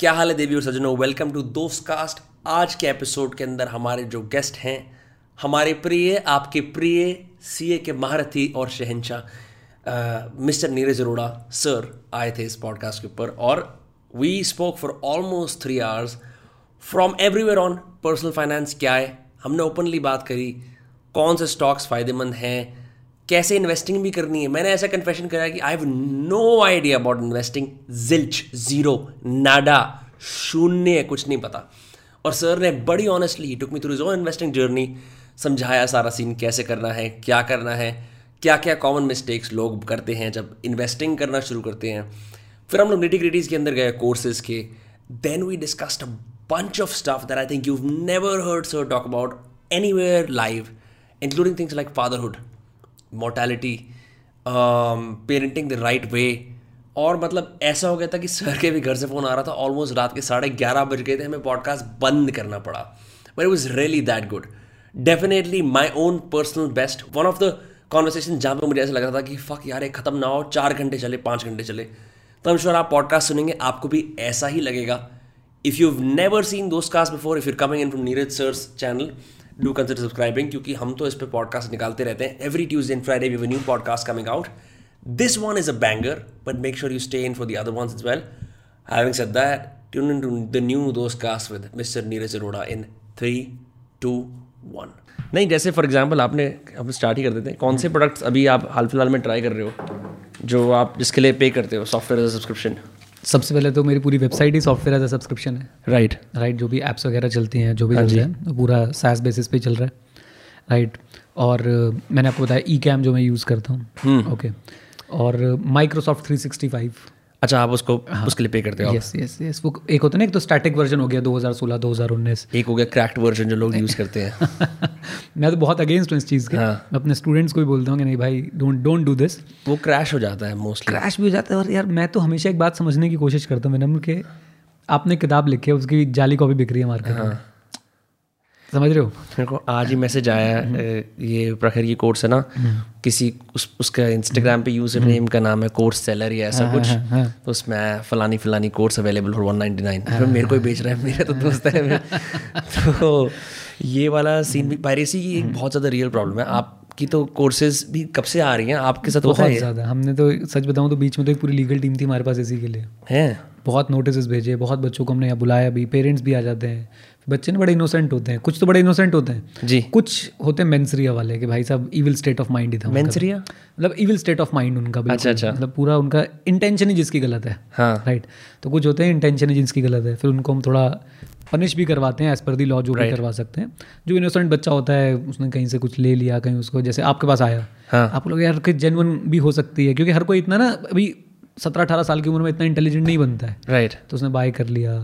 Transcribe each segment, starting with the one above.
क्या हाल है देवी और सज्जनों, वेलकम टू दोस कास्ट। आज के एपिसोड के अंदर हमारे जो गेस्ट हैं, हमारे प्रिय, आपके प्रिय सीए के महारथी और शहंशाह मिस्टर नीरज अरोड़ा सर आए थे इस पॉडकास्ट के ऊपर और we spoke for almost 3 hours from everywhere on personal finance क्या है। हमने ओपनली बात करी कौन से स्टॉक्स फ़ायदेमंद हैं, कैसे इन्वेस्टिंग भी करनी है। मैंने ऐसा कन्फेशन कराया कि I have no idea about investing, zilch, zero, nada, शून्य, कुछ नहीं पता। और सर ने बड़ी honestly took me through his own investing journey, समझाया सारा सीन कैसे करना है, क्या करना है, क्या क्या कॉमन मिस्टेक्स लोग करते हैं जब इन्वेस्टिंग करना शुरू करते हैं। फिर हम लोग निटी ग्रिटीज़ के अंदर गए कोर्सेज के। Then we discussed a bunch of stuff that I think you have never heard sir talk about anywhere live, including things like fatherhood, mortality, parenting the right way. और मतलब ऐसा हो गया था कि सर के भी घर से फ़ोन आ रहा था, ऑलमोस्ट रात के 11:30 बज गए थे, हमें पॉडकास्ट बंद करना पड़ा। But it was really that good, definitely my own personal best one of the conversation जहाँ पर मुझे ऐसा लग रहा था कि फक यार ये ख़त्म ना हो, 4 घंटे चले, 5 घंटे चले। तो हम श्योर आप पॉडकास्ट सुनेंगे आपको भी ऐसा ही लगेगा। If you have never seen those cast before, if you're coming in from Neeraj sir's channel, do consider subscribing, क्योंकि हम तो इस पर पॉडकास्ट निकालते रहते हैं। Every Tuesday and Friday we have a new podcast coming out. This one is a banger, but make sure you stay in for the other ones as well. Having said that, tune in to the new those cast with mister Neeraj Arora in 3, 2, 1। नहीं, जैसे for example आपने, हम start ही कर देते हैं, कौन से products अभी आप हाल फिलहाल में ट्राई कर रहे हो जो आप जिसके लिए पे करते हो सॉफ्टवेयर एज अ सब्सक्रिप्शन? सबसे पहले तो मेरी पूरी वेबसाइट ही सॉफ्टवेयर एज अ सब्सक्रिप्शन है। राइट, जो भी ऐप्स वगैरह चलती हैं, जो भी चल रही हैं, पूरा सास बेसिस पे चल रहा है। राइट, और मैंने आपको बताया ई कैम जो मैं यूज़ करता हूँ। ओके, और माइक्रोसॉफ्ट 365। अच्छा, आप उसको उसके लिए पे करते हो? Yes yes yes. वो एक होता है ना, एक तो स्टैटिक वर्जन हो गया 2016, 2019, एक हो गया क्रैक्ड वर्जन जो लोग यूज़ करते हैं। मैं तो बहुत अगेंस्ट हूँ इस चीज़ के। मैं अपने स्टूडेंट्स को भी बोलता हूँ कि नहीं भाई, डोंट डू दिस। वो क्रैश हो जाता है, मोस्टली क्रैश भी हो जाता है। और यार मैं तो हमेशा एक बात समझने की कोशिश करता हूँ मैडम, कि आपने किताब लिखी है, उसकी जाली कॉपी बिक रही है मार्केट में, समझ रहे हो? मेरे को आज ही मैसेज आया, ये प्रखर की कोर्स है ना, किसी उसका इंस्टाग्राम पे यूजर नेम का नाम है कोर्स सेलर या ऐसा कुछ, तो उसमें फलानी कोर्स अवेलेबल फॉर 199। फिर मेरे को ही बेच रहा है, मेरा तो दोस्त है मेरे। तो ये वाला सीन भी, पायरेसी की एक बहुत ज़्यादा रियल प्रॉब्लम है। आपकी तो कोर्सेज भी कब से आ रही हैं आपके साथ? बहुत ज़्यादा। हमने तो सच बताऊँ तो बीच में तो एक पूरी लीगल टीम थी हमारे पास इसी के लिए है। बहुत नोटिस भेजे, बहुत बच्चों को हमने यहाँ बुलाया भी, पेरेंट्स भी आ जाते हैं। बच्चे ना बड़े इनोसेंट होते हैं, कुछ तो बड़े इनोसेंट होते हैं जी, कुछ होते हैं मेंसरिया वाले कि भाई साहब इविल स्टेट ऑफ माइंड ही था। मेंसरिया मतलब इविल स्टेट ऑफ माइंड उनका। अच्छा, मतलब पूरा उनका इंटेंशन ही जिसकी गलत है। हाँ, राइट। तो कुछ होते हैं इंटेंशन ही जिसकी गलत है, फिर उनको हम थोड़ा पनिश भी करवाते हैं एज पर दी लॉ, जो भी करवा सकते हैं। जो इनोसेंट बच्चा होता है, उसने कहीं से कुछ ले लिया, कहीं उसको, जैसे आपके पास आया। हाँ, आप लोग यार जेन्युइन भी हो सकती है, क्योंकि हर कोई इतना ना अभी 17-18 साल की उम्र में इतना इंटेलिजेंट नहीं बनता है। राइट, तो उसने बाय कर लिया,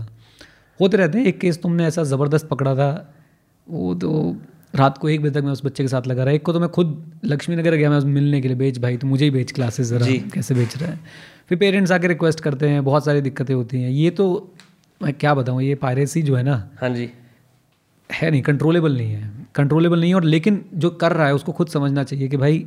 होते रहते हैं। एक केस तुमने ऐसा ज़बरदस्त पकड़ा था, वो तो रात को 1 बजे तक मैं उस बच्चे के साथ लगा रहा। एक को तो मैं खुद लक्ष्मी नगर गया मैं उस मिलने के लिए, बेच भाई तो मुझे ही बेच क्लासेस ज़रा, कैसे बेच रहा है। फिर पेरेंट्स आके रिक्वेस्ट करते हैं, बहुत सारी दिक्कतें होती हैं। ये तो मैं क्या बताऊँ, ये पायरेसी जो है ना, हाँ जी, है नहीं, कंट्रोलेबल नहीं है। और लेकिन जो कर रहा है उसको खुद समझना चाहिए कि भाई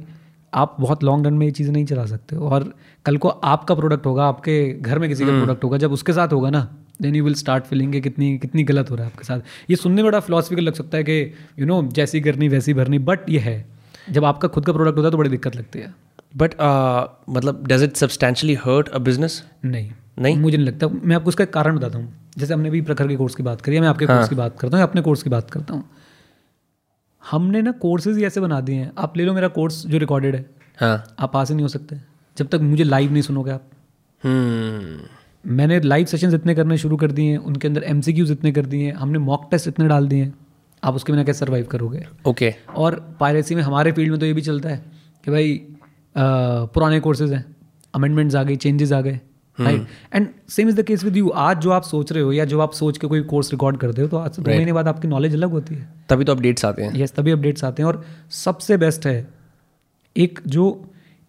आप बहुत लॉन्ग रन में ये चीज़ें नहीं चला सकते हो। और कल को आपका प्रोडक्ट होगा, आपके घर में किसी का प्रोडक्ट होगा, जब उसके साथ होगा ना, then you will start feeling कि कितनी गलत हो रहा है आपके साथ। ये सुनने में बड़ा फिलोसफिकल लग सकता है कि यू नो जैसी करनी वैसी भरनी, बट ये है, जब आपका खुद का प्रोडक्ट होता है तो बड़ी दिक्कत लगती है। बट मतलब does it substantially hurt a business? नहीं, मुझे नहीं लगता। मैं आपको उसका कारण बताता हूँ। जैसे हमने भी प्रखर के कोर्स की बात करी है, मैं आपके कोर्स की बात करता हूँ, अपने कोर्स की बात करता हूँ। हमने ना कोर्सेज ही ऐसे बना दिए हैं, आप ले लो मेरा कोर्स जो रिकॉर्डेड है। हाँ, आप पास ही नहीं हो सकते जब तक मुझे लाइव नहीं सुनोगे आप। मैंने लाइव सेशंस इतने करने शुरू कर दिए हैं, उनके अंदर एमसीक्यूज इतने कर दिए हैं, हमने मॉक टेस्ट इतने डाल दिए हैं, आप उसके बिना कैसे सर्वाइव करोगे? ओके। और पायरेसी में हमारे फील्ड में तो ये भी चलता है कि भाई पुराने कोर्सेज हैं, अमेंडमेंट्स आ गए, चेंजेस आ गए, right? And same is the case with you. आज जो आप सोच रहे हो या जो आप सोच के कोई कोर्स रिकॉर्ड करते हो, तो आज 2 महीने बाद आपकी नॉलेज अलग होती है, तभी तो अपडेट्स आते हैं। यस, तभी अपडेट्स आते हैं। और सबसे बेस्ट है एक जो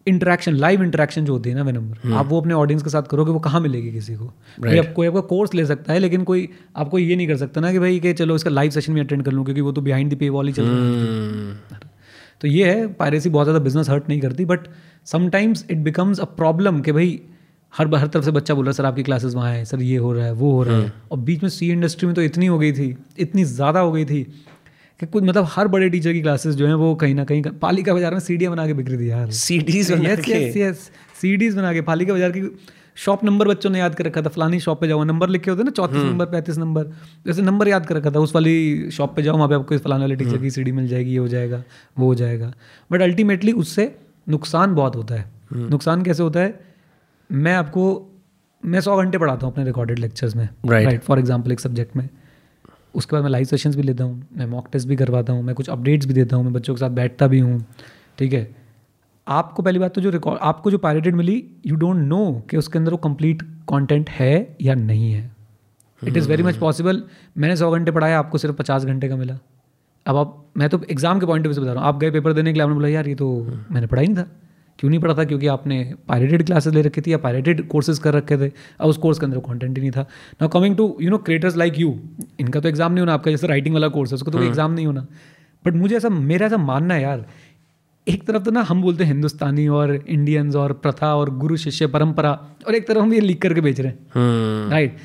इंटरेक्शन, लाइव इंटरेक्शन जो होती है ना वे नंबर, आप वो अपने ऑडियंस के साथ करोगे, वो कहाँ मिलेगी किसी को? भाई आप, कोई आपका कोर्स ले सकता है, लेकिन कोई आपको ये नहीं कर सकता ना कि भाई कि चलो इसका लाइव सेशन में अटेंड कर लूँ, क्योंकि वो तो बिहाइंड द पे वॉल ही चल रहा है। तो ये है, पायरेसी बहुत ज़्यादा बिजनेस हर्ट नहीं करती, but sometimes it becomes a problem कि भाई हर तरफ से बच्चा बोल रहा है सर आपकी क्लासेस वहाँ है, सर ये हो रहा है वो हो रहा है। और बीच में सी इंडस्ट्री में तो इतनी हो गई थी, इतनी ज़्यादा हो गई थी कि कुछ मतलब हर बड़े टीचर की क्लासेस जो हैं वो कहीं ना कहीं पालिका बाजार में सीडियाँ बना के बिक रही थी यार, सीडीज बना के पालिका बाजार की। शॉप नंबर बच्चों ने याद कर रखा था, फलानी शॉप पे जाओ, नंबर लिखे होते हैं ना 34 नंबर 35 नंबर, जैसे नंबर याद कर रखा था उस वाली शॉप पे जाओ, वहाँ पे आपको इस फलाने वाले टीचर की सीडी मिल जाएगी, ये हो जाएगा वो हो जाएगा। बट अल्टीमेटली उससे नुकसान बहुत होता है। नुकसान कैसे होता है? मैं 100 घंटे पढ़ाता हूँ अपने रिकॉर्डेड लेक्चर्स में, राइट, फॉर एग्जाम्पल एक सब्जेक्ट में। उसके बाद मैं लाइव सेशंस भी लेता हूँ, मैं मॉक टेस्ट भी करवाता हूँ, मैं कुछ अपडेट्स भी देता हूँ, मैं बच्चों के साथ बैठता भी हूँ। ठीक है, आपको पहली बात तो जो रिकॉर्ड आपको जो पायरेटेड मिली, यू डोंट नो कि उसके अंदर वो कंप्लीट कंटेंट है या नहीं है। It is very much possible मैंने 100 घंटे पढ़ाया, आपको सिर्फ 50 घंटे का मिला। अब आप, मैं तो एग्जाम के पॉइंट ऑफ व्यू से बता रहा हूँ, आप गए पेपर देने के लिए, आपने बोला यार ये तो मैंने पढ़ा ही नहीं था। क्यों नहीं पढ़ा था? क्योंकि आपने पायरेटेड क्लासेस ले रखी थी या पायरेटेड कोर्सेज कर रखे थे। अब उस कोर्स के अंदर कंटेंट ही नहीं था। Now coming to you know creators like you, इनका तो एग्जाम नहीं होना। आपका जैसे राइटिंग वाला कोर्स है उसको तो एग्जाम नहीं होना। बट मुझे ऐसा, मेरा ऐसा मानना है यार, एक तरफ तो ना हम बोलते हैं हिंदुस्तानी और इंडियंस और प्रथा और गुरु शिष्य परंपरा, और एक तरफ हम ये लीक करके बेच रहे हैं, राइट।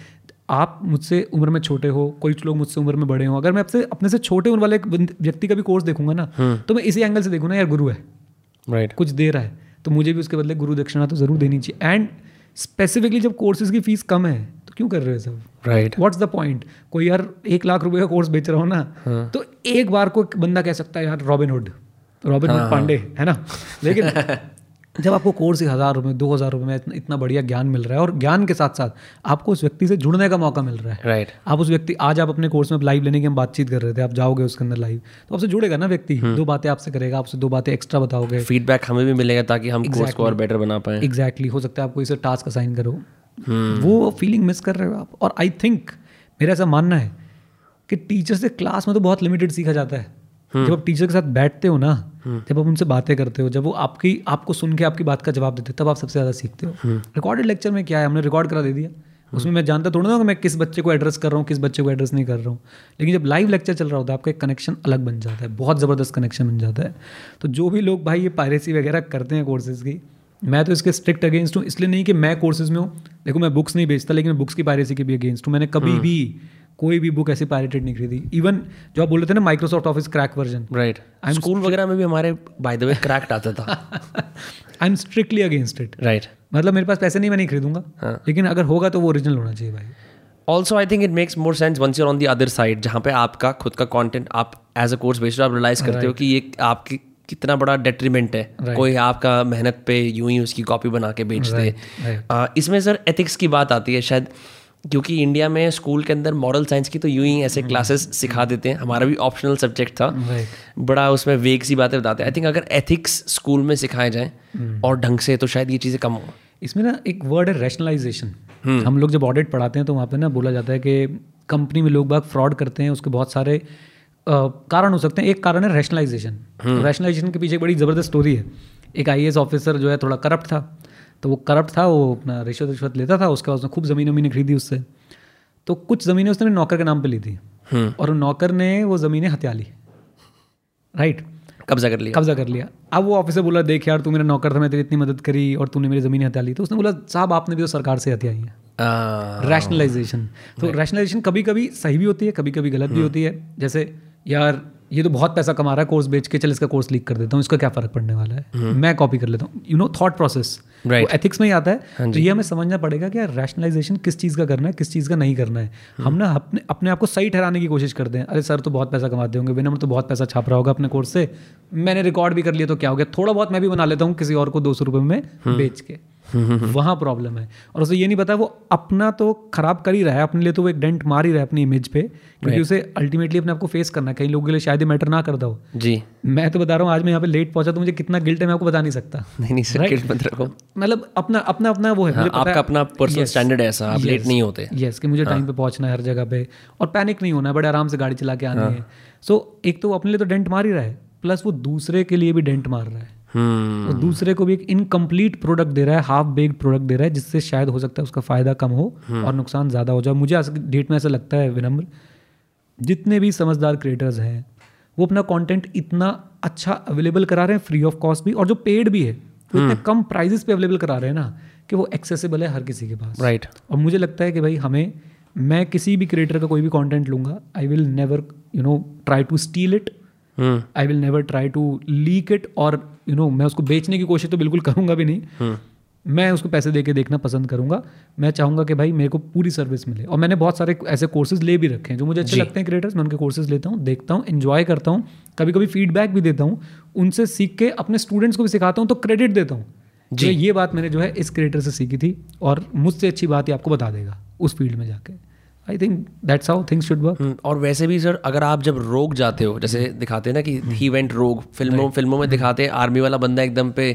आप मुझसे उम्र में छोटे हो, कुछ लोग मुझसे उम्र में बड़े हो। अगर मैं आपसे अपने से छोटे उम्र वाले एक व्यक्ति का भी कोर्स देखूंगा ना, तो मैं इसी एंगल से देखूंगा यार गुरु है, राइट, कुछ दे रहा है, तो मुझे भी उसके बदले गुरु दक्षिणा तो जरूर देनी चाहिए। एंड स्पेसिफिकली जब कोर्सेज की फीस कम है तो क्यों कर रहे हो सब, राइट, व्हाट्स द पॉइंट? कोई यार 1 लाख रुपए का कोर्स बेच रहा हो ना, तो एक बार को बंदा कह सकता है यार रॉबिनहुड पांडे है ना। लेकिन जब आपको कोर्स 1000 रुपये 2000 रुपये में इतना बढ़िया ज्ञान मिल रहा है, और ज्ञान के साथ साथ आपको उस व्यक्ति से जुड़ने का मौका मिल रहा है, राइट। आप उस व्यक्ति, आज आप अपने कोर्स में लाइव लेने की हम बातचीत कर रहे थे, आप जाओगे उसके अंदर लाइव, तो आपसे जुड़ेगा ना व्यक्ति, दो बातें आपसे करेगा, आपसे दो बातें एक्स्ट्रा बताओगे, फीडबैक हमें भी मिलेगा ताकि हम कोर्स को और बेटर बना पाएं। एग्जैक्टली, हो सकता है आपको इसे टास्क असाइन करो, वो फीलिंग मिस कर रहे हो आप। और आई थिंक मेरा ऐसा मानना है कि टीचर से क्लास में तो बहुत लिमिटेड सीखा जाता है। जब आप टीचर के साथ बैठते हो ना, जब आप उनसे बातें करते हो, जब वो आपको सुन के आपकी बात का जवाब देते, तब आप सबसे ज़्यादा सीखते हो। रिकॉर्डेड लेक्चर में क्या है, हमने रिकॉर्ड करा दे दिया, उसमें मैं जानता थोड़ा ना कि मैं किस बच्चे को एड्रेस कर रहा हूँ, किस बच्चे को एड्रेस नहीं कर रहा हूँ। लेकिन जब लाइव लेक्चर चल रहा होता है, आपका एक कनेक्शन अलग बन जाता है, बहुत ज़बरदस्त कनेक्शन बन जाता है। तो जो भी लोग भाई ये पायरेसी वगैरह करते हैं कोर्सेज़ की, मैं तो इसके स्ट्रिक्ट अगेंस्ट हूँ। इसलिए नहीं कि मैं कोर्सेज में हूँ, देखो मैं बुक्स नहीं बेचता, लेकिन मैं बुक्स की पायरेसी के भी अगेंस्ट हूँ। मैंने कभी भी कोई भी बुक ऐसी पायरेटेड नहीं खरीदी। इवन जो आप बोल रहे थे ना Microsoft Office crack version, right, school वगैरह में भी हमारे बाय द वे क्रैक्ड आता था। I am strictly against it, right. मतलब मेरे पास पैसे नहीं, मैं नहीं खरीदूंगा, लेकिन अगर होगा तो वो ओरिजिनल होना चाहिए भाई। Also I think it makes more sense once you are on the other side, जहाँ पे आपका खुद का कॉन्टेंट आप एज अ कोर्स बेच रहे हो, आप रियलाइज करते हो कि ये आपकी कितना बड़ा डेट्रीमेंट है, कोई आपका मेहनत पे यूं ही उसकी कॉपी बना के बेच दे। इसमें सर एथिक्स की बात आती है शायद, क्योंकि इंडिया में स्कूल के अंदर मॉरल साइंस की तो यूं ही ऐसे क्लासेस सिखा देते हैं। हमारा भी ऑप्शनल सब्जेक्ट था, बड़ा उसमें वेग सी बातें बताते हैं। आई थिंक अगर एथिक्स स्कूल में सिखाए जाए और ढंग से, तो शायद ये चीज़ें कम हो। इसमें ना एक वर्ड है रैशनलाइजेशन। हम लोग जब ऑडिट पढ़ाते हैं तो वहाँ पे ना बोला जाता है कि कंपनी में लोग बाग फ्रॉड करते हैं, उसके बहुत सारे कारण हो सकते हैं। एक कारण है रैशनलाइजेशन। रैशनलाइजेशन के पीछे एक बड़ी ज़बरदस्त स्टोरी है। एक आईएएस ऑफिसर जो है थोड़ा करप्ट था, तो वो करप्ट था, वो अपना रिश्वत रिश्वत लेता था, उसके बाद उसने खूब ज़मीनें खरीदी उससे। तो कुछ ज़मीनें उसने नौकर के नाम पे ली थी, और वो नौकर ने वो ज़मीनें हत्या ली, राइट, कब्जा कर लिया। अब वो ऑफिसर बोला, देख यार तू मेरा नौकर था, मैं तेरी इतनी मदद करी और तूने मेरी ज़मीनें हत्या ली। तो उसने बोला, साहब आपने भी तो सरकार से हत्या ही है। रैशनलाइजेशन। तो रैशनलाइजेशन कभी कभी सही भी होती है, कभी कभी गलत भी होती है। जैसे यार ये तो बहुत पैसा कमा रहा है कोर्स बेच के, चल इसका कोर्स लीक कर देता हूँ, इसका क्या फ़र्क पड़ने वाला है, मैं कॉपी कर लेता हूँ। You know, thought process ethics में ही आता है। तो ये हमें समझना पड़ेगा कि यार रैशनलाइजेशन किस चीज़ का करना है, किस चीज़ का नहीं करना है। हम ना अपने आप को सही ठहराने की कोशिश करते हैं। अरे सर तो बहुत पैसा कमाते होंगे, विनम्र तो बहुत पैसा छाप रहा होगा अपने कोर्स से, मैंने रिकॉर्ड भी कर लिया तो क्या हो गया, थोड़ा बहुत मैं भी बना लेता हूँ किसी और को 200 रुपये में बेच के। वहाँ प्रॉब्लम है। और उसे ये नहीं पता वो अपना तो खराब कर ही रहा है, अपने लिए तो वो एक डेंट मार ही रहा है अपनी इमेज पे, क्योंकि उसे अल्टीमेटली अपने आपको फेस करना है। कई लोगों के लिए शायद मैटर ना करता हो जी। मैं तो बता रहा हूँ, आज मैं यहाँ पे लेट पहुंचा तो मुझे कितना गिल्ट है मैं आपको बता नहीं सकता। नहीं सर, गिल्ट मत रखो, मतलब अपना अपना अपना वो है, आपका अपना पर्सनल स्टैंडर्ड है ऐसा, आप लेट नहीं होते। यस, कि मुझे टाइम पे पहुंचना है हर जगह पे, और पैनिक नहीं होना है, बड़े आराम से गाड़ी चला के आनी है। सो एक तो वो अपने लिए तो डेंट मार ही रहा है, प्लस वो दूसरे के लिए भी डेंट मार रहा है। और दूसरे को भी एक इनकम्प्लीट प्रोडक्ट दे रहा है, हाफ बेक्ड प्रोडक्ट दे रहा है, जिससे शायद हो सकता है उसका फ़ायदा कम हो और नुकसान ज़्यादा हो जाए। मुझे आज डेट में ऐसा लगता है विनम्र, जितने भी समझदार क्रिएटर्स हैं वो अपना कंटेंट इतना अच्छा अवेलेबल करा रहे हैं फ्री ऑफ कॉस्ट भी, और जो पेड भी है वो इतने कम प्राइजेस पे अवेलेबल करा रहे हैं ना, कि वो एक्सेसिबल है हर किसी के पास, राइट और मुझे लगता है कि भाई हमें, मैं किसी भी क्रिएटर का कोई भी कंटेंट लूँगा, I will never you know try to steal it, I will never try to leak it, और यू नो मैं उसको बेचने की कोशिश तो बिल्कुल करूँगा भी नहीं, मैं उसको पैसे दे के देखना पसंद करूँगा। मैं चाहूँगा कि भाई मेरे को पूरी सर्विस मिले, और मैंने बहुत सारे ऐसे कोर्सेज ले भी रखे हैं जो मुझे अच्छे लगते हैं क्रिएटर्स, मैं उनके कोर्सेज लेता हूँ, देखता हूँ, इन्जॉय करता हूँ, कभी कभी फीडबैक भी देता हूँ, उनसे सीख के अपने स्टूडेंट्स को भी सिखाता हूँ, तो क्रेडिट देता हूँ जी ये बात मैंने जो है इस क्रिएटर से सीखी थी और मुझसे अच्छी बात ये आपको बता देगा उस फील्ड में जाके। I think that's how things should work. और वैसे भी सर अगर आप जब रोग जाते हो, जैसे दिखाते हैं ना कि ही वेंट रोग, फिल्मों में दिखाते हैं आर्मी वाला बंदा एकदम पे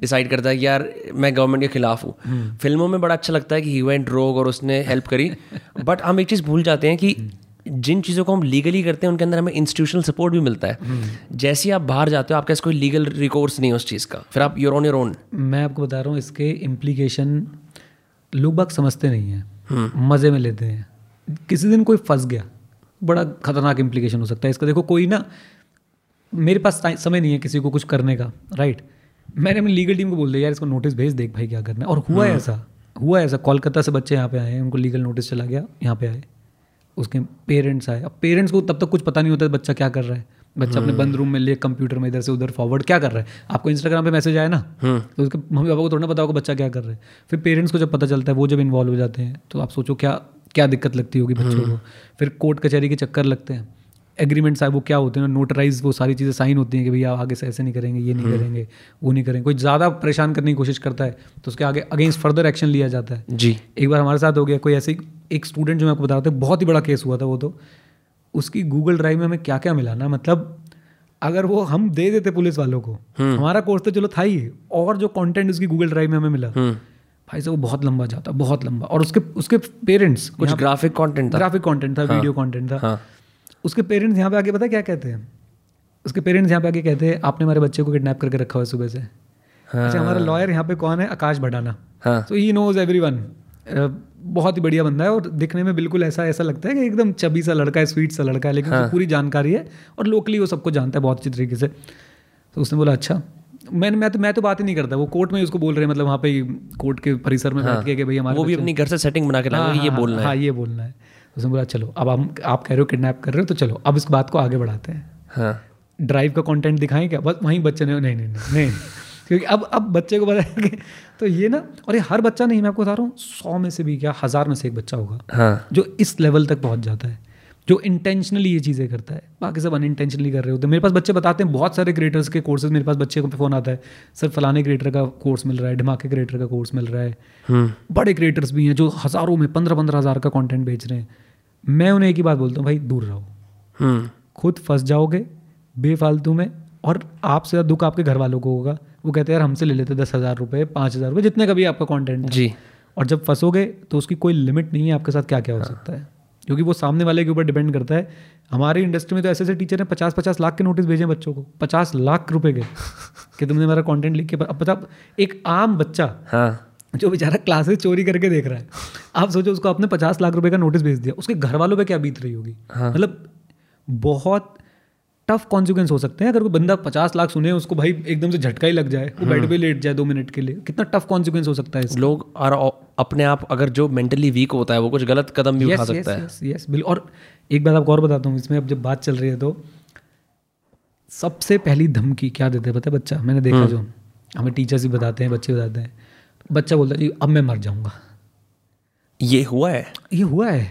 डिसाइड करता है यार मैं गवर्नमेंट के खिलाफ हूँ, फिल्मों में बड़ा अच्छा लगता है कि ही वेंट रोग और उसने हेल्प करी, बट हम एक चीज़ भूल जाते हैं कि जिन चीज़ों को हम लीगली करते हैं उनके अंदर हमें इंस्टीट्यूशनल सपोर्ट भी मिलता है। जैसे ही आप बाहर जाते हो आपके पास कोई लीगल रिकोर्स नहीं है उस चीज़ का, फिर आप योर ऑन योर ओन। मैं आपको बता रहा हूँ इसके इम्प्लीकेशन लोग बाग समझते नहीं हैं, मज़े में लेते हैं। किसी दिन कोई फंस गया, बड़ा खतरनाक इम्प्लीकेशन हो सकता है इसका। देखो कोई ना, मेरे पास समय नहीं है किसी को कुछ करने का, राइट, मैंने अपनी लीगल टीम को बोल दिया यार इसको नोटिस भेज, देख भाई क्या करना है। और हुआ ऐसा कोलकाता से बच्चे यहाँ पे आए, उनको लीगल नोटिस चला गया, यहाँ पे आए, उसके पेरेंट्स आए। अब पेरेंट्स को तब तक कुछ पता नहीं होता बच्चा क्या कर रहा है, बच्चा अपने बंद रूम में ले कंप्यूटर में इधर से उधर फॉरवर्ड क्या कर रहा है। आपको इंस्टाग्राम पे मैसेज आए ना तो उसके मम्मी पापा को थोड़ा ना पता होगा बच्चा क्या कर रहा है। फिर पेरेंट्स को जब पता चलता है, वो जब इन्वॉल्व हो जाते हैं, तो आप सोचो क्या क्या दिक्कत लगती होगी बच्चों को। फिर कोर्ट कचहरी के चक्कर लगते हैं, एग्रीमेंट्स वो क्या होते हैं ना, नोटराइज वो सारी चीज़ें साइन होती हैं कि भैया आप आगे से ऐसे नहीं करेंगे, ये नहीं करेंगे, वो नहीं करेंगे। कोई ज़्यादा परेशान करने की कोशिश करता है तो उसके आगे अगेंस्ट फर्दर एक्शन लिया जाता है जी। एक बार हमारे साथ हो गया, कोई ऐसे एक स्टूडेंट जो मैं आपको बता रहा था, बहुत ही बड़ा केस हुआ था वो, तो उसकी गूगल ड्राइव में हमें क्या क्या मिला ना, मतलब अगर वो हम दे देते पुलिस वालों को, हमारा कोर्स तो चलो था ही, और जो कंटेंट उसकी गूगल ड्राइव में हमें मिला भाई साहब वो बहुत लंबा जाता, बहुत लंबा। और उसके पेरेंट्स, कुछ ग्राफिक कंटेंट था, वीडियो कंटेंट था, उसके पेरेंट्स यहाँ पे आके पता क्या कहते हैं, उसके पेरेंट्स यहाँ पे आके कहते हैं आपने हमारे बच्चे को किडनैप करके रखा हुआ है सुबह से। अच्छा, हमारा लॉयर यहाँ पे कौन है, Akash Bhadana, so he knows everyone, बहुत ही बढ़िया बंदा है और दिखने में बिल्कुल ऐसा लगता है कि एकदम चबी सा लड़का है, स्वीट सा लड़का है, लेकिन उसको पूरी जानकारी है और लोकली वो सबको जानता है बहुत अच्छी तरीके से। तो उसने बोला अच्छा, मैं तो बात ही नहीं करता। वो कोर्ट में उसको बोल रहे हैं, मतलब वहाँ पे कोर्ट के परिसर में बैठ के भाई हमारे वो भी अपनी घर से सेटिंग बना के लाएंगे, ये बोलना है, हाँ ये बोलना है। उसने बोला चलो अब आप कह रहे हो किडनैप कर रहे हो तो चलो अब इस बात को आगे बढ़ाते हैं, हाँ ड्राइव का कंटेंट दिखाएं क्या, बस वहीं बच्चे ने नहीं क्योंकि अब बच्चे को बताएंगे तो ये ना। और ये हर बच्चा नहीं, मैं आपको बता रहा हूँ 100 में से 1000 में से 1 बच्चा होगा जो इस लेवल तक पहुँच जाता है, जो इंटेंशनली ये चीज़ें करता है, बाकी सब अनइंटेंशनली कर रहे होते हैं। मेरे पास बच्चे बताते हैं, बहुत सारे क्रिएटर्स के कोर्सेज मेरे पास बच्चे को फ़ोन आता है, सर फलाने क्रिएटर का कोर्स मिल रहा है, धमाके क्रिएटर का कोर्स मिल रहा है। बड़े क्रिएटर्स भी हैं जो हज़ारों में 15,000 का कॉन्टेंट बेच रहे हैं। मैं उन्हें एक ही बात बोलता हूँ, भाई दूर रहो, खुद फंस जाओगे बेफालतू में, और आपसे ज़्यादा दुख आपके घर वालों को होगा। वो कहते हैं यार हमसे ले लेते 10,000 रुपये, 5,000 रुपये, जितने का भी आपका कॉन्टेंट जी। और जब फंसोगे तो उसकी कोई लिमिट नहीं है आपके साथ क्या क्या हो सकता है, क्योंकि वो सामने वाले के ऊपर डिपेंड करता है। हमारी इंडस्ट्री में तो ऐसे टीचर ने 50-50 लाख के नोटिस भेजे बच्चों को, 50 लाख रुपए के कि तुमने हमारा कंटेंट लिख के। अब पता एक आम बच्चा जो बेचारा क्लासेस चोरी करके देख रहा है, आप सोचो उसको आपने 50 लाख रुपए का नोटिस भेज दिया, उसके घर वालों पे क्या बीत रही होगी। मतलब बहुत टफ कॉन्सिक्वेंस हो सकते हैं। अगर कोई बंदा 50 लाख सुने, उसको भाई एकदम से झटका ही लग जाए, वो बेड पे लेट जाए 2 मिनट के लिए, कितना टफ कॉन्सिक्वेंस हो सकता है इसका। लोग और अपने आप, अगर जो मेंटली वीक होता है वो कुछ गलत कदम भी उठा सकता है। यस बिल्कुल। और एक बात आपको और बताता हूँ इसमें, अब जब बात चल रही है तो सबसे पहली धमकी क्या देते हैं पता है बच्चा? मैंने देखा, जो हमें टीचर्स भी बताते हैं, बच्चे बताते हैं, बच्चा बोलता है जी अब मैं मर जाऊँगा। ये हुआ है।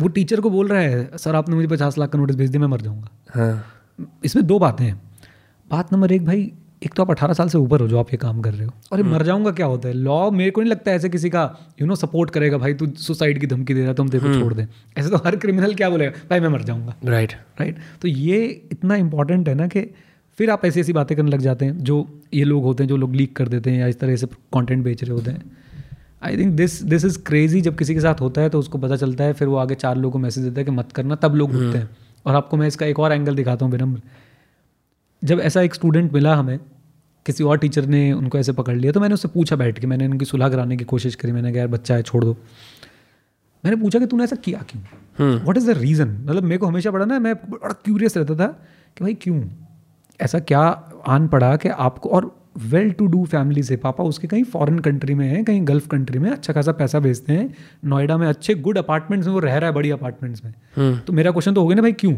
वो टीचर को बोल रहा है सर आपने मुझे 50 लाख का नोटिस भेज दिया, मैं मर जाऊँगा। इसमें दो बातें हैं। बात नंबर एक, भाई एक तो आप 18 साल से ऊपर हो जो आप ये काम कर रहे हो, और ये मर जाऊंगा क्या होता है? लॉ मेरे को नहीं लगता ऐसे किसी का यू नो सपोर्ट करेगा, भाई तू सुसाइड की धमकी दे रहा है तो हम तेरे को छोड़ दें। ऐसे तो हर क्रिमिनल क्या बोलेगा, भाई मैं मर जाऊंगा। राइट। तो ये इतना इंपॉर्टेंट है ना कि फिर आप ऐसी बातें करने लग जाते हैं जो ये लोग होते हैं, जो लोग लीक कर देते हैं या इस तरह से कॉन्टेंट बेच रहे होते हैं। I think this is crazy. जब किसी के साथ होता है तो उसको पता चलता है, फिर वो आगे 4 लोगों को मैसेज देता है कि मत करना, तब लोग रुकते हैं। और आपको मैं इसका एक और एंगल दिखाता हूँ विनम्र। जब ऐसा एक स्टूडेंट मिला हमें, किसी और टीचर ने उनको ऐसे पकड़ लिया, तो मैंने उससे पूछा बैठ के, मैंने उनकी सुलह कराने की कोशिश करी। मैंने कहा यार बच्चा है छोड़ दो। मैंने पूछा कि तूने ऐसा किया क्यों, व्हाट इज़ द रीज़न। मतलब मेरे को हमेशा पड़ा ना, मैं बड़ा क्यूरियस रहता था कि भाई क्यों, ऐसा क्या आन पड़ा कि आपको। और वेल टू डू फैमिली से, पापा उसके कहीं फॉरेन कंट्री में है, कहीं गल्फ कंट्री में, अच्छा खासा पैसा भेजते हैं, नोएडा में अच्छे गुड अपार्टमेंट्स में वो रह रहा है, बड़ी अपार्टमेंट्स में। तो मेरा क्वेश्चन तो हो गया ना भाई, क्यों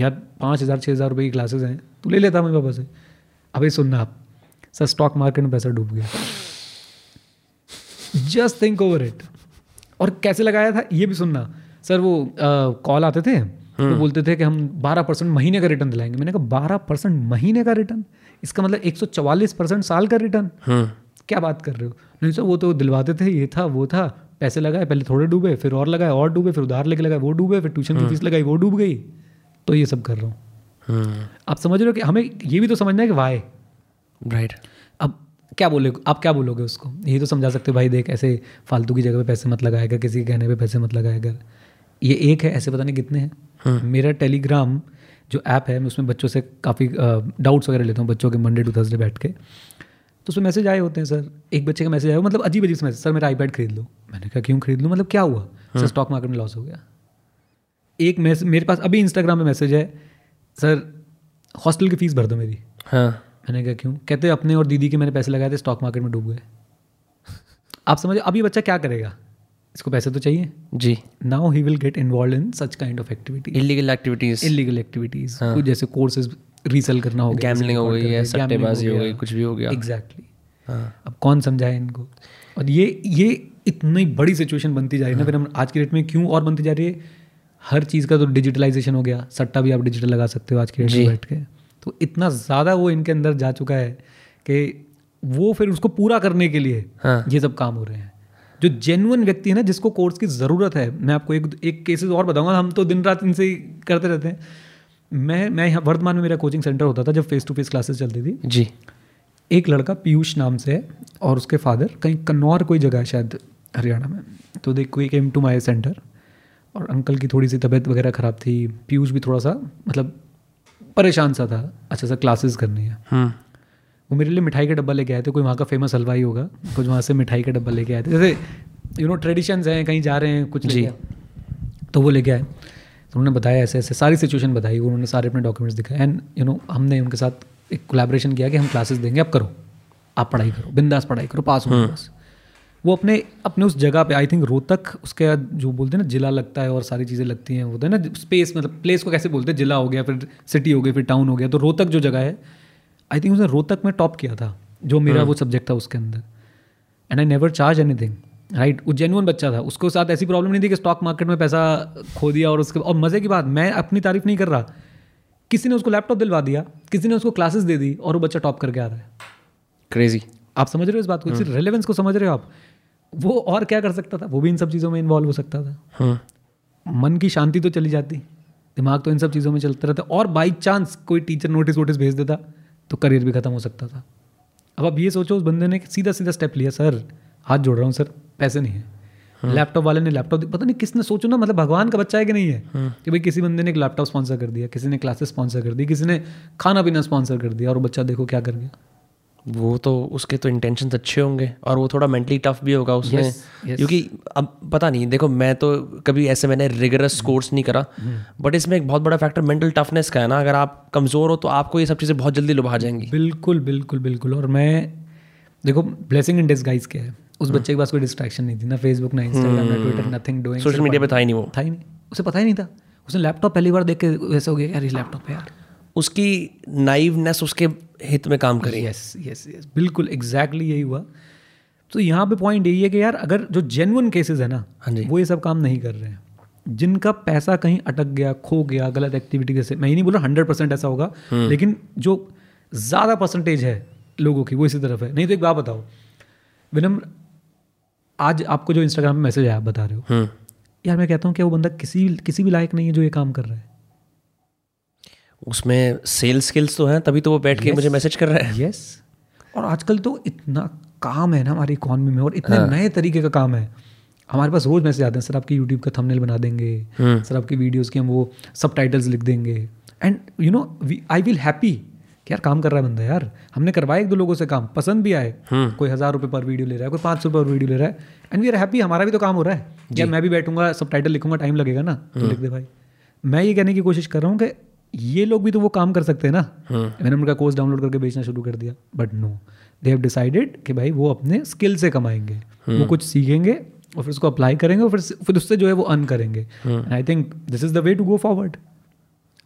यार 5,000-6,000 रुपये की क्लासेस हैं, तू ले लेता मेरे पापा से। अभी सुनना आप सर, स्टॉक मार्केट में पैसा डूब गया, जस्ट थिंक ओवर इट। और कैसे लगाया था ये भी सुनना सर, वो कॉल आते थे तो बोलते थे कि हम 12% महीने का रिटर्न दिलाएंगे। मैंने कहा 12% महीने का रिटर्न, इसका मतलब 144% साल का रिटर्न, क्या बात कर रहे हो। नहीं सर वो तो दिलवाते थे, ये था वो था, पैसे लगाए पहले थोड़े डूबे, फिर और लगाए और डूबे, फिर उधार लेके लगाए वो डूबे, फिर ट्यूशन की फीस लगाई वो डूब गई। तो ये सब कर रहा हूँ। आप समझ रहे हो कि हमें ये भी तो समझना है कि वाई, राइट। अब क्या बोले, आप क्या बोलोगे उसको, यही तो समझा सकते हो भाई देख ऐसे फालतू की जगह पे पैसे मत लगाएगा, किसी के कहने पे पैसे मत लगाएगा। ये एक है, ऐसे पता नहीं कितने हैं। मेरा टेलीग्राम जो ऐप है, मैं उसमें बच्चों से काफ़ी डाउट्स वगैरह लेता हूँ, बच्चों के मंडे टू थर्सडे बैठ के। तो उसमें मैसेज आए होते हैं सर, एक बच्चे का मैसेज आया मतलब अजीब अजीब मैसेज, सर मेरा आईपैड खरीद लो। मैंने कहा क्यों खरीद लूँ, मतलब क्या हुआ सर, स्टॉक मार्केट में लॉस हो गया। एक मैसेज मेरे पास अभी इंस्टाग्राम में मैसेज है, सर हॉस्टल की फीस भर दो मेरी। मैंने कहा क्यों, कहते अपने और दीदी के मैंने पैसे लगाए थे, स्टॉक मार्केट में डूब गए। आप समझो अब ये बच्चा क्या करेगा, इसको पैसे तो चाहिए जी। Now he will get involve in such kind of activity, illegal activities जैसे कोर्सेज रीसेल करना हो गया, गैम्बलिंग हो गई है, सट्टेबाजी हो गई, कुछ भी हो गया। एग्जैक्टली अब कौन समझाए इनको। और ये इतनी बड़ी सिचुएशन बनती जा रही है ना, फिर हम आज की डेट में क्यों और बनती जा रही है। हर चीज़ का तो डिजिटलाइजेशन हो गया, सट्टा भी आप डिजिटल लगा सकते हो आज की डेट में बैठ के। तो इतना ज़्यादा वो इनके अंदर जा चुका है कि वो फिर उसको पूरा करने के लिए ये सब काम हो रहे हैं। जो जेन्युइन व्यक्ति है ना, जिसको कोर्स की ज़रूरत है, मैं आपको एक केसेस और बताऊंगा, हम तो दिन रात इनसे ही करते रहते हैं। मैं यहाँ वर्धमान में मेरा कोचिंग सेंटर होता था, जब फेस टू फेस क्लासेस चलती थी जी। एक लड़का पीयूष नाम से है और उसके फादर कहीं कन्नौर कोई जगह है शायद हरियाणा में। तो they quick came to my centre, और अंकल की थोड़ी सी तबीयत वगैरह ख़राब थी, पीयूष भी थोड़ा सा मतलब परेशान सा था, अच्छा सा क्लासेस करनी है। वो मेरे लिए मिठाई का डब्बा लेके आए थे, कोई वहाँ का फेमस हलवाई होगा, कुछ वहाँ से मिठाई का डब्बा लेके आए थे, जैसे यू नो ट्रेडिशंस हैं, कहीं जा रहे हैं कुछ जी। तो वो लेके आए, तो उन्होंने बताया ऐसे ऐसे सारी सिचुएशन बताई, उन्होंने सारे अपने डॉक्यूमेंट्स दिखाए, एंड यू नो हमने उनके साथ एक कोलैबोरेशन किया कि हम क्लासेस देंगे, आप करो, आप पढ़ाई करो, बिंदास पढ़ाई करो, पास हो बस। वो अपने उस जगह पे आई थिंक रोहतक, उसके जो बोलते हैं ना जिला लगता है और सारी चीज़ें लगती हैं, होता है ना स्पेस, मतलब प्लेस को कैसे बोलते हैं, जिला हो गया फिर सिटी हो गया फिर टाउन हो गया। तो रोहतक जो जगह है, आई थिंक उसने रोहतक में टॉप किया था, जो मेरा वो सब्जेक्ट था उसके अंदर। And I never charge anything, right. वो जेन्युइन बच्चा था, उसको साथ ऐसी प्रॉब्लम नहीं थी कि स्टॉक मार्केट में पैसा खो दिया। और उसके और मज़े की बात, मैं अपनी तारीफ नहीं कर रहा, किसी ने उसको लैपटॉप दिलवा दिया, किसी ने उसको क्लासेस दे दी, और वो बच्चा टॉप करके आ रहा है। क्रेजी, आप समझ रहे हो इस बात को, इस रेलेवेंस को समझ रहे हो आप। वो और क्या कर सकता था, वो भी इन सब चीज़ों में इन्वॉल्व हो सकता था। मन की शांति तो चली जाती, दिमाग तो इन सब चीज़ों में चलता रहता, और बाई चांस कोई टीचर नोटिस वोटिस भेज देता तो करियर भी खत्म हो सकता था। अब आप ये सोचो, उस बंदे ने सीधा सीधा स्टेप लिया, सर हाथ जोड़ रहा हूँ सर, पैसे नहीं है। लैपटॉप वाले ने लैपटॉप, पता नहीं किसने, सोचो ना मतलब भगवान का बच्चा है कि नहीं है कि भाई किसी बंदे ने एक लैपटॉप स्पॉन्सर कर दिया, किसी ने क्लासेस स्पॉन्सर कर दी, किसी ने खाना पीना स्पॉन्सर कर दिया, और बच्चा देखो क्या कर गया। वो तो उसके तो इंटेंशंस अच्छे होंगे, और वो थोड़ा मेंटली टफ भी होगा उसमें। क्योंकि अब पता नहीं, देखो मैं तो कभी ऐसे मैंने रिगरस कोर्स नहीं करा, बट इसमें एक बहुत बड़ा फैक्टर मेंटल टफनेस का है ना। अगर आप कमज़ोर हो तो आपको ये सब चीज़ें बहुत जल्दी लुभा जाएंगी। बिल्कुल बिल्कुल बिल्कुल। और मैं देखो, ब्लेसिंग इन डिस्गाइज क्या है, उस बच्चे के पास कोई डिस्ट्रैक्शन नहीं थी, ना फेसबुक ना इंस्टाग्राम ना Twitter, nothing doing. Social media पर था ही नहीं, वो था ही नहीं, उसे पता ही नहीं था। उसने लैपटॉप पहली बार देख के वैसे हो गया, यार ये लैपटॉप है यार। उसकी नाइवनेस उसके हित में काम करें। यस यस यस, बिल्कुल एग्जैक्टली यही हुआ। तो यहाँ पे पॉइंट यही है कि यार अगर जो जेन्युइन केसेस है ना, वो ये सब काम नहीं कर रहे हैं। जिनका पैसा कहीं अटक गया, खो गया, गलत एक्टिविटी जैसे, मैं ही नहीं बोल रहा 100% ऐसा होगा, लेकिन जो ज़्यादा परसेंटेज है लोगों की वो इसी तरफ है। नहीं तो एक बात बताओ विनम्र, आज आपको जो इंस्टाग्राम पर मैसेज आया आप बता रहे हो, यार मैं कहता हूँ कि वो बंदा किसी भी लायक नहीं है जो ये काम कर रहा है। उसमें सेल्स स्किल्स तो हैं, तभी तो वो बैठ के मुझे मैसेज कर रहा है। यस और आजकल तो इतना काम है ना हमारी इकोनॉमी में, और इतने नए तरीके का काम है। हमारे पास रोज मैसेज आते हैं, सर आपकी यूट्यूब का थंबनेल बना देंगे, सर आपकी वीडियोस के हम वो सबटाइटल्स लिख देंगे। And you know I will happy कि यार काम कर रहा है बंदा, यार हमने करवाया एक दो लोगों से काम, पसंद भी आए। कोई 1,000 रुपये पर वीडियो ले रहा है, कोई 500 रुपये पर वीडियो ले रहा है, एंड वी आर हैप्पी, हमारा भी तो काम हो रहा है। यार मैं भी बैठूंगा सबटाइटल लिखूंगा, टाइम लगेगा ना, तो लिख दे भाई। मैं ये कहने की कोशिश कर रहा हूँ कि ये लोग भी तो वो काम कर सकते हैं ना. मैंने उनका कोर्स डाउनलोड करके बेचना शुरू कर दिया. But no, they have decided कि भाई वो अपने स्किल से कमाएंगे, वो कुछ सीखेंगे और फिर उसको अप्लाई करेंगे और फिर उससे जो है वो अर्न करेंगे. And I think this is the way to go forward.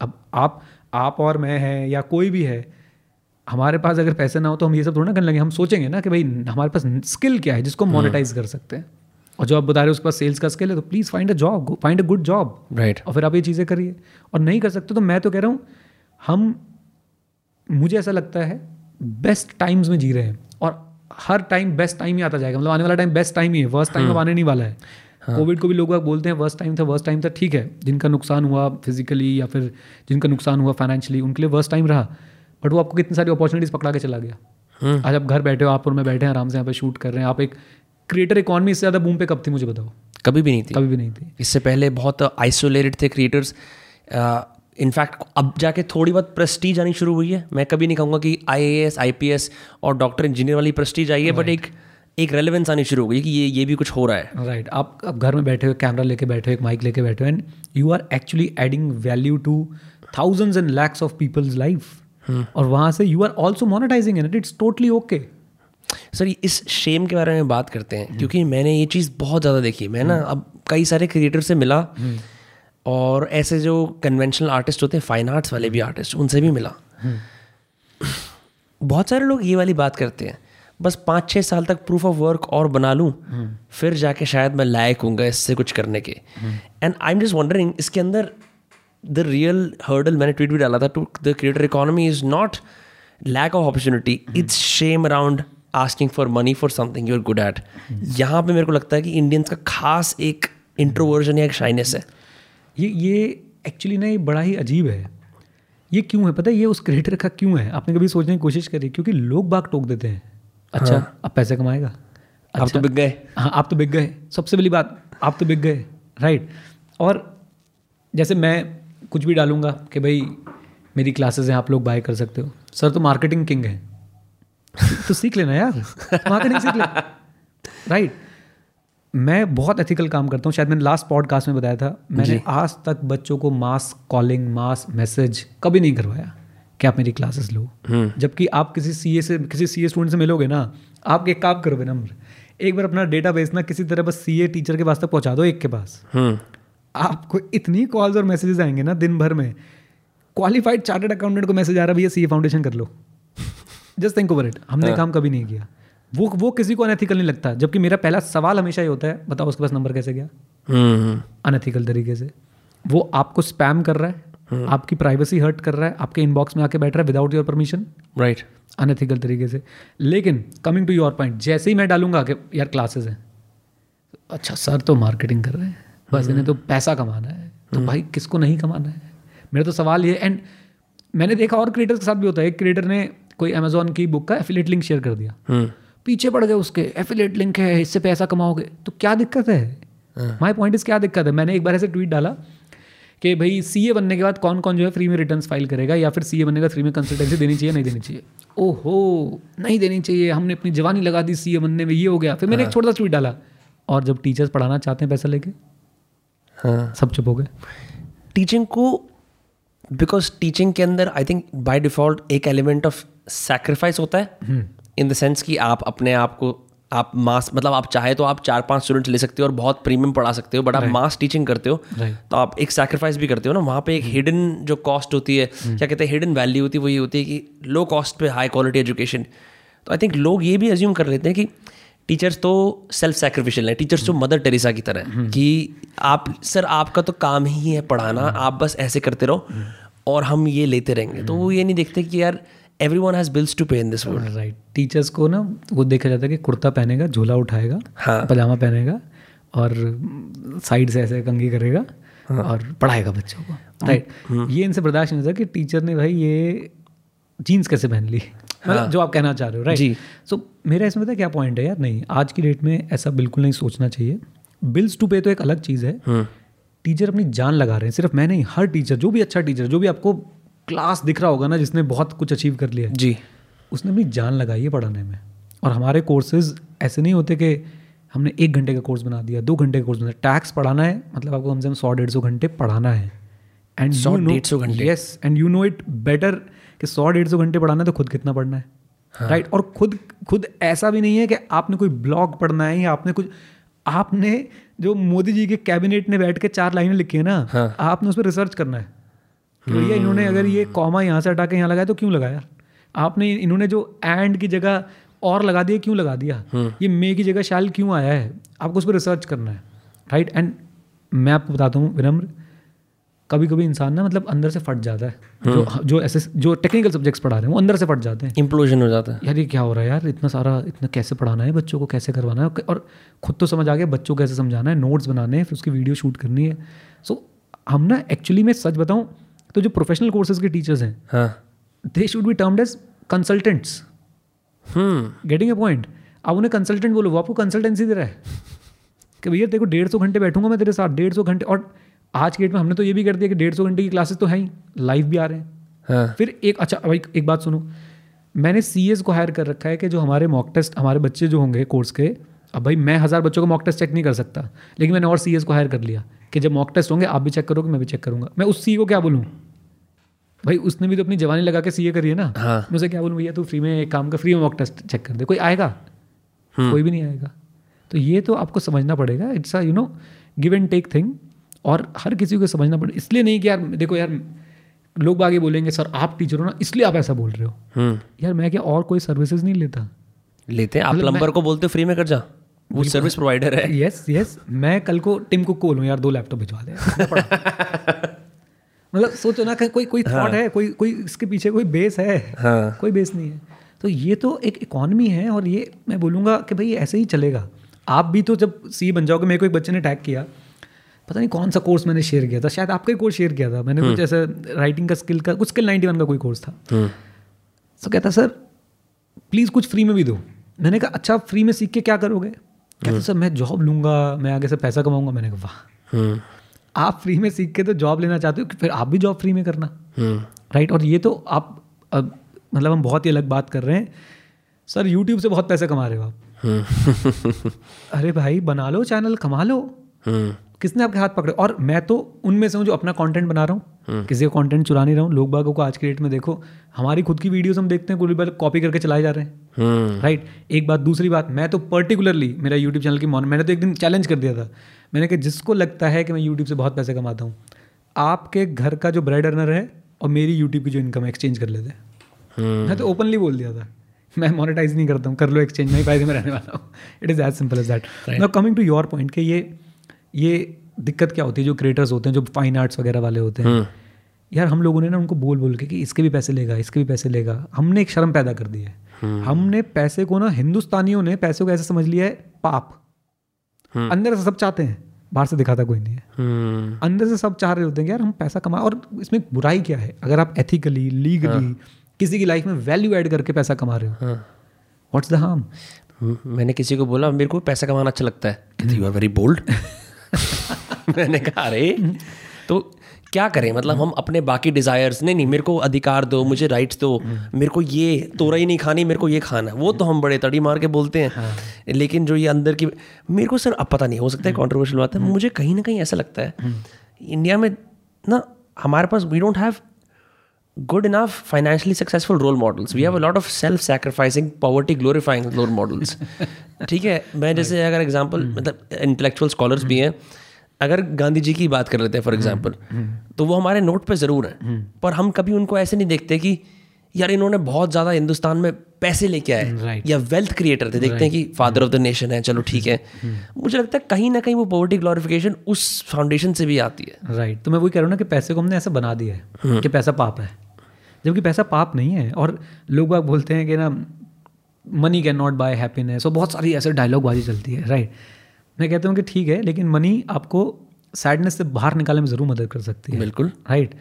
अब आप और मैं हैं या कोई भी है, हमारे पास अगर पैसे ना हो तो हम ये सब थोड़ा ना करने लगे. हम सोचेंगे ना कि भाई हमारे पास स्किल क्या है जिसको मोनेटाइज कर सकते हैं. और जो आप बता रहे हो उसके पास सेल्स का स्किल है तो please find a job, find a good job, right. और फिर आप ये चीज़ें करिए. और नहीं कर सकते तो मैं तो कह रहा हूँ, हम मुझे ऐसा लगता है बेस्ट टाइम्स में जी रहे हैं और हर टाइम बेस्ट टाइम ही आता जाएगा. मतलब आने वाला टाइम बेस्ट टाइम ही है, वर्स्ट टाइम अब आने नहीं वाला है. कोविड को भी लोग बोलते हैं वर्स्ट टाइम था. ठीक है, जिनका नुकसान हुआ फिजिकली या फिर जिनका नुकसान हुआ फाइनेंशियली उनके लिए वर्स्ट टाइम रहा. बट वो आपको कितनी सारी अपॉर्चुनिटीज पकड़ा के चला गया. आज आप घर बैठे हो, आप और मैं बैठे हैं आराम से, यहाँ पे शूट कर रहे हैं. आप एक क्रिएटर इकोनॉमी इससे ज़्यादा बूम पे कब थी मुझे बताओ? कभी भी नहीं थी. इससे पहले बहुत आइसोलेटेड थे क्रिएटर्स. इनफैक्ट अब जाके थोड़ी बहुत प्रेस्टीज आनी शुरू हुई है. मैं कभी नहीं कहूँगा कि IAS, IPS और डॉक्टर इंजीनियर वाली प्रेस्टीज आई है, बट एक रेलेवेंस आनी शुरू हो गई कि ये भी कुछ हो रहा है, राइट. आप घर में बैठे हो, कैमरा लेके बैठे हो, एक माइक लेके बैठे हो, and you are actually adding value to thousands and lakhs of people's life. और वहाँ से you are also monetising and it's totally okay. Sir, इस शेम के बारे में बात करते हैं क्योंकि मैंने ये चीज़ बहुत ज़्यादा देखी. मैं ना अब कई सारे क्रिएटर से मिला और ऐसे जो कन्वेंशनल आर्टिस्ट होते हैं, फाइन आर्ट्स वाले भी आर्टिस्ट, उनसे भी मिला. बहुत सारे लोग ये वाली बात करते हैं, बस 5-6 साल तक प्रूफ ऑफ वर्क और बना लूँ, फिर जाके शायद मैं लायक होऊंगा इससे कुछ करने के. And I am just wondering, इसके अंदर द रियल हर्डल, मैंने ट्वीट भी डाला था, to the creator economy is not lack of opportunity, it's shame around asking for money for something you are good at. यहाँ पे मेरे को लगता है कि इंडियंस का खास एक इंट्रोवर्जन या एक शाइनेस है. ये एक्चुअली ना, ये बड़ा ही अजीब है. ये क्यों है पता है? ये उस क्रिएटर का क्यों है? आपने कभी सोचने की कोशिश करी? क्योंकि लोग बाग टोक देते हैं. अच्छा, आप पैसे कमाएगा, आप तो बिक गए. हाँ, आप तो बिक गए. सबसे पहली बात, आप तो बिक गए, राइट. और जैसे मैं कुछ भी डालूंगा कि भाई मेरी क्लासेस हैं, आप लोग बाय कर सकते हो. सर तो मार्केटिंग किंग है तो सीख लेना यार, मार्केटिंग सीख ले, राइट. मैं बहुत एथिकल काम करता हूँ. शायद मैंने लास्ट पॉडकास्ट में बताया था, मैंने आज तक बच्चों को मास कॉलिंग, मास मैसेज कभी नहीं करवाया कि आप मेरी क्लासेस लो. जबकि आप किसी सीए स्टूडेंट से मिलोगे ना, आप एक काम करोगे ना, एक बार अपना डेटाबेस ना किसी तरह बस सीए टीचर के पास तक पहुँचा दो, एक के पास. आपको इतनी कॉल्स और मैसेजेस आएंगे ना दिन भर में. क्वालिफाइड चार्टर्ड अकाउंटेंट को मैसेज आ रहा है, भैया सीए फाउंडेशन कर लो. Just think over it. हमने काम कभी नहीं किया. वो किसी को अनएथिकल नहीं लगता. जबकि मेरा पहला सवाल हमेशा ये होता है, बताओ उसके पास नंबर कैसे गया अनएथिकल तरीके से? वो आपको स्पैम कर रहा है, आपकी प्राइवेसी हर्ट कर रहा है, आपके इनबॉक्स में आके बैठ रहा है without your permission, right, unethical तरीके से. लेकिन कमिंग टू योर पॉइंट, जैसे ही मैं डालूंगा कि यार क्लासेस हैं, अच्छा सर तो मार्केटिंग कर रहे हैं, बस इन्हें तो पैसा कमाना है. तो भाई किसको नहीं कमाना है? मेरा तो सवाल ये. एंड मैंने देखा और क्रिएटर्स के साथ भी होता है. एक क्रिएटर ने कोई अमेजोन की बुक का एफिलेट लिंक शेयर कर दिया, पीछे पड़ गए उसके, एफिलेट लिंक है, इससे पैसा कमाओगे. तो क्या दिक्कत है? माय पॉइंट इज, क्या दिक्कत है? मैंने एक बार ऐसे ट्वीट डाला कि भाई सीए बनने के बाद कौन कौन जो है फ्री में रिटर्न्स फाइल करेगा, या फिर सीए बनने के बाद फ्री में कंसल्टेंसी देनी चाहिए, नहीं देनी चाहिए. ओहो, नहीं देनी चाहिए, हमने अपनी जवानी लगा दी सीए बनने में, ये हो गया. फिर मैंने एक छोटा सा ट्वीट डाला, और जब टीचर्स पढ़ाना चाहते हैं पैसा लेके, हाँ, सब चुप हो गए. टीचिंग को, बिकॉज टीचिंग के अंदर आई थिंक बाय डिफॉल्ट एक एलिमेंट ऑफ सैक्रिफाइस होता है, इन द सेंस कि आप अपने आप को, आप मास, मतलब आप चाहे तो आप 4-5 स्टूडेंट्स ले सकते हो और बहुत प्रीमियम पढ़ा सकते हो, बट आप मास टीचिंग करते हो तो आप एक सैक्रिफाइस भी करते हो ना. वहाँ पे एक हिडन जो कॉस्ट होती है, क्या कहते हैं, हिडन वैल्यू होती है, वो ये होती है कि लो कॉस्ट पे हाई क्वालिटी एजुकेशन. तो आई थिंक लोग ये भी अज्यूम कर लेते हैं कि टीचर्स तो सेल्फ सैक्रिफिशियल हैं, टीचर्स तो मदर टेरेसा की तरह हैं कि आप, सर आपका तो काम ही है पढ़ाना, आप बस ऐसे करते रहो और हम ये लेते रहेंगे. तो वो ये नहीं देखते कि यार everyone has bills to pay in this world, right. Teachers को ना वो देखा जाता है कि कुर्ता पहनेगा, झोला उठाएगा, हाँ, पजामा पहनेगा और साइड से ऐसे कंघी करेगा, हाँ, और पढ़ाएगा बच्चों को, राइट. ये इनसे बर्दाश्त नहीं होता कि टीचर ने भाई ये जीन्स कैसे पहन ली, हाँ, जो आप कहना चाह रहे हो, राइट जी. सो मेरा इसमें पता क्या पॉइंट है यार, नहीं, आज की डेट में ऐसा बिल्कुल नहीं सोचना चाहिए. बिल्स टू पे तो एक अलग चीज़ है, टीचर अपनी जान लगा रहे हैं. सिर्फ मैं नहीं, हर टीचर, जो भी अच्छा टीचर, जो भी आपको क्लास दिख रहा होगा ना जिसने बहुत कुछ अचीव कर लिया जी, उसने अपनी जान लगाई है पढ़ाने में. और हमारे कोर्सेज ऐसे नहीं होते कि हमने 1 घंटे का कोर्स बना दिया, 2 घंटे का कोर्स बना दिया. टैक्स पढ़ाना है मतलब आपको कम से कम 100-150 घंटे पढ़ाना है. एंड 100-150 घंटे yes and you know it better कि 100-150 घंटे पढ़ाना है तो खुद कितना पढ़ना है राइट और खुद ऐसा भी नहीं है कि आपने कोई ब्लॉग पढ़ना है या आपने कुछ आपने जो मोदी जी के कैबिनेट ने बैठ के 4 लाइनें लिखी है ना आपने उस पर रिसर्च करना है कि भैया इन्होंने अगर ये कॉमा यहाँ से हटा के यहाँ लगाया तो क्यों लगाया आपने इन्होंने जो एंड की जगह और लगा दिया क्यों लगा दिया ये मे की जगह शाल क्यों आया है आपको उस पर रिसर्च करना है राइट एंड मैं आपको बताता हूँ विनम्र कभी कभी इंसान ना मतलब अंदर से फट जाता है जो ऐसे जो टेक्निकल सब्जेक्ट्स पढ़ा रहे हैं वो अंदर से फट जाते हैं इम्प्लोजन हो जाता है यार ये क्या हो रहा है यार इतना सारा इतना कैसे पढ़ाना है बच्चों को कैसे करवाना है और खुद तो समझ आ गया बच्चों को कैसे समझाना है नोट्स बनाने हैं फिर उसकी वीडियो शूट करनी है सो हम ना एक्चुअली मैं सच बताऊँ तो जो प्रोफेशनल कोर्सेज के टीचर्स हैं they should be termed as consultants getting a point आप उन्हें कंसल्टेंट बोलो वो आपको कंसल्टेंसी दे रहा है कि भैया तेरे को 150 घंटे बैठूंगा मैं तेरे साथ 150 घंटे और आज के डेट में हमने तो ये भी कर दिया कि 150 घंटे की क्लासेस तो हैं ही लाइव भी आ रहे हैं फिर एक अच्छा भाई एक बात सुनो मैंने CS को हायर कर रखा है कि जो हमारे मॉक टेस्ट हमारे बच्चे जो होंगे कोर्स के अब भाई मैं 1000 बच्चों का मॉक टेस्ट चेक नहीं कर सकता लेकिन मैंने और CS को हायर कर लिया कि जब मॉक टेस्ट होंगे आप भी चेक करोगे मैं भी चेक करूँगा मैं उस CA को क्या बोलूँ भाई उसने भी तो अपनी जवानी लगा के CA करी है ना मैं उसे क्या बोलूँ भैया तू फ्री में एक काम का फ्री में मॉक टेस्ट चेक कर दे कोई आएगा कोई भी नहीं आएगा तो ये तो आपको समझना पड़ेगा it's a you know give and take thing और हर किसी को समझना पड़ेगा इसलिए नहीं कि यार देखो यार लोग आगे बोलेंगे सर आप टीचर हो ना इसलिए आप ऐसा बोल रहे हो यार मैं क्या और कोई सर्विसेज नहीं लेते आप प्लम्बर को बोलते फ्री में कर जा वो सर्विस प्रोवाइडर है यस यस मैं कल को टिम कुक को बोलूँ यार 2 लैपटॉप भिजवा दे मतलब सोचो ना कोई थॉट है कोई इसके पीछे कोई बेस है कोई बेस नहीं है तो ये तो एक इकोनॉमी है और ये मैं बोलूँगा कि भाई ऐसे ही चलेगा आप भी तो जब CA बन जाओगे मेरे को एक बच्चे ने टैग किया पता नहीं कौन सा कोर्स मैंने शेयर किया था शायद आपका ही कोर्स शेयर किया था मैंने कुछ ऐसा राइटिंग का स्किल का कुछ स्किल 91 का कोई कोर्स था सो कहता सर प्लीज़ कुछ फ्री में भी दो मैंने कहा अच्छा फ्री में सीख के क्या करोगे कहता सर मैं जॉब लूँगा मैं आगे से पैसा कमाऊँगा मैंने कहा वाह आप फ्री में सीख के तो जॉब लेना चाहते हो फिर आप भी जॉब फ्री में करना राइट और ये तो आप मतलब हम बहुत ही अलग बात कर रहे हैं सर यूट्यूब से बहुत पैसे कमा रहे हो आप अरे भाई बना लो चैनल कमा लो किसने आपके हाथ पकड़े और मैं तो उनमें से हूँ जो अपना कंटेंट बना रहा हूँ किसी का कंटेंट चुरा नहीं रहा हूँ लोग बागों को आज की डेट में देखो हमारी खुद की वीडियोस हम देखते हैं कोई बार कॉपी करके चलाए जा रहे हैं राइट एक बात दूसरी बात मैं तो पर्टिकुलरली मेरा यूट्यूब चैनल की मैंने तो एक दिन चैलेंज कर दिया था मैंने कहा जिसको लगता है कि मैं यूट्यूब से बहुत पैसे कमाता हूँ आपके घर का जो ब्रेड अर्नर है और मेरी यूट्यूब की जो इनकम है एक्सचेंज कर लेते हैं मैं तो ओपनली बोल दिया था मैं मोनेटाइज नहीं करता हूँ कर लो एक्सचेंज में फायदे में रहने वाला हूँ it is as simple as that now coming to your point कि ये दिक्कत क्या होती है जो क्रिएटर्स होते हैं जो फाइन आर्ट्स वगैरह वाले होते हैं यार हम लोगों ने ना उनको बोल के कि इसके भी पैसे लेगा इसके भी पैसे लेगा हमने एक शर्म पैदा कर दी है हमने पैसे को ना हिंदुस्तानियों ने पैसे को ऐसे समझ लिया है पाप अंदर से सब चाहते हैं बाहर से दिखाता कोई नहीं है अंदर से सब चाह रहे होते हैं यार हम पैसा कमाएं और इसमें बुराई क्या है अगर आप एथिकली लीगली किसी की लाइफ में वैल्यू ऐड करके पैसा कमा रहे हो व्हाट्स द हार्म मैंने किसी को बोला मेरे को पैसा कमाना अच्छा लगता है यू आर वेरी बोल्ड मैंने कहा अरे तो क्या करें मतलब हम अपने बाकी डिज़ायर्स नहीं मेरे को अधिकार दो मुझे राइट्स दो मेरे को ये तोरई नहीं खानी मेरे को ये खाना वो तो हम बड़े तड़ी मार के बोलते हैं लेकिन जो ये अंदर की मेरे को सर अब पता नहीं हो सकता है कॉन्ट्रोवर्शियल बात है मुझे कहीं ना कहीं ऐसा लगता है इंडिया में ना हमारे पास we don't have good enough financially successful role models we have a lot of self-sacrificing poverty glorifying role models ठीक है मैं जैसे अगर example मतलब intellectual scholars भी हैं अगर गांधी जी की बात कर लेते हैं for example तो वो हमारे नोट पे ज़रूर हैं पर हम कभी उनको ऐसे नहीं देखते कि यार इन्होंने बहुत ज़्यादा हिंदुस्तान में पैसे लेके आए या वेल्थ क्रिएटर थे देखते हैं कि फादर ऑफ द नेशन है चलो ठीक है मुझे लगता है कहीं ना कहीं वो पॉवर्टी ग्लोरिफिकेशन उस फाउंडेशन से भी आती है राइट तो मैं वही कह रहा हूँ ना कि पैसे को हमने ऐसा बना दिया है कि पैसा पाप है जबकि पैसा पाप नहीं है और लोग बाग बोलते हैं कि ना money can not buy happiness और बहुत सारी ऐसे डायलॉगबाजी चलती है राइट मैं कहता हूँ कि ठीक है लेकिन मनी आपको सैडनेस से बाहर निकालने में ज़रूर मदद कर सकती है बिल्कुल राइट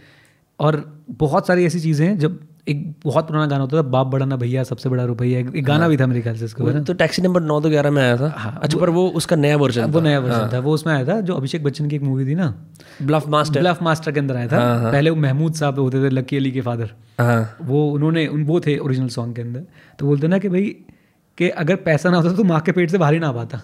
और बहुत सारी ऐसी चीज़ें हैं जब एक बहुत पुराना गाना होता था बाप बड़ा ना भैया सबसे बड़ा रुपया एक गाना भी था मेरे ख्याल से इसको तो टैक्सी नंबर 9-11 में आया था अच्छा पर वो उसका नया वर्जन था वो उसमें आया था जो अभिषेक बच्चन की एक मूवी थी ना ब्लफ मास्टर के अंदर आया था पहले वो महमूद साहब होते थे लकी अली के फादर वो उन्होंने वो थे ओरिजिनल सॉन्ग के अंदर तो बोलते ना कि भाई कि अगर पैसा ना होता तो माँ के पेट से बाहर ही ना आ पाता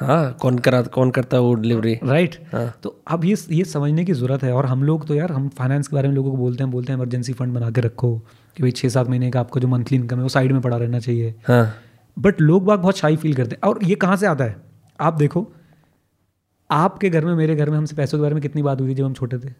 हाँ, कौन करता है वो डिलीवरी, राइट. तो अब ये समझने की ज़रूरत है. और हम लोग तो यार, हम फाइनेंस के बारे में लोगों को बोलते हैं इमरजेंसी फंड बना के रखो कि भाई 6-7 महीने का आपका जो मंथली इनकम है वो साइड में पड़ा रहना चाहिए. हाँ. बट लोग बाग बहुत शाई फील करते हैं. और ये कहाँ से आता है? आप देखो, आपके घर में, मेरे घर में हमसे पैसों के बारे में कितनी बात हुई थी जब हम छोटे थे?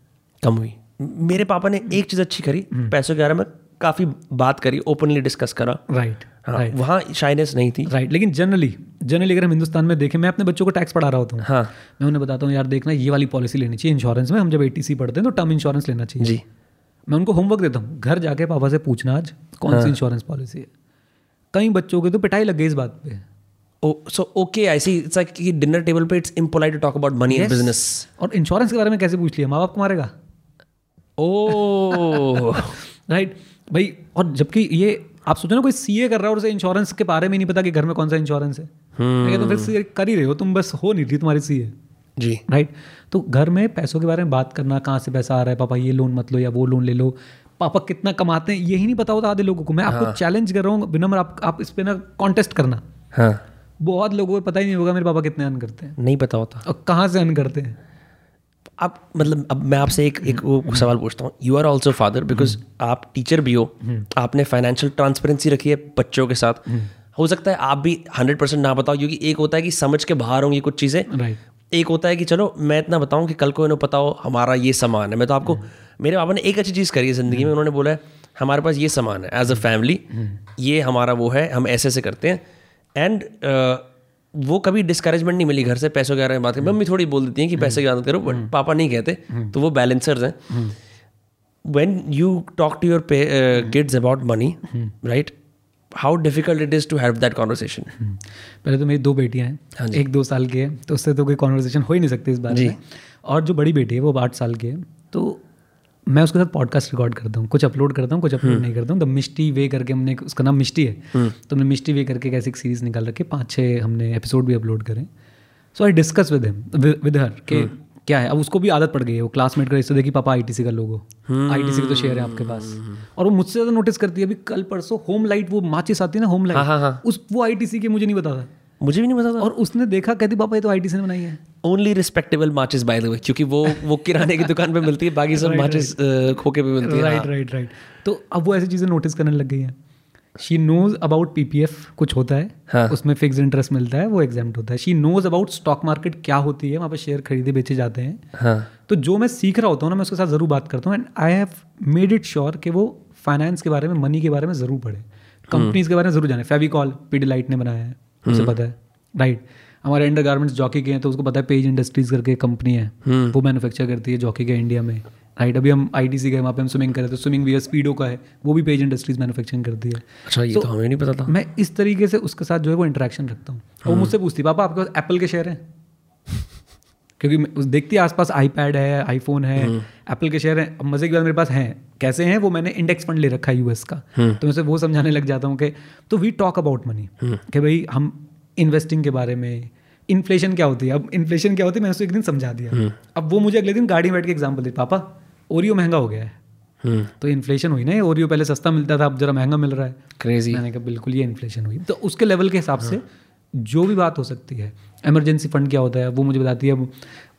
कम हुई. मेरे पापा ने एक चीज़ अच्छी करी, पैसों के बारे में काफ़ी बात करी, ओपनली डिस्कस करा, राइट. हाँ, वहाँ शाइनेस नहीं थी, राइट. लेकिन जनरली अगर हम हिंदुस्तान में देखें, मैं अपने बच्चों को टैक्स पढ़ा रहा होता हूँ. हाँ. मैं उन्हें बताता हूँ, यार देखना ये वाली पॉलिसी लेनी चाहिए इंश्योरेंस में, हम जब ATC पढ़ते हैं तो टर्म इंश्योरेंस लेना चाहिए जी. मैं उनको होमवर्क देता हूँ, घर जाके पापा से पूछना आज कौन सी इंश्योरेंस पॉलिसी है. कई बच्चों के तो पिटाई लग गई इस बात पे. So okay, I see, it's like dinner table पे it's impolite to talk about money and business. और इंश्योरेंस के बारे में कैसे पूछ लिया, माँ बाप को मारेगा? ओ राइट भाई. और जबकि ये आप सोचो ना, कोई CA कर रहा है और उसे इंश्योरेंस के बारे में नहीं पता कि घर में कौन सा इंश्योरेंस है. तो फिर CA कर ही रहे हो तुम, बस हो नहीं रही तुम्हारी CA जी, राइट. तो घर में पैसों के बारे में बात करना, कहाँ से पैसा आ रहा है, पापा ये लोन मत लो या वो लोन ले लो, पापा कितना कमाते हैं ये ही नहीं पता होता आधे लोगों को. मैं आपको चैलेंज कर रहा हूँ विनम्र, आप इस पर ना कॉन्टेस्ट करना. हाँ. बहुत लोगों को पता ही नहीं होगा मेरे पापा कितने अर्न करते हैं, नहीं पता होता. और कहाँ से अर्न करते हैं आप, मतलब अब मैं आपसे एक सवाल पूछता हूँ. You are also father, because आप टीचर भी हो, आपने फाइनेंशियल ट्रांसपेरेंसी रखी है बच्चों के साथ. हो सकता है आप भी 100% ना बताओ, क्योंकि एक होता है कि समझ के बाहर होंगी कुछ चीज़ें, right. एक होता है कि चलो मैं इतना बताऊँ कि कल को इन्हें पता हो हमारा ये सामान है. मैं तो आपको, मेरे पापा ने एक अच्छी चीज़ करी है ज़िंदगी में, उन्होंने बोला है हमारे पास ये सामान है एज अ फैमिली, ये हमारा वो है, हम ऐसे ऐसे करते हैं. एंड वो कभी डिस्करेजमेंट नहीं मिली घर से पैसों के बारे में बात करें. मम्मी थोड़ी बोल देती हैं कि पैसे की बात करो, बट पापा नहीं कहते, तो वो बैलेंसर्स हैं. When you talk to your kids about money, right, how difficult it is to have that conversation? पहले तो मेरी 2 बेटियाँ हैं, हाँ, 1-2 साल की है, तो उससे तो कोई कॉन्वर्सेशन हो ही नहीं सकती इस बारे में. और जो बड़ी बेटी है वो 8 साल की है, तो मैं उसके साथ पॉडकास्ट रिकॉर्ड करता हूँ, कुछ अपलोड करता हूँ, कुछ अपलोड नहीं करता हूँ. द मिस्टी वे करके, हमने उसका नाम मिस्टी है, तो हमने मिस्टी वे करके कैसे एक सीरीज़ निकाल रखी, 5-6 हमने एपिसोड भी अपलोड करें. So I discuss with her के क्या है. अब उसको भी आदत पड़ गई है, वो क्लासमेट कर इससे देखी पापा ITC का लोगो, ITC का तो शेयर है आपके पास. और वो मुझसे ज़्यादा नोटिस करती है. अभी कल परसों होम लाइट, वो माचिस आती है ना होम लाइट, उस वो ITC की मुझे नहीं पता था, मुझे भी नहीं पता था. और उसने देखा, कहती पापा ये तो ITC ने बनाई है. ओनली रिस्पेक्टेबल माचिस बाय द वे, क्योंकि वो किराने की दुकान पे मिलती है, बाकी सब माचिस खोके पे मिलती है. Right right right. तो अब वो ऐसी चीज़ें नोटिस करने लग गई हैं. शी नोज अबाउट PPF कुछ होता है, हाँ. उसमें फिक्स इंटरेस्ट मिलता है, वो एग्जाम्प्ट होता है. She knows about stock market क्या होती है, वहाँ पर शेयर खरीदे बेचे जाते हैं, हाँ. तो जो मैं सीख रहा होता हूँ ना, मैं उसके साथ ज़रूर बात करता हूँ. And I have made it sure कि वो फाइनेंस के बारे में, मनी के बारे में ज़रूर पढ़े, कंपनीज के बारे में ज़रूर जाने. फेविकॉल पिडलाइट ने बनाया है, उसे पता है, राइट. हमारे अंडर गारमेंट्स जॉकी के हैं, तो उसको पता है पेज इंडस्ट्रीज करके कंपनी है, वो मैन्युफैक्चर करती है जॉकी के इंडिया में, राइट. अभी हम ITC गए, वहाँ पे हम स्विमिंग कर रहे थे, स्विमिंग वियर स्पीडो का है, वो भी पेज इंडस्ट्रीज मैन्युफैक्चरिंग करती है. अच्छा, ये तो हमें नहीं पता था. मैं इस तरीके से उसके साथ जो है वो इंटरेक्शन रखता हूँ. वो मुझसे पूछती पापा आपके पास Apple के शेयर हैं, क्योंकि देखती है आसपास iPad है, iPhone है, Apple के शेयर हैं. अब मजे की बात मेरे पास हैं, कैसे हैं वो, मैंने इंडेक्स फंड ले रखा है US का, तो मैं वो समझाने लग जाता हूँ कि तो वी टॉक अबाउट मनी, कि भाई हम इन्वेस्टिंग के बारे में, इन्फ्लेशन क्या होती है. अब इन्फ्लेशन क्या होती है मैंने उसको एक दिन समझा दिया. अब वो मुझे अगले दिन गाड़ी में बैठ के एग्जाम्पल देती, पापा ओरियो महंगा हो गया है, तो इन्फ्लेशन हुई ना, ओरियो पहले सस्ता मिलता था अब जरा महंगा मिल रहा है, क्रेजी. मैंने कहा बिल्कुल ये इन्फ्लेशन हुई. तो उसके लेवल के हिसाब से जो भी बात हो सकती है. इमरजेंसी फंड क्या होता है वो मुझे बताती है.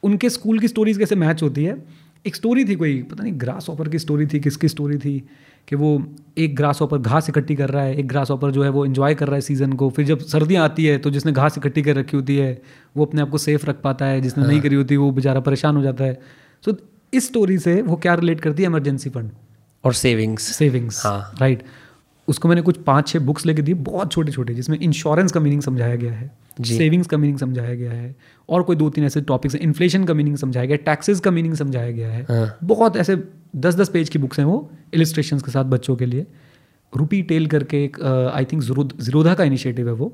उनके स्कूल की स्टोरीज कैसे मैच होती है. एक स्टोरी थी कोई, पता नहीं ग्रास हॉपर की स्टोरी थी, किसकी स्टोरी थी, कि वो एक ग्रास हॉपर घास इकट्ठी कर रहा है, एक ग्रास हॉपर जो है वो एंजॉय कर रहा है सीज़न को. फिर जब सर्दियाँ आती है तो जिसने घास इकट्ठी कर रखी होती है वो अपने आप को सेफ रख पाता है, जिसने नहीं करी होती वो बेचारा परेशान हो जाता है. सो इस स्टोरी से वो क्या रिलेट करती है, इमरजेंसी फंड और सेविंग्स, हाँ, राइट. उसको मैंने कुछ 5-6 बुक्स लेके दी, बहुत छोटे छोटे, जिसमें इंश्योरेंस का मीनिंग समझाया गया है, सेविंग्स का मीनिंग समझाया गया है, और कोई 2-3 ऐसे टॉपिक्स हैं. इन्फ्लेशन का मीनिंग समझाया गया है, टैक्सेस का मीनिंग समझाया गया है, बहुत ऐसे 10-10 पेज की बुक्स हैं वो, इलस्ट्रेशंस के साथ बच्चों के लिए. रूपी टेल करके एक आई थिंक ज़ीरोधा का इनिशिएटिव है वो,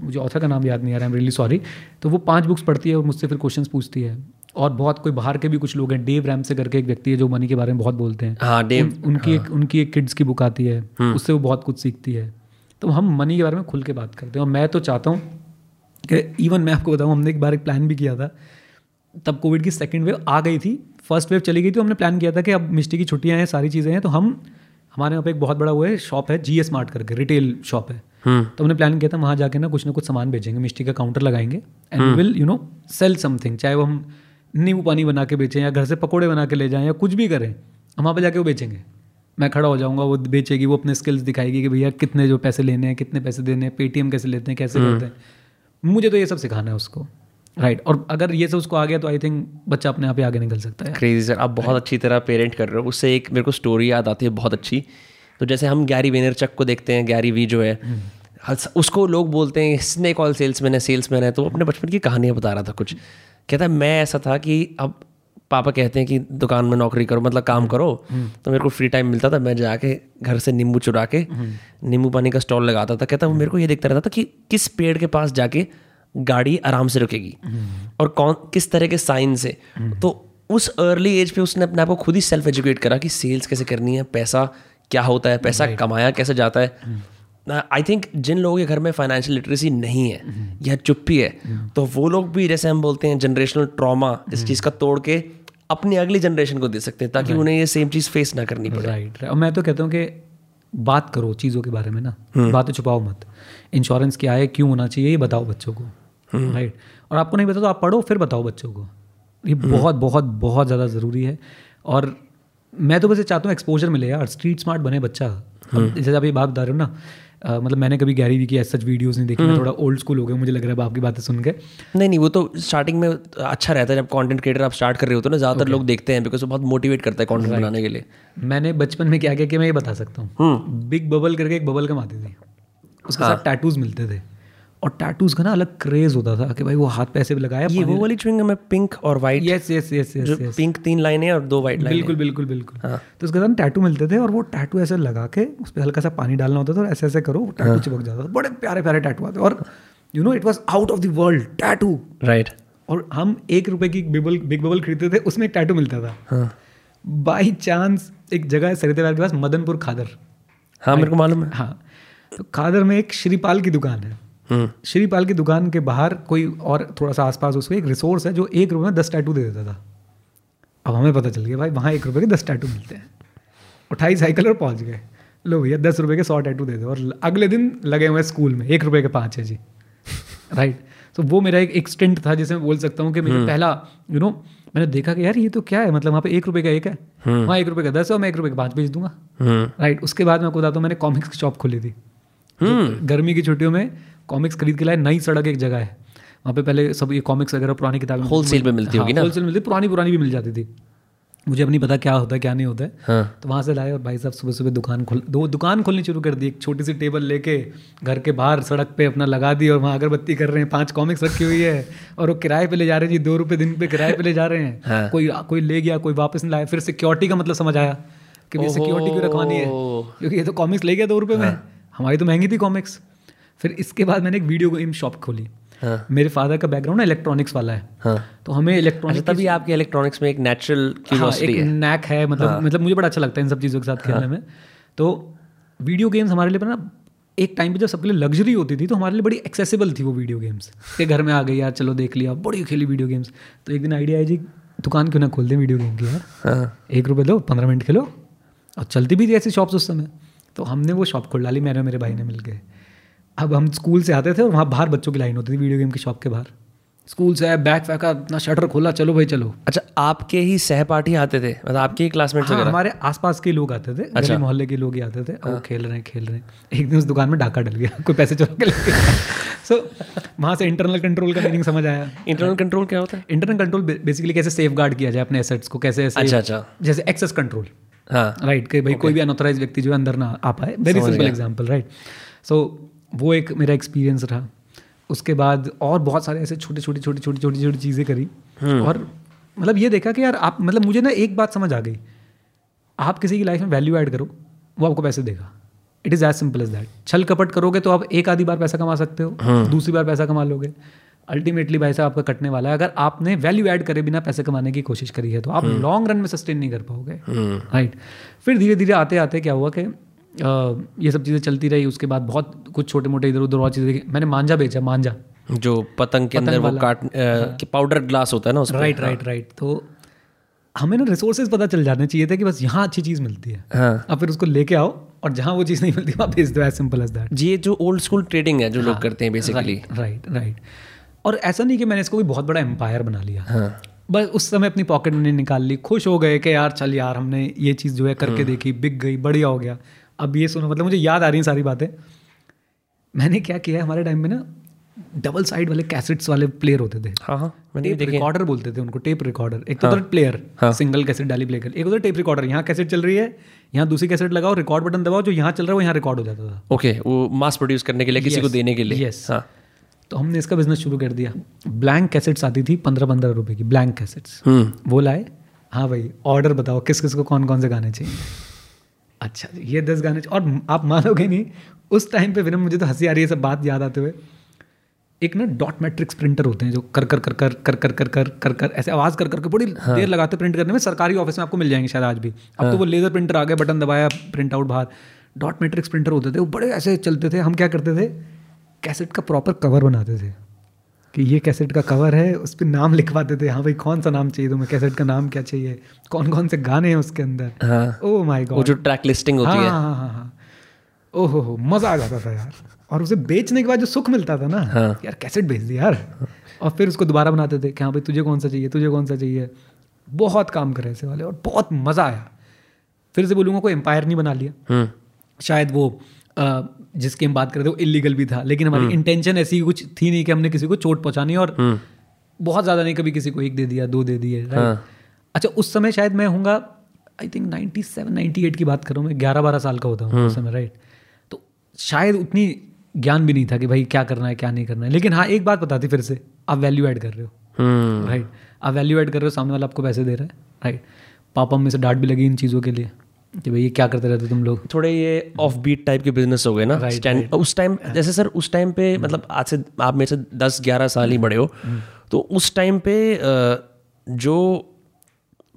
मुझे ऑथर का नाम याद नहीं आ रहा है, आई एम रियली सॉरी. तो वो 5 बुक्स पढ़ती है और मुझसे फिर क्वेश्चन पूछती है. और बहुत कोई बाहर के भी कुछ लोग हैं, डेव रैम से करके एक व्यक्ति है जो मनी के बारे में बहुत बोलते हैं, हाँ, डेव. उनकी एक किड्स की बुक आती है, उससे वो बहुत कुछ सीखती है. तो हम मनी के बारे में खुल के बात करते हैं. और मैं तो चाहता हूँ कि इवन मैं आपको बताऊँ, हमने एक बार एक प्लान भी किया था, तब कोविड की 2nd वेव आ गई थी, 1st वेव चली गई थी. हमने प्लान किया था कि अब मिस्टी की छुट्टियाँ हैं, सारी चीज़ें हैं, तो हम हमारे यहाँ पे एक बहुत बड़ा वो है शॉप है जी एस मार्ट करके, रिटेल शॉप है. तो हमने प्लान किया था वहाँ जाके ना कुछ सामान बेचेंगे, मिष्टी का काउंटर लगाएंगे and will you know sell something, चाहे वो हम नींबू पानी बना के बेचें या घर से पकोड़े बना के ले जाएं या कुछ भी करें, हम वहाँ पर जाके वो बेचेंगे. मैं खड़ा हो जाऊँगा, वो बेचेगी, वो अपने स्किल्स दिखाएगी कि भैया कितने जो पैसे लेने हैं, कितने पैसे देने हैं, पेटीएम कैसे लेते हैं, कैसे करते हैं. मुझे तो ये सब सिखाना है उसको, राइट. और अगर ये सब उसको आ गया तो आई थिंक बच्चा अपने आप ही आगे निकल सकता है. क्रेजी सर, आप बहुत अच्छी तरह पेरेंट कर रहे हो. उससे एक मेरे को स्टोरी याद आती है बहुत अच्छी. तो जैसे हम गैरी वेनरचक को देखते हैं, गैरी वी जो है, उसको लोग बोलते हैं स्नेक ऑयल सेल्समैन है, सेल्समैन है. तो अपने बचपन की कहानियाँ बता रहा था कुछ, कहता है मैं ऐसा था कि अब पापा कहते हैं कि दुकान में नौकरी करो, मतलब काम करो, तो मेरे को फ्री टाइम मिलता था, मैं जाके घर से नींबू चुरा के नींबू पानी का स्टॉल लगाता था. कहता है मेरे को ये देखता रहता था कि किस पेड़ के पास जाके गाड़ी आराम से रुकेगी और कौन किस तरह के साइन से. तो उस अर्ली एज पे उसने अपने आप को खुद ही सेल्फ एजुकेट करा कि सेल्स कैसे करनी है, पैसा क्या होता है, पैसा कमाया कैसे जाता है. आई थिंक जिन लोगों के घर में फाइनेंशियल लिटरेसी नहीं है या चुप्पी है, तो वो लोग भी, जैसे हम बोलते हैं जनरेशनल ट्रॉमा, इस चीज़ का तोड़ के अपनी अगली जनरेशन को दे सकते हैं ताकि उन्हें ये सेम चीज़ फेस ना करनी पड़े. राइट. और मैं तो कहता हूँ कि बात करो चीज़ों के बारे में ना, बातें छुपाओ मत. इंश्योरेंस क्या है, क्यों होना चाहिए, ये बताओ बच्चों को, राइट. और आपको नहीं पता तो आप पढ़ो, फिर बताओ बच्चों को. ये बहुत बहुत बहुत ज़्यादा ज़रूरी है. और मैं तो बस ये चाहता हूँ एक्सपोजर मिले यार, स्ट्रीट स्मार्ट बने बच्चा. जैसे आप ये बात बता रहे हो ना, मतलब मैंने कभी गैरी वी की ऐसा वीडियोस नहीं देखी, थोड़ा ओल्ड स्कूल हो गया मुझे लग रहा है बाप की बातें सुन के. नहीं, वो तो स्टार्टिंग में अच्छा रहता है जब कंटेंट क्रिएटर आप स्टार्ट कर रहे होते हो ना, ज़्यादातर लोग देखते हैं बिकॉज वो बहुत मोटिवेट करता है कंटेंट बनाने के लिए. मैंने बचपन में क्या किया कि मैं ये बता सकता हूँ, बिग बबल करके एक बबल कम आती थी, उसके साथ टैटूज मिलते थे और टैटूज का ना अलग क्रेज होता था कि भाई वो हाथ पे ऐसे भी लगाया. ये वो वाली च्युइंगम है पिंक और white. Yes yes yes yes. Pink 3 लाइनें और 2 वाइट लाइनें. बिल्कुल बिल्कुल बिल्कुल. तो उसके साथ टैटू मिलते थे और वो टैटू ऐसे लगा के उस पर हल्का सा पानी डालना होता था और ऐसे ऐसे करो वो टैटू चिपक जाता था. बड़े प्यारे प्यारे टैटू आते और you know it was out of the world tattoo, right. और हम 1 रुपए की बिग बबल खरीदते थे, उसमें एक टैटू मिलता था. बाई चांस एक जगह है सरिता के पास, मदनपुर खादर, हाँ मेरे को मालूम है, हाँ. तो खादर में एक श्रीपाल की दुकान है. श्रीपाल की दुकान के बाहर कोई और थोड़ा सा आसपास उसको एक रिसोर्स है जो 1 रुपये में 10 टैटू दे देता था. अब हमें पता चल गया भाई वहाँ 1 रुपये के 10 टैटू मिलते हैं. उठाई साइकिल और पहुँच गए, लो भैया 10 रुपये के 100 टैटू दे दो. और अगले दिन लगे हुए स्कूल में 1 रुपये के 5 है जी, राइट. तो वो मेरा एक स्टेंट था जिसे मैं बोल सकता हूँ कि मेरा पहला यू नो मैंने देखा कि यार ये तो क्या है, मतलब वहाँ पे 1 रुपये का एक है, वहाँ 1 रुपये का 10 है और मैं 1 रुपये का 5 बेच दूंगा, राइट. उसके बाद मैं आपको बताता हूँ मैंने कॉमिक्स की शॉप खोली थी. गर्मी की छुट्टियों में कॉमिक्स खरीद के लाए. नई सड़क एक जगह है, वहाँ पे पहले सब ये कॉमिक्स वगैरह पुरानी किताबें होलसेल पे मिलती होगी ना, होलसेल मिलती, पुरानी भी मिल जाती थी. मुझे अब नहीं पता क्या होता है क्या नहीं होता है, हाँ. तो वहाँ से लाए और भाई साहब सुबह सुबह दुकान खोलनी शुरू कर दी. एक छोटी सी टेबल लेके घर के बाहर सड़क पे अपना लगा दी और वहाँ अगरबत्ती कर रहे हैं, 5 कॉमिक्स रखी हुई है और वो किराए पे ले जा रहे हैं जी, 2 रुपये दिन पे किराए पे ले जा रहे हैं, हाँ. कोई ले गया, कोई वापस नहीं लाया. फिर सिक्योरिटी का मतलब समझ आया कि ये सिक्योरिटी क्यों रखवानी है, क्योंकि ये तो कॉमिक्स ले गया 2 रुपये में, हमारी तो महंगी थी कॉमिक्स. फिर इसके बाद मैंने एक वीडियो गेम शॉप खोली, हाँ. मेरे फादर का बैकग्राउंड इलेक्ट्रॉनिक्स वाला है, हाँ. तो हमें इलेक्ट्रॉनिक्स, तभी आपके इलेक्ट्रॉनिक्स में एक नेचुरल क्यूरियोसिटी है, नैक है, मतलब हाँ. मतलब मुझे बड़ा अच्छा लगता है इन सब चीज़ों के साथ खेलने में. तो वीडियो गेम्स हमारे लिए ना एक टाइम पे जब सबके लिए लग्जरी होती थी तो हमारे लिए बड़ी एक्सेसिबल थी वो वीडियो गेम्स. के घर में आ गई यार, चलो देख लिया, बड़ी खेली वीडियो गेम्स. तो एक दिन आइडिया आई जी दुकान क्यों ना खोल दें वीडियो गेम की यार, 1 रुपये दो 15 मिनट खेलो. और चलती भी थी ऐसी शॉप्स उस समय, तो हमने वो शॉप खोल डाली, मैंने मेरे भाई ने मिल के. अब हम स्कूल से आते थे और वहाँ बाहर बच्चों की लाइन होती थी वीडियो गेम की शॉप के बाहर. स्कूल से आया, बैग फेंका, अपना शटर खोला, चलो भाई चलो. अच्छा, आपके ही सहपाठी आते थे, मतलब आपके ही क्लासमेट्स वगैरह? हाँ, हमारे आसपास के लोग आते थे, अच्छा. मोहल्ले के लोग ही आते थे, हाँ. वो खेल रहे हैं. एक दिन उस दुकान में डाका डल गया, कोई पैसे चुरा के ले गया. सो वहाँ से इंटरनल कंट्रोल का मीनिंग समझ आया. इंटरनल कंट्रोल क्या होता है? इंटरनल कंट्रोल बेसिकली कैसे सेफगार्ड किया जाए अपने एसेट्स को, कैसे जैसे एक्सेस कंट्रोल, हाँ राइट, कि भाई कोई भी अनऑथराइज व्यक्ति जो अंदर ना आ पाए. Very simple example, right. So वो एक मेरा एक्सपीरियंस रहा. उसके बाद और बहुत सारे ऐसे छोटी छोटी चीज़ें करी और मतलब ये देखा कि यार आप, मतलब मुझे ना एक बात समझ आ गई, आप किसी की लाइफ में वैल्यू ऐड करो वो आपको पैसे देगा. It is as simple as that. छल कपट करोगे तो आप एक आधी बार पैसा कमा सकते हो, दूसरी बार पैसा कमा लोगे, अल्टीमेटली भाई साहब आपका कटने वाला है. अगर आपने वैल्यू ऐड करे बिना पैसे कमाने की कोशिश करी है तो आप लॉन्ग रन में सस्टेन नहीं कर पाओगे, राइट. फिर धीरे धीरे आते आते क्या हुआ कि ये सब चीज़ें चलती रही. उसके बाद बहुत कुछ छोटे मोटे इधर उधर और चीज़ें देखी. मैंने मांझा बेचा, मांझा जो पतंग के अंदर वो काट के पाउडर ग्लास होता है ना, राइट राइट राइट. तो हमें ना रिसोर्सेज पता चल जाने चाहिए थे कि बस यहाँ अच्छी चीज़ मिलती है, हाँ, अब फिर उसको लेके आओ और जहाँ वो चीज़ नहीं मिलती वहाँ भेज दो, एज सिंपल एज दैट। ये जो ओल्ड स्कूल ट्रेडिंग है जो लोग करते हैं बेसिकली, राइट राइट। और ऐसा नहीं कि मैंने इसको भी बहुत बड़ा एम्पायर बना लिया, हाँ, बस उस समय अपनी पॉकेट मनी निकाल ली, खुश हो गए कि यार चल यार हमने ये चीज़ जो है करके देखी, बिक गई, बढ़िया हो गया। अब ये सुनो, मतलब मुझे याद आ रही हैं सारी बातें। मैंने क्या किया, हमारे टाइम में ना डबल साइड वाले कैसेट्स वाले प्लेयर होते थे, टेप रिकॉर्डर बोलते थे उनको, टेप रिकॉर्डर। एक तो था प्लेयर, सिंगल कैसेट डाली प्ले कर, एक होता टेप रिकॉर्डर, यहाँ कैसेट चल रही है, यहाँ दूसरी कैसेट लगाओ, रिकॉर्ड बटन दबाओ, जो यहाँ चल रहा है वो यहाँ रिकॉर्ड हो जाता था। ओके, वो मास प्रोड्यूस करने के लिए, किसी को देने के लिए। यस, तो हमने इसका बिजनेस शुरू कर दिया। ब्लैंक कैसेट्स आती थी 15-15 रुपए की, ब्लैंक कैसेट्स वो लाए। हाँ भाई, ऑर्डर बताओ किस किस को कौन कौन से गाने चाहिए। अच्छा ये 10 गाने, और आप मानोगे नहीं, उस टाइम पे विनम मुझे तो हंसी आ रही है सब बात याद आते हुए। एक ना डॉट मैट्रिक्स प्रिंटर होते हैं जो कर कर कर कर कर कर कर कर कर कर ऐसे आवाज़ कर करके बड़ी देर लगाते प्रिंट करने में। सरकारी ऑफिस में आपको मिल जाएंगे शायद आज भी। अब तो वो लेजर प्रिंटर आ गया, बटन दबाया, प्रिंट आउट बाहर। डॉट मैट्रिक्स प्रिंटर होते थे, वो बड़े ऐसे चलते थे। हम क्या करते थे, कैसेट का प्रॉपर कवर बनाते थे कि ये कैसेट का कवर है, उस पर नाम लिखवाते थे। हाँ भाई, कौन सा नाम चाहिए तुम्हें, कैसेट का नाम क्या चाहिए, कौन कौन से गाने हैं उसके अंदर। ओ माय गॉड, वो जो ट्रैक लिस्टिंग होती है। हाँ हाँ हाँ, ओहो मज़ा आ जाता था यार। और उसे बेचने के बाद जो सुख मिलता था ना, हाँ, यार कैसेट बेच दी यार। और फिर उसको दोबारा बनाते थे कि हाँ भाई तुझे कौन सा चाहिए, तुझे कौन सा चाहिए। बहुत काम करे ऐसे वाले और बहुत मज़ा आया। फिर से बोलूँगा कोई एम्पायर नहीं बना लिया, शायद वो जिसकी हम बात कर रहे थे वो इलीगल भी था, लेकिन हमारी इंटेंशन ऐसी कुछ थी नहीं कि हमने किसी को चोट पहुंचानी। और बहुत ज़्यादा नहीं, कभी किसी को 1 दे दिया 2 दे दिए, राइट। अच्छा, उस समय शायद मैं होऊंगा, आई थिंक 97-98 की बात कर रहा हूँ मैं, 11-12 साल का होता हूँ उस समय, राइट। तो शायद उतनी ज्ञान भी नहीं था कि भाई क्या करना है क्या नहीं करना है। लेकिन हाँ, एक बात बताती फिर से, आप वैल्यू ऐड कर रहे हो, राइट। आप वैल्यू ऐड कर रहे हो, सामने वाला आपको पैसे दे रहा है, राइट। पापा में से डांट भी लगी इन चीज़ों के लिए कि भाई ये क्या करते रहते तुम लोग। थोड़े ये ऑफ बीट टाइप के बिजनेस हो गए ना, स्टैंड उस टाइम। जैसे सर उस टाइम पे, मतलब आज से आप मेरे से 10-11 साल ही बड़े हो, तो उस टाइम पे जो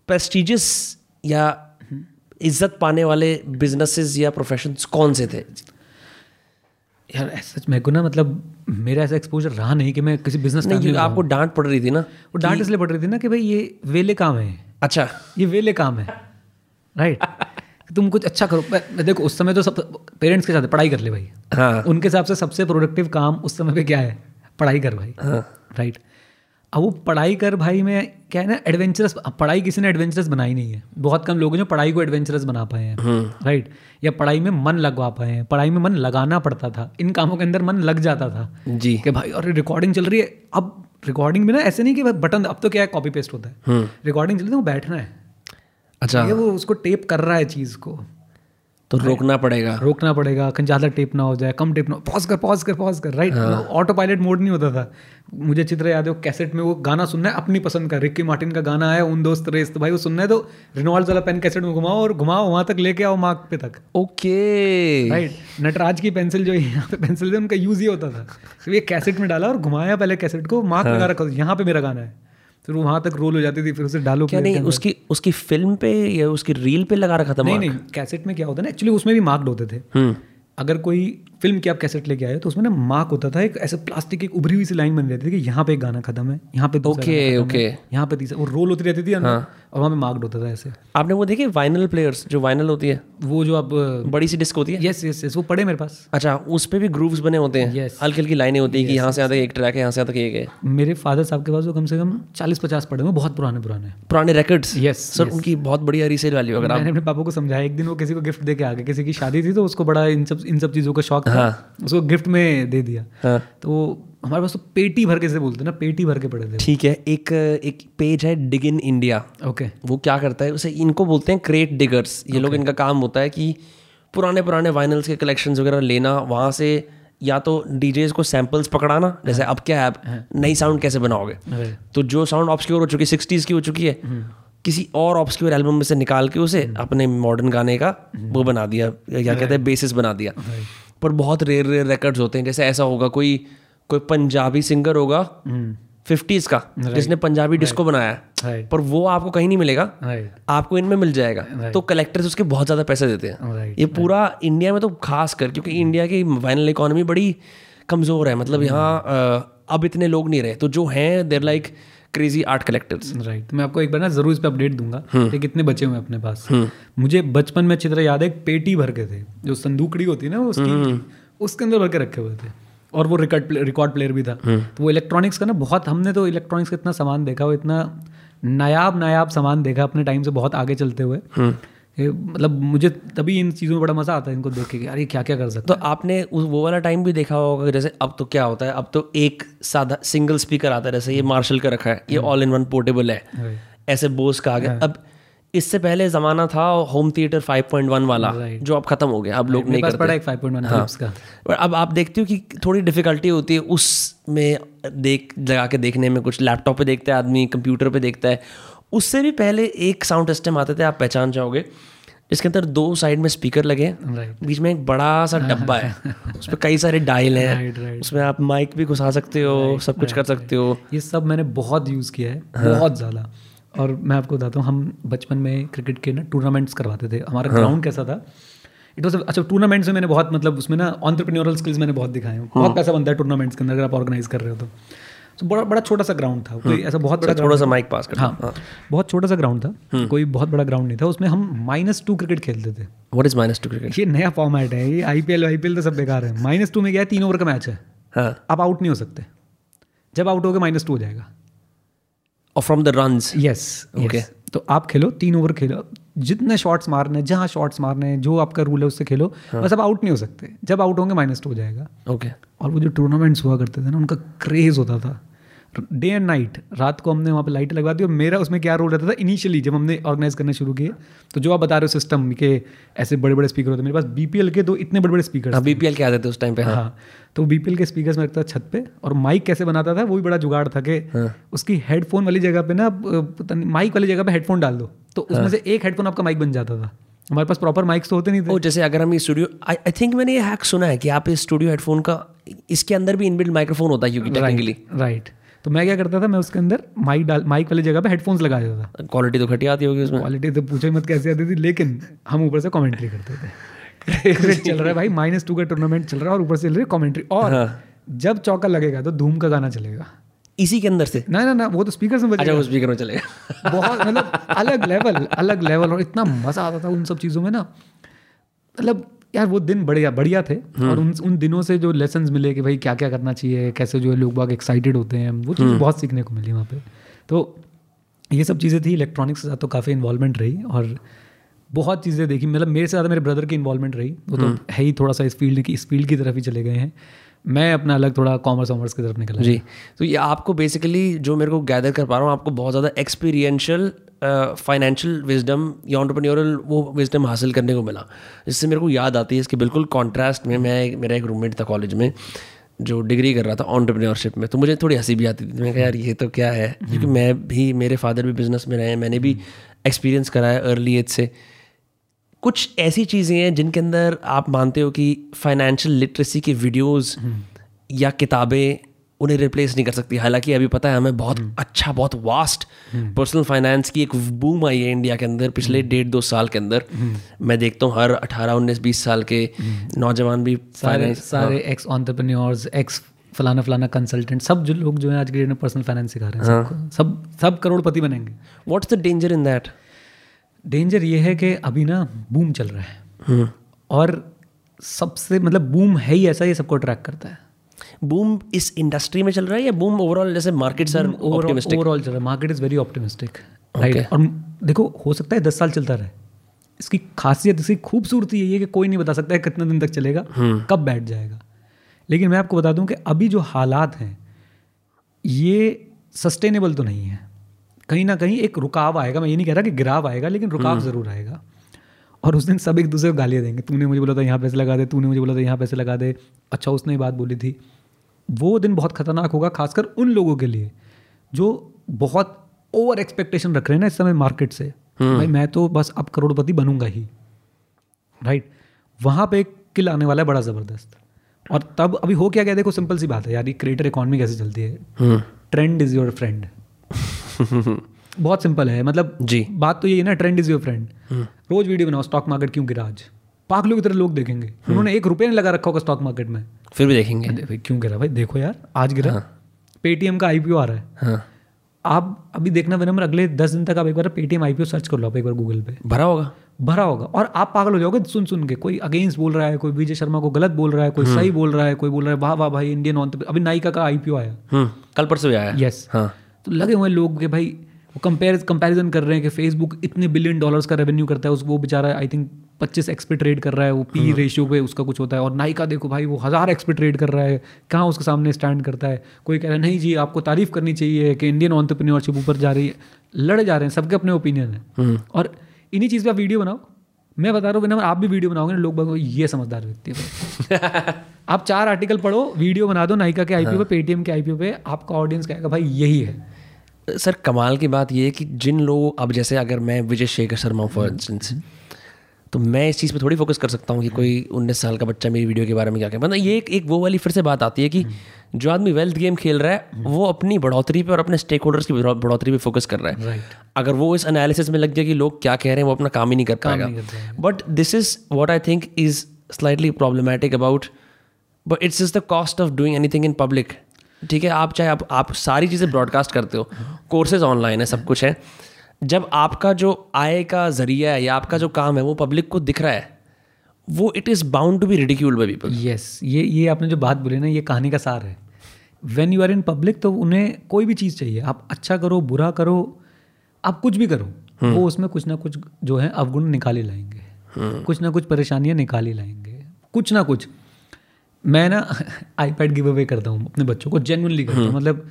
प्रेस्टिजियस या इज्जत पाने वाले बिजनेसेस या प्रोफेशंस कौन से थे? यार सच मेरे को ना, मतलब मेरा ऐसा एक्सपोजर रहा नहीं कि मैं किसी बिजनेस में। आपको डांट पड़ रही थी ना? वो डांट इसलिए पड़ रही थी ना कि भाई ये वेले काम है। अच्छा, ये वेले काम है, राइट। तुम कुछ अच्छा करो। देखो उस समय तो सब पेरेंट्स के साथ पढ़ाई कर ले भाई, हाँ, उनके हिसाब से सबसे प्रोडक्टिव काम उस समय पे क्या है, पढ़ाई कर भाई, हाँ, राइट। अब वो पढ़ाई कर भाई में क्या है ना, एडवेंचरस पढ़ाई किसी ने एडवेंचरस बनाई नहीं है। बहुत कम लोग हैं जो पढ़ाई को एडवेंचरस बना पाए हैं, राइट, या पढ़ाई में मन लगवा पाए हैं। पढ़ाई में मन लगाना पड़ता था, इन कामों के अंदर मन लग जाता था जी कि भाई। और रिकॉर्डिंग चल रही है, अब रिकॉर्डिंग में ना ऐसे नहीं कि बटन, अब तो क्या है कॉपी पेस्ट होता है। रिकॉर्डिंग चल रही है, वो बैठना है। अच्छा, ये वो उसको टेप कर रहा है चीज़ को, तो रोकना पड़ेगा कहीं ज़्यादा टेप ना हो जाए, कम टेप ना हो, पॉज कर, राइट। ऑटो पायलट मोड नहीं होता था। मुझे अच्छी तरह याद है, कैसेट में वो गाना सुनना है अपनी पसंद का, रिक्की मार्टिन का गाना है उन दोस्त रेस, तो भाई वो सुनना है तो रिनॉल्ड्स वाला पेन कैसेट में घुमाओ और घुमाओ वहाँ तक लेके आओ मार्क पे तक। Okay, right. नटराज की पेंसिल जो यहाँ पे पेंसिल थे उनका यूज़ ही होता था, तो ये कैसेट में डाला और घुमाया पहले कैसेट को, मार्क लगा रखा यहाँ पे मेरा गाना है, फिर वो वहाँ तक रोल हो जाती थी, फिर उसे डालो क्या नहीं, उसकी फिल्म पे या उसकी रील पे लगा रखा था। नहीं, कैसेट में क्या होता है ना एक्चुअली, उसमें भी मार्क्ड होते थे। अगर कोई फिल्म की आप कैसेट लेके आए तो उसमें ना मार्क होता था, एक ऐसे प्लास्टिक की उभरी हुई सी लाइन बन रहती थी कि यहाँ पे एक गाना खत्म है, यहाँ पे ओके, यहाँ पे तीसरा, वो रोल होती रहती थी, हाँ, और वहाँ पे मार्क्ड होता था ऐसे। आपने वो देखे वाइनल प्लेयर्स, जो वाइनल होती है वो, जो आप बड़ी सी डिस्क होती है। यस यस यस, वो पड़े मेरे पास। अच्छा, उस पर भी ग्रूव्स बने होते हैं, हल्की हल्की लाइनें होती है कि यहाँ से आते एक ट्रैक है, यहाँ से आते एक है। मेरे फादर साहब के पास वो कम से कम 40-50 पड़े हुए, बहुत पुराने रिकॉर्ड्स। यस सर, उनकी बहुत बढ़िया रीसेल वैल्यू। अगर मैंने अपने पापा को समझाया, एक दिन वो किसी को गिफ्ट दे के आ गए, किसी की शादी थी तो उसको बड़ा इन सब चीज़ों का शौक, हाँ, उसको गिफ्ट में दे दिया, हाँ, तो हमारे पास तो पेटी भर के, से बोलते हैं ना, पेटी भर के पड़े थे। ठीक है, एक पेज है डिग इन इंडिया। ओके, वो क्या करता है उसे, इनको बोलते हैं क्रेट डिगर्स। ये लोग, इनका काम होता है कि पुराने वाइनल्स के कलेक्शंस वगैरह लेना, वहाँ से या तो डीजेस को सैम्पल्स पकड़ाना, जैसे अब क्या है, आप नई साउंड कैसे बनाओगे, तो जो साउंड ऑब्स्क्योर हो चुकी है, 60s की हो चुकी है, किसी और ऑब्स्क्योर एल्बम में से निकाल के उसे अपने मॉडर्न गाने का वो बना दिया, या कहते हैं बेसिस बना दिया। पर बहुत रेयर रिकॉर्ड्स होते हैं। जैसे ऐसा होगा, कोई पंजाबी सिंगर होगा 50s का, जिसने पंजाबी डिस्को बनाया है, पर वो आपको कहीं नहीं मिलेगा, आपको इनमें मिल जाएगा। तो कलेक्टर्स उसके बहुत ज़्यादा पैसे देते हैं। ये पूरा इंडिया में, तो खास कर क्योंकि इंडिया की वाइनल इकोनॉमी बड़ी कमज़ोर है, मतलब यहाँ अब इतने लोग नहीं रहे, तो जो हैं there like crazy art collectors, right. मैं आपको एक बार ना जरूर इस पर अपडेट दूंगा कि कितने बचे हुए अपने पास। मुझे बचपन में अच्छी तरह याद है, एक पेटी भर के थे, जो संदूकड़ी होती ना उसके अंदर भर के रखे हुए थे, और वो रिकॉर्ड प्लेयर भी था। तो वो इलेक्ट्रॉनिक्स का ना बहुत, हमने तो इलेक्ट्रॉनिक्स का इतना सामान देखा, वो इतना नायाब सामान देखा अपने टाइम से बहुत आगे चलते हुए। मतलब मुझे तभी इन चीज़ों में बड़ा मज़ा आता है इनको देख के, यार ये क्या क्या कर सकते। तो आपने उस वो वाला टाइम भी देखा होगा, जैसे अब तो क्या होता है, अब तो एक साधा सिंगल स्पीकर आता है, जैसे ये मार्शल का रखा है, ये ऑल इन वन पोर्टेबल है, ऐसे बोस का आ गया। अब इससे पहले ज़माना था होम थिएटर 5.1 वाला, जो अब ख़त्म हो गया, अब लोग नहीं करते। पड़ा एक 5.1 था उसका। और अब आप देखते हो कि थोड़ी डिफ़िकल्टी होती है उसमें लगा के देखने में, कुछ लैपटॉप पे देखता है आदमी, कंप्यूटर पे देखता है। उससे भी पहले एक साउंड सिस्टम आते थे, आप पहचान जाओगे, जिसके अंदर दो साइड में स्पीकर लगे, बीच में एक बड़ा सा डब्बा है, उस पर कई सारे डायल हैं, उसमें आप माइक भी घुसा सकते हो, सब कुछ कर सकते हो। ये सब मैंने बहुत यूज़ किया है, बहुत ज़्यादा। और मैं आपको बताता हूँ, हम बचपन में क्रिकेट के ना टूर्नामेंट्स करवाते थे, हमारा ग्राउंड कैसा था, इट वॉज अच्छा। टूर्नामेंट्स में मैंने बहुत, मतलब उसमें ना ऑन्टरप्रेन्योरल स्किल्स मैंने बहुत दिखाए हैं। बहुत पैसा बनता है टूर्नामेंट्स के अंदर, अगर आप ऑर्गेनाइज कर रहे हो तो। बड़ा छोटा सा ग्राउंड था, कोई ऐसा बहुत बड़ा, थोड़ा सा माइक पास कर, हाँ बहुत छोटा सा ग्राउंड था, कोई बहुत बड़ा ग्राउंड नहीं था। उसमें हम -2 क्रिकेट खेलते थे। What is -2 cricket? ये नया फॉर्मेट है, ये आईपीएल तो सब बेकार है। -2 में क्या है, 3 ओवर का मैच है, आप आउट नहीं हो सकते, जब आउट होगा -2 हो जाएगा। और from the runs, yes okay. तो आप खेलो 3 ओवर, खेलो जितने शॉट्स मारने, जहाँ शॉट्स मारने, जो आपका रूल है उससे खेलो, बस आप आउट नहीं हो सकते, जब आउट होंगे -2 हो जाएगा, ओके। और वो जो टूर्नामेंट्स हुआ करते थे ना, उनका क्रेज़ होता था, डे एंड नाइट। रात को हमने वहाँ पे लाइट लगवा दी। और मेरा उसमें क्या रोल रहता था, इनिशियली जब हमने ऑर्गेनाइज करना शुरू किया, तो जो आप बता रहे हो सिस्टम के ऐसे बड़े बड़े स्पीकर होते, मेरे पास बीपीएल के 2 इतने बड़े बड़े स्पीकर, बीपीएल के आते थे उस टाइम पे, हाँ। तो बीपीएल के स्पीकर्स में रखता था छत पे, और माइक कैसे बनाता था वो भी बड़ा जुगाड़ था कि उसकी हेडफोन वाली जगह पे ना, माइक वाली जगह पे हेडफोन डाल दो, तो उसमें से एक हेडफोन आपका माइक बन जाता था। हमारे पास प्रॉपर माइक्स तो होते नहीं थे। जैसे अगर हम ये स्टूडियो, आई थिंक मैंने ये हैक सुना है कि आप इस स्टूडियो हेडफोन का, इसके अंदर भी इनबिल्ट माइक्रोफोन होता है क्योंकि टेक्निकली, राइट। तो मैं क्या करता था, मैं उसके अंदर माइक वाली जगह पे हेडफोन्स लगा देता था। क्वालिटी तो घटिया आती होगी उसमें, क्वालिटी तो पूछो मत कैसे आती थी, लेकिन हम ऊपर से कमेंट्री करते थे। क्रिकेट चल रहा है भाई, -2 का टूर्नामेंट चल रहा है, और ऊपर से चल रही कमेंट्री, और जब चौका लगेगा तो धूम का गाना चलेगा इसी के अंदर से। ना वो तो स्पीकर में बजेगा, स्पीकर में चलेगा। बहुत मतलब अलग लेवल, और इतना मज़ा आता था उन सब चीज़ों में ना। मतलब यार वो दिन बढ़िया थे, और उन दिनों से जो लेसन्स मिले कि भाई क्या क्या करना चाहिए, कैसे जो है लोग बाग एक्साइटेड होते हैं, वो चीज़ बहुत सीखने को मिली वहाँ पे। तो ये सब चीज़ें थी। इलेक्ट्रॉनिक्स के साथ तो काफ़ी इन्वॉल्वमेंट रही, और बहुत चीज़ें देखी। मतलब मेरे से ज़्यादा मेरे ब्रदर की इन्वॉल्वमेंट रही, वो तो है ही, थोड़ा सा इस फील्ड की तरफ ही चले गए हैं। मैं अपना अलग थोड़ा कॉमर्स की तरफ निकला जी। तो ये आपको बेसिकली, जो मेरे को गैदर कर पा रहा हूँ, आपको बहुत ज़्यादा एक्सपीरियंशियल फाइनेंशियल विजडम या एंटरप्रेन्योरल वो विजडम हासिल करने को मिला, जिससे मेरे को याद आती है इसके बिल्कुल कॉन्ट्रास्ट में। मेरा एक रूममेट था कॉलेज में जो डिग्री कर रहा था एंटरप्रेन्योरशिप में, तो मुझे थोड़ी हंसी भी आती थी। मैंने कहा यार ये तो क्या है, क्योंकि मैं भी, मेरे फादर भी बिजनेस में रहे हैं, मैंने भी एक्सपीरियंस करा है अर्ली एज से। कुछ ऐसी चीज़ें हैं जिनके अंदर आप मानते हो कि फाइनेंशियल लिटरेसी की वीडियोज़ या किताबें उन्हें रिप्लेस नहीं कर सकती। हालांकि अभी पता है हमें बहुत अच्छा, बहुत वास्ट पर्सनल फाइनेंस की एक बूम आई है इंडिया के अंदर पिछले 1.5-2 साल के अंदर। मैं देखता हूँ हर 18, 19, 20 साल के नौजवान भी सारे एक्स एंटरप्रेन्योर्स, एक्स फलाना कंसल्टेंट, सब जो लोग जो है आज के डेट में पर्सनल फाइनेंस सिखा रहे हैं, सब करोड़पति बनेंगे। What's the danger in that? Danger ये है कि अभी ना बूम चल रहा है, और सबसे मतलब बूम है ही ऐसा, ये सबको अट्रैक्ट करता है। बूम इस इंडस्ट्री में चल रहा है या बूम ओवरऑल, जैसे मार्केट्स आर ऑप्टिमिस्टिक? ओवरऑल चल रहा है, market is very optimistic, right. और देखो, हो सकता है 10 साल चलता रहे। इसकी खासियत, इसकी खूबसूरती यही है कि कोई नहीं बता सकता है कितने दिन तक चलेगा, कब बैठ जाएगा। लेकिन मैं आपको बता दूं कि अभी जो हालात हैं ये सस्टेनेबल तो नहीं है, कहीं ना कहीं एक रुकाव आएगा। मैं ये नहीं कह रहा कि गिराव आएगा, लेकिन रुकाव ज़रूर आएगा, और उस दिन सब एक दूसरे को गालियाँ देंगे। तूने मुझे बोला था यहाँ पैसे लगा दे, तूने मुझे बोला था यहाँ पैसे लगा दे, अच्छा उसने ये बात बोली थी। वो दिन बहुत खतरनाक होगा, खासकर उन लोगों के लिए जो बहुत ओवर एक्सपेक्टेशन रख रहे हैं ना इस समय मार्केट से। भाई मैं तो बस अब करोड़पति बनूंगा ही, राइट। वहाँ पे एक किल आने वाला है बड़ा ज़बरदस्त। और तब अभी हो क्या, देखो सिंपल सी बात है यार, ये क्रिएटर इकॉनमी कैसे चलती है, ट्रेंड इज़ योर फ्रेंड। बहुत सिंपल है, मतलब जी बात तो ये है ना, ट्रेंड इज़ योर फ्रेंड। रोज़ वीडियो बनाओ, स्टॉक मार्केट क्यों गिरा आज, पागलों की तरह लोग देखेंगे। उन्होंने 1 रुपया नहीं लगा रखा होगा स्टॉक मार्केट में, फिर भी देखेंगे क्यों गिरा। भाई देखो यार आज गिरा, पेटीएम का आईपीओ आ रहा है, आप अभी देखना विनम्र अगले 10 दिन तक आप एक बार पेटीएम आईपीओ सर्च कर लो, आप एक बार गूगल पे भरा होगा और आप पागल हो जाओगे सुन के। कोई अगेंस्ट बोल रहा है, कोई विजय शर्मा को गलत बोल रहा है, कोई सही बोल रहा है, कोई बोल रहा है वाह वाह भाई इंडियन ऑन्टरप्रेन्योर। अभी नायका का आईपीओ आया, कल परसों आया। यस, हाँ, तो लगे हुए लोग के भाई कंपैरिजन कर रहे हैं कि फेसबुक इतने $1 बिलियन का रेवेन्यू करता है, उसको वो बेचारा आई थिंक 25x पे ट्रेड कर रहा है, वो पी रेशियो पे उसका कुछ होता है। और नायका देखो भाई वो 1000x पे ट्रेड कर रहा है, कहाँ उसके सामने स्टैंड करता है। कोई कह रहा है नहीं जी आपको तारीफ करनी चाहिए कि इंडियन एंटरप्रेन्योरशिप ऊपर जा रही है। लड़े जा रहे हैं, सबके अपने ओपिनियन है। और इन्हीं चीज़ पे आप वीडियो बनाओ, मैं बता रहा हूँ विनम्र आप भी वीडियो बनाओगे ना, लोग बोलेंगे ये समझदार व्यक्ति है। आप 4 आर्टिकल पढ़ो, वीडियो बना दो नायका के आईपीओ पे, पेटीएम के आईपीओ पे, आपका ऑडियंस कहेगा भाई यही है। सर कमाल की बात ये है कि जिन लोगों, अब जैसे अगर मैं विजय शेखर शर्मा फॉर इंस्टेंस, तो मैं इस चीज़ पे थोड़ी फोकस कर सकता हूँ कि कोई 19 साल का बच्चा मेरी वीडियो के बारे में क्या कहे। मतलब ये एक वो वाली फिर से बात आती है कि जो आदमी वेल्थ गेम खेल रहा है वो अपनी बढ़ोतरी पे और अपने स्टेक होल्डर्स की बढ़ोतरी पे फोकस कर रहा है। अगर वो इस एनालिसिस में लग गया कि लोग क्या कह रहे हैं, वो अपना काम ही नहीं कर पाएगा। But this is what I think is slightly problematic about, but it's is the cost of doing anything in public. ठीक है, आप चाहे आप सारी चीज़ें ब्रॉडकास्ट करते हो, कोर्सेज ऑनलाइन है, सब कुछ है, जब आपका जो आय का जरिया है या आपका जो काम है वो पब्लिक को दिख रहा है, वो it is bound to be ridiculed by people. Yes, ये आपने जो बात बोली ना, ये कहानी का सार है। When you are in public तो उन्हें कोई भी चीज़ चाहिए, आप अच्छा करो बुरा करो आप कुछ भी करो, वो उसमें कुछ ना कुछ जो है अवगुण निकाल ही लाएंगे, कुछ ना कुछ परेशानियाँ निकाल ही लाएंगे, कुछ ना कुछ। मैं ना आईपैड गिव अवे करता हूँ अपने बच्चों को, जेन्युइनली करता हूँ। मतलब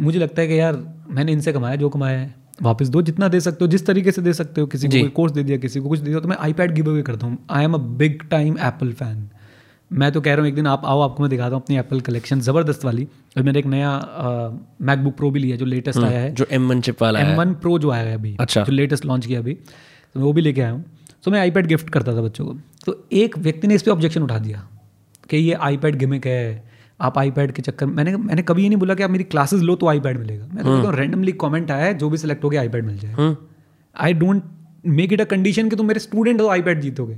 मुझे लगता है कि यार मैंने इनसे कमाया, जो कमाया है वापस दो, जितना दे सकते हो जिस तरीके से दे सकते हो। किसी को कोई कोर्स दे दिया, किसी को कुछ दे दिया, तो मैं आईपैड गिव अवे करता हूँ। I am a big time Apple fan. मैं तो कह रहा हूँ एक दिन आप आओ, आपको मैं दिखाता हूँ अपनी एप्पल कलेक्शन ज़बरदस्त वाली। और मैंने एक नया मैकबुक प्रो भी लिया जो लेटेस्ट आया है, जो M1 चिप वाला है, M1 Pro जो आया है अभी, अच्छा, जो लेटेस्ट लॉन्च किया अभी, तो वो भी लेके आया हूँ। तो मैं आईपैड गिफ्ट करता था बच्चों को, तो एक व्यक्ति ने इस पर ऑब्जेक्शन उठा दिया कि ये आईपैड गिमिक है, आप आईपैड के चक्कर। मैंने कभी ये नहीं बोला कि आप मेरी क्लासेस लो तो आईपैड मिलेगा। मैं तो रैंडमली कमेंट आया है, जो भी सिलेक्ट हो गया आईपैड मिल जाए। I don't make it a condition कि तुम मेरे स्टूडेंट हो आईपैड जीतोगे।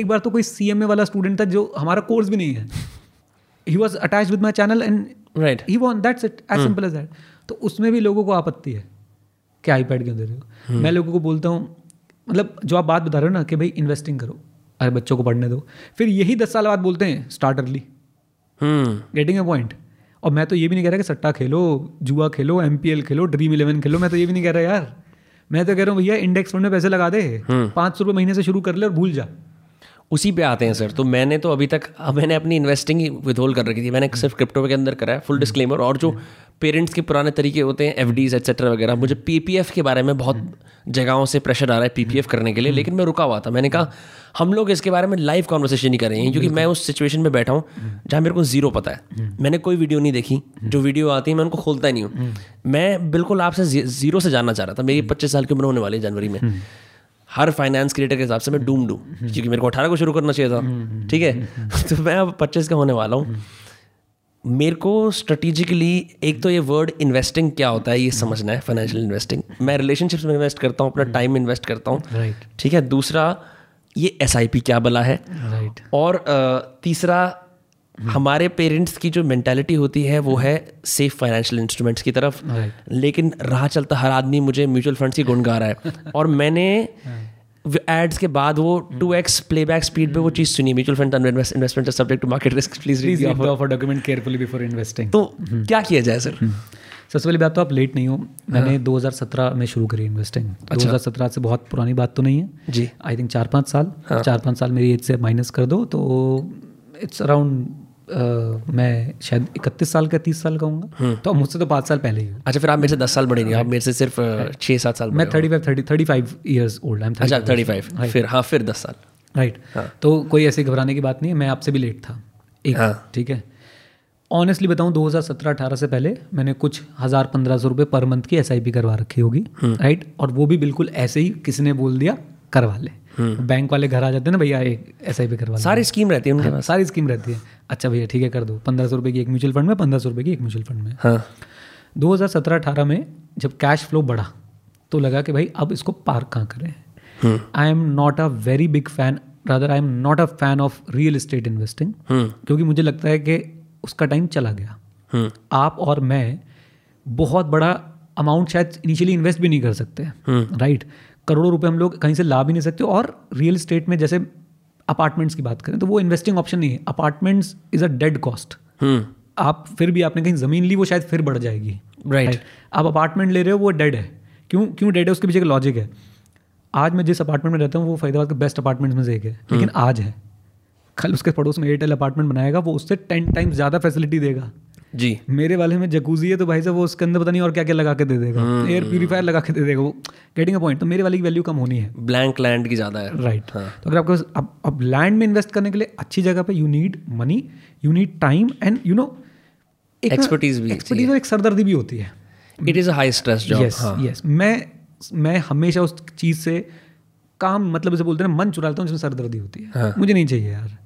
एक बार तो कोई CMA वाला स्टूडेंट था जो हमारा कोर्स भी नहीं है, he was attach with my channel and right he won, that's it, as simple as that. तो उसमें भी लोगों को आपत्ति है कि आईपैड क्यों दे रहे हो। मैं लोगों को बोलता हूँ, मतलब जो आप बात बता रहे हो ना कि भाई इन्वेस्टिंग करो, अरे बच्चों को पढ़ने दो। फिर यही 10 साल बाद बोलते हैं start early, getting a point. और मैं तो ये भी नहीं कह रहा कि सट्टा खेलो, जुआ खेलो, MPL खेलो, Dream 11 खेलो, मैं तो ये भी नहीं कह रहा यार। मैं तो कह रहा हूँ भैया इंडेक्स फंड में पैसे लगा दे, ₹500 महीने से शुरू कर ले और भूल जा। उसी पे आते हैं सर। तो मैंने तो अभी तक मैंने अपनी इन्वेस्टिंग ही विथहोल्ड कर रखी थी। मैंने सिर्फ क्रिप्टो के अंदर करा है, फुल डिस्क्लेमर। और जो पेरेंट्स के पुराने तरीके होते हैं FDs एट्सेट्रा वगैरह, मुझे PPF के बारे में बहुत जगहों से प्रेशर आ रहा है PPF करने के लिए, लेकिन मैं रुका हुआ था। मैंने कहा हम लोग इसके बारे में लाइव कॉन्वर्सेशन ही करेंगे, क्योंकि मैं उस सिचुएशन में बैठा हूँ जहाँ मेरे को जीरो पता है। मैंने कोई वीडियो नहीं देखी, जो वीडियो आती है मैं उनको खोलता ही नहीं हूँ। मैं बिल्कुल आपसे जीरो से जानना चाह रहा था। मेरी 25 साल की उम्र होने वाली है जनवरी में। हर फाइनेंस क्रिएटर के हिसाब से मैं डूम्ड हूँ, क्योंकि मेरे को 18 को शुरू करना चाहिए था, ठीक है। तो मैं अब 25 का होने वाला हूँ। मेरे को स्ट्रेटेजिकली एक तो ये वर्ड इन्वेस्टिंग क्या होता है ये समझना है, फाइनेंशियल इन्वेस्टिंग। मैं रिलेशनशिप्स में इन्वेस्ट करता हूँ, अपना टाइम इन्वेस्ट करता हूँ, ठीक है। दूसरा ये SIP क्या बला है, और तीसरा हमारे पेरेंट्स की जो मेंटालिटी होती है वो है सेफ फाइनेंशियल इंस्ट्रूमेंट्स की तरफ, लेकिन राह चलता हर आदमी मुझे म्यूचुअल फंड्स की गुण गा रहा है। और मैंने एड्स के बाद वो 2x प्लेबैक स्पीड पे वो चीज़ सुनी, mutual fund investment is subject to market risk, please read the offer document carefully before investing. तो क्या किया जाए सर? सबसे पहली बात तो आप लेट नहीं हो। मैंने 2017 में शुरू करी इन्वेस्टिंग। 2017 से बहुत पुरानी बात तो नहीं है जी, आई थिंक 4-5 साल, 4-5 साल मेरी एज से माइनस कर दो तो इट्स अराउंड मैं शायद 31 साल का 30 साल का हूँगा, तो मुझसे तो 5 साल पहले ही हूँ। अच्छा, फिर आप मेरे से 10 साल बड़े नहीं, आप मेरे से सिर्फ 6-7 साल। मैं 35 ईयर्स ओल्ड आई एम। अच्छा 35, फिर हाँ फिर 10 साल, राइट। तो कोई ऐसे घबराने की बात नहीं है, मैं आपसे भी लेट था एक, ठीक है। ऑनेस्टली बताऊँ 2017-18 से पहले मैंने कुछ 1000-1500 रुपये पर मंथ की SIP करवा रखी होगी, राइट। और वो भी बिल्कुल ऐसे ही, किसी ने बोल दिया करवा ले, बैंक वाले घर आ जाते हैं ना भैया एक SIP करवा, सारी स्कीम रहती है उनके पास, सारी स्कीम रहती है। अच्छा भैया ठीक है कर दो, ₹1500 की एक म्यूचुअल फंड में, ₹1500 की एक म्यूचुअल फंड में। हाँ, 2017-18 में जब कैश फ्लो बढ़ा तो लगा कि भाई अब इसको पार्क कहाँ करें। I am not a very big fan, rather I am not a fan of real estate investing, क्योंकि मुझे लगता है कि उसका टाइम चला गया। आप और मैं बहुत बड़ा अमाउंट शायद इनिशियली इन्वेस्ट भी नहीं कर सकते, राइट? करोड़ों रुपए हम लोग कहीं से ला भी नहीं सकते. और रियल एस्टेट में जैसे अपार्टमेंट्स की बात करें तो वो इन्वेस्टिंग ऑप्शन नहीं है. Apartments is a dead cost. आप फिर भी आपने कहीं ज़मीन ली, वो शायद फिर बढ़ जाएगी, राइट. आप अपार्टमेंट ले रहे हो, वो डेड है. क्यों डेड है? उसके पीछे का लॉजिक है. आज मैं जिस अपार्टमेंट में रहता हूँ वो फरीदाबाद के बेस्ट अपार्टमेंट्स में से एक है, लेकिन आज है, कल उसके पड़ोस में एयरटेल अपार्टमेंट बनाएगा, वो उससे 10 टाइम्स ज़्यादा फैसिलिटी देगा. जी, मेरे वाले में जकूजी है तो भाई साहब वो उसके अंदर पता नहीं और क्या क्या लगा के दे देगा, एयर प्यूरीफायर लगा के दे देगा वो. Getting a point. तो मेरे वाले की वैल्यू कम होनी है, ब्लैंक लैंड की ज़्यादा है, राइट. तो अगर आपके पास अब लैंड में इन्वेस्ट करने के लिए अच्छी जगह पे you need money, you need time and you know expertise भी. एक्सपर्टीज और एक सरदर्दी भी होती है. It is a high stress job. Yes, मैं हमेशा उस चीज़ से काम, मतलब उसे बोलते हैं मन चुराता हूँ जिसमें सरदर्दी होती है. मुझे नहीं चाहिए यार.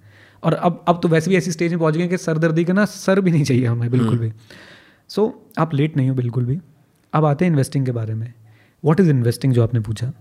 और अब तो वैसे भी ऐसी स्टेज में पहुँच गए कि सरदर्दी का ना सर भी नहीं चाहिए हमें बिल्कुल भी. सो आप लेट नहीं हो बिल्कुल भी. अब आते हैं इन्वेस्टिंग के बारे में. व्हाट इज़ इन्वेस्टिंग, जो आपने पूछा.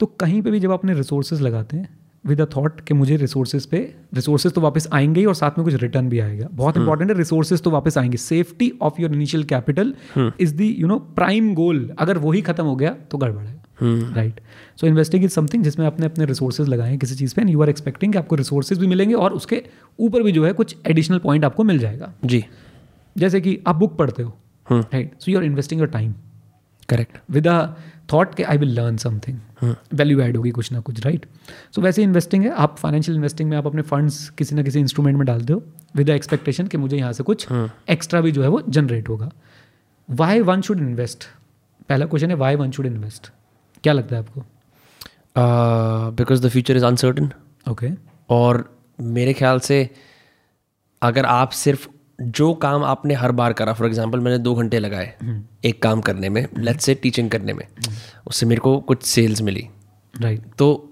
तो कहीं पे भी जब आपने रिसोर्सेज लगाते हैं विद अ थॉट कि मुझे रिसोर्सेज तो वापस आएंगे ही और साथ में कुछ रिटर्न भी आएगा, बहुत इंपॉर्टेंट है. रिसोर्सेज तो वापस आएंगे. Safety of your initial capital is the you know prime goal. अगर वही खत्म हो गया तो गड़बड़ है, right. So investing is something जिसमें आपने अपने रिसोर्सेज लगाए किसी चीज़ पे एंड यू आर एक्सपेक्टिंग कि आपको रिसोर्सेज भी मिलेंगे और उसके ऊपर भी जो है कुछ एडिशनल पॉइंट आपको मिल जाएगा. जी, जैसे कि आप बुक पढ़ते हो, right. So you are investing your time, correct, with a thought कि I will learn something, value add होगी कुछ ना कुछ, राइट. सो वैसे इन्वेस्टिंग है. आप फाइनेंशियल इन्वेस्टिंग में आप अपने फंड्स किसी ना किसी इंस्ट्रूमेंट में डालते हो विद अ एक्सपेक्टेशन कि मुझे यहाँ से कुछ एक्स्ट्रा भी जो है वो जनरेट होगा. वाई वन शुड इन्वेस्ट, पहला क्वेश्चन है, वाई वन शुड इन्वेस्ट? क्या लगता है आपको? Because the future is uncertain. Okay. और मेरे ख्याल से अगर आप सिर्फ जो काम आपने हर बार करा, फॉर एग्जांपल मैंने 2 घंटे लगाए एक काम करने में, लेट्स से टीचिंग करने में, उससे मेरे को कुछ सेल्स मिली, राइट. तो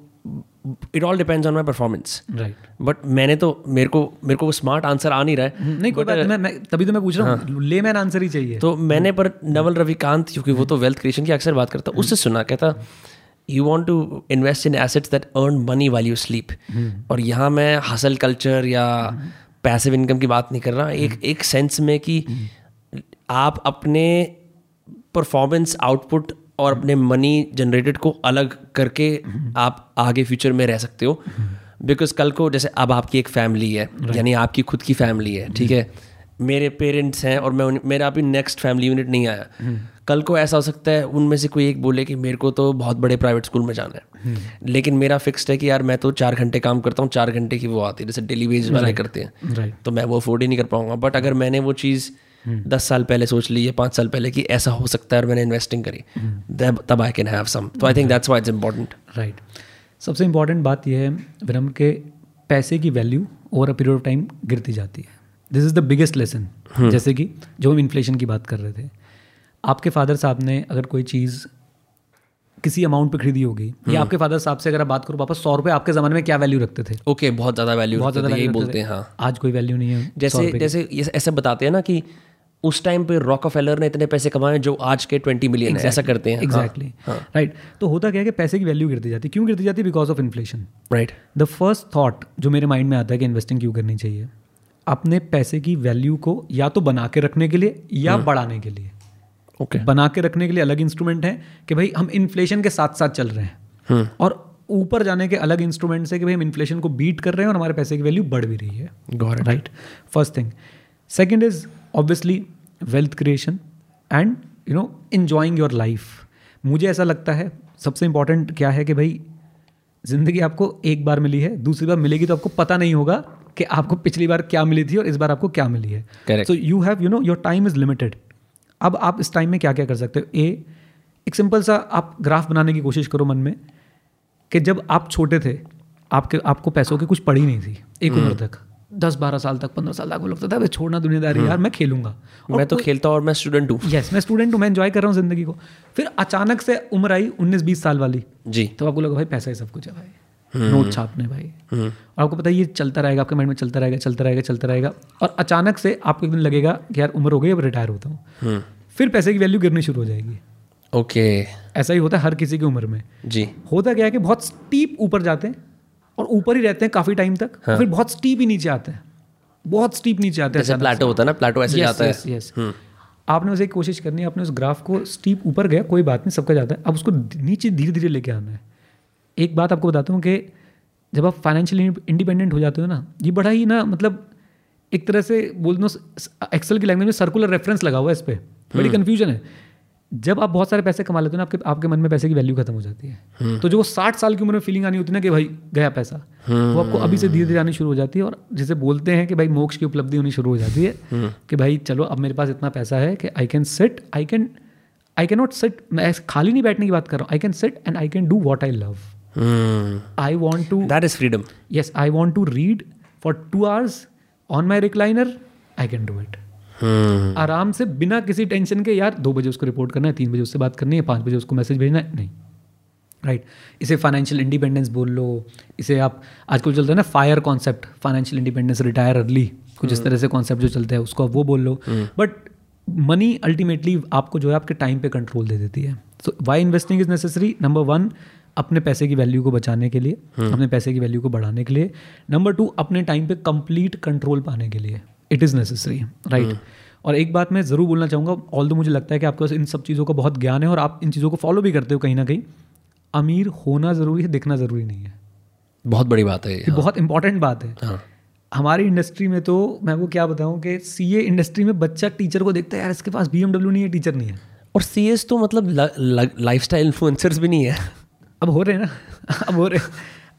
it all depends on my performance, right. But मैंने तो मेरे को वो स्मार्ट आंसर आ नहीं रहा है. नहीं, कोई बात नहीं, मैं तभी तो मैं पूछ रहा हूँ, लेमैन आंसर ही चाहिए. तो मैंने पर नवल रविकांत, क्योंकि वो तो वेल्थ क्रिएशन की अक्सर बात करता, उससे सुना, कहता you want to invest in assets that earn money while you sleep. और यहाँ मैं हसल कल्चर या पैसिव इनकम की बात नहीं कर रहा, एक सेंस में कि आप अपने परफॉर्मेंस आउटपुट और अपने मनी जनरेटेड को अलग करके आप आगे फ्यूचर में रह सकते हो. बिकॉज कल को जैसे अब आपकी एक फैमिली है, यानी आपकी खुद की फैमिली है, ठीक है. मेरे पेरेंट्स हैं और मेरा अभी नेक्स्ट फैमिली यूनिट नहीं आया. कल को ऐसा हो सकता है उनमें से कोई एक बोले कि मेरे को तो बहुत बड़े प्राइवेट स्कूल में जाना है, लेकिन मेरा फिक्स्ड है कि यार मैं तो 4 घंटे काम करता हूँ, 4 घंटे की वो आती है जैसे डेली वेज वाले करते हैं, तो मैं वो अफोर्ड ही नहीं कर पाऊंगा. बट अगर मैंने वो चीज़ 10 साल पहले सोच ली या 5 साल पहले कि ऐसा हो सकता है और मैंने इन्वेस्टिंग करी, तब आई कैन हैव सम. तो I think that's why it's important, right. सबसे इम्पॉर्टेंट बात यह है विनम के पैसे की value over a period of time गिरती जाती है. This is the biggest lesson. जैसे कि जो हम इन्फ्लेशन की बात कर रहे थे, आपके फादर साहब ने अगर कोई चीज़ किसी अमाउंट पे खरीदी होगी, या आपके फादर साहब से अगर आप बात करो पापा 100 रुपये आपके ज़माने में क्या वैल्यू रखते थे? ओके, बहुत ज़्यादा वैल्यू यही बोलते हैं. हाँ, आज कोई वैल्यू नहीं है. जैसे ऐसे बताते हैं ना कि उस टाइम पे रॉकफेलर ने इतने पैसे कमाए जो आज के 20 मिलियन है, ऐसा करते हैं. Exactly, right. तो होता क्या है कि पैसे की वैल्यू गिरती जाती है. क्यों गिरती जाती है? Because of inflation, right. The first thought जो मेरे माइंड में आता है कि इन्वेस्टिंग क्यों करनी चाहिए, अपने पैसे की वैल्यू को या तो बना के रखने के लिए या बढ़ाने के लिए. ओके, बना के रखने के लिए अलग इंस्ट्रूमेंट है कि भाई हम इन्फ्लेशन के साथ साथ चल रहे हैं, और ऊपर जाने के अलग इंस्ट्रूमेंट्स है कि भाई हम इन्फ्लेशन को बीट कर रहे हैं और हमारे पैसे की वैल्यू बढ़ भी रही है, right. First thing. Second is obviously wealth creation and you know enjoying your life. मुझे ऐसा लगता है सबसे इम्पॉर्टेंट क्या है कि भाई ज़िंदगी आपको एक बार मिली है, दूसरी बार मिलेगी तो आपको पता नहीं होगा कि आपको पिछली बार क्या मिली थी और इस बार आपको क्या मिली है. So you have you know your time is limited. अब आप इस टाइम में क्या क्या कर सकते हो? एक सिंपल सा आप ग्राफ बनाने की कोशिश करो मन में कि जब आप छोटे थे आपको पैसों की कुछ पड़ी नहीं थी एक उम्र तक, 10-12 साल तक, 15 साल तक, वो लगता था छोड़ना दुनियादारी यार, मैं खेलूंगा. मैं तो खेलता हूँ और मैं स्टूडेंट हूँ. यस, मैं स्टूडेंट हूँ, मैं एंजॉय कर रहा हूँ जिंदगी को. फिर अचानक से उम्र आई 19-20 साल वाली, जी, तो आपको लगा भाई पैसा ही सब कुछ है भाई, नोट छापने भाई, और आपको पता है ये चलता रहेगा आपके माइंड में, चलता रहेगा. और अचानक से आपको एक दिन लगेगा कि यार उम्र हो गई, अब रिटायर होता हूँ. फिर पैसे की वैल्यू गिरनी शुरू हो जाएगी. ओके, ऐसा ही होता है हर किसी की उम्र में. जी, होता क्या है कि बहुत स्टीप ऊपर जाते हैं और ऊपर ही रहते हैं काफी टाइम तक. हाँ. फिर बहुत स्टीप ही नीचे आते हैं, जैसे प्लाटो होता है ना, प्लाटो ऐसे जाता है. आपने उसे कोशिश करनी है, आपने उस ग्राफ को स्टीप ऊपर गया कोई बात नहीं सबका जाता है, अब उसको नीचे धीरे धीरे लेके आना है। एक बात आपको बताता हूँ कि जब आप फाइनेंशियली इंडिपेंडेंट हो जाते हो ना, ये बड़ा ही ना मतलब एक तरह से बोल दो एक्सेल की लैंग्वेज में सर्कुलर रेफरेंस लगा हुआ है इस पर, बड़ी कन्फ्यूजन है। जब आप बहुत सारे पैसे कमा लेते हो ना आपके मन में पैसे की वैल्यू खत्म हो जाती है, तो जो 60 साल की उम्र में फीलिंग आनी होती है ना कि भाई गया पैसा, वो आपको अभी से धीरे धीरे आनी शुरू हो जाती है। और जिसे बोलते हैं कि भाई मोक्ष की उपलब्धि होनी शुरू हो जाती है कि भाई चलो अब मेरे पास इतना पैसा है कि आई कैन नॉट सिट, मैं खाली नहीं बैठने की बात कर रहा हूँ, I can sit and I can do what I love, I want to, that is freedom. Yes, I want to read for 2 hours on my recliner, I can do it आराम से बिना किसी टेंशन के। यार 2 बजे उसको report करना है, 3 बजे उससे बात करनी है, 5 बजे उसको मैसेज भेजना है, नहीं, राइट। इसे फाइनेंशियल इंडिपेंडेंस बोल लो, इसे आप आजकल चलता है ना fire concept, financial independence, retire early, कुछ इस तरह से कॉन्सेप्ट जो चलता है उसको आप वो बोल लो। बट मनी अल्टीमेटली आपको जो है आपके टाइम पे कंट्रोल दे देती है। So why investing is necessary, number 1 अपने पैसे की वैल्यू को बचाने के लिए, अपने पैसे की वैल्यू को बढ़ाने के लिए, नंबर 2 अपने टाइम पे कंप्लीट कंट्रोल पाने के लिए, इट इज़ नेसेसरी, राइट। और एक बात मैं ज़रूर बोलना चाहूँगा, ऑल दो मुझे लगता है कि आपके पास इन सब चीज़ों का बहुत ज्ञान है और आप इन चीज़ों को फॉलो भी करते हो कहीं ना कहीं, अमीर होना ज़रूरी है, दिखना ज़रूरी नहीं है। बहुत बड़ी बात है ये, हाँ। बहुत इंपॉर्टेंट बात है, हाँ। हमारी इंडस्ट्री में तो मैं वो क्या बताऊँ कि सीए इंडस्ट्री में बच्चा टीचर को देखता है, यार इसके पास BMW नहीं है, टीचर नहीं है, और सीएस तो मतलब लाइफस्टाइल इन्फ्लुएंसर्स भी नहीं है। अब हो रहे हैं ना, अब हो रहे,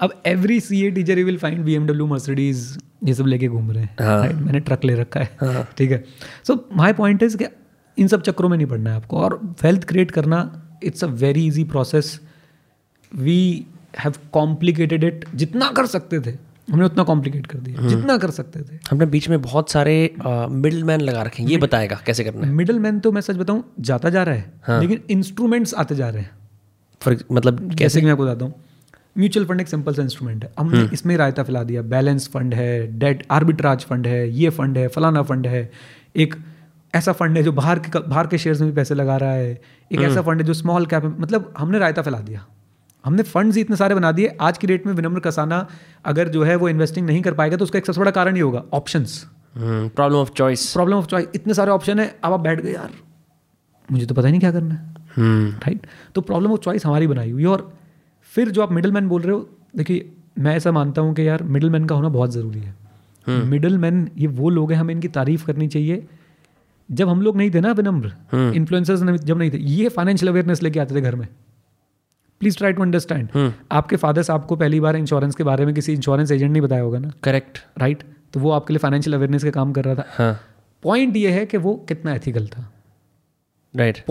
अब every CA teacher you will find BMW, Mercedes, ये सब लेके घूम रहे हैं, राइट। मैंने ट्रक ले रखा है, ठीक है। सो माय पॉइंट इज कि इन सब चक्करों में नहीं पड़ना है आपको, और वेल्थ क्रिएट करना it's a very easy process. We have complicated it, जितना कर सकते थे हमने उतना कॉम्प्लिकेट कर दिया, जितना कर सकते थे हमने। बीच में बहुत सारे मिडिल मैन लगा रखे हैं, ये बताएगा कैसे करना है। मिडिल मैन तो मैं सच बताऊँ जाता जा रहा है, हाँ। लेकिन इंस्ट्रूमेंट्स आते जा रहे हैं, मतलब कैसे कि मैं आपको बताता हूँ। म्यूचुअल फंड एक सिंपल सा इंस्ट्रूमेंट है, हमने इसमें रायता फैला दिया, बैलेंस फंड है, डेट आर्बिट्राज फंड है, ये फंड है, फलाना फंड है, एक ऐसा फंड है जो बाहर के शेयर्स में भी पैसे लगा रहा है, एक ऐसा फंड है जो स्मॉल कैप में, मतलब हमने रायता फैला दिया, हमने फंड्स इतने सारे बना दिए। आज की डेट में विनम्र कसाना अगर जो है वो इन्वेस्टिंग नहीं कर पाएगा तो उसका एक सबसे बड़ा कारण ही होगा ऑप्शंस, प्रॉब्लम ऑफ चॉइस। इतने सारे ऑप्शन है, अब आप बैठ गए, यार मुझे तो पता ही नहीं क्या करना है, राइट। तो प्रॉब्लम ऑफ चॉइस हमारी बनाई हुई। और फिर जो आप मिडिल मैन बोल रहे हो, देखिए मैं ऐसा मानता हूँ कि यार मिडिल मैन का होना बहुत ज़रूरी है। मिडिल मैन ये वो लोग हैं, हमें इनकी तारीफ करनी चाहिए। जब हम लोग नहीं थे ना विनम्र, इन्फ्लुएंसर्स जब नहीं थे, ये फाइनेंशियल अवेयरनेस लेके आते थे घर में। प्लीज ट्राई टू अंडरस्टैंड, आपके फादर साहब को पहली बार इंश्योरेंस के बारे में किसी इंश्योरेंस एजेंट ने बताया होगा ना, करेक्ट, राइट। तो वो आपके लिए फाइनेंशियल अवेयरनेस का काम कर रहा था। पॉइंट ये है कि वो कितना एथिकल था, right.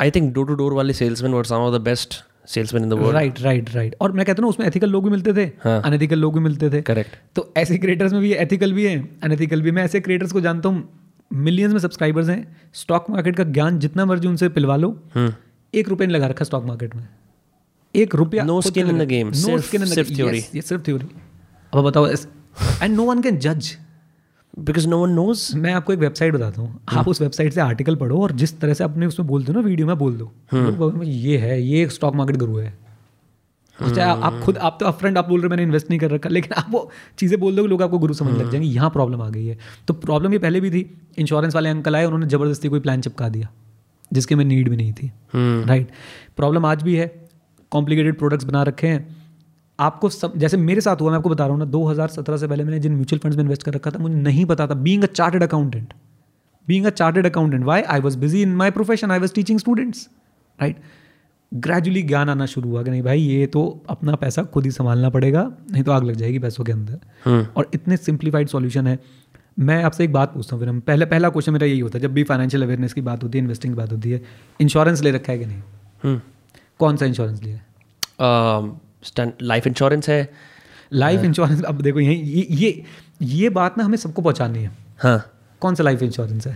I think door to door वाले salesman were some of the best salesman in the world, right right right. और मैं कहता हूँ उसमें एथिकल लोग भी मिलते थे, अनएथिकल लोग भी मिलते थे, करेक्ट। तो ऐसे क्रिएटर्स में भी एथिकल भी हैं, अनएथिकल भी। मैं ऐसे क्रिएटर्स को जानता हूँ, मिलियंस में सब्सक्राइबर्स हैं, स्टॉक मार्केट का ज्ञान जितना मर्जी उनसे पिलवा लो, 1 रुपये नहीं लगा रखा स्टॉक मार्केट में, 1 रुपया। No skin in the game, सिर्फ थ्योरी, ये सिर्फ थ्योरी। अब बताओ, एंड नो वन कैन जज बिकॉज नो वन नोज। मैं आपको एक वेबसाइट बताता हूँ, आप उस वेबसाइट से आर्टिकल पढ़ो और जिस तरह से आपने उसमें बोल दो ना, वीडियो में बोल दो, तो ये है, ये स्टॉक मार्केट गुरु है। आप खुद, आप तो अपफ्रंट आप बोल रहे हो मैंने इन्वेस्ट नहीं कर रखा, लेकिन आप वो चीज़ें बोल दो लोग आपको गुरु समझ लग जाएंगे। यहाँ प्रॉब्लम आ गई है। तो प्रॉब्लम ये पहले भी थी, इंश्योरेंस वाले अंकल आए, उन्होंने ज़बरदस्ती कोई प्लान चिपका दिया जिसके में नीड भी नहीं थी, राइट। प्रॉब्लम आज भी है, कॉम्प्लिकेटेड प्रोडक्ट्स बना रखे हैं। आपको सब, जैसे मेरे साथ हुआ, मैं आपको बता रहा हूँ ना, 2017 से पहले मैंने जिन म्यूचुअल फंड्स में इन्वेस्ट कर रखा था, मुझे नहीं पता था, being a chartered accountant, why I was busy in my profession, I was teaching students, right. Gradually ज्ञान आना शुरू हुआ कि नहीं भाई, ये तो अपना पैसा खुद ही संभालना पड़ेगा, नहीं तो आग लग जाएगी पैसों के अंदर। और इतने सिंप्लीफाइड सॉल्यूशन है। मैं आपसे एक बात पूछता हूँ, फिर हम पहला क्वेश्चन मेरा यही होता है, जब भी फाइनेंशियल अवेयरनेस की बात होती है, इन्वेस्टिंग की बात होती है, इंश्योरेंस ले रखा है कि नहीं, कौन सा इंश्योरेंस लिया, लाइफ इंश्योरेंस है, लाइफ इंश्योरेंस। अब देखो ये बात ना हमें सबको पहुंचानी है, हाँ, कौन सा लाइफ इंश्योरेंस है।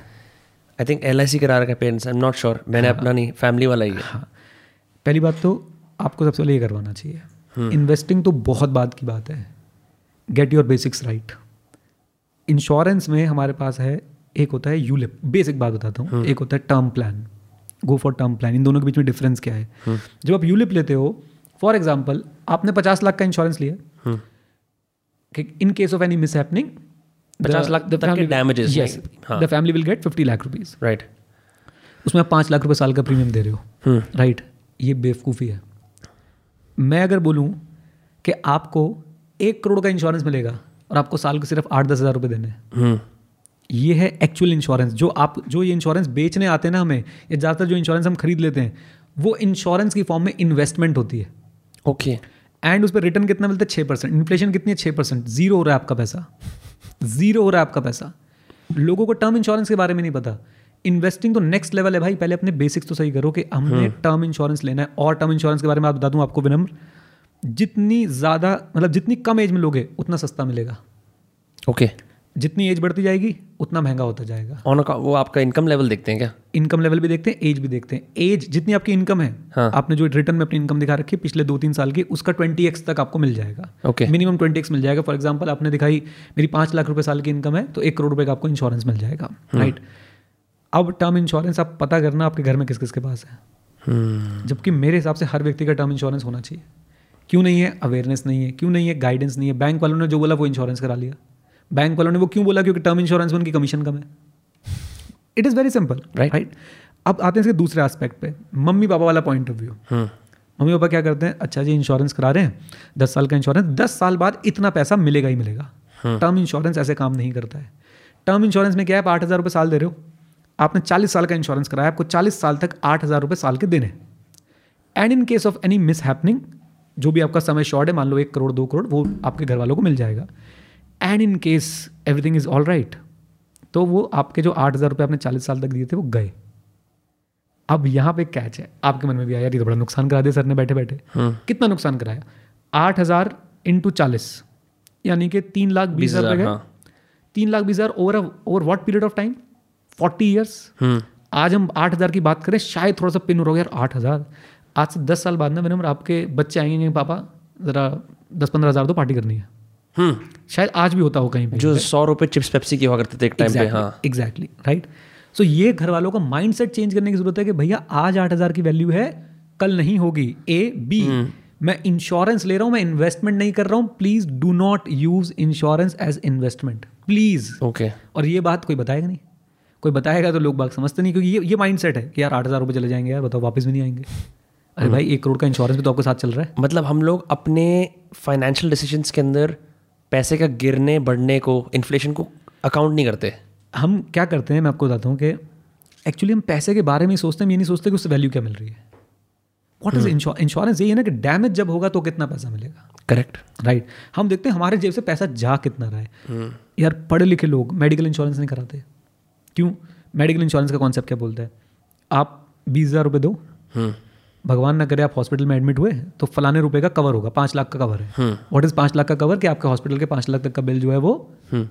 आई थिंक LIC करा रखा है parents, I am not sure, मैंने अपना नहीं, फैमिली वाला ही है, हाँ। पहली बात तो आपको सबसे पहले ये करवाना चाहिए, इन्वेस्टिंग तो बहुत बात की बात है, get your basics right. Insurance में हमारे पास है, एक होता है यूलिप, बेसिक बात बताता हूँ, एक होता है term plan, go for term plan. इन दोनों के बीच में डिफरेंस क्या है। जब आप यूलिप लेते हो, फॉर एग्जाम्पल आपने 50 लाख का इंश्योरेंस लिया, in case of any mishappening 50 lakh the family damages. Yes, the family will get 50 lakh rupees. Right, उसमें आप 5 लाख रुपए साल का प्रीमियम दे रहे हो. राइट, ये बेवकूफ़ी है. मैं अगर बोलूँ कि आपको 1 करोड़ का इंश्योरेंस मिलेगा और आपको साल को सिर्फ 8-10 हज़ार रुपये देने हैं, ये है एक्चुअल इंश्योरेंस. जो ये इंश्योरेंस बेचने आते हैं ना हमें, ये ज़्यादातर जो इंश्योरेंस हम खरीद लेते हैं वो इंश्योरेंस की फॉर्म में इन्वेस्टमेंट होती है. ओके, एंड उस पर रिटर्न कितना मिलता है? 6%. इन्फ्लेशन कितनी है? 6%. जीरो हो रहा है आपका पैसा, जीरो हो रहा है आपका पैसा. लोगों को टर्म इंश्योरेंस के बारे में नहीं पता. इन्वेस्टिंग तो नेक्स्ट लेवल है भाई. पहले अपने बेसिक्स तो सही करो कि हमने टर्म इंश्योरेंस लेना है. और टर्म इंश्योरेंस के बारे में आप बता दूं आपको विनम्र, जितनी ज़्यादा मतलब जितनी कम एज में लोगे उतना सस्ता मिलेगा. ओके, जितनी एज बढ़ती जाएगी उतना महंगा होता जाएगा. वो आपका इनकम लेवल देखते हैं क्या? इनकम लेवल भी देखते हैं, एज भी देखते हैं. एज जितनी आपकी इनकम है, आपने जो रिटर्न में अपनी इनकम दिखा रखी है पिछले 2-3 साल की, उसका 20x तक आपको मिल जाएगा. ओके, मिनिमम 20x मिल जाएगा. फॉर एग्जाम्पल आपने दिखाई मेरी 5 लाख रुपये साल की इनकम है तो 1 करोड़ रुपये का आपको इंश्योरेंस मिल जाएगा. राइट, अब टर्म इंश्योरेंस आप पता करना आपके घर में किस किस के पास है. जबकि मेरे हिसाब से हर व्यक्ति का टर्म इंश्योरेंस होना चाहिए. क्यों नहीं है? अवेयरनेस नहीं है. क्यों नहीं है? गाइडेंस नहीं है. बैंक वालों ने जो बोला वो इंश्योरेंस करा लिया. बैंक वालों ने वो क्यों बोला? क्योंकि टर्म इंश्योरेंस में उनकी कमीशन कम है. It is very simple. Right, अब आते हैं इसके दूसरे एस्पेक्ट पे, मम्मी पापा वाला पॉइंट ऑफ व्यू. मम्मी पापा क्या करते हैं? अच्छा जी, इंश्योरेंस करा रहे हैं 10 साल का इंश्योरेंस, 10 साल बाद इतना पैसा मिलेगा ही मिलेगा. टर्म इंश्योरेंस ऐसे काम नहीं करता है. टर्म इंश्योरेंस में क्या है? आप 8,000 रुपये साल दे रहे हो, आपने 40 साल का इंश्योरेंस कराया, आपको 40 साल तक 8,000 रुपये साल के देने. And in case of any mishappening, जो भी आपका समय शॉर्ट है, मान लो 1 करोड़ 2 करोड़, वो आपके घर वालों को मिल जाएगा. And in case everything is all right, तो वो आपके जो 8,000 रुपये आपने 40 साल तक दिए थे वो गए. अब यहाँ पे कैच है. आपके मन में भी आया यार ये तो बड़ा नुकसान करा दिया सर ने बैठे बैठे. कितना नुकसान कराया? 8,000 × 40 यानी कि 3,20,000 गए. 3,20,000 over what period of time? 40 years. आज हम 8,000 की बात करें, शायद थोड़ा सा पिन हो रहा है यार 8,000. आज से 10 साल बाद ना विनम्र आपके बच्चे आएंगे, पापा ज़रा 10-15 हज़ार तो पार्टी करनी है. शायद आज भी होता हो कहीं पे, जो 100 रुपये चिप्स पेप्सी की हुआ करते थे एक टाइम पे. हाँ, एग्जैक्टली. राइट, सो ये घर वालों का माइंड सेट चेंज करने की जरूरत है कि भैया आज 8,000 की वैल्यू है, कल नहीं होगी. बी, मैं इंश्योरेंस ले रहा हूँ, मैं इन्वेस्टमेंट नहीं कर रहा हूँ. Please do not use insurance as investment, please. Okay, और ये बात कोई बताएगा नहीं. कोई बताएगा तो लोग बात समझते नहीं, क्योंकि ये माइंड सेट है कि यार 8,000 रुपये चले जाएंगे, यार बताओ वापस भी नहीं आएंगे. अरे भाई 1 करोड़ का इंश्योरेंस भी तो आपके साथ चल रहा है. मतलब हम लोग अपने फाइनेंशियल डिसीजंस के अंदर पैसे का गिरने बढ़ने को, इन्फ्लेशन को अकाउंट नहीं करते. हम क्या करते हैं, मैं आपको बताता हूँ कि एक्चुअली हम पैसे के बारे में सोचते हैं, हम ये नहीं सोचते कि उससे वैल्यू क्या मिल रही है. What is insurance? यही है ना कि डैमेज जब होगा तो कितना पैसा मिलेगा. करेक्ट. राइट, हम देखते हैं हमारे जेब से पैसा जा कितना रहा है. यार पढ़े लिखे लोग मेडिकल इंश्योरेंस नहीं कराते. क्यों? मेडिकल इंश्योरेंस का कॉन्सेप्ट क्या बोलता है? आप 20,000 रुपये दो, भगवान ना करे आप हॉस्पिटल में एडमिट हुए तो फलाने रुपए का कवर होगा, 5 लाख का कवर है. व्हाट इज 5 लाख का कवर? कि आपके हॉस्पिटल के 5 लाख तक का बिल जो है वो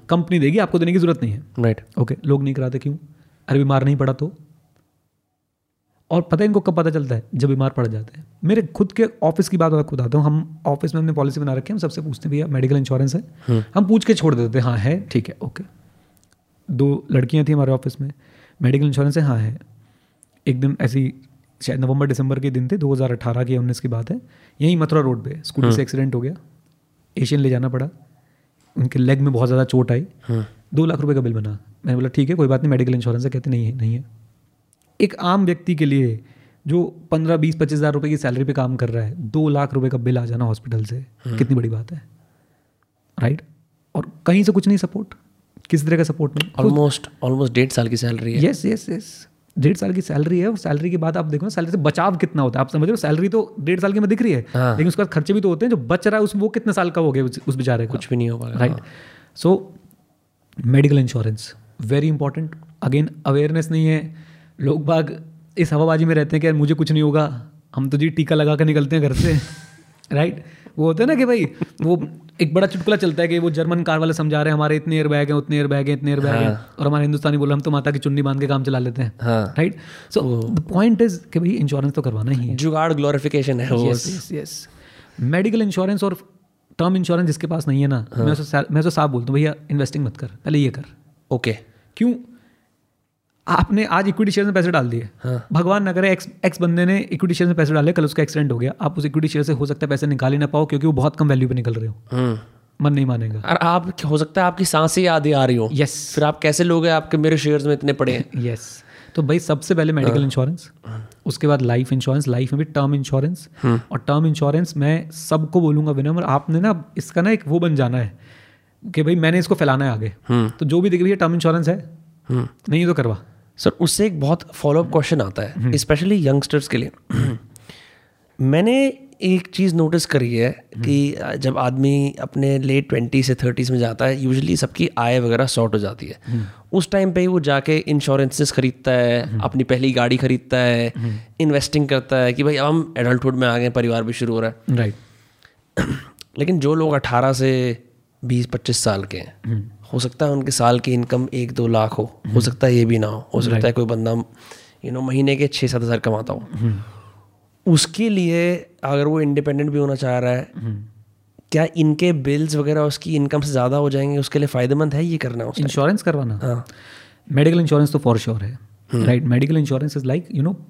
कंपनी देगी, आपको देने की जरूरत नहीं है. Right, okay. लोग नहीं कराते क्यों? अरे बीमार नहीं पड़ा तो. और पता है इनको कब पता चलता है? जब बीमार पड़ जाते हैं. मेरे खुद के ऑफिस की बात आपको बताता हूँ. हम ऑफिस में हमने पॉलिसी बना रखी है, हम सबसे पूछते हैं भैया मेडिकल इंश्योरेंस है? हम पूछ के छोड़ देते हैं, हाँ है, ठीक है, ओके. 2 लड़कियाँ थी हमारे ऑफिस में, मेडिकल इंश्योरेंस है? हाँ है. एकदम ऐसी शायद नवंबर दिसंबर के दिन थे, 2018 की 19 की बात है. यहीं मथुरा रोड पे स्कूटी से एक्सीडेंट हो गया, एशियन ले जाना पड़ा, उनके लेग में बहुत ज़्यादा चोट आई. 2 लाख रुपए का बिल बना. मैंने बोला ठीक है कोई बात नहीं, मेडिकल इंश्योरेंस है? कहते नहीं है, नहीं है. एक आम व्यक्ति के लिए जो 15-20-25 हज़ार रुपये की सैलरी पे काम कर रहा है, 2 लाख रुपये का बिल आ जाना हॉस्पिटल से, कितनी बड़ी बात है. राइट, और कहीं से कुछ नहीं सपोर्ट, किसी तरह का सपोर्ट नहीं. ऑलमोस्ट 1.5 साल की सैलरी है. यस यस यस, 1.5 साल की सैलरी है. और सैलरी के बाद आप देखो ना सैलरी से बचाव कितना होता है. आप समझ रहे हो, सैलरी तो 1.5 साल की में दिख रही है, लेकिन उसके बाद खर्चे भी तो होते हैं. जो बच रहा है उस वो कितने साल का हो गया उस बेचारे का? कुछ भी नहीं हो पाया. Right, so medical insurance very important. Again, awareness नहीं है. लोग बाग इस हवाबाजी में रहते हैं कि यार मुझे कुछ नहीं होगा, हम तो जी टीका लगा कर निकलते हैं घर से. राइट, वो होता है ना कि भाई वो एक बड़ा चुटकुला चलता है कि वो जर्मन कार वाले समझा रहे हैं हमारे इतने एयरबैग हैं, उतने एयरबैग हैं, इतने एयरबैग हैं, और हमारे हिंदुस्तानी बोला हम तो माता की चुन्नी बांध के काम चला लेते हैं. Right, so the point is कि भाई इंश्योरेंस तो करवाना ही है, जुगाड़ ग्लोरिफिकेशन है. यस, मेडिकल इंश्योरेंस और टर्म इंश्योरेंस जिसके पास नहीं है ना, मैं तो साफ बोलता हूँ भैया इन्वेस्टिंग मत कर, पहले ये कर. ओके, क्यों? आपने आज इक्विटी शेयर में पैसे डाल दिए, भगवान ना करे एक्स बंदे ने इक्विटी शेयर में पैसे डाले, कल उसका एक्सीडेंट हो गया, आप उस इक्विटी शेयर से हो सकता है पैसे निकाल ही ना पाओ क्योंकि वो बहुत कम वैल्यू पे निकल रहे हो. मन नहीं मानेगा। और आप हो सकता है आपकी सांसें आधी आ रही हो। यस। फिर आप कैसे लोगे, आपके मेरे शेयर्स में इतने पड़े हैं। यस। तो भाई सबसे पहले मेडिकल इंश्योरेंस, उसके बाद लाइफ इंश्योरेंस, लाइफ में भी टर्म इंश्योरेंस। और टर्म इंश्योरेंस मैं सबको बोलूँगा विनम्र, आपने ना इसका ना एक वो बन जाना है कि भाई मैंने इसको फैलाना है आगे। तो जो भी देख भैया टर्म इंश्योरेंस है नहीं तो करवा। सर उससे एक बहुत फॉलोअप क्वेश्चन आता है स्पेशली यंगस्टर्स के लिए। मैंने एक चीज़ नोटिस करी है कि जब आदमी अपने लेट 20s से 30s में जाता है, यूजुअली सबकी आय वगैरह शॉर्ट हो जाती है। उस टाइम पे वो जाके इंश्योरेंसेस खरीदता है, अपनी पहली गाड़ी खरीदता है, इन्वेस्टिंग करता है कि भाई अब हम एडल्टहुड में आ गए, परिवार भी शुरू हो रहा है। राइट। लेकिन जो लोग 18 से 20-25 साल के हैं, हो सकता है उनके साल की इनकम 1-2 लाख हो सकता है ये भी ना हो सकता है कोई बंदा महीने के 6-7 हज़ार कमाता हो। उसके लिए अगर वो इंडिपेंडेंट भी होना चाह रहा है, क्या इनके बिल्स वगैरह उसकी इनकम से ज़्यादा हो जाएंगे, उसके लिए फ़ायदेमंद है ये करना, इंश्योरेंस करवाना? हाँ, मेडिकल इंश्योरेंस तो फॉर श्योर है। Right. Medical insurance is like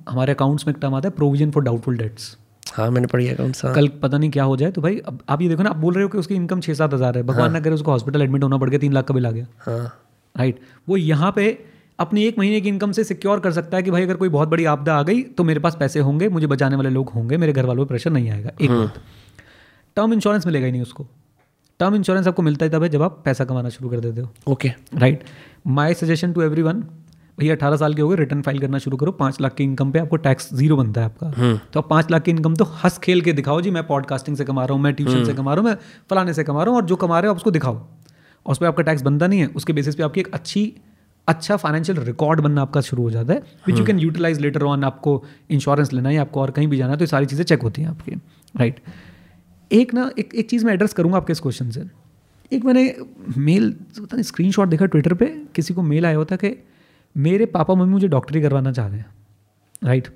हमारे अकाउंट्स में एक टर्म आता है प्रोविजन फॉर डाउटफुल डेट्स। हाँ मैंने पढ़ी है। कौन सा? कल पता नहीं क्या हो जाए। तो भाई अब आप ये देखो ना, आप बोल रहे हो कि उसकी इनकम 6-7 हज़ार है, भगवान ना करे उसको हॉस्पिटल एडमिट होना पड़ गया, 3 लाख का बिल आ गया। हाँ राइट। वो यहाँ पे अपनी एक महीने की इनकम से सिक्योर कर सकता है कि भाई अगर कोई बहुत बड़ी आपदा आ गई तो मेरे पास पैसे होंगे, मुझे बचाने वाले लोग होंगे, मेरे घर वालों पर प्रेशर नहीं आएगा। एक बात, टर्म इंश्योरेंस मिलेगा ही नहीं उसको। टर्म इंश्योरेंस आपको मिलता है तब है जब आप पैसा कमाना शुरू कर देते हो। Okay right. My suggestion to everyone, भैया 18 साल के हो गए, रिटर्न फाइल करना शुरू करो। 5 लाख की इनकम पे आपको टैक्स 0 बनता है आपका। तो आप 5 लाख की इनकम तो हंस खेल के दिखाओ, जी मैं पॉडकास्टिंग से कमा रहा हूँ, मैं ट्यूशन से कमा रहा हूँ, मैं फलाने से कमा रहा हूँ, और जो कमा रहे हो आप उसको दिखाओ, और उस पर आपका टैक्स बनता नहीं है। उसके बेसिस पे आपकी एक अच्छा फाइनेंशियल रिकॉर्ड बनना आपका शुरू हो जाता है, which you can utilise later on. आपको इंश्योरेंस लेना है, आपको और कहीं भी जाना है, तो ये सारी चीज़ें चेक होती हैं आपकी। राइट। एक चीज़ मैं एड्रेस करूँगा आपके इस क्वेश्चन से। एक मैंने मेल, पता नहीं स्क्रीनशॉट देखा ट्विटर पे, किसी को मेल आया होता कि मेरे पापा मम्मी मुझे डॉक्टरी करवाना चाह रहे हैं। राइट।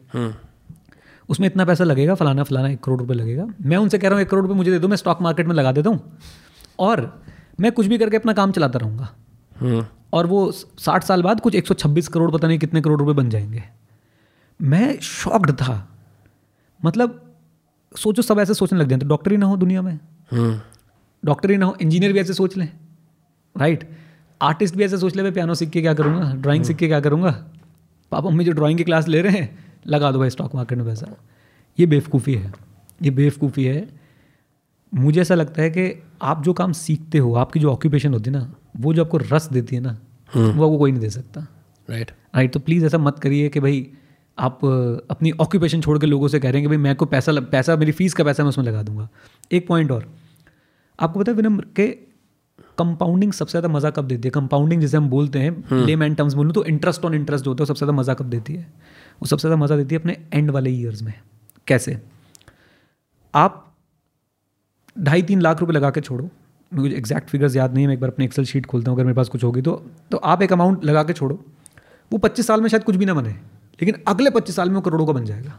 उसमें इतना पैसा लगेगा, फलाना फलाना, 1 करोड़ रुपये लगेगा। मैं उनसे कह रहा हूँ 1 करोड़ रुपये मुझे दे दो, मैं स्टॉक मार्केट में लगा देता हूँ और मैं कुछ भी करके अपना काम चलाता रहूँगा। और वो 60 साल बाद कुछ 126 करोड़ पता नहीं कितने करोड़ रुपए बन जाएंगे। मैं शॉक्ड था। मतलब सोचो, सब ऐसे सोचने लग जाए तो डॉक्टर ही ना हो दुनिया में। डॉक्टर ही ना हो, इंजीनियर भी ऐसे सोच लें। राइट। आर्टिस्ट भी ऐसे सोच ले, मैं पियानो सीख के क्या करूँगा, ड्राइंग सीख के क्या करूँगा, पापा मम्मी जो ड्राइंग की क्लास ले रहे हैं लगा दो भाई स्टॉक मार्केट में पैसा। ये बेवकूफ़ी है, ये बेवकूफ़ी है। मुझे ऐसा लगता है कि आप जो काम सीखते हो, आपकी जो ऑक्यूपेशन होती है ना, वो जो आपको रस देती है ना, वो आपको कोई नहीं दे सकता। Right right. तो प्लीज़ ऐसा मत करिए कि भाई आप अपनी ऑक्यूपेशन छोड़ के लोगों से कह रहे हैं कि भाई मैं को पैसा मेरी फीस का पैसा मैं उसमें लगा दूंगा। एक पॉइंट और आपको पता है विनम्र के, कंपाउंडिंग सबसे ज़्यादा मज़ा कब देती है? कंपाउंडिंग जिसे हम बोलते हैं, लेमैन टर्म्स बोलूँ तो इंटरेस्ट ऑन इंटरेस्ट होता है, सबसे ज़्यादा मज़ा कब देती है? वो सबसे ज़्यादा मज़ा देती है अपने एंड वाले ईयर्स में। कैसे? आप 2.5-3 लाख रुपये लगा के छोड़ो, मुझे एग्जैक्ट फिगर्स याद नहीं है, मैं एक बार अपने एक्सेल शीट खोलता हूँ अगर मेरे पास कुछ होगी तो आप एक अमाउंट लगा के छोड़ो, वो 25 साल में शायद कुछ भी ना बने, लेकिन अगले 25 साल में वो करोड़ों का बन जाएगा।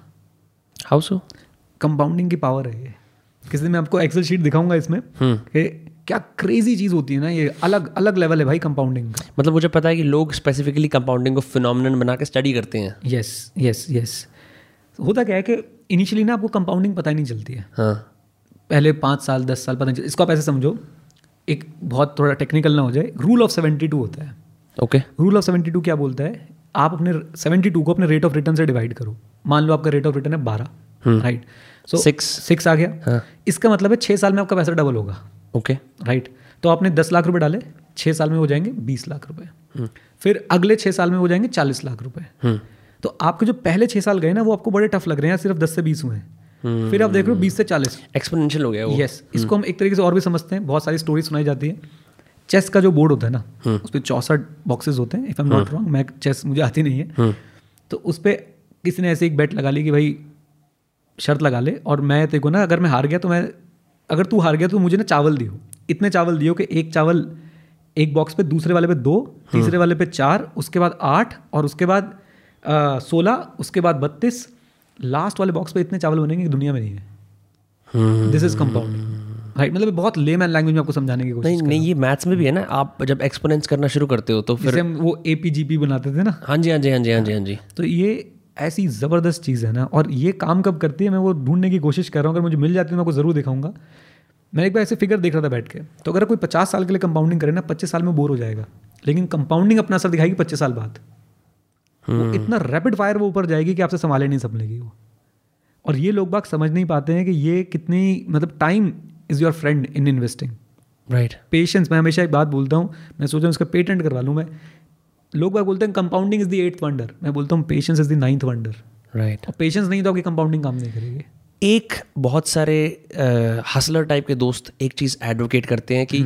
How so? कंपाउंडिंग की पावर है ये। किसी दिन मैं आपको एक्सेल शीट दिखाऊंगा इसमें कि क्या क्रेजी चीज़ होती है ना, ये अलग अलग लेवल है भाई कंपाउंडिंग का। मतलब मुझे पता है कि लोग स्पेसिफिकली कंपाउंडिंग को फिनोमिनन बना के स्टडी करते हैं। Yes yes yes. होता क्या है कि इनिशियली ना आपको कंपाउंडिंग पता ही नहीं चलती है। हाँ। पहले 5 साल 10 साल पता नहीं। इसको आप ऐसे समझो, एक बहुत थोड़ा टेक्निकल ना हो जाए, रूल ऑफ 72 होता है। ओके। रूल ऑफ 72 क्या बोलता है? आप अपने 72 को अपने रेट ऑफ रिटर्न से डिवाइड करो। मान लो आपका रेट ऑफ रिटर्न है 12। राइट। सो 6 आ गया। हाँ। इसका मतलब है 6 साल में आपका पैसा डबल होगा। Okay right. तो आपने 10 लाख रुपये डाले, 6 साल में हो जाएंगे 20 लाख रुपये, फिर अगले 6 साल में हो जाएंगे 40 लाख रुपये। तो आपके जो पहले 6 साल गए ना, वो आपको बड़े टफ लग रहे हैं, सिर्फ 10 से 20 हुए। फिर आप देख रहे हो 20 से 40 एक्सपोनेंशियल हो गया। यस। इसको हम एक तरीके से और भी समझते हैं, बहुत सारी स्टोरी सुनाई जाती है। चेस का जो बोर्ड होता है ना, उस पर 64 बॉक्सेस होते हैं, if I am not wrong. मैं चेस मुझे आती नहीं है। तो उस पर किसी ने ऐसे एक बेट लगा ली कि भाई शर्त लगा ले, और मैं देखो ना, अगर मैं हार गया तो अगर तू हार गया तो मुझे ना चावल दियो, इतने चावल दियो कि एक चावल एक बॉक्स पे, दूसरे वाले पे 2, तीसरे वाले पे 4, उसके बाद 8, और उसके बाद 16, उसके बाद 32, लास्ट वाले बॉक्स पे इतने चावल बनेंगे कि दुनिया में नहीं है। This is compounding. राइट। मतलब बहुत लेमैन लैंग्वेज में आपको समझाने की कोशिश नहीं, ये मैथ्स में भी है ना, आप जब एक्सपोनेंट्स करना शुरू करते हो तो फिर वो एपीजीपी बनाते थे ना। हाँ जी। तो ये ऐसी ज़बरदस्त चीज़ है ना, और ये काम कब करती है मैं वो ढूंढने की कोशिश कर रहा हूँ। अगर मुझे मिल जाती है मैं आपको ज़रूर दिखाऊंगा। मैं एक बार ऐसे फिगर देख रहा था बैठ के, तो अगर कोई 50 साल के लिए कंपाउंडिंग करे ना, 25 साल में बोर हो जाएगा, लेकिन कंपाउंडिंग अपना असर दिखाएगी 25 साल बाद। वो इतना रैपिड फायर वो ऊपर जाएगी कि आपसे संभाले नहीं संभलेगी वो। और ये लोग बाग समझ नहीं पाते हैं कि ये कितनी, मतलब time is your friend in investing, right. Patience, मैं हमेशा एक बात बोलता हूँ, मैं सोच रहा हूँ इसका पेटेंट करवा लूँ मैं। लोग बाग बोलते हैं compounding is the 8th wonder, मैं बोलता हूँ patience is the 9th wonder, right. और पेशेंस नहीं तो आपकी कंपाउंडिंग काम नहीं करेगी। एक बहुत सारे हसलर टाइप के दोस्त एक चीज़ एडवोकेट करते हैं कि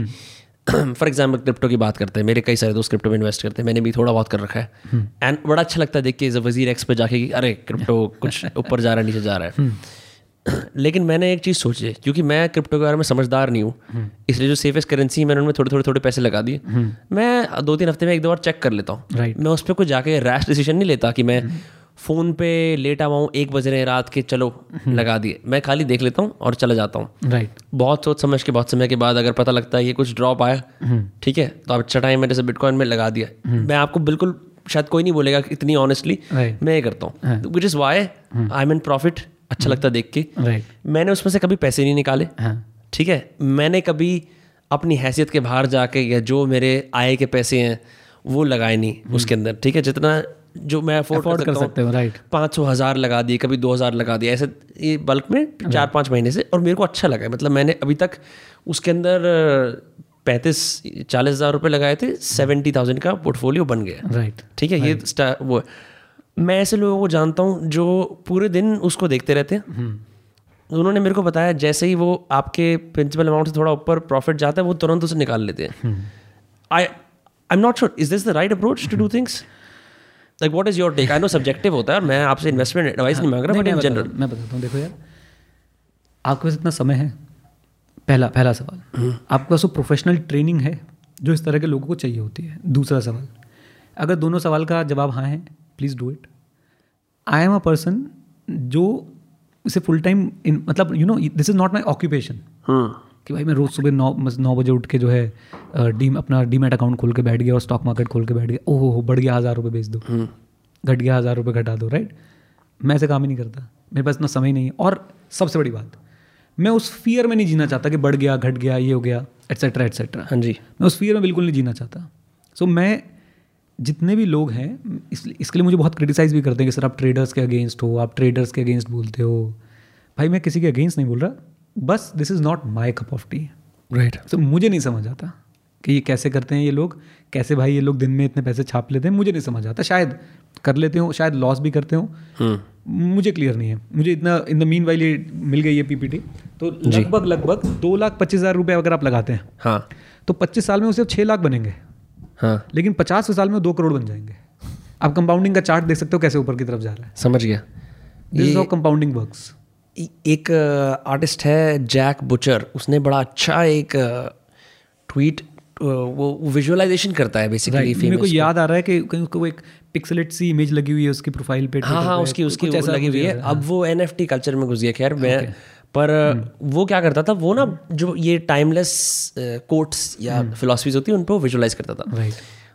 फॉर एग्जाम्पल क्रिप्टो की बात करते हैं, मेरे कई सारे दोस्त क्रिप्टो में इन्वेस्ट करते हैं, मैंने भी थोड़ा बहुत कर रखा है, एंड बड़ा अच्छा लगता है देख के वजीर एक्स पर जाके कि अरे क्रिप्टो कुछ ऊपर जा रहा है, नीचे जा रहा है। लेकिन मैंने एक चीज़ सोची, क्योंकि मैं क्रिप्टो के बारे में समझदार नहीं हूँ, इसलिए जो सेफेस्ट करेंसी मैंने उनमें थोड़े पैसे लगा दिए। मैं 2-3 हफ्ते में एक दो बार चेक कर लेता हूँ, मैं उस पर कोई जाके रैश डिसीजन नहीं लेता कि मैं फ़ोन पे लेटा हुआ हूँ 1 बज रहे हैं रात के, चलो लगा दिए। मैं खाली देख लेता हूँ और चला जाता हूँ, राइट। बहुत सोच समझ के, बहुत समय के बाद अगर पता लगता है ये कुछ ड्रॉप आया, ठीक है, तो आप अच्छा टाइम है, जैसे बिटकॉइन में लगा दिया। मैं आपको बिल्कुल शायद कोई नहीं बोलेगा इतनी ऑनेस्टली, मैं ये करता हूँ, which is why I am in profit. अच्छा लगता देख के, मैंने उसमें से कभी पैसे नहीं निकाले, ठीक है। मैंने कभी अपनी हैसियत के बाहर जाके या जो मेरे आय के पैसे हैं वो लगाए नहीं उसके अंदर, ठीक है। जितना जो मैं अफोर्ड कर सकता हूँ, राइट, 500,000 लगा दिए, कभी 2,000 लगा दिए, ऐसे ये बल्क में 4-5 महीने से, और मेरे को अच्छा लगा। मतलब मैंने अभी तक उसके अंदर 35-40,000 रुपये लगाए थे, 70,000 का पोर्टफोलियो बन गया, राइट, ठीक है। ये वो मैं ऐसे लोगों को जानता हूँ जो पूरे दिन उसको देखते रहते हैं। उन्होंने मेरे को बताया जैसे ही वो आपके प्रिंसिपल अमाउंट से थोड़ा ऊपर प्रॉफिट जाता है वो तुरंत उसे निकाल लेते हैं। I am not sure is this the right approach to do things, like what is your take. I know subjective होता है और मैं आपसे इन्वेस्टमेंट एडवाइस नहीं मांग रहा, बट इन जनरल मैं बताता हूँ। देखो यार, आपके पास इतना समय है, पहला सवाल, आपके पास वो प्रोफेशनल ट्रेनिंग है जो इस तरह के लोगों को चाहिए होती है। दूसरा सवाल, अगर दोनों सवाल का जवाब हाँ है, please do it. I am a person जो इसे फुल टाइम, मतलब you know this is not my occupation कि भाई मैं रोज़ सुबह 9 बजे उठ के जो है अपना डीमैट अकाउंट खोल के बैठ गया और स्टॉक मार्केट खोल के बैठ गया। ओहो बढ़ गया, 1,000 रुपये बेच दो, घट गया 1,000 रुपये घटा दो, राइट। मैं ऐसे काम ही नहीं करता, मेरे पास इतना समय नहीं है। और सबसे बड़ी बात, मैं उस फियर में नहीं जीना चाहता कि बढ़ गया, घट गया, ये हो गया, एट्सेट्रा एट्सेट्रा, हाँ जी, मैं उस फियर में बिल्कुल नहीं जीना चाहता। सो मैं जितने भी लोग हैं, इसके लिए मुझे बहुत क्रिटिसाइज़ भी करते हैं कि सर आप ट्रेडर्स के अगेंस्ट हो, आप ट्रेडर्स के अगेंस्ट बोलते हो। भाई मैं किसी के अगेंस्ट नहीं बोल रहा, बस this is not my cup of tea, right. तो मुझे नहीं समझ आता कि ये कैसे करते हैं ये लोग, कैसे भाई ये लोग दिन में इतने पैसे छाप लेते हैं, मुझे नहीं समझ आता। शायद कर लेते हो, शायद लॉस भी करते हो, मुझे क्लियर नहीं है। मुझे इतना इन द मीन वाइल ये मिल गई है पीपीटी, तो लगभग 2,25,000 रुपये अगर आप लगाते हैं, हाँ, तो 25 साल में उसे 6 लाख बनेंगे, हाँ, लेकिन 50 साल में 2 करोड़ बन जाएंगे। आप कंपाउंडिंग का चार्ट देख सकते हो कैसे ऊपर की तरफ जा रहा है, समझ गया। This is how compounding works. एक आर्टिस्ट है जैक बुचर, उसने बड़ा अच्छा एक ट्वीट, वो विजुअलाइजेशन करता है बेसिकली। मेरे को याद आ रहा है कि उसको एक पिक्सेलेट सी इमेज लगी हुई है उसकी प्रोफाइल पे, हाँ, उसकी लगी हुई है। अब वो NFT कल्चर में घुस गया, खैर मैं पर वो क्या करता था, वो ना जो ये टाइमलेस कोट्स या फिलॉसफीज होती है उन पर विजुअलाइज करता था।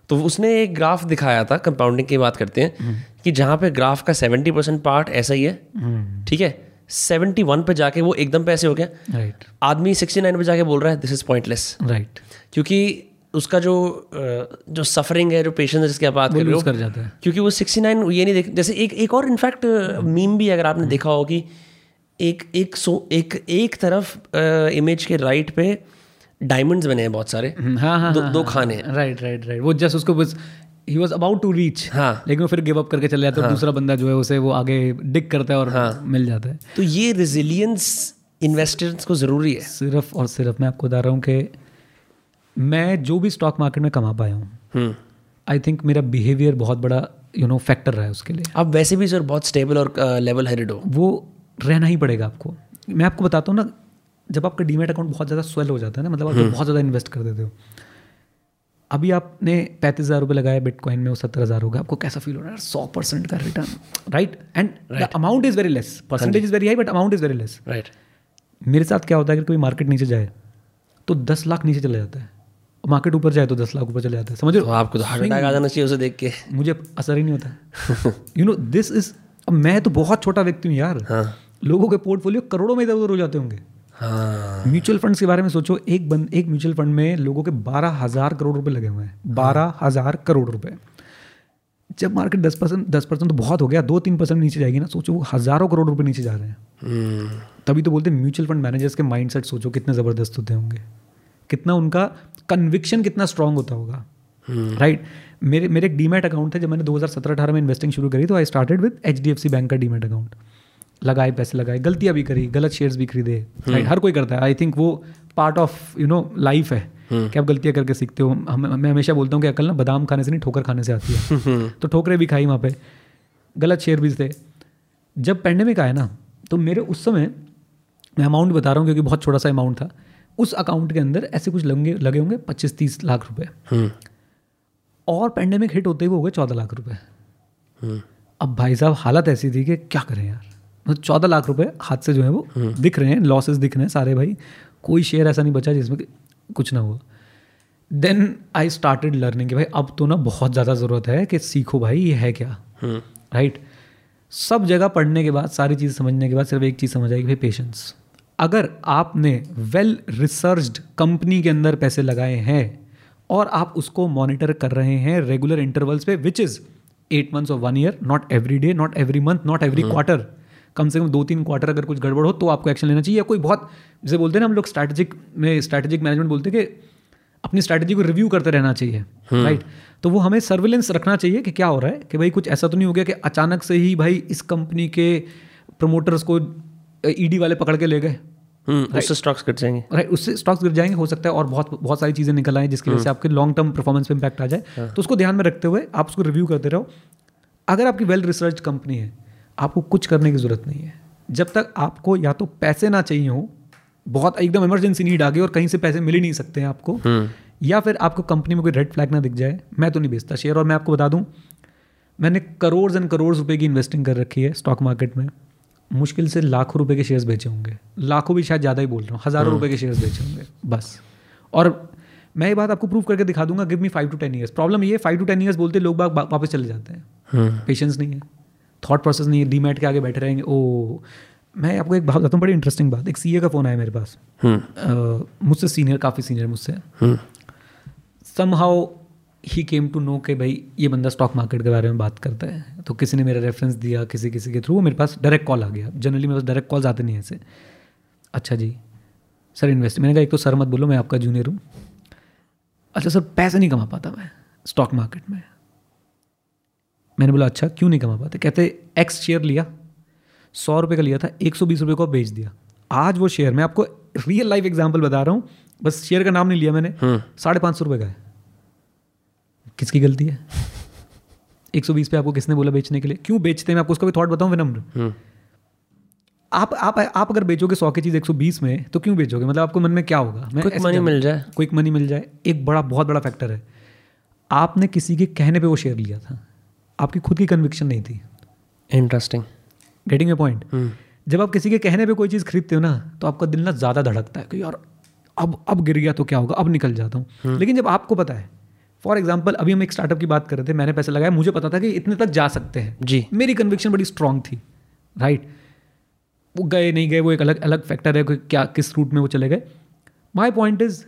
तो उसने एक ग्राफ दिखाया था, कंपाउंडिंग की बात करते हैं, कि जहाँ पे ग्राफ का 70% पार्ट ऐसा ही है, ठीक है, 71 पे जाके वो एकदम पैसे हो गया, राइट। आदमी 69 पे जाके बोल रहा है दिस इज पॉइंटलेस, राइट, क्योंकि उसका जो सफरिंग है, जो पेशेंस है जिसकी आप बात कर रहे हो, क्योंकि वो 69 ये नहीं देख। जैसे एक और इनफैक्ट मीम भी अगर आपने देखा हो कि एक तरफ इमेज के राइट पे डायमंड्स बने हैं बहुत सारे, हाँ, दो खाने, राइट, वो जस्ट उसको बस He was about to reach, हाँ, लेकिन वो फिर गिव अप करके चले जाता है, हाँ, और दूसरा बंदा जो है उसे वो आगे डिक करता है और हाँ, मिल जाता है। तो ये रेजिलियंस इन्वेस्टर्स को ज़रूरी है। सिर्फ और सिर्फ मैं आपको बता रहा हूँ कि मैं जो भी स्टॉक मार्केट में कमा पाया हूँ, आई थिंक मेरा बिहेवियर बहुत बड़ा फैक्टर रहा है उसके लिए। आप वैसे भी सर बहुत स्टेबल और लेवल हेडेड हो, वो रहना ही पड़ेगा आपको। मैं आपको बताता हूँ ना, जब आपका डीमैट अकाउंट बहुत ज़्यादा स्वेल हो जाता है ना, मतलब आप बहुत ज़्यादा इन्वेस्ट कर देते हो। अभी आपने 35,000 रुपये लगाया बिटकॉइन में, वो 70,000 होगा, आपको कैसा फील हो रहा है? 100% का return, right, and the amount is very less, percentage is very high but amount is very less, right. मेरे साथ क्या होता है, अगर कोई मार्केट नीचे जाए तो 10 लाख नीचे चला जाता है, मार्केट ऊपर जाए तो 10 लाख ऊपर चला जाता है, समझ रहे हो? आपको हार्ट अटैक आ जाना चाहिए उसे देख के, मुझे असर ही नहीं होता। दिस इज, मैं तो बहुत छोटा व्यक्ति हूँ यार, लोगों के पोर्टफोलियो करोड़ों में इधर उधर हो जाते होंगे, हाँ। म्यूचुअल फंड्स के बारे में सोचो, एक म्यूचुअल फंड में लोगों के 12,000 करोड़ रुपए लगे हुए हैं। 12,000 करोड़ रुपए। जब मार्केट 10% तो बहुत हो गया, 2-3% नीचे जाएगी ना, सोचो वो हज़ारों करोड़ रुपए नीचे जा रहे हैं। तभी तो बोलते हैं म्यूचुअल फंड मैनेजर्स के माइंडसेट सोचो कितने ज़बरदस्त होते होंगे, कितना उनका कन्विक्शन कितना स्ट्रांग होता होगा। राइट मेरे एक डीमैट अकाउंट था जब मैंने 2017-18 में इन्वेस्टिंग शुरू करी, तो I started with HDFC bank का डीमैट अकाउंट। लगाए, पैसे लगाए, गलतियाँ भी करी, गलत शेयर्स भी खरीदे, राइट, हर कोई करता है। आई थिंक वो पार्ट ऑफ लाइफ है कि आप गलतियाँ करके सीखते हो। मैं हमेशा बोलता हूँ कि अकल ना बादाम खाने से नहीं ठोकर खाने से आती है। तो ठोकरें भी खाई वहाँ पे, गलत शेयर भी थे। जब पैंडेमिक आया ना, तो मेरे उस समय, मैं अमाउंट बता रहा हूँ क्योंकि बहुत छोटा सा अमाउंट था, उस अकाउंट के अंदर ऐसे कुछ लगे होंगे 25-30 लाख रुपए, और पैंडेमिक हिट होते हुए हो गए 14 लाख रुपए। अब भाई साहब हालत ऐसी थी कि क्या करें यार, 14 लाख रुपए हाथ से जो है वो दिख रहे हैं, लॉसेस दिख रहे हैं सारे भाई, कोई शेयर ऐसा नहीं बचा जिसमें कुछ ना हुआ। देन आई स्टार्टेड लर्निंग कि भाई अब तो ना बहुत ज़्यादा ज़रूरत है कि सीखो भाई ये है क्या, राइट। सब जगह पढ़ने के बाद, सारी चीज़ समझने के बाद, सिर्फ एक चीज़ समझ आई कि भाई पेशेंस। अगर आपने वेल रिसर्च्ड कंपनी के अंदर पैसे लगाए हैं और आप उसको मॉनिटर कर रहे हैं रेगुलर इंटरवल्स पे, विच इज़ 8 months और 1 year, not every day, not every month, not every quarter, कम से कम 2-3 क्वार्टर अगर कुछ गड़बड़ हो तो आपको एक्शन लेना चाहिए। या कोई बहुत, जैसे बोलते हैं ना हम लोग स्ट्रैटेजिक मैनेजमेंट बोलते हैं कि अपनी स्ट्रैटेजी को रिव्यू करते रहना चाहिए, राइट। तो वो हमें सर्विलेंस रखना चाहिए कि क्या हो रहा है, कि भाई कुछ ऐसा तो नहीं हो गया कि अचानक से ही भाई इस कंपनी के प्रमोटर्स को ईडी वाले पकड़ के ले गए, उससे स्टॉक्स गिर जाएंगे, राइट, उससे स्टॉक्स गिर जाएंगे, हो सकता है और बहुत बहुत सारी चीज़ें निकल आएँ जिसकी वजह से आपके लॉन्ग टर्म परफॉर्मेंस पर इम्पैक्ट आ जाए। तो उसको ध्यान में रखते हुए आप उसको रिव्यू करते रहो। अगर आपकी वेल रिसर्च कंपनी है, आपको कुछ करने की ज़रूरत नहीं है जब तक आपको या तो पैसे ना चाहिए हो, बहुत एकदम इमरजेंसी नीड आ गई और कहीं से पैसे मिल ही नहीं सकते हैं आपको, या फिर आपको कंपनी में कोई रेड फ्लैग ना दिख जाए। मैं तो नहीं बेचता शेयर, और मैं आपको बता दूं मैंने करोड़ एंड करोड़ रुपए की इन्वेस्टिंग कर रखी है स्टॉक मार्केट में, मुश्किल से लाखों रुपये के शेयर्स बेचे होंगे, लाखों भी शायद ज़्यादा ही बोल रहा हूँ, हज़ारों रुपये के शेयर्स बेचे होंगे बस। और मैं ये बात आपको प्रूव करके दिखा दूंगा, give me 5 to 10 years। Problem ये 5 to 10 years बोलते लोग बाग वापस चले जाते हैं, पेशेंस नहीं है, थॉट प्रोसेस नहीं है, डीमैट के आगे बैठे रहेंगे। ओ मैं आपको एक बात बताता हूँ, बड़ी इंटरेस्टिंग बात। एक सीए का फ़ोन आया मेरे पास, मुझसे सीनियर, काफ़ी सीनियर मुझसे। समहाउ ही केम टू नो कि भाई ये बंदा स्टॉक मार्केट के बारे में बात करता है, तो किसी ने मेरा रेफरेंस दिया, किसी के थ्रू मेरे पास डायरेक्ट कॉल आ गया। जनरली मेरे पास डायरेक्ट कॉल्स आते नहीं ऐसे। अच्छा जी सर इन्वेस्ट, मैंने कहा एक तो सर मत बोलो, मैं आपका जूनियर हूँ। अच्छा सर पैसे नहीं कमा पाता मैं स्टॉक मार्केट में। मैंने बोला अच्छा क्यों नहीं कमा पाते? कहते एक्स शेयर लिया, 100 रुपये का लिया था, 120 रुपये को बेच दिया। आज वो शेयर, मैं आपको रियल लाइफ एग्जाम्पल बता रहा हूँ, बस शेयर का नाम नहीं लिया मैंने, 550 रुपये का है। किसकी गलती है? 120 पे आपको किसने बोला बेचने के लिए? क्यों बेचते हैं? मैं आपको उसका भी थॉट बताऊँ विनम्र। आप अगर बेचोगे 100 की चीज़ 120 में तो क्यों बेचोगे? मतलब आपको मन में क्या होगा? क्विक मनी मिल जाए, क्विक मनी मिल जाए। एक बड़ा बहुत बड़ा फैक्टर है, आपने किसी के कहने पर वो शेयर लिया था, आपकी खुद की कन्विक्शन नहीं थी। Interesting, getting a point. जब आप किसी के कहने पे कोई चीज़ खरीदते हो ना, तो आपका दिल ना ज़्यादा धड़कता है कि यार अब गिर गया तो क्या होगा, अब निकल जाता हूँ। लेकिन जब आपको पता है, फॉर एग्जांपल अभी हम एक स्टार्टअप की बात कर रहे थे, मैंने पैसे लगाया, मुझे पता था कि इतने तक जा सकते हैं जी, मेरी कन्विक्शन बड़ी स्ट्रांग थी, राइट। वो गए नहीं गए, वो एक अलग फैक्टर है कि क्या किस रूट में वो चले गए। My point is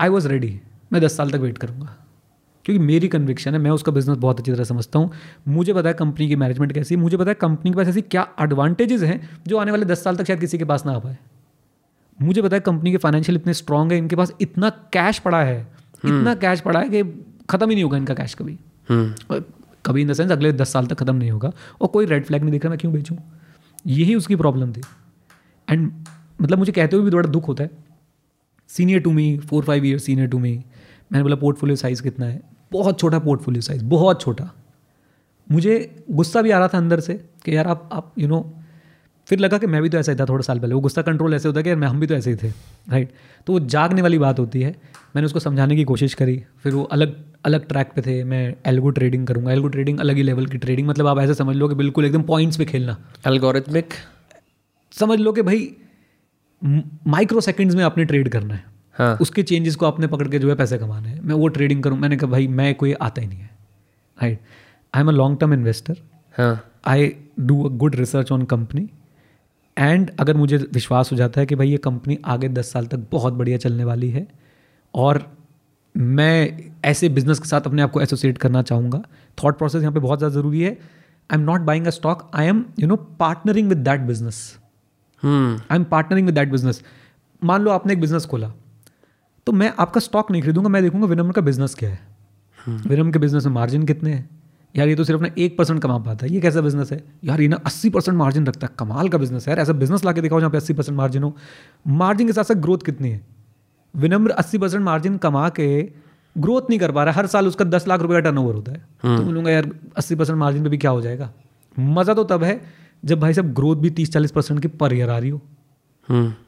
I was ready, मैं 10 साल तक वेट करूँगा क्योंकि मेरी कन्विक्शन है, मैं उसका बिजनेस बहुत अच्छी तरह समझता हूँ, मुझे पता है कंपनी की मैनेजमेंट कैसी है, मुझे पता है कंपनी के पास ऐसी क्या एडवांटेजेस हैं जो आने वाले 10 साल तक शायद किसी के पास ना आ पाए, मुझे पता है कंपनी के फाइनेंशियल इतने स्ट्रांग है, इनके पास इतना कैश पड़ा है, इतना कैश पड़ा है कि खत्म ही नहीं होगा इनका कैश कभी, कभी इन द सेंस अगले 10 साल तक खत्म नहीं होगा, और कोई रेड फ्लैग नहीं दिख रहा, मैं क्यों बेचूँ? यही उसकी प्रॉब्लम थी। एंड मतलब मुझे कहते हुए भी थोड़ा दुख होता है, senior to me, 4-5 year senior to me. मैंने बोला पोर्टफोलियो साइज़ कितना है? बहुत छोटा पोर्टफोलियो साइज़, बहुत छोटा। मुझे गुस्सा भी आ रहा था अंदर से कि यार आप फिर लगा कि मैं भी तो ऐसा ही था थोड़े साल पहले। वो गुस्सा कंट्रोल ऐसे होता है कि यार हम भी तो ऐसे ही थे, राइट। तो वो जागने वाली बात होती है। मैंने उसको समझाने की कोशिश करी, फिर वो अलग अलग ट्रैक पे थे। मैं एल्गो ट्रेडिंग करूँगा, एल्गो ट्रेडिंग अलग ही लेवल की ट्रेडिंग, मतलब आप ऐसे समझ लो कि बिल्कुल एकदम पॉइंट्स पे खेलना, एल्गोरिथमिक, समझ लो कि भाई माइक्रो सेकेंड्स में आपने ट्रेड करना है, हाँ। उसके चेंजेस को आपने पकड़ के जो है पैसे कमाने हैं। मैं वो ट्रेडिंग करूँ, मैंने कहा भाई मैं कोई आता ही नहीं है, right. I am a long term investor, I do a good research on company, and अगर मुझे विश्वास हो जाता है कि भाई ये कंपनी आगे 10 साल तक बहुत बढ़िया चलने वाली है और मैं ऐसे बिजनेस के साथ अपने आप को एसोसिएट करना चाहूँगा, थॉट प्रोसेस यहाँ पे बहुत ज़्यादा ज़रूरी है. I am not buying a stock, I am partnering with that business. I am partnering with that business. मान लो आपने एक बिजनेस खोला तो मैं आपका स्टॉक नहीं खरीदूंगा, मैं देखूंगा विनम्र का बिजनेस क्या है, विनम्र के बिजनेस में मार्जिन कितने हैं. यार ये तो सिर्फ ना 1% कमा पाता है, ये कैसा बिजनेस है यार, ये ना 80% मार्जिन रखता है, कमाल का बिजनेस है यार, ऐसा बिजनेस ला के दिखाओ जहाँ पे 80% मार्जिन हो. मार्जिन के साथ साथ ग्रोथ कितनी है. विनम्र 80% मार्जिन कमा के ग्रोथ नहीं कर पा रहा, हर साल उसका 10 लाख रुपये का टर्नओवर होता है, तो बोलूँगा यार 80% मार्जिन पे भी क्या हो जाएगा. मज़ा तो तब है जब भाई साहब ग्रोथ भी 30-40% की पर ईयर आ रही हो.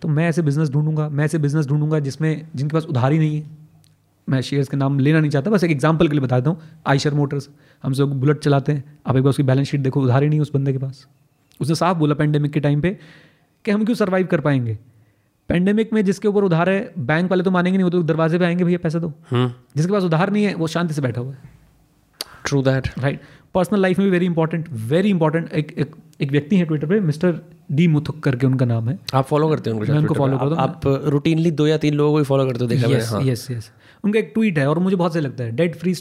तो मैं ऐसे बिजनेस ढूंढूंगा, मैं ऐसे बिजनेस ढूंढूंगा जिसमें जिनके पास उधारी नहीं है. मैं शेयर्स के नाम लेना नहीं चाहता, बस एक एग्जांपल के लिए बता देता हूँ. आयशर मोटर्स, हम सब बुलेट चलाते हैं, आप एक बार उसकी बैलेंस शीट देखो, उधारी नहीं है उस बंदे के पास. उसने साफ बोला पेंडेमिक के टाइम पे कि हम क्यों सर्वाइव कर पाएंगे, पेंडेमिक में जिसके ऊपर उधार है बैंक वाले तो मानेंगे नहीं, वो तो दरवाजे पे आएंगे भैया पैसा दो. जिसके पास उधार नहीं है वो शांति से बैठा हुआ है. True that, right. Personal life में भी वेरी इंपॉर्टेंट एक व्यक्ति है ट्विटर पे, मिस्टर डी मुथुक करके उनका नाम है, आप फॉलो करते हो उनको, फॉलो करते हो आप रूटीनली 2 या 3 लोगों को ही फॉलो करते हो देखा. यस उनका एक ट्वीट है और मुझे बहुत सही लगता है, debt free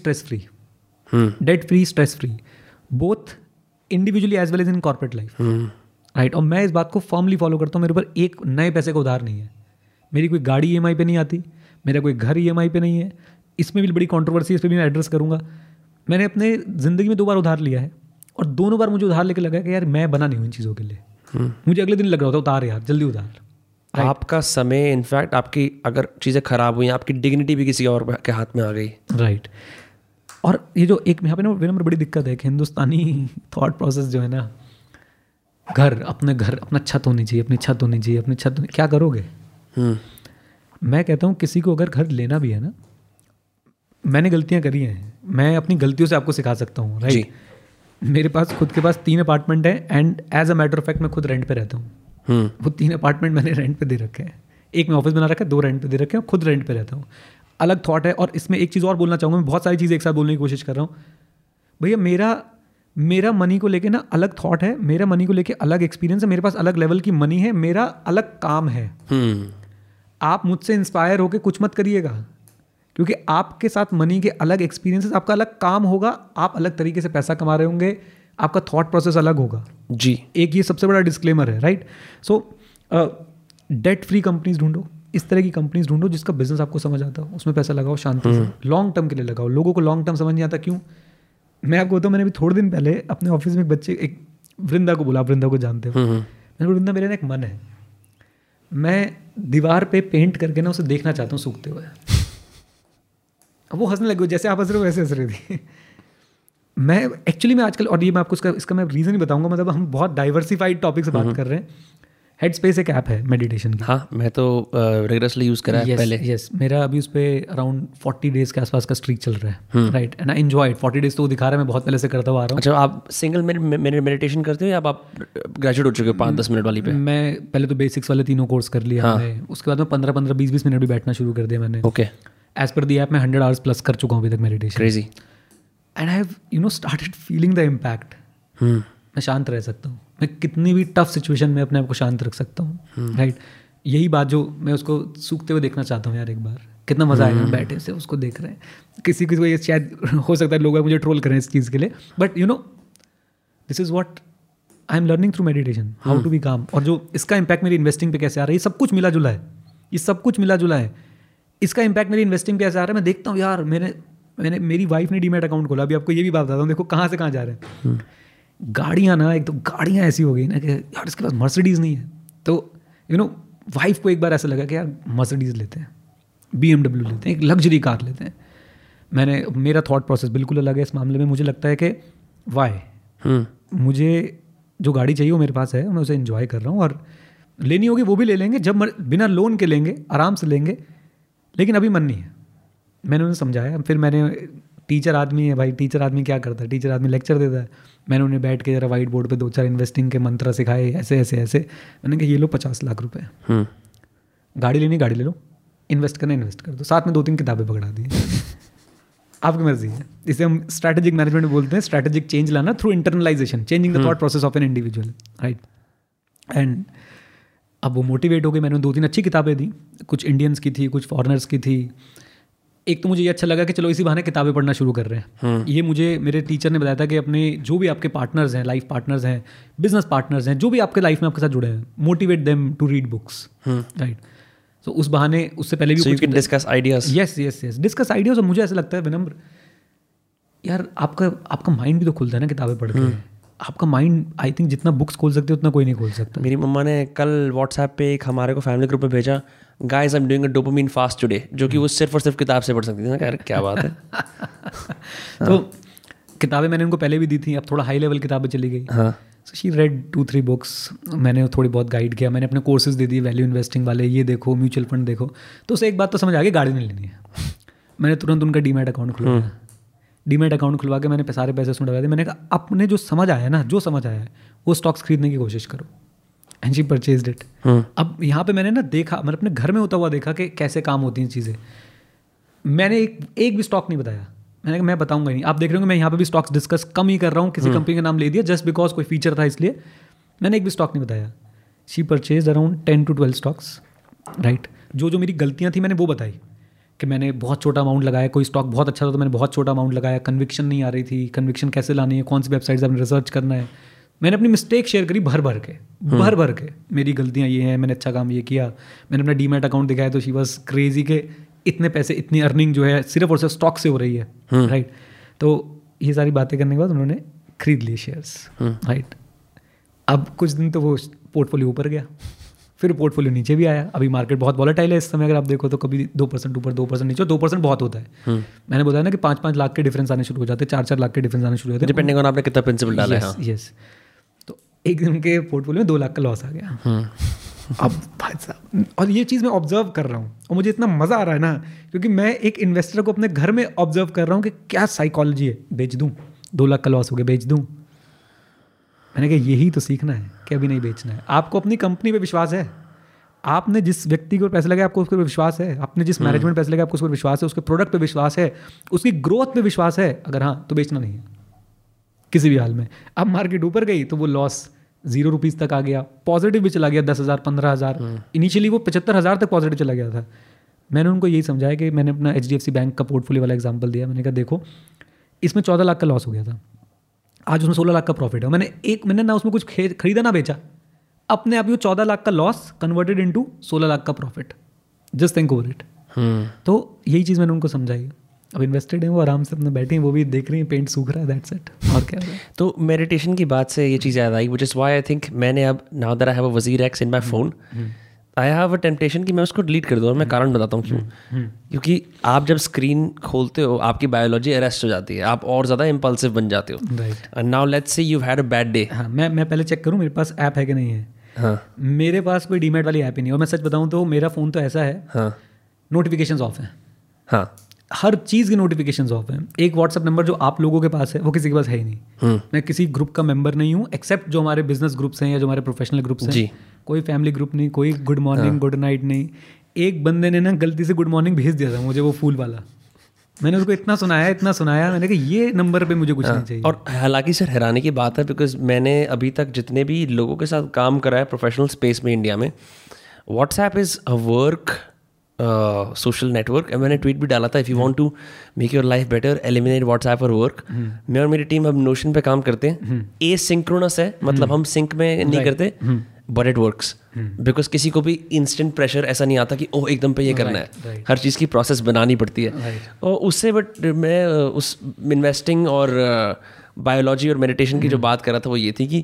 stress free both individually as well as in corporate life, right. और मैं इस बात को फर्मली फॉलो करता हूँ. मेरे ऊपर एक नए पैसे का उधार नहीं है, मेरी कोई गाड़ी EMI पे नहीं आती, मेरा कोई घर EMI पे नहीं है. इसमें भी बड़ी कॉन्ट्रोवर्सी, इस पर भी मैं एड्रेस करूँगा. मैंने अपने ज़िंदगी में 2 बार उधार लिया है और दोनों बार मुझे उधार लेकर लगा कि यार मैं बना नहीं हूँ इन चीज़ों के लिए. मुझे अगले दिन लग रहा होता उतार यार जल्दी उतार. आपका समय, इनफैक्ट आपकी अगर चीज़ें खराब हुई, आपकी डिग्निटी भी किसी और के हाथ में आ गई, राइट. और ये जो एक यहाँ पे ना विनम्र बड़ी दिक्कत है कि हिंदुस्तानी थॉट प्रोसेस जो है ना, घर अपना छत होनी चाहिए, अपनी छत क्या करोगे. मैं कहता हूँ किसी को अगर घर लेना भी है ना, मैंने गलतियाँ करी हैं, मैं अपनी गलतियों से आपको सिखा सकता हूँ, राइट. मेरे पास खुद के पास 3 अपार्टमेंट हैं and as a matter of fact मैं खुद रेंट पे रहता हूँ. वो 3 अपार्टमेंट मैंने रेंट पे दे रखे हैं, एक में ऑफिस बना रखा है, 2 रेंट पे दे रखे हैं, खुद रेंट पे रहता हूँ. अलग थॉट है. और इसमें एक चीज़ और बोलना चाहूँगा, मैं बहुत सारी चीज़ें एक साथ बोलने की कोशिश कर रहा हूँ. भैया मेरा मनी को लेके ना अलग थॉट है, मेरा मनी को लेके अलग एक्सपीरियंस है, मेरे पास अलग लेवल की मनी है, मेरा अलग काम है. आप मुझसे इंस्पायर होकर कुछ मत करिएगा, क्योंकि आपके साथ मनी के अलग एक्सपीरियंसेस, आपका अलग काम होगा, आप अलग तरीके से पैसा कमा रहे होंगे, आपका थॉट प्रोसेस अलग होगा. जी, एक ये सबसे बड़ा डिस्क्लेमर है, right. So debt free companies ढूंढो, इस तरह की कंपनीज ढूंढो जिसका बिजनेस आपको समझ आता हो, उसमें पैसा लगाओ शांति से, लॉन्ग टर्म के लिए लगाओ. लोगों को लॉन्ग टर्म समझ नहीं आता. क्यों? मैं आपको बताऊँ, मैंने भी थोड़े दिन पहले अपने ऑफिस में एक वृंदा को बोला, आप वृंदा को जानते हो, मैंने वृंदा मेरे ना एक मन है, मैं दीवार पे पेंट करके ना उसे देखना चाहता हूँ सूखते हुए. वो हंसने लगे, जैसे आप हंस रहे हो वैसे हंस रही थी. मैं एक्चुअली मैं आजकल, और ये मैं आपको इसका मैं रीज़न ही बताऊंगा, मतलब हम बहुत डाइवर्सिफाइड टॉपिक से बात कर रहे हैं. हेड स्पेस एक ऐप है मेडिटेशन की. हाँ, मैं तो रेगुलरली यूज़ कर रहा हूँ पहले. यस, मेरा अभी उस पर अराउंड 40 डेज के आसपास का स्ट्रीक चल रहा है, right. And I enjoy it. 40 days तो दिखा रहा है, मैं बहुत पहले से करता हुआ आ रहा हूँ. अच्छा, आप सिंगल मिनट मेडिटेशन करते हो या आप ग्रेजुएट हो चुके हो 5-10 मिनट वाली पे? मैं पहले तो बेसिक्स वाले 3 कोर्स कर लिया, उसके बाद में 15-20 मिनट भी बैठना शुरू कर दिया मैंने. Okay. As per the app, मैं 100 hours plus कर चुका हूँ अभी तक meditation. Crazy. And I have, started feeling the impact. मैं शांत रह सकता हूँ, मैं कितनी भी टफ सिचुएशन में अपने आप को शांत रख सकता हूँ, राइट. यही बात जो मैं उसको सूखते हुए देखना चाहता हूँ यार, एक बार कितना मज़ा आएगा बैठे से उसको देख रहे हैं. किसी को ये शायद हो सकता है लोग मुझे ट्रोल करें इस चीज़ के लिए, but this is what I am learning through meditation, how to be calm. और जो इसका इम्पैक्ट मेरी इन्वेस्टिंग पे कैसे आ रहा है, ये सब कुछ मिला जुला है. इसका इम्पैक्ट मेरी इन्वेस्टिंग पे ऐसा आ रहा है. मैं देखता हूँ यार, मैंने मेरी वाइफ ने डीमैट अकाउंट खोला. अभी आपको ये भी बात बताता हूँ, देखो कहाँ से कहाँ जा रहे हैं. गाड़ियाँ ना, एक तो गाड़ियाँ ऐसी हो गई ना कि यार इसके पास मर्सिडीज़ नहीं है, तो वाइफ को एक बार ऐसा लगा कि यार मर्सिडीज़ लेते हैं, BMW लेते हैं, एक लग्जरी कार लेते हैं. मेरा थॉट प्रोसेस बिल्कुल अलग है इस मामले में. मुझे लगता है कि वाई, मुझे जो गाड़ी चाहिए वो मेरे पास है, मैं उसे इन्जॉय कर रहा हूँ, और लेनी होगी वो भी ले लेंगे, जब बिना लोन के लेंगे, आराम से लेंगे. लेकिन अभी मन नहीं है. मैंने उन्हें समझाया. फिर मैंने, टीचर आदमी है भाई, टीचर आदमी क्या करता है, टीचर आदमी लेक्चर देता है. मैंने उन्हें बैठ के जरा वाइट बोर्ड पे 2-4 इन्वेस्टिंग के मंत्र सिखाए, ऐसे. मैंने कहा ये लो 50 लाख रुपये, गाड़ी लेनी गाड़ी ले लो, इन्वेस्ट करना इन्वेस्ट कर दो. साथ में 2-3 किताबें पकड़ा दी. आपकी मर्जी है. इसे हम स्ट्रैटेजिक मैनेजमेंट बोलते हैं, स्ट्रैटेजिक चेंज लाना through internalisation, changing the thought process of an individual, right. And अब वो मोटिवेट हो गए। मैंने 2-3 अच्छी किताबें दी, कुछ इंडियंस की थी, कुछ फॉरेनर्स की थी। एक तो मुझे ये अच्छा लगा कि चलो इसी बहाने किताबें पढ़ना शुरू कर रहे हैं। ये मुझे मेरे टीचर ने बताया था कि अपने जो भी आपके पार्टनर्स हैं, लाइफ पार्टनर्स हैं, बिजनेस पार्टनर्स हैं, जो भी आपके लाइफ में आपके साथ जुड़े हैं, motivate them to read books, right. तो उस बहाने उससे पहले भी discuss ideas, yes discuss ideas. और मुझे ऐसा लगता है विनम्र यार, आपका माइंड भी तो खुलता है ना किताबें पढ़ के। आपका माइंड आई थिंक जितना बुक्स खोल सकते हो उतना कोई नहीं खोल सकता। मेरी मम्मा ने कल व्हाट्सएप पे एक हमारे को फैमिली ग्रुप में भेजा, guys I am doing a dopamine fast today, जो कि वो सिर्फ और सिर्फ किताब से पढ़ सकती थी ना। यार क्या बात है। तो किताबें मैंने उनको पहले भी दी थी, अब थोड़ा हाई लेवल किताबें चली गई। हाँ, शी रेड 2-3 बुक्स, मैंने थोड़ी बहुत गाइड किया। मैंने अपने कोर्सेज दे दिए, वैल्यू इन्वेस्टिंग वाले, ये देखो म्यूचुअल फंड देखो। तो उसे एक बात तो समझ आ गई, गाड़ी नहीं लेनी है। मैंने तुरंत उनका डीमैट अकाउंट खुलवाया। डीमैट अकाउंट खुलवा के मैंने सारे पैसे उसमें डलवा दिए। मैंने कहा अपने जो समझ आया ना, जो समझ आया वो स्टॉक्स खरीदने की कोशिश करो। And she purchase it. अब यहाँ पे मैंने ना देखा, मैंने अपने घर में होता हुआ देखा कि कैसे काम होती हैं चीज़ें। मैंने एक भी स्टॉक नहीं बताया। मैंने कहा मैं बताऊंगा नहीं। आप देख रहे होंगे मैं यहाँ पे भी स्टॉक्स डिस्कस कम ही कर रहा हूँ। किसी कंपनी का नाम ले दिया जस्ट बिकॉज कोई फीचर था, इसलिए मैंने एक भी स्टॉक नहीं बताया। She purchase around 10-12 stocks, right. जो मेरी गलतियाँ थी मैंने वो बताई कि मैंने बहुत छोटा अमाउंट लगाया, कोई स्टॉक बहुत अच्छा था तो मैंने बहुत छोटा अमाउंट लगाया, कन्विक्शन नहीं आ रही थी, कन्विक्शन कैसे लानी है, कौन सी वेबसाइट्स आपने रिसर्च करना है। मैंने अपनी मिस्टेक शेयर करी भर भर के मेरी गलतियाँ ये हैं, मैंने अच्छा काम ये किया। मैंने अपना डीमैट अकाउंट दिखाया तो शी वाज क्रेजी के इतने पैसे, इतनी अर्निंग जो है सिर्फ और सिर्फ स्टॉक से हो रही है, राइट। तो ये सारी बातें करने के बाद उन्होंने खरीद लिए शेयर्स, राइट। अब कुछ दिन तो वो पोर्टफोलियो ऊपर गया, फिर पोर्टफोलियो नीचे भी आया। अभी मार्केट बहुत वॉलेटाइल है इस समय, अगर आप देखो तो कभी 2% ऊपर 2% नीचे। 2% बहुत होता है। मैंने बताया ना कि 5-5 लाख के डिफरेंस आने शुरू हो जाते हैं, 4-4 लाख के डिफरेंस आने शुरू हो जाते हैं, डिपेंडिंग ऑन आपने कितना प्रिंसिपल डाला है। यस। तो एक दिन उनके पोर्टफोलियो में 2 लाख का लॉस आ गया। अब भाई साहब, और ये चीज़ मैं ऑब्जर्व कर रहा हूँ और मुझे इतना मज़ा आ रहा है ना, क्योंकि मैं एक इन्वेस्टर को अपने घर में ऑब्जर्व कर रहा हूँ कि क्या साइकोलॉजी है। बेच दूँ, 2 लाख का लॉस हो गया, बेच दूँ। मैंने कहा यही तो सीखना है कि अभी नहीं बेचना है। आपको अपनी कंपनी पे विश्वास है, आपने जिस व्यक्ति को पैसे लगे आपको उसके पर विश्वास है, आपने जिस मैनेजमेंट पैसे लगे आपको उसके पर विश्वास है, उसके प्रोडक्ट पे विश्वास है, उसकी ग्रोथ पे विश्वास है। अगर हाँ तो बेचना नहीं है किसी भी हाल में। अब मार्केट ऊपर गई तो वो लॉस 0 रुपीज़ तक आ गया, पॉजिटिव भी चला गया 10,000 15,000। इनिशियली वो 75,000 तक पॉजिटिव चला गया था। मैंने उनको यही समझाया कि मैंने अपना HDFC बैंक का पोर्टफोलियो वाला एग्जाम्पल दिया। मैंने कहा देखो इसमें 14 लाख का लॉस हो गया था, आज उसमें 16 लाख का प्रॉफिट है। मैंने ना उसमें कुछ खरीदा ना बेचा, अपने आप ही 14 लाख का लॉस कन्वर्टेड इनटू 16 लाख का profit. Just think over it. तो यही चीज़ मैंने उनको समझाई। अब इन्वेस्टेड हैं वो, आराम से अपने बैठे हैं, वो भी देख रहे हैं पेंट सूख रहा है, दैट्स इट। और क्या है? तो मेडिटेशन की बात से ये चीज़ याद आई, which is why I think मैंने अब now that I have a WazirX in my phone, I have a temptation कि मैं उसको डिलीट कर दूँ। और मैं कारण बताता हूँ क्यों। क्योंकि आप जब स्क्रीन खोलते हो आपकी बायोलॉजी अरेस्ट हो जाती है, आप और ज़्यादा इम्पल्सिव बन जाते हो, right. And now let's say you had a bad day. हाँ, मैं पहले चेक करूँ मेरे पास ऐप है कि नहीं है। हाँ, मेरे पास कोई डीमैट वाली ऐप ही नहीं है। और मैं सच बताऊँ तो मेरा फ़ोन तो ऐसा है, हाँ, नोटिफिकेशंस ऑफ हैं। हाँ, हर चीज़ की नोटिफिकेशंस ऑफ हैं। एक व्हाट्सअप नंबर जो आप लोगों के पास है वो किसी के पास है ही नहीं। मैं किसी ग्रुप का मेंबर नहीं हूँ, एक्सेप्ट जो हमारे बिजनेस ग्रुप्स हैं या जो हमारे प्रोफेशनल ग्रुप्स हैं। कोई फैमिली ग्रुप नहीं, कोई गुड मॉर्निंग गुड नाइट नहीं। एक बंदे ने ना गलती से गुड मॉर्निंग भेज दिया था मुझे, वो फूल वाला। मैंने उसको इतना सुनाया, मैंने कहा ये नंबर पे मुझे कुछ नहीं चाहिए। और हालांकि सर हैरानी की बात है, बिकॉज मैंने अभी तक जितने भी लोगों के साथ काम करा है प्रोफेशनल स्पेस में इंडिया में, WhatsApp is a work social network. And मैंने ट्वीट भी डाला था, if you want to make your life better eliminate WhatsApp और वर्क। मैं और मेरी टीम अब नोशन पे काम करते हैं। एसिंक्रोनस है, मतलब हम सिंक में नहीं करते, बट इट वर्क्स बिकॉज किसी को भी इंस्टेंट प्रेशर ऐसा नहीं आता कि ओह एकदम पे ये करना है। हर चीज़ की प्रोसेस बनानी पड़ती है और उससे, बट मैं उस इन्वेस्टिंग और बायोलॉजी और मेडिटेशन की जो बात कर रहा था वो ये थी कि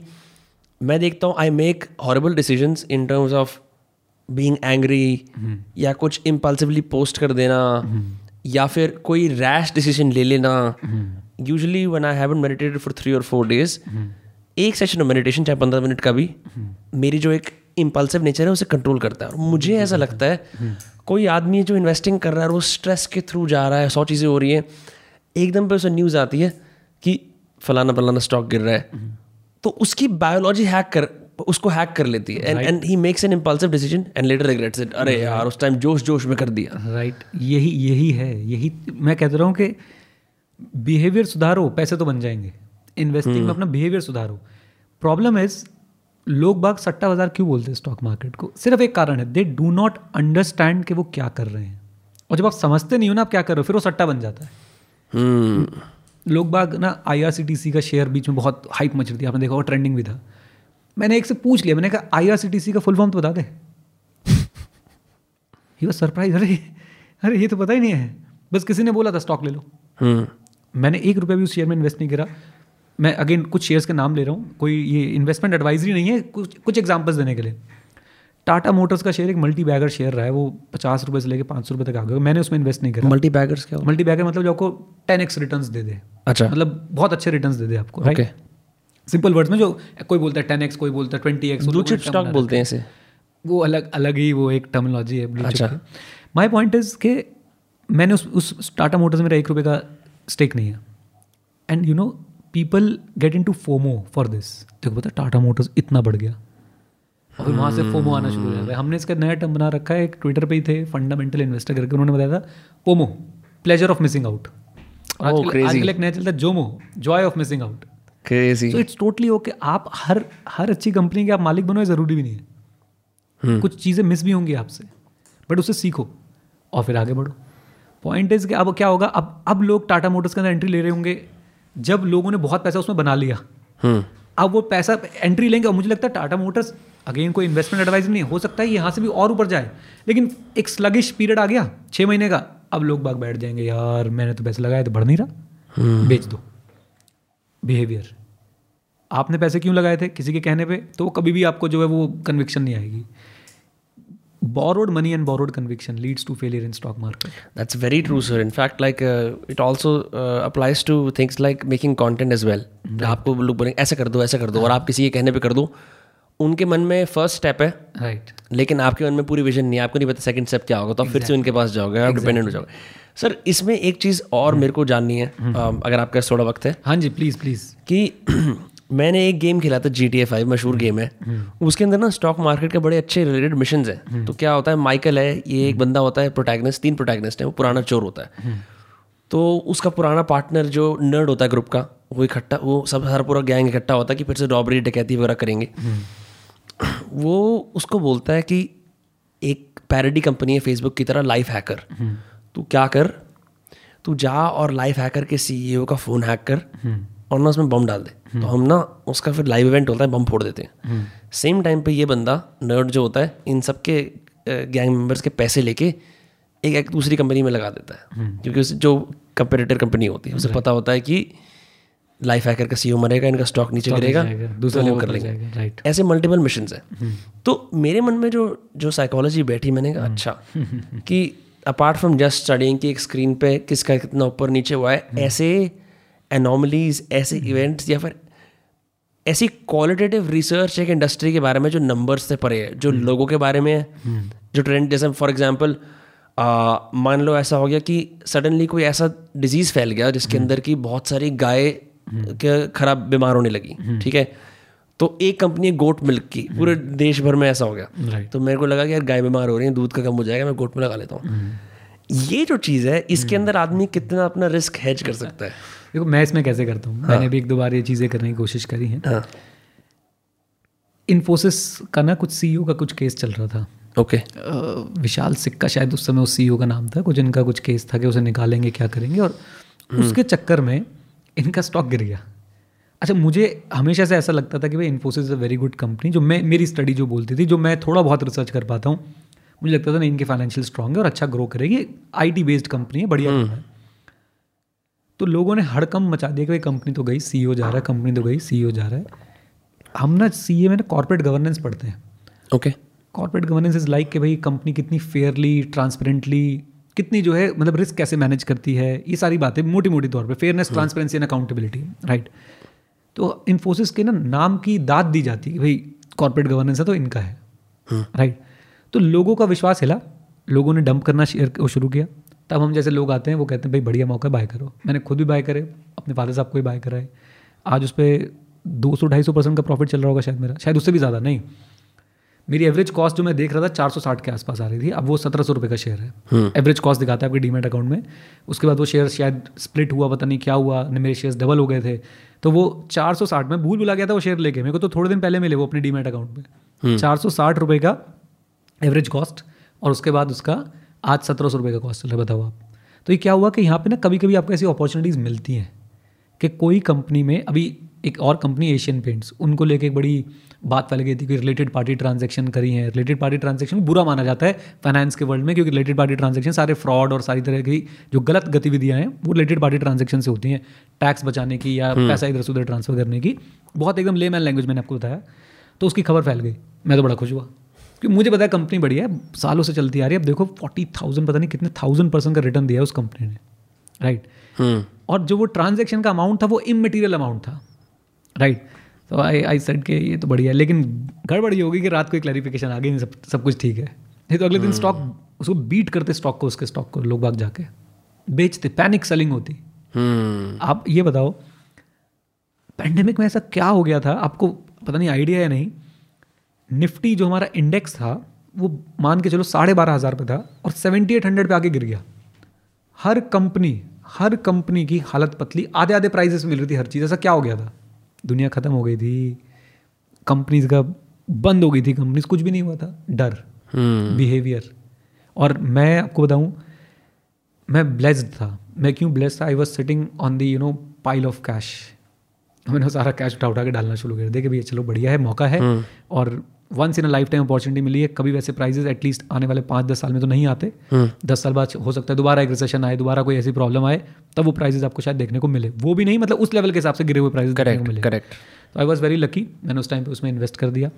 मैं देखता हूँ I make horrible decisions in terms of being angry या कुछ इम्पल्सिवली पोस्ट कर देना या फिर कोई रैश डिसीजन ले लेना। Usually when I haven't meditated for 3 or 4 days, एक सेशन ऑफ मेडिटेशन चाहे 15 मिनट का भी, मेरी जो एक इम्पल्सिव नेचर है उसे कंट्रोल करता है। और मुझे ऐसा लगता है कोई आदमी जो इन्वेस्टिंग कर रहा है वो स्ट्रेस के थ्रू जा रहा है, 100 चीज़ें हो रही हैं, एकदम पे उसे न्यूज़ आती है कि फलाना फलाना स्टॉक गिर रहा है, तो उसकी बायोलॉजी हैक कर लेती है and he makes an impulsive decision and later regrets it. अरे यार उस टाइम जोश में कर दिया, राइट। यही है, यही मैं कहता रहा हूँ कि बिहेवियर सुधारो पैसे तो बन जाएंगे। इन्वेस्टिंग में अपना बिहेवियर सुधारो। प्रॉब्लम इज लोग बाग सट्टा बाजार क्यों बोलते हैं स्टॉक मार्केट को? सिर्फ एक कारण है, दे डू नॉट अंडरस्टैंड कि वो क्या कर रहे हैं. और जब आप समझते नहीं हो ना आप क्या कर रहे हो, फिर वो सट्टा बन जाता है. लोग बाग ना IRCTC का शेयर बीच में बहुत हाइप मच रही थी, आपने देखा, और ट्रेंडिंग भी था. मैंने एक से पूछ लिया, मैंने कहा IRCTC का फुल फॉर्म तो बता दे. ही वाज सरप्राइज, अरे ये तो पता ही नहीं है. बस किसी ने बोला था स्टॉक ले लो. मैंने ₹1 भी उस शेयर में इन्वेस्ट नहीं करा. मैं अगेन कुछ शेयर्स के नाम ले रहा हूँ, कोई ये इन्वेस्टमेंट एडवाइजरी नहीं है, कुछ एग्जांपल्स देने के लिए. टाटा मोटर्स का शेयर एक मल्टी बैगर शेयर रहा है, वो ₹50 से लेकर ₹500 तक आ गया. मैंने उसमें इन्वेस्ट नहीं करा. मल्टी बैगर्स क्या? मल्टी बैगर मतलब जो आपको 10x रिटर्न्स दे दे. अच्छा, मतलब बहुत अच्छे रिटर्न्स दे दे आपको. ओके, सिंपल वर्ड्स में, जो कोई बोलता है 10x, कोई बोलता है 20x, ब्लू चिप स्टॉक बोलते हैं इसे. वो अलग ही वो एक टर्मिनोलॉजी है ब्लू चिप की. माय पॉइंट इज कि मैंने उस टाटा मोटर्स में ₹1 का स्टेक नहीं है. And you know people get into FOMO for this. देखो पता टाटा मोटर्स इतना बढ़ गया, और वहाँ से फोमो आना शुरू हो जाता है. हमने इसका नया टर्म बना रखा है, एक ट्विटर पे ही थे फंडामेंटल इन्वेस्टर करके, उन्होंने बताया था FOMO, pleasure of missing out. आजकल एक नया चलता है JOMO, joy of missing out. Crazy. So it's totally okay. आप हर अच्छी कंपनी के आप मालिक बनो, ये ज़रूरी भी नहीं है. कुछ चीज़ें मिस भी होंगी आपसे, बट उससे सीखो और फिर आगे बढ़ो. पॉइंट इज कि अब क्या होगा, अब लोग टाटा मोटर्स के अंदर एंट्री ले रहे होंगे जब लोगों ने बहुत पैसा उसमें बना लिया. अब वो पैसा एंट्री लेंगे, और मुझे लगता है टाटा मोटर्स, अगेन कोई इन्वेस्टमेंट एडवाइस नहीं, हो सकता है यहाँ से भी और ऊपर जाए, लेकिन एक स्लगिश पीरियड आ गया 6 महीने का. अब लोग बाग बैठ जाएंगे, यार मैंने तो पैसा लगाया तो बढ़ नहीं रहा, बेच दो. बिहेवियर, आपने पैसे क्यों लगाए थे किसी के कहने पे, तो वो कभी भी आपको जो है वो कन्विक्शन नहीं आएगी. Borrowed money and borrowed conviction leads to failure in stock market. That's very true, sir. In fact, like it also applies to things like making content as well. आपको लोग बोलेंगे ऐसा कर दो और आप किसी के कहने पे कर दो. उनके मन में फर्स्ट स्टेप है, राइट, लेकिन आपके मन में पूरी विजन नहीं है, आपको नहीं पता सेकंड स्टेप क्या होगा, तो आप फिर से उनके पास जाओगे, आप डिपेंडेंट हो जाओगे. सर इसमें एक चीज़ और मेरे को जाननी है, अगर आपके पास थोड़ा वक्त है. हाँ जी, प्लीज़ प्लीज़. कि मैंने एक गेम खेला था, GTA 5 मशहूर गेम है, उसके अंदर ना स्टॉक मार्केट के बड़े अच्छे रिलेटेड मिशंस हैं. तो क्या होता है, माइकल है, ये एक बंदा होता है प्रोटैगनिस्ट, 3 प्रोटैगनिस्ट हैं, वो पुराना चोर होता है. तो उसका पुराना पार्टनर जो नर्ड होता है ग्रुप का, वो इकट्ठा, वो सब हर पूरा गैंग इकट्ठा होता है कि फिर से रॉबरी डकैती वगैरह करेंगे. वो उसको बोलता है कि एक पैरोडी कंपनी है फेसबुक की तरह, लाइफ हैकर, तू क्या कर, तू जा और लाइफ हैकर के CEO का फ़ोन हैक कर और ना उसमें बम डाल दे. तो हम ना उसका फिर लाइव इवेंट होता है, बम फोड़ देते हैं. सेम टाइम पे ये बंदा नर्ड जो होता है इन सब के गैंग मेंबर्स के पैसे लेके एक दूसरी कंपनी में लगा देता है, क्योंकि उस जो कंपेटिटर कंपनी होती है उसे पता होता है कि लाइफ हैकर का CEO मरेगा, इनका स्टॉक नीचे गिरेगा, दूसरा लोग कर लेंगे. ऐसे मल्टीपल मिशंस हैं. तो मेरे मन में जो साइकोलॉजी बैठी, मैंने कहा अच्छा कि अपार्ट फ्रॉम जस्ट स्टडीइंग कि एक स्क्रीन पे किसका कितना ऊपर नीचे हुआ है, ऐसे एनोमलीज, ऐसे इवेंट्स या फिर ऐसी क्वालिटेटिव रिसर्च एक इंडस्ट्री के बारे में जो नंबर्स से परे है, जो लोगों के बारे में है, जो ट्रेंड, जैसे फॉर एग्जांपल मान लो ऐसा हो गया कि सडनली कोई ऐसा डिजीज़ फैल गया जिसके अंदर की बहुत सारी गाय के खराब बीमार होने लगी, ठीक है, तो एक कंपनी गोट मिल्क की पूरे देश भर में ऐसा हो गया. तो मेरे को लगा कि यार गाय बीमार हो रही है, दूध का कम हो जाएगा, मैं गोट मिल्क लगा लेता हूँ. ये जो चीज़ है, इसके अंदर आदमी कितना अपना रिस्क हेज कर सकता है? देखो मैं इसमें कैसे करता हूँ, मैंने भी एक दो बार ये चीज़ें करने की कोशिश करी है. इन्फोसिस का ना कुछ CEO का कुछ केस चल रहा था. ओके, विशाल सिक्का शायद उस समय उस CEO का नाम था, कुछ इनका कुछ केस था कि उसे निकालेंगे क्या करेंगे, और उसके चक्कर में इनका स्टॉक गिर गया. अच्छा, मुझे हमेशा से ऐसा लगता था कि भाई Infosys is a very good company, जो मैं मेरी स्टडी जो बोलती थी, जो मैं थोड़ा बहुत रिसर्च कर पाता हूँ, मुझे लगता था नहीं इनके फाइनेंशियल स्ट्रांग है और अच्छा ग्रो करेगी, IT बेस्ड कंपनी है, बढ़िया है. तो लोगों ने हड़कंप मचा दिया कि भाई कंपनी तो गई, CEO जा रहा है, कंपनी तो गई, CEO जा रहा है. हम ना CA में ना कॉर्पोरेट गवर्नेंस पढ़ते हैं. Okay, corporate governance is like कि भाई कंपनी कितनी फेयरली, ट्रांसपेरेंटली, कितनी जो है मतलब रिस्क कैसे मैनेज करती है, ये सारी बातें मोटी मोटी तौर पर, fairness, transparency and accountability, right. तो इन्फोसिस के ना नाम की दाद दी जाती है कि भाई कॉर्पोरेट गवर्नेंस है तो इनका है, राइट. तो लोगों का विश्वास हिला, लोगों ने डंप करना शुरू किया. तब हम जैसे लोग आते हैं वो कहते हैं भाई बढ़िया मौका, बाय करो. मैंने खुद भी बाय करे, अपने फादर साहब को भी बाय कराए. आज उस पर 200-250% का प्रॉफिट चल रहा होगा शायद मेरा, शायद उससे भी ज़्यादा नहीं. मेरी एवरेज कॉस्ट जो मैं देख रहा था 460 के आसपास आ रही थी, अब वो 1700 रुपये का शेयर है एवरेज कॉस्ट दिखाता है आपके डीमैट अकाउंट में। उसके बाद वो शेयर शायद स्प्लिट हुआ, पता नहीं क्या हुआ, मेरे शेयर डबल हो गए थे, तो वो 460 में भूल भुला गया था वो शेयर लेके। मेरे को तो थोड़े दिन पहले मिले वो अपने डीमैट अकाउंट में। 460 रुपये का एवरेज कॉस्ट और उसके बाद उसका आज 1700 रुपये का कॉस्ट चल रहा है, बताओ आप। तो ये क्या हुआ कि यहाँ पे ना कभी कभी आपको ऐसी अपॉर्चुनिटीज़ मिलती हैं कि कोई कंपनी में, अभी एक और कंपनी एशियन पेंट्स, उनको लेके एक बड़ी बात फैल गई थी कि रिलेटेड पार्टी ट्रांजैक्शन करी है। रिलेटेड पार्टी ट्रांजैक्शन बुरा माना जाता है फाइनेंस के वर्ल्ड में, क्योंकि रिलेटेड पार्टी ट्रांजैक्शन सारे फ्रॉड और सारी तरह की जो गलत गतिविधियां हैं वो रिलेटेड पार्टी ट्रांजैक्शन से होती हैं, टैक्स बचाने की या पैसा इधर से उधर ट्रांसफर करने की। बहुत एकदम लेमैन लैंग्वेज मैंने आपको बताया। तो उसकी खबर फैल गई, मैं तो बड़ा खुश हुआ क्योंकि मुझे पता है कंपनी बढ़िया है, सालों से चलती आ रही है। अब देखो 40,000 पता नहीं कितने 1000% का रिटर्न दिया है उस कंपनी ने, राइट। और जो वो ट्रांजैक्शन का अमाउंट था वो इमटेरियल अमाउंट था, राइट। तो आई सेड कि ये तो बढ़िया है, लेकिन गड़बड़ी होगी कि रात को एक क्लैरिफिकेशन आ गई, सब कुछ ठीक है। नहीं तो अगले दिन स्टॉक उसको बीट करते, स्टॉक को, उसके स्टॉक को लोग बाग जाके बेचते, पैनिक सेलिंग होती। आप ये बताओ पैंडेमिक में ऐसा क्या हो गया था, आपको पता नहीं आइडिया है नहीं। निफ्टी जो हमारा इंडेक्स था वो मान के चलो 12,500 पे था और 7800 पे आके गिर गया। हर कंपनी की हालत पतली, आधे आधे प्राइसेस मिल रही थी हर चीज़। ऐसा क्या हो गया था? दुनिया ख़त्म हो गई थी, कंपनीज का बंद हो गई थी कंपनीज, कुछ भी नहीं हुआ था। डर, बिहेवियर। और मैं आपको बताऊं, मैं ब्लेस्ड था। मैं क्यों ब्लेस्ड था? I was sitting on the pile of cash. मैंने सारा कैश उठा के डालना शुरू कर दिया कि भैया चलो बढ़िया है, मौका है और once in a lifetime opportunity मिली है। कभी वैसे प्राइजेस एटलीस्ट आने वाले 5-10 साल में तो नहीं आते। 10 साल बाद हो सकता है दोबारा एक रिसेशन आए, दोबारा कोई ऐसी प्रॉब्लम आए, तब वो प्राइजेस आपको शायद देखने को मिले। वो भी नहीं, मतलब उस लेवल के हिसाब से गिरे हुए प्राइजेस देखने को मिले। करेक्ट। तो आई वॉज वेरी लकी, मैंने उस टाइम पर उसमें इन्वेस्ट कर दिया।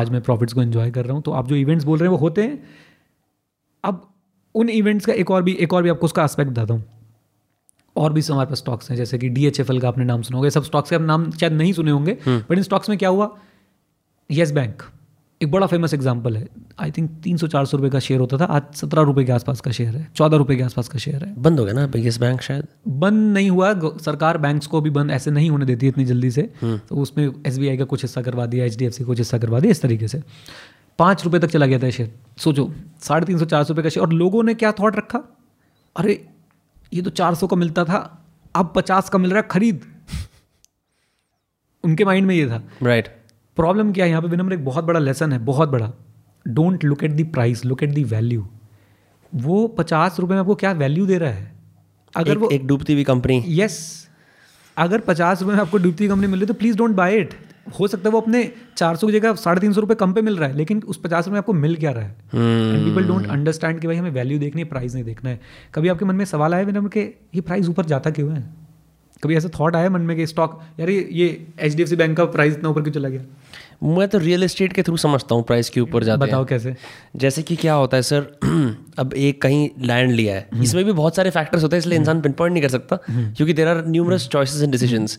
आज मैं प्रॉफिट्स को एंजॉय कर रहा हूँ। तो आप जो इवेंट्स बोल रहे हैं वो होते हैं। अब उन इवेंट्स का एक और भी आपको उसका एस्पेक्ट बताता हूँ। और भी हमारे पास स्टॉक्स हैं, जैसे कि DHFL का आपने नाम सुना होगा। सब स्टॉक्स के आप नाम शायद नहीं सुने होंगे, बट इन स्टॉक्स में क्या हुआ। येस बैंक एक बड़ा फेमस एग्जांपल है। आई थिंक 300-400 रुपये का शेयर होता था, आज 17 रुपये के आसपास का शेयर है, 14 रुपये के आसपास का शेयर है। बंद हो गया ना येस बैंक? शायद बंद नहीं हुआ, सरकार बैंक्स को भी बंद ऐसे नहीं होने देती इतनी जल्दी से। तो उसमें SBI का कुछ हिस्सा करवा दिया, HDFC कुछ हिस्सा करवा दिया, इस तरीके से 5 रुपये तक चला गया था शेयर। सोचो 350-400 रुपये का शेयर। और लोगों ने क्या थॉट रखा, अरे ये तो 400 का मिलता था, अब 50 का मिल रहा है, खरीद। उनके माइंड में ये था, राइट। प्रॉब्लम क्या है यहाँ पे विनम्र? एक बहुत बड़ा लेसन है, बहुत बड़ा। Don't look at the price, look at the value. वो 50 रुपये में आपको क्या वैल्यू दे रहा है? अगर वो एक डूबती हुई कंपनी, यस, अगर 50 रुपये में आपको डूबती हुई कंपनी मिल रही तो प्लीज डोंट बाय इट। हो सकता है वो अपने 400 की जगह 350 रुपये कम पे मिल रहा है, लेकिन उस 50 रुपये आपको मिल क्या रहा है? एंड पीपल डोंट अंडरस्टैंड कि भाई हमें वैल्यू देखनी है, प्राइस नहीं देखना है। कभी आपके मन में सवाल आया विनम्र कि ये प्राइस ऊपर जाता क्यों है? कभी ऐसा थॉट आया मन में कि स्टॉक, यार ये HDFC बैंक का प्राइस इतना ऊपर क्यों चला गया? मैं तो रियल एस्टेट के थ्रू समझता हूँ प्राइस के ऊपर जाता है। बताओ कैसे? जैसे कि क्या होता है सर, अब एक कहीं लैंड लिया है, इसमें भी बहुत सारे फैक्टर्स होते हैं, इसलिए इंसान पिन पॉइंट नहीं कर सकता क्योंकि there are numerous choices and decisions.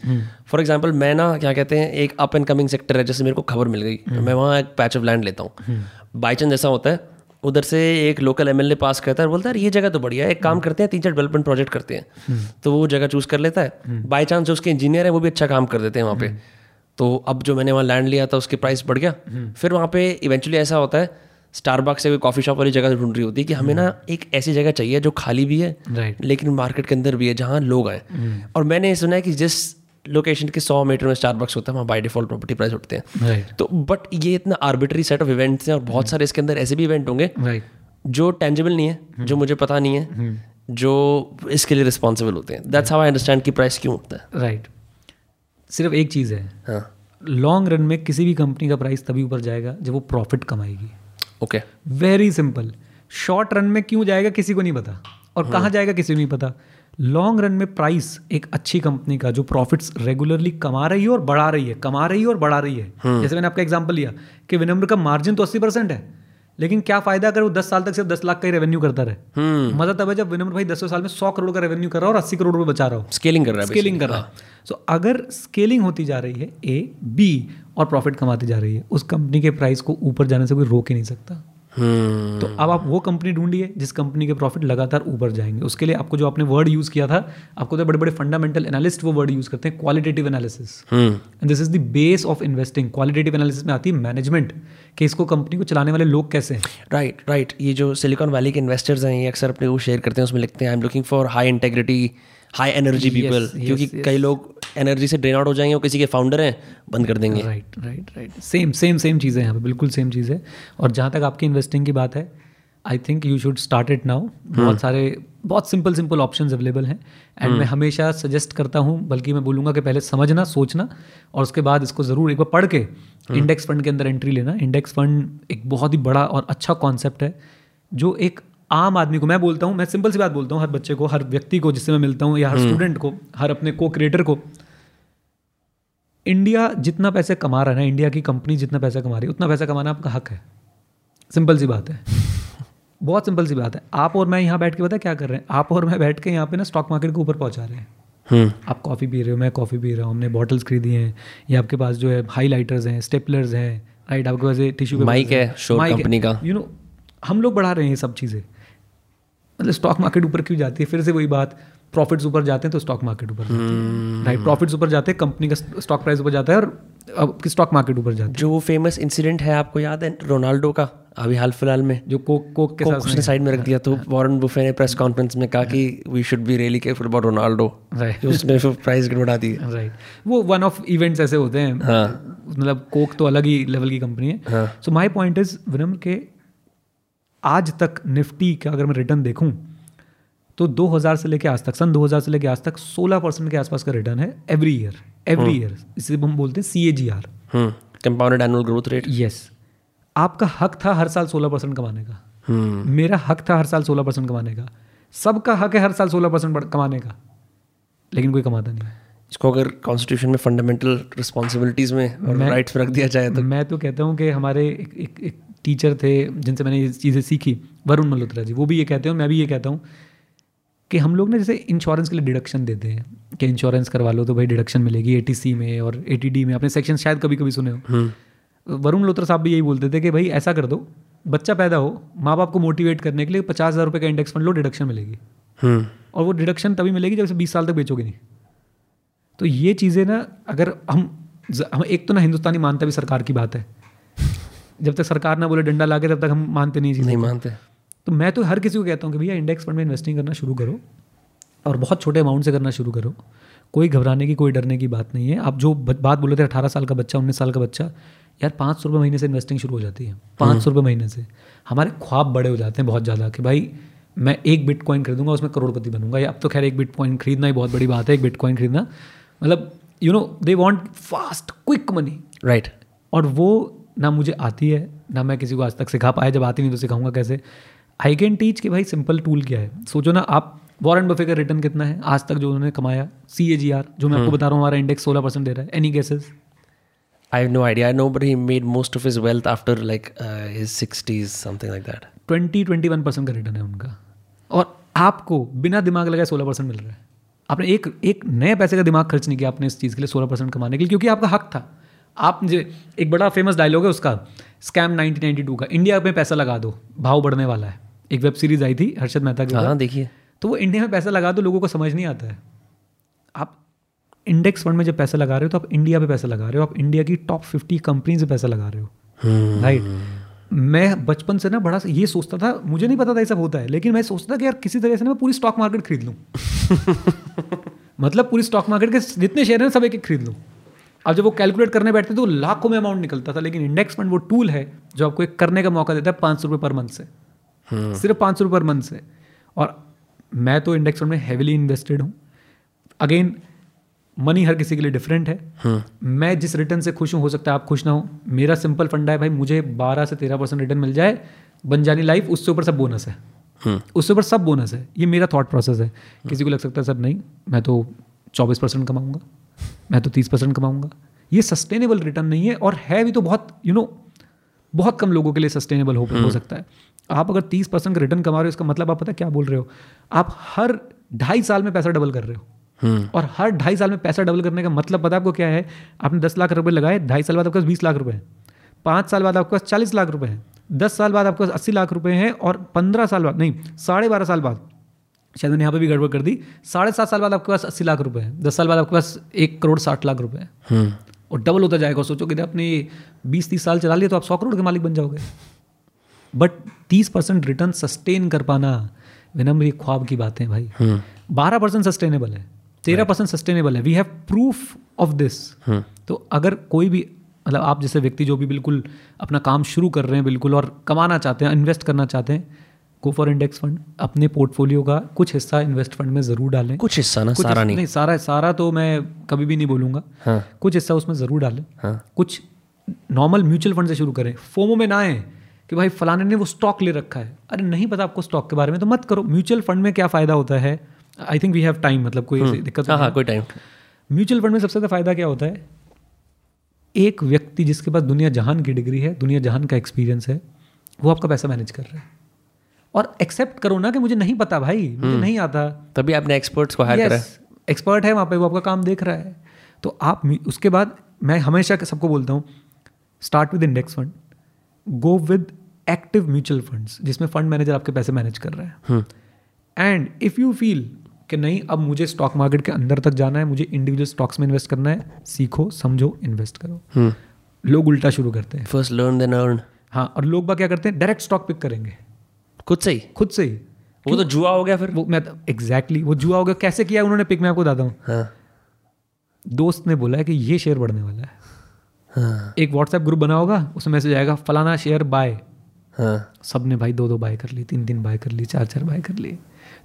For example, मैं ना क्या कहते हैं, एक अप एंड कमिंग सेक्टर है, जैसे मेरे को खबर मिल गई, मैं वहाँ एक पैच ऑफ लैंड लेता हूँ। बाई चांस जैसा होता है, उधर से एक लोकल MLA पास करता है और बोलता है ये जगह तो बढ़िया है, एक काम करते हैं 3-4 डेवलपमेंट प्रोजेक्ट करते हैं। तो वो जगह चूज़ कर लेता है। बाई चांस जो उसके इंजीनियर है वो भी अच्छा काम कर देते हैं वहाँ पे। तो अब जो मैंने वहाँ लैंड लिया था उसके प्राइस बढ़ गया। फिर वहाँ पे इवेंचुअली ऐसा होता है, स्टारबक्स से कोई कॉफ़ी शॉप वाली जगह ढूंढ रही होती है कि हमें ना एक ऐसी जगह चाहिए जो खाली भी है लेकिन मार्केट के अंदर भी है, जहाँ लोग आए। और मैंने ये सुना है कि जिस लोकेशन के 100 मीटर में स्टारबक्स होता है, वहाँ बाई डिफॉल्ट प्रॉपर्टी प्राइस उठते हैं। तो बट ये इतना आर्बिट्री सेट ऑफ इवेंट्स हैं और बहुत सारे इसके अंदर ऐसे भी इवेंट होंगे जो टेंजिबल नहीं है, जो मुझे पता नहीं है, जो इसके लिए रिस्पॉन्सिबल होते हैं। दैट्स हाउ आई अंडरस्टैंड कि प्राइस क्यों उठता है, राइट। सिर्फ एक चीज़ है, लॉन्ग रन में किसी भी कंपनी का प्राइस तभी ऊपर जाएगा जब वो प्रॉफिट कमाएगी। Okay, very simple. Short run में क्यों जाएगा किसी को नहीं पता, और कहाँ जाएगा किसी को नहीं पता। लॉन्ग रन में प्राइस एक अच्छी कंपनी का, जो प्रॉफिट्स रेगुलरली कमा रही है और बढ़ा रही है, कमा रही है और बढ़ा रही है। जैसे मैंने आपका एग्जांपल लिया कि विनम्र का मार्जिन तो 80% है, लेकिन क्या फायदा अगर वो 10 साल तक सिर्फ 10 लाख का ही रेवेन्यू करता रहे। मजा तब है जब विनम्र भाई 10 साल में 100 करोड़ का रेवेन्यू कर रहा है और 80 करोड़ रुपये बचा रहा हो, स्केलिंग कर रहा है। सो अगर स्केलिंग होती जा रही है A B और प्रॉफिट कमाती जा रही है, उस कंपनी के प्राइस को ऊपर जाने से कोई रोक ही नहीं सकता। तो अब आप वो कंपनी ढूंढिए जिस कंपनी के प्रॉफिट लगातार ऊपर जाएंगे. उसके लिए आपको जो आपने वर्ड यूज़ किया था, आपको तो बड़े बड़े फंडामेंटल एनालिस्ट वो वर्ड यूज़ करते हैं, qualitative analysis. And this is the base of investing. Qualitative analysis में आती है मैनेजमेंट, कि इसको कंपनी को चलाने वाले लोग कैसे हैं. राइट. ये जो सिलिकॉन वैली के इन्वेस्टर्स हैं, ये अक्सर अपने वो शेयर करते हैं, उसमें लिखते हैं I am looking for high integrity, high energy people, क्योंकि कई लोग एनर्जी से ड्रेन आउट हो जाएंगे और किसी के फाउंडर हैं, बंद कर देंगे. राइट. सेम चीज़ है यहाँ पे, बिल्कुल सेम चीज़ है. और जहाँ तक आपकी इन्वेस्टिंग की बात है, I think you should start it now. बहुत सिंपल ऑप्शंस अवेलेबल हैं. एंड मैं हमेशा सजेस्ट करता हूँ, बल्कि मैं बोलूँगा कि पहले समझना, सोचना, और उसके बाद इसको ज़रूर एक बार पढ़ के इंडेक्स फंड के अंदर एंट्री लेना. इंडेक्स फंड एक बहुत ही बड़ा और अच्छा कॉन्सेप्ट है, जो एक आम आदमी को, मैं बोलता हूँ, मैं सिंपल सी बात बोलता हूँ, हर बच्चे को, हर व्यक्ति को जिससे मैं मिलता हूँ, या हर स्टूडेंट को, हर अपने को क्रिएटर को, इंडिया जितना पैसे कमा रहा है ना, इंडिया की कंपनी जितना पैसा कमा रही है, उतना पैसा कमाना आपका हक है. सिंपल सी बात है, बहुत सिंपल सी बात है. आप और मैं यहाँ बैठ के, पता क्या कर रहे हैं, आप और मैं बैठ के यहाँ पे ना स्टॉक मार्केट को ऊपर पहुँचा रहे हैं. आप कॉफ़ी पी रहे हो, मैं कॉफ़ी पी रहा हूँ, हमने बॉटल्स खरीदी हैं, या आपके पास जो है हाईलाइटर्स हैं, स्टेपलर्स हैं, राइट, आपके पास टिश्यू, माइक है, शोर कंपनी का, यू नो, हम लोग बढ़ा रहे हैं ये सब चीज़ें. मतलब स्टॉक मार्केट ऊपर क्यों जाती है? फिर से वही बात, प्रॉफिट्स ऊपर जाते हैं तो स्टॉक मार्केट ऊपर जाती है, राइट, प्रॉफिट्स ऊपर जाते हैं, कंपनी का स्टॉक प्राइस ऊपर जाता है, और अब की स्टॉक मार्केट ऊपर जाती है. जो वो फेमस इंसिडेंट है, आपको याद है रोनाल्डो का, अभी हाल फिलहाल में, जो कोक के साथ साइड में रख दिया, तो वॉरेन बुफे ने प्रेस कॉन्फ्रेंस में कहा कि we should be really careful about Ronaldo, right, उसमें प्राइस बढ़ा दी, राइट. वो वन ऑफ इवेंट्स ऐसे होते हैं, मतलब कोक तो अलग ही लेवल की कंपनी है. सो माई पॉइंट इज विनम के आज तक निफ्टी का अगर मैं रिटर्न देखूं तो 2000 से लेके आज तक, सन 2000 से लेके आज तक 16% के आसपास का रिटर्न है एवरी ईयर. इसे हम बोलते हैं CAGR, compounded annual growth rate. Yes, आपका हक था हर साल 16% कमाने का. मेरा हक था हर साल 16% कमाने का. सबका हक है हर साल 16% कमाने का, लेकिन कोई कमाता नहीं. इसको अगर कॉन्स्टिट्यूशन में फंडामेंटल रिस्पॉन्सिबिलिटीज़ में राइट्स रख दिया जाए, तो मैं तो कहता हूँ कि हमारे एक टीचर थे जिनसे मैंने ये चीज़ें सीखी, वरुण मल्होत्रा जी, वो भी ये कहते हैं, मैं भी ये कहता हूँ कि हम लोग ना जैसे इंश्योरेंस के लिए डिडक्शन देते हैं कि इंश्योरेंस करवा लो तो भाई डिडक्शन मिलेगी ATC में और ATD में, आपने सेक्शन शायद कभी कभी सुने हो. वरुण मल्होत्रा साहब भी यही बोलते थे कि भाई ऐसा कर दो, बच्चा पैदा हो, माँ बाप को मोटिवेट करने के लिए 50,000 रुपये का इंडेक्स फंड लो, डिडक्शन मिलेगी, और वो डिडक्शन तभी मिलेगी जब 20 साल तक बेचोगे नहीं. तो ये चीज़ें ना, अगर हम एक तो ना हिंदुस्तानी मानता भी सरकार की बात है, जब तक सरकार ना बोले डंडा लाके तब तक हम मानते नहीं मानते. तो मैं तो हर किसी को कहता हूँ कि भैया इंडेक्स फंड में इन्वेस्टिंग करना शुरू करो, और बहुत छोटे अमाउंट से करना शुरू करो. कोई घबराने की, कोई डरने की बात नहीं है. आप जो बात बोले थे, 18 साल का बच्चा, 19 साल का बच्चा, यार 500 रुपये महीने से इन्वेस्टिंग शुरू हो जाती है. 500 रुपये महीने से हमारे ख्वाब बड़े हो जाते हैं बहुत ज़्यादा, कि भाई मैं 1 बिटकॉइन खरीदूंगा, उसमें करोड़पति बनूंगा. या अब तो खैर 1 बिटकॉइन खरीदना ही बहुत बड़ी बात है, 1 बिटकॉइन खरीदना, मतलब you know they want fast quick money, right. और वो ना मुझे आती है, ना मैं किसी को आज तक सिखा पाया. जब आती नहीं तो सिखाऊंगा कैसे? आई कैन टीच कि भाई सिंपल टूल क्या है. सोचो ना आप, वॉरेन बफे का रिटर्न कितना है आज तक जो उन्होंने कमाया, CAGR, जो मैं आपको बता रहा हूँ, हमारा इंडेक्स 16% दे रहा है. Any guesses? I have no idea. I know, but he made most of his wealth after like his 60s, something like that. 21% का रिटर्न है उनका, और आपको बिना दिमाग लगाए 16% मिल रहा है. आपने एक नए पैसे का दिमाग खर्च नहीं किया आपने इस चीज़ के लिए, 16% कमाने के लिए, क्योंकि आपका हक था. आप मुझे, एक बड़ा फेमस डायलॉग है उसका, स्कैम 1992 का, इंडिया में पैसा लगा दो भाव बढ़ने वाला है. एक वेब सीरीज आई थी हर्षद मेहता की, हाँ देखिए. तो वो इंडिया में पैसा लगा दो, लोगों को समझ नहीं आता है. आप इंडेक्स फंड में जब पैसा लगा रहे हो तो आप इंडिया पे पैसा लगा रहे हो, आप इंडिया की टॉप 50 कंपनी से पैसा लगा रहे हो, राइट. मैं बचपन से ना बड़ा ये सोचता था, मुझे नहीं पता था ये सब होता है, लेकिन मैं सोचता था कि यार किसी तरह से ना मैं पूरी स्टॉक मार्केट खरीद लूँ, मतलब पूरी स्टॉक मार्केट के जितने शेयर हैं सब एक खरीद लूँ. अब जब वो कैलकुलेट करने बैठते तो लाखों में अमाउंट निकलता था. लेकिन इंडेक्स फंड वो टूल है जो आपको एक करने का मौका देता है 500 रुपये पर मंथ से, सिर्फ 500 रुपये पर मंथ से. और मैं तो इंडेक्स फंड में हैविली इन्वेस्टेड हूँ. अगेन, मनी हर किसी के लिए डिफरेंट है. मैं जिस रिटर्न से खुश हूँ, हो सकता है आप खुश ना हो. मेरा सिंपल फंडा है भाई, मुझे 12 से 13% रिटर्न मिल जाए, बन जानी लाइफ, उससे ऊपर सब बोनस है, उससे ऊपर सब बोनस है. ये मेरा थॉट प्रोसेस है. किसी को लग सकता है सर नहीं, मैं तो 24% कमाऊँगा, मैं तो 30% कमाऊंगा. ये सस्टेनेबल रिटर्न नहीं है, और है भी तो बहुत बहुत कम लोगों के लिए सस्टेनेबल हो सकता है. आप अगर 30% का रिटर्न कमा रहे हो, इसका मतलब आप पता क्या बोल रहे हो, आप हर 2.5 साल में पैसा डबल कर रहे हो. और हर 2.5 साल में पैसा डबल करने का मतलब पता आपको क्या है? आपने 10 लाख रुपए लगाए, 2.5 साल बाद आपके पास 20 लाख रुपए हैं, 5 साल बाद आपके पास 40 लाख रुपए हैं, 10 साल बाद आपके पास 80 लाख रुपए हैं और 15 साल बाद नहीं 12.5 साल बाद, शायद मैंने यहाँ पे भी गड़बड़ कर दी, 7.5 साल बाद आपके पास 80 लाख रुपए हैं, 10 साल बाद आपके पास 1 करोड़ 60 लाख रुपए है और डबल होता जाएगा। सोचो कि आपने 20-30 साल चला लिया तो आप 100 करोड़ के मालिक बन जाओगे। बट 30% रिटर्न सस्टेन कर पाना विनम्र ख्वाब की बातें भाई। 12% सस्टेनेबल है, 13% सस्टेनेबल है, we have proof of this. तो अगर कोई भी मतलब आप जैसे व्यक्ति जो भी बिल्कुल अपना काम शुरू कर रहे हैं बिल्कुल और कमाना चाहते हैं, इन्वेस्ट करना चाहते हैं, गो फॉर इंडेक्स फंड। अपने पोर्टफोलियो का कुछ हिस्सा इन्वेस्ट फंड में जरूर डालें, कुछ हिस्सा ना, सारा नहीं, सारा तो मैं कभी भी नहीं बोलूँगा, कुछ हिस्सा उसमें ज़रूर डालें। कुछ नॉर्मल म्यूचुअल फंड से शुरू करें, फोमो में ना आए कि भाई फलाने ने वो स्टॉक ले रखा है, अरे नहीं पता आपको स्टॉक के बारे में तो मत करो। म्यूचुअल फंड में क्या फ़ायदा होता है, I think we have time, मतलब कोई दिक्कत नहीं है, कोई टाइम। म्यूचुअल फंड में सबसे ज़्यादा फ़ायदा क्या होता है, एक व्यक्ति जिसके पास दुनिया जहान की डिग्री है, दुनिया जहान का एक्सपीरियंस है, वो आपका पैसा मैनेज कर रहा है। और एक्सेप्ट करो ना कि मुझे नहीं पता भाई, मुझे नहीं आता, तभी आपने एक्सपर्ट्स को हायर करा। एक्सपर्ट है वहाँ पे, वो आपका काम देख रहा है। तो आप उसके बाद मैं हमेशा सबको बोलता हूँ, start with index fund, go with active mutual funds जिसमें फंड मैनेजर आपके पैसे मैनेज कर रहा है। एंड इफ़ यू फील कि नहीं अब मुझे स्टॉक मार्केट के अंदर तक जाना है, मुझे इंडिविजुअल स्टॉक्स में इन्वेस्ट करना है, सीखो समझो इन्वेस्ट करो। लोग उल्टा शुरू करते हैं, फर्स्ट लर्न देन अर्न। हाँ, और लोग बात क्या करते हैं, डायरेक्ट स्टॉक पिक करेंगे खुद से ही। वो तो जुआ हो गया फिर, वो मैं एग्जैक्टली वो जुआ हो गया। कैसे किया उन्होंने पिक, मैं आपको बताता हूँ। दोस्त ने बोला है कि ये शेयर बढ़ने वाला है, एक व्हाट्सएप ग्रुप बना होगा, उसमें मैसेज आएगा फलाना शेयर बाय। सब ने भाई 2-2 बाय कर ली, 3-3 बाय कर ली, 4-4 बाय कर ली।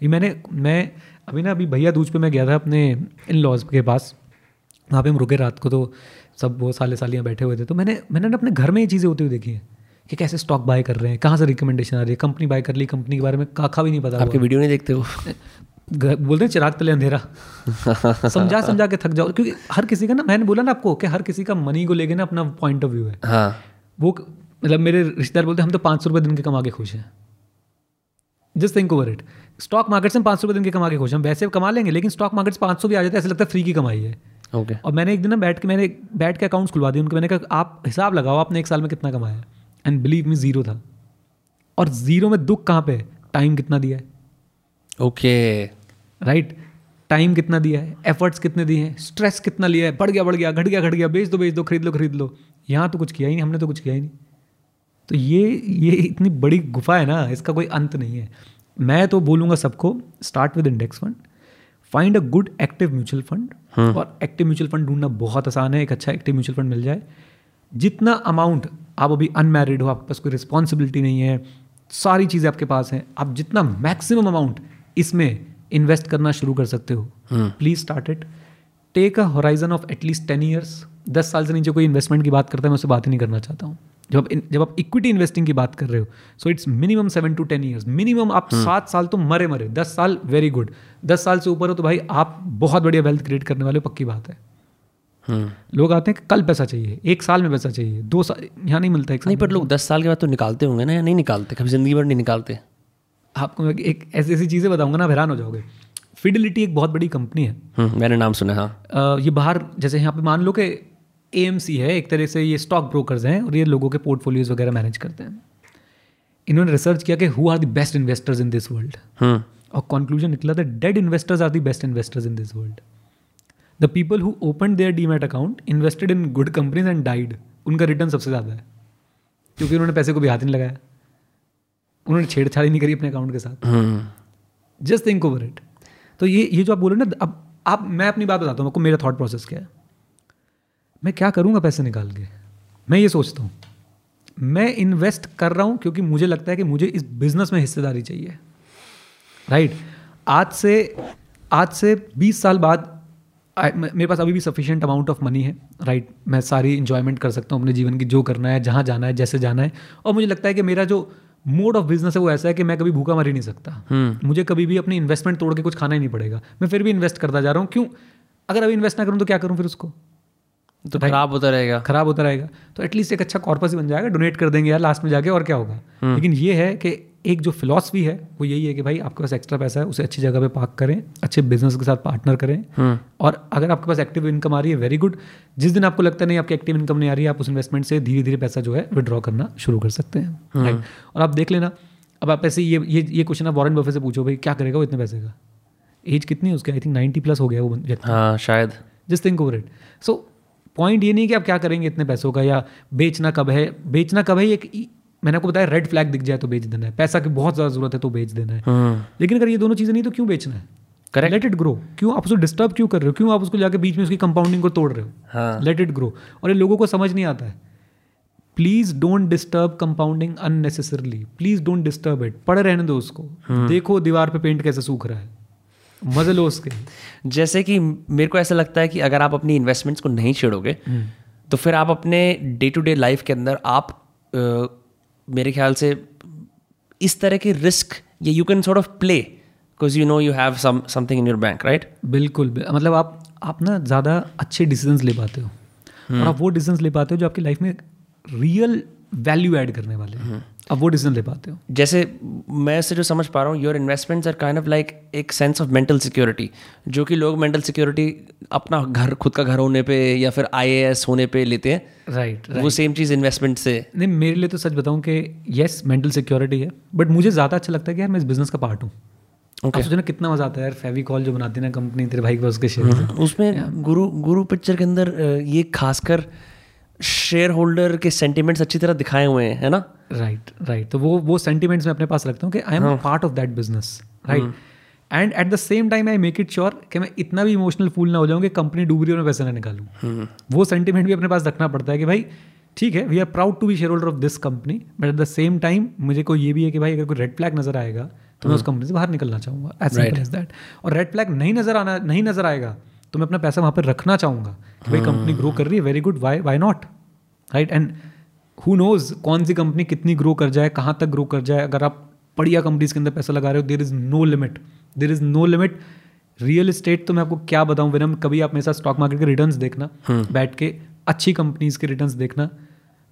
ये मैं अभी भैया दूज पे मैं गया था अपने इन लॉज के पास, वहाँ पे हम रुके रात को, तो सब वो साले सालियाँ बैठे हुए थे। तो मैंने अपने घर में ये चीज़ें होती हुई देखी है कि कैसे स्टॉक बाय कर रहे हैं, कहाँ से रिकमेंडेशन आ रही है, कंपनी बाय कर ली, कंपनी के बारे में काखा भी नहीं पता। आपके वीडियो नहीं देखते हो, बोलते हैं चिराग तले अंधेरा। समझा के थक जाओ, क्योंकि हर किसी का ना, मैंने बोला ना आपको कि हर किसी का मनी को लेके ना अपना पॉइंट ऑफ व्यू है। वो मतलब मेरे रिश्तेदार बोलते हैं हम तो 500 रुपये दिन के कमा के खुश हैं। Just think over it, stock market से 500 रुपये दिन के कमा के खुश हैं, वैसे कमा लेंगे लेकिन स्टॉक मार्केट से 500 भी आ जाते हैं, ऐसा लगता है फ्री की कमाई है। और मैंने एक दिन ना बैठ के अकाउंट्स खुलवा दिए उनके, मैंने कहा आप हिसाब लगाओ आपने 1 साल में कितना कमाया, एंड बिलीव मी जीरो था। और जीरो में दुख कहाँ पे, टाइम कितना दिया है। ओके राइट, टाइम कितना दिया है, एफर्ट्स कितने दिए हैं, स्ट्रेस कितना लिया है, बढ़ गया, घट गया, बेच दो, खरीद लो। यहाँ तो कुछ किया ही नहीं हमने, तो कुछ किया ही नहीं। तो ये इतनी बड़ी गुफा है ना, इसका कोई अंत नहीं है। मैं तो बोलूँगा सबको, start with index fund, find a good active mutual fund. और एक्टिव म्यूचुअल फंड ढूंढना बहुत आसान है, एक अच्छा एक्टिव म्यूचुअल फंड मिल जाए। जितना अमाउंट, आप अभी अनमैरिड हो, आपके पास कोई रिस्पॉन्सिबिलिटी नहीं है, सारी चीज़ें आपके पास हैं, आप जितना मैक्सिमम अमाउंट इसमें इन्वेस्ट करना शुरू कर सकते हो, please start it. Take a horizon of at least 10 years. 10 साल से नीचे कोई इन्वेस्टमेंट की बात करता है मैं उससे बात ही नहीं करना चाहता हूँ। जब आप इक्विटी इन्वेस्टिंग की बात कर रहे हो, so it's minimum 7 to 10 years minimum. आप 7 साल तो मरे, 10 साल वेरी गुड। 10 साल से ऊपर हो तो भाई आप बहुत बढ़िया वेल्थ क्रिएट करने वाले हो, पक्की बात है। लोग आते हैं कल पैसा चाहिए, 1 साल में पैसा चाहिए, 2 साल, यहाँ नहीं मिलता। नहीं, पर लोग 10 साल के बाद तो निकालते होंगे ना, या नहीं निकालते, कभी जिंदगी भर नहीं निकालते। आपको मैं एक ऐसी चीज़ें बताऊंगा ना, हैरान हो जाओगे। फिडिलिटी एक बहुत बड़ी कंपनी है, मैंने नाम सुना। ये बाहर, जैसे यहाँ पे मान लो कि एएमसी है, एक तरह से ये स्टॉक ब्रोकर्स हैं और ये लोगों के पोर्टफोलियोज वगैरह मैनेज करते हैं। इन्होंने रिसर्च किया कि who are the best investors in this world, और कंक्लूजन निकला था dead investors are the best investors in this world. The people who open their demat account, invested in good companies and died, उनका return सबसे ज़्यादा है, क्योंकि उन्होंने पैसे को भी हाथ नहीं लगाया, उन्होंने छेड़छाड़ी नहीं करी अपने अकाउंट के साथ। Just think over it. तो ये जो आप बोल रहे हो ना, अब आप, मैं अपनी बात बताता हूँ आपको, मेरा थॉट प्रोसेस क्या है। मैं क्या करूँगा पैसे निकाल के, मैं ये सोचता हूँ मैं इन्वेस्ट कर रहा हूँ क्योंकि मुझे लगता है कि मुझे इस बिजनेस में हिस्सेदारी चाहिए। राइट, आज से 20 साल बाद मेरे पास अभी भी सफिशिएंट अमाउंट ऑफ मनी है। राइट, मैं सारी इंजॉयमेंट कर सकता हूँ अपने जीवन की, जो करना है, जहाँ जाना है, जैसे जाना है। और मुझे लगता है कि मेरा जो मोड ऑफ बिजनेस है वो ऐसा है कि मैं कभी भूखा मर ही नहीं सकता। मुझे कभी भी अपनी इन्वेस्टमेंट तोड़ के कुछ खाना ही नहीं पड़ेगा। मैं फिर भी इन्वेस्ट करता जा रहा हूँ, क्यों? अगर अभी इन्वेस्ट ना करूँ तो क्या करूँ फिर, उसको तो खराब होता रहेगा। तो एटलीस्ट एक अच्छा कॉर्पस ही बन जाएगा, डोनेट कर देंगे यार लास्ट में जाके, और क्या होगा। लेकिन ये है कि एक जो फिलॉसफी है वो यही है कि भाई आपके पास एक्स्ट्रा पैसा है उसे अच्छी जगह पे पार्क करें, अच्छे बिजनेस के साथ पार्टनर करें, और अगर आपके पास एक्टिव इनकम आ रही है वेरी गुड, जिस दिन आपको लगता है नहीं आपकी एक्टिव इनकम नहीं आ रही है आप उस इन्वेस्टमेंट से धीरे धीरे पैसा जो है विड्रॉ करना शुरू कर सकते हैं, राइट। और आप देख लेना, अब आप ऐसे ये क्वेश्चन आप वॉरेन बफे से पूछो भाई क्या करेगा वो इतने पैसे का, एज कितनी है उसकी, आई थिंक 90+ हो गया वो व्यक्ति शायद, just think over it. So point ये नहीं कि आप क्या करेंगे इतने पैसों का या बेचना कब है एक मैंने आपको बताया रेड फ्लैग दिख जाए तो बेच देना है, पैसा की बहुत ज़्यादा जरूरत है तो बेच देना है, लेकिन अगर ये दोनों चीज़ें नहीं तो क्यों बेचना है, करेक्ट। लेट इट ग्रो, क्यों आप उसको डिस्टर्ब क्यों कर रहे हो, क्यों आप उसको जाके बीच में उसकी कंपाउंडिंग को तोड़ रहे हो, लेट इट ग्रो। और ये लोगों को समझ नहीं आता है, please don't disturb compounding unnecessarily, please don't disturb it, पड़े रहने दो उसको, देखो दीवार पे पेंट कैसे सूख रहा है, मज़े लो उसके। जैसे कि मेरे को ऐसा लगता है कि अगर आप अपनी इन्वेस्टमेंट्स को नहीं छेड़ोगे तो फिर आप अपने डे टू डे लाइफ के अंदर आप मेरे ख्याल से इस तरह के रिस्क या you can sort of play because you know you have something in your bank, right. बिल्कुल, मतलब आप ना ज़्यादा अच्छे डिसीजंस ले पाते हो और आप वो डिसीजंस ले पाते हो जो आपकी लाइफ में रियल वैल्यू ऐड करने वाले हैं, आप वो डिसीजन ले पाते हो। जैसे मैं इससे जो समझ पा रहा हूँ, your investments are kind of like एक सेंस ऑफ मेंटल सिक्योरिटी, जो कि लोग मेंटल सिक्योरिटी अपना घर, खुद का घर होने पे या फिर IAS होने पे लेते हैं, राइट। वो सेम चीज़ इन्वेस्टमेंट से नहीं, मेरे लिए तो सच बताऊँ कि येस मेंटल सिक्योरिटी है, बट मुझे ज़्यादा अच्छा लगता है कि यार मैं इस बिजनेस का पार्ट हूँ। ओके, सोचो ना कितना मज़ा आता है यार, फेविकॉल जो बनाती है ना कंपनी, तेरे भाई के पास उसके शेयर, उसमें गुरु पिक्चर के अंदर ये खासकर शेयर होल्डर के सेंटिमेंट्स अच्छी तरह दिखाए हुए हैं, है ना, राइट। तो वो सेंटिमेंट्स मैं अपने पास रखता हूँ कि I am part of that business, right, and at the same time I make it sure कि मैं इतना भी इमोशनल फूल ना हो जाऊँ कि कंपनी डूब रही है और मैं पैसे ना निकालूँ। वो सेंटिमेंट भी अपने पास रखना पड़ता है कि भाई ठीक है, we are proud to be shareholder of this company, but at the same time मुझे को ये भी है कि भाई अगर कोई रेड फ्लैग नजर आएगा तो मैं उस कंपनी से बाहर निकलना चाहूँगा, एज सिंपल एज दैट। और रेड फ्लैग नहीं नजर आएगा तो मैं अपना पैसा वहाँ पर रखना चाहूँगा कि भाई कंपनी ग्रो कर रही है, very good, why not, right. And who knows कौन सी कंपनी कितनी ग्रो कर जाए, कहाँ तक ग्रो कर जाए। अगर आप बढ़िया कंपनीज के अंदर पैसा लगा रहे हो, there is no limit. Real estate तो मैं आपको क्या बताऊँ विनम, कभी आप मेरे साथ स्टॉक मार्केट के रिटर्न्स देखना, बैठ के अच्छी कंपनीज के रिटर्न्स देखना,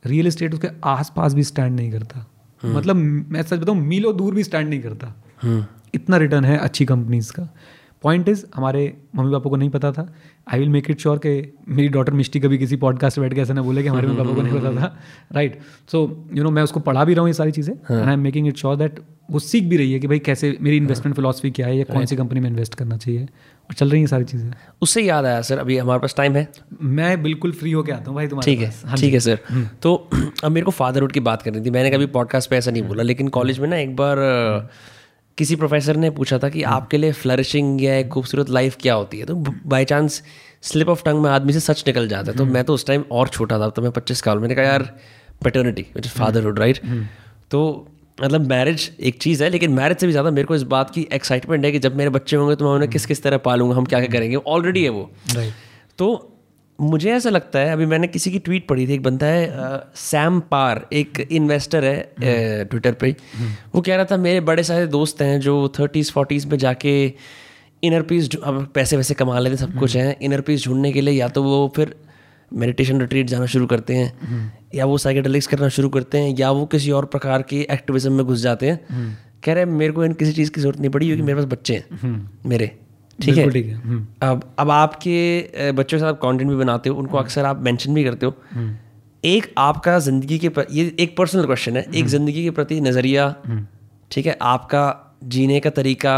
रियल इस्टेट उसके आसपास भी स्टैंड नहीं करता, मतलब मैं सच बताऊँ मीलों दूर भी स्टैंड नहीं करता, इतना रिटर्न है अच्छी कंपनीज का। पॉइंट इज, हमारे मम्मी पापा को नहीं पता था, I will make it sure कि मेरी डॉटर मिष्टी कभी किसी पॉडकास्ट पर बैठ के ऐसा ना बोले कि हमारे मम्मी पापा को नहीं पता था, राइट। सो यू नो मैं उसको पढ़ा भी रहा हूँ ये सारी चीज़ें, and I am making it sure that वो सीख भी रही है कि भाई कैसे मेरी इन्वेस्टमेंट फिलॉसफी क्या है या कौन सी कंपनी में इन्वेस्ट करना चाहिए, और चल रही है सारी चीज़ें। उससे याद आया सर, अभी हमारे पास टाइम है, मैं बिल्कुल फ्री होकर आता हूँ भाई तुम्हारे पास। ठीक है सर, तो अब मेरे को फादरहुड की बात करनी थी, मैंने कभी पॉडकास्ट पर ऐसा नहीं बोला, लेकिन कॉलेज में ना एक बार किसी प्रोफेसर ने पूछा था कि आपके लिए फ्लरिशिंग या एक खूबसूरत लाइफ क्या होती है, तो by chance slip of tongue में आदमी से सच निकल जाता है। तो मैं तो उस टाइम और छोटा था, तो मैं 25 साल, मैंने कहा यार paternity which is fatherhood, right. तो मतलब मैरिज एक चीज़ है, लेकिन मैरिज से भी ज़्यादा मेरे को इस बात की एक्साइटमेंट है कि जब मेरे बच्चे होंगे तो मैं उन्हें किस किस तरह पालूंगा, हम क्या क्या करेंगे, ऑलरेडी है वो, राइट। तो मुझे ऐसा लगता है, अभी मैंने किसी की ट्वीट पढ़ी थी, एक बंदा है सैम पार, एक इन्वेस्टर है ट्विटर पे, वो कह रहा था मेरे बड़े सारे दोस्त हैं जो 30s 40s में जाके इनर पीस, अब पैसे वैसे कमा लेते सब कुछ हैं, इनर पीस ढूंढने के लिए या तो वो फिर मेडिटेशन रिट्रीट जाना शुरू करते हैं, या वो साइकेडेलिक्स करना शुरू करते हैं, या वो किसी और प्रकार के एक्टिविज्म में घुस जाते हैं। कह रहे मेरे को इन किसी चीज़ की ज़रूरत नहीं पड़ी क्योंकि मेरे पास बच्चे हैं मेरे, ठीक है। अब आपके बच्चों के साथ आप कंटेंट भी बनाते हो, उनको अक्सर आप मेंशन भी करते हो, एक आपका ज़िंदगी के ये एक पर्सनल क्वेश्चन है, एक ज़िंदगी के प्रति नज़रिया, ठीक है, आपका जीने का तरीका,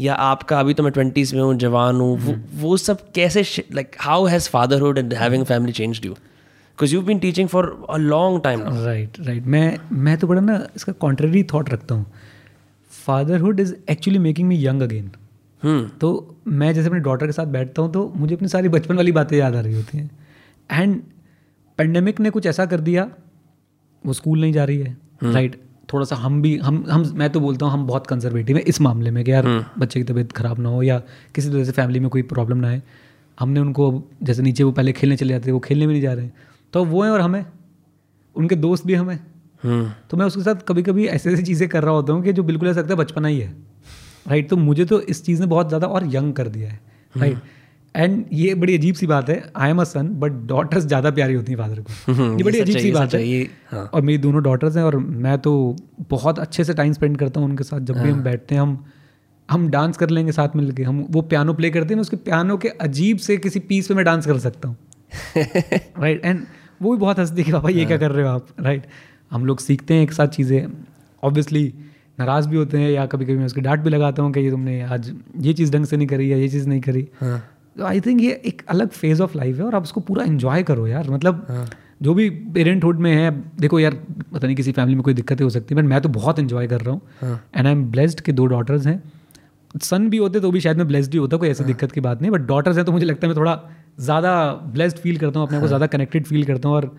या आपका अभी तो मैं 20s में हूँ, जवान हूँ, वो सब कैसे, like how has fatherhood and having family changed you, because you been teaching for a long time, right. मैं तो बड़ा ना इसका कॉन्ट्ररी थॉट रखता हूँ, fatherhood is actually making me young again. तो मैं जैसे अपने डॉटर के साथ बैठता हूँ तो मुझे अपनी सारी बचपन वाली बातें याद आ रही होती हैं, एंड पेंडेमिक ने कुछ ऐसा कर दिया, वो स्कूल नहीं जा रही है, राइट। थोड़ा सा हम मैं तो बोलता हूँ हम बहुत कंजर्वेटिव है इस मामले में कि यार बच्चे की तबीयत ख़राब ना हो या किसी तरह से फैमिली में कोई प्रॉब्लम ना आए। हमने उनको जैसे नीचे वो पहले खेलने चले जाते थे, वो खेलने भी नहीं जा रहे, तो वो हैं और हमें, उनके दोस्त भी हमें। तो मैं उसके साथ कभी कभी ऐसी चीज़ें कर रहा होता हूँ कि जो बिल्कुल ऐसा लगता है बचपना ही है, राइट। तो मुझे तो इस चीज़ ने बहुत ज़्यादा और यंग कर दिया है, राइट। एंड ये बड़ी अजीब सी बात है, I am a son but daughters ज़्यादा प्यारी होती हैं फादर को, ये बड़ी अजीब सी बात है ये। हाँ। और मेरी दोनों डॉटर्स हैं और मैं तो बहुत अच्छे से टाइम स्पेंड करता हूँ उनके साथ। जब भी हम बैठते हैं हम डांस कर लेंगे साथ मिलके, हम वो पियानो प्ले करते हैं, मैं उसके पियानो के अजीब से किसी पीस पे मैं डांस कर सकता हूँ राइट। एंड वो भी बहुत हंसती है कि पापा ये क्या कर रहे हो आप, राइट। हम लोग सीखते हैं एक साथ चीज़ें, ऑब्वियसली नाराज़ भी होते हैं या कभी कभी मैं उसकी डांट भी लगाता हूँ कि ये तुमने आज ये चीज़ ढंग से नहीं करी या ये चीज़ नहीं करी। तो आई थिंक ये एक अलग फेज़ ऑफ लाइफ है और आप उसको पूरा एंजॉय करो यार। मतलब जो भी पेरेंटहुड में है, देखो यार पता नहीं किसी फैमिली में कोई दिक्कतें हो सकती है, बट मैं तो बहुत एंजॉय कर रहा हूँ एंड आई एम ब्लेस्ड कि दो डॉटर्स हैं। सन भी होते तो भी शायद मैं ब्लेस्ड ही होता, कोई ऐसी दिक्कत की बात नहीं, बट डॉटर्स हैं तो मुझे लगता है मैं थोड़ा ज़्यादा ब्लेस्ड फील करता हूँ, अपने को ज़्यादा कनेक्टेड फील करता हूँ। और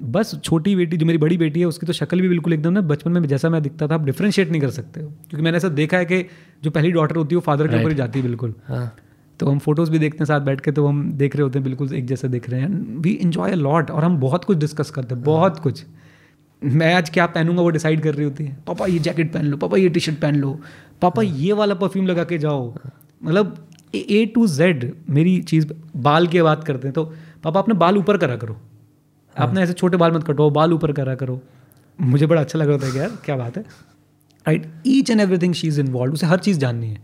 बस छोटी बेटी, जो मेरी बड़ी बेटी है, उसकी तो शक्ल भी बिल्कुल एकदम ना बचपन में जैसा मैं दिखता था आप डिफ्रेंशिएट नहीं कर सकते हो, क्योंकि मैंने ऐसा देखा है कि जो पहली डॉटर होती है वो फादर के ऊपर ही जाती है बिल्कुल। तो हम फोटोज़ भी देखते हैं साथ बैठ के, तो हम देख रहे होते हैं बिल्कुल एक जैसे दिख रहे हैं। वी एंजॉय अ लॉट और हम बहुत कुछ डिस्कस करते हैं, बहुत कुछ। मैं आज क्या पहनूंगा वो डिसाइड कर रही होती है, पापा ये जैकेट पहन लो, पापा ये टी शर्ट पहन लो, पापा ये वाला परफ्यूम लगा के जाओ। मतलब ए टू जेड मेरी चीज़। बाल की बात करते हैं तो पापा अपने बाल ऊपर करा करो, आपने ऐसे छोटे बाल मत कटवाओ, बाल ऊपर करा करो। मुझे बड़ा अच्छा लग रहा था कि यार क्या बात है, right. Each and everything she is involve, उसे हर चीज़ जाननी है।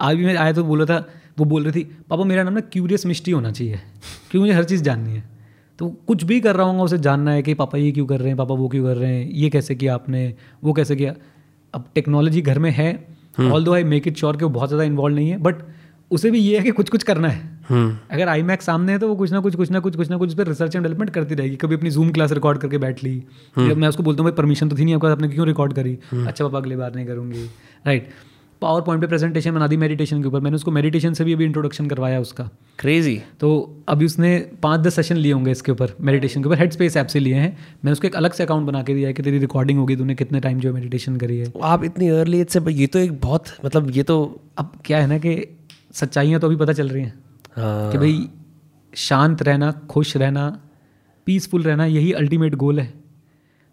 आज भी मैं आया तो बोला था, वो बोल रही थी पापा मेरा नाम ना क्यूरियस मिस्ट्री होना चाहिए क्योंकि मुझे हर चीज़ जाननी है। तो कुछ भी कर रहा हूँ उसे जानना है कि पापा ये क्यों कर रहे हैं, पापा वो क्यों कर रहे हैं, ये कैसे किया आपने, वो कैसे किया। अब टेक्नोलॉजी घर में है, although I make it sure कि वो बहुत ज़्यादा इन्वॉल्व नहीं है, बट उसे भी ये है कि कुछ कुछ करना है। अगर आई मैक सामने है तो वो कुछ ना कुछ उस पर रिसर्च एंड डेवलपमेंट करती रहेगी। कभी अपनी जूम क्लास रिकॉर्ड करके बैठ ली, जब मैं उसको बोलता हूँ भाई परमिशन तो थी नहीं आपके पास, आपने क्यों रिकॉर्ड करी? अच्छा पापा अगली बार नहीं करूँगी, राइट। पावर पॉइंट पे प्रेजेंटेशन बना दी मेडिटेशन के ऊपर, मैंने उसको मेडिटेशन से भी अभी इंट्रोडक्शन करवाया उसका। क्रेजी। तो अभी उसने 5-10 सेशन लिए होंगे इसके ऊपर, मेडिटेशन के ऊपर, हेड स्पेस ऐप से लिए हैं। मैंने उसको एक अलग से अकाउंट बना के दिया है कि तेरी रिकॉर्डिंग होगी, तूने कितने टाइम जो मेडिटेशन करी है। आप इतनी अर्ली एज से, ये तो एक बहुत, मतलब ये तो अब क्या है ना कि सच्चाइयाँ तो अभी पता चल रही हैं कि भाई शांत रहना, खुश रहना, पीसफुल रहना, यही अल्टीमेट गोल है।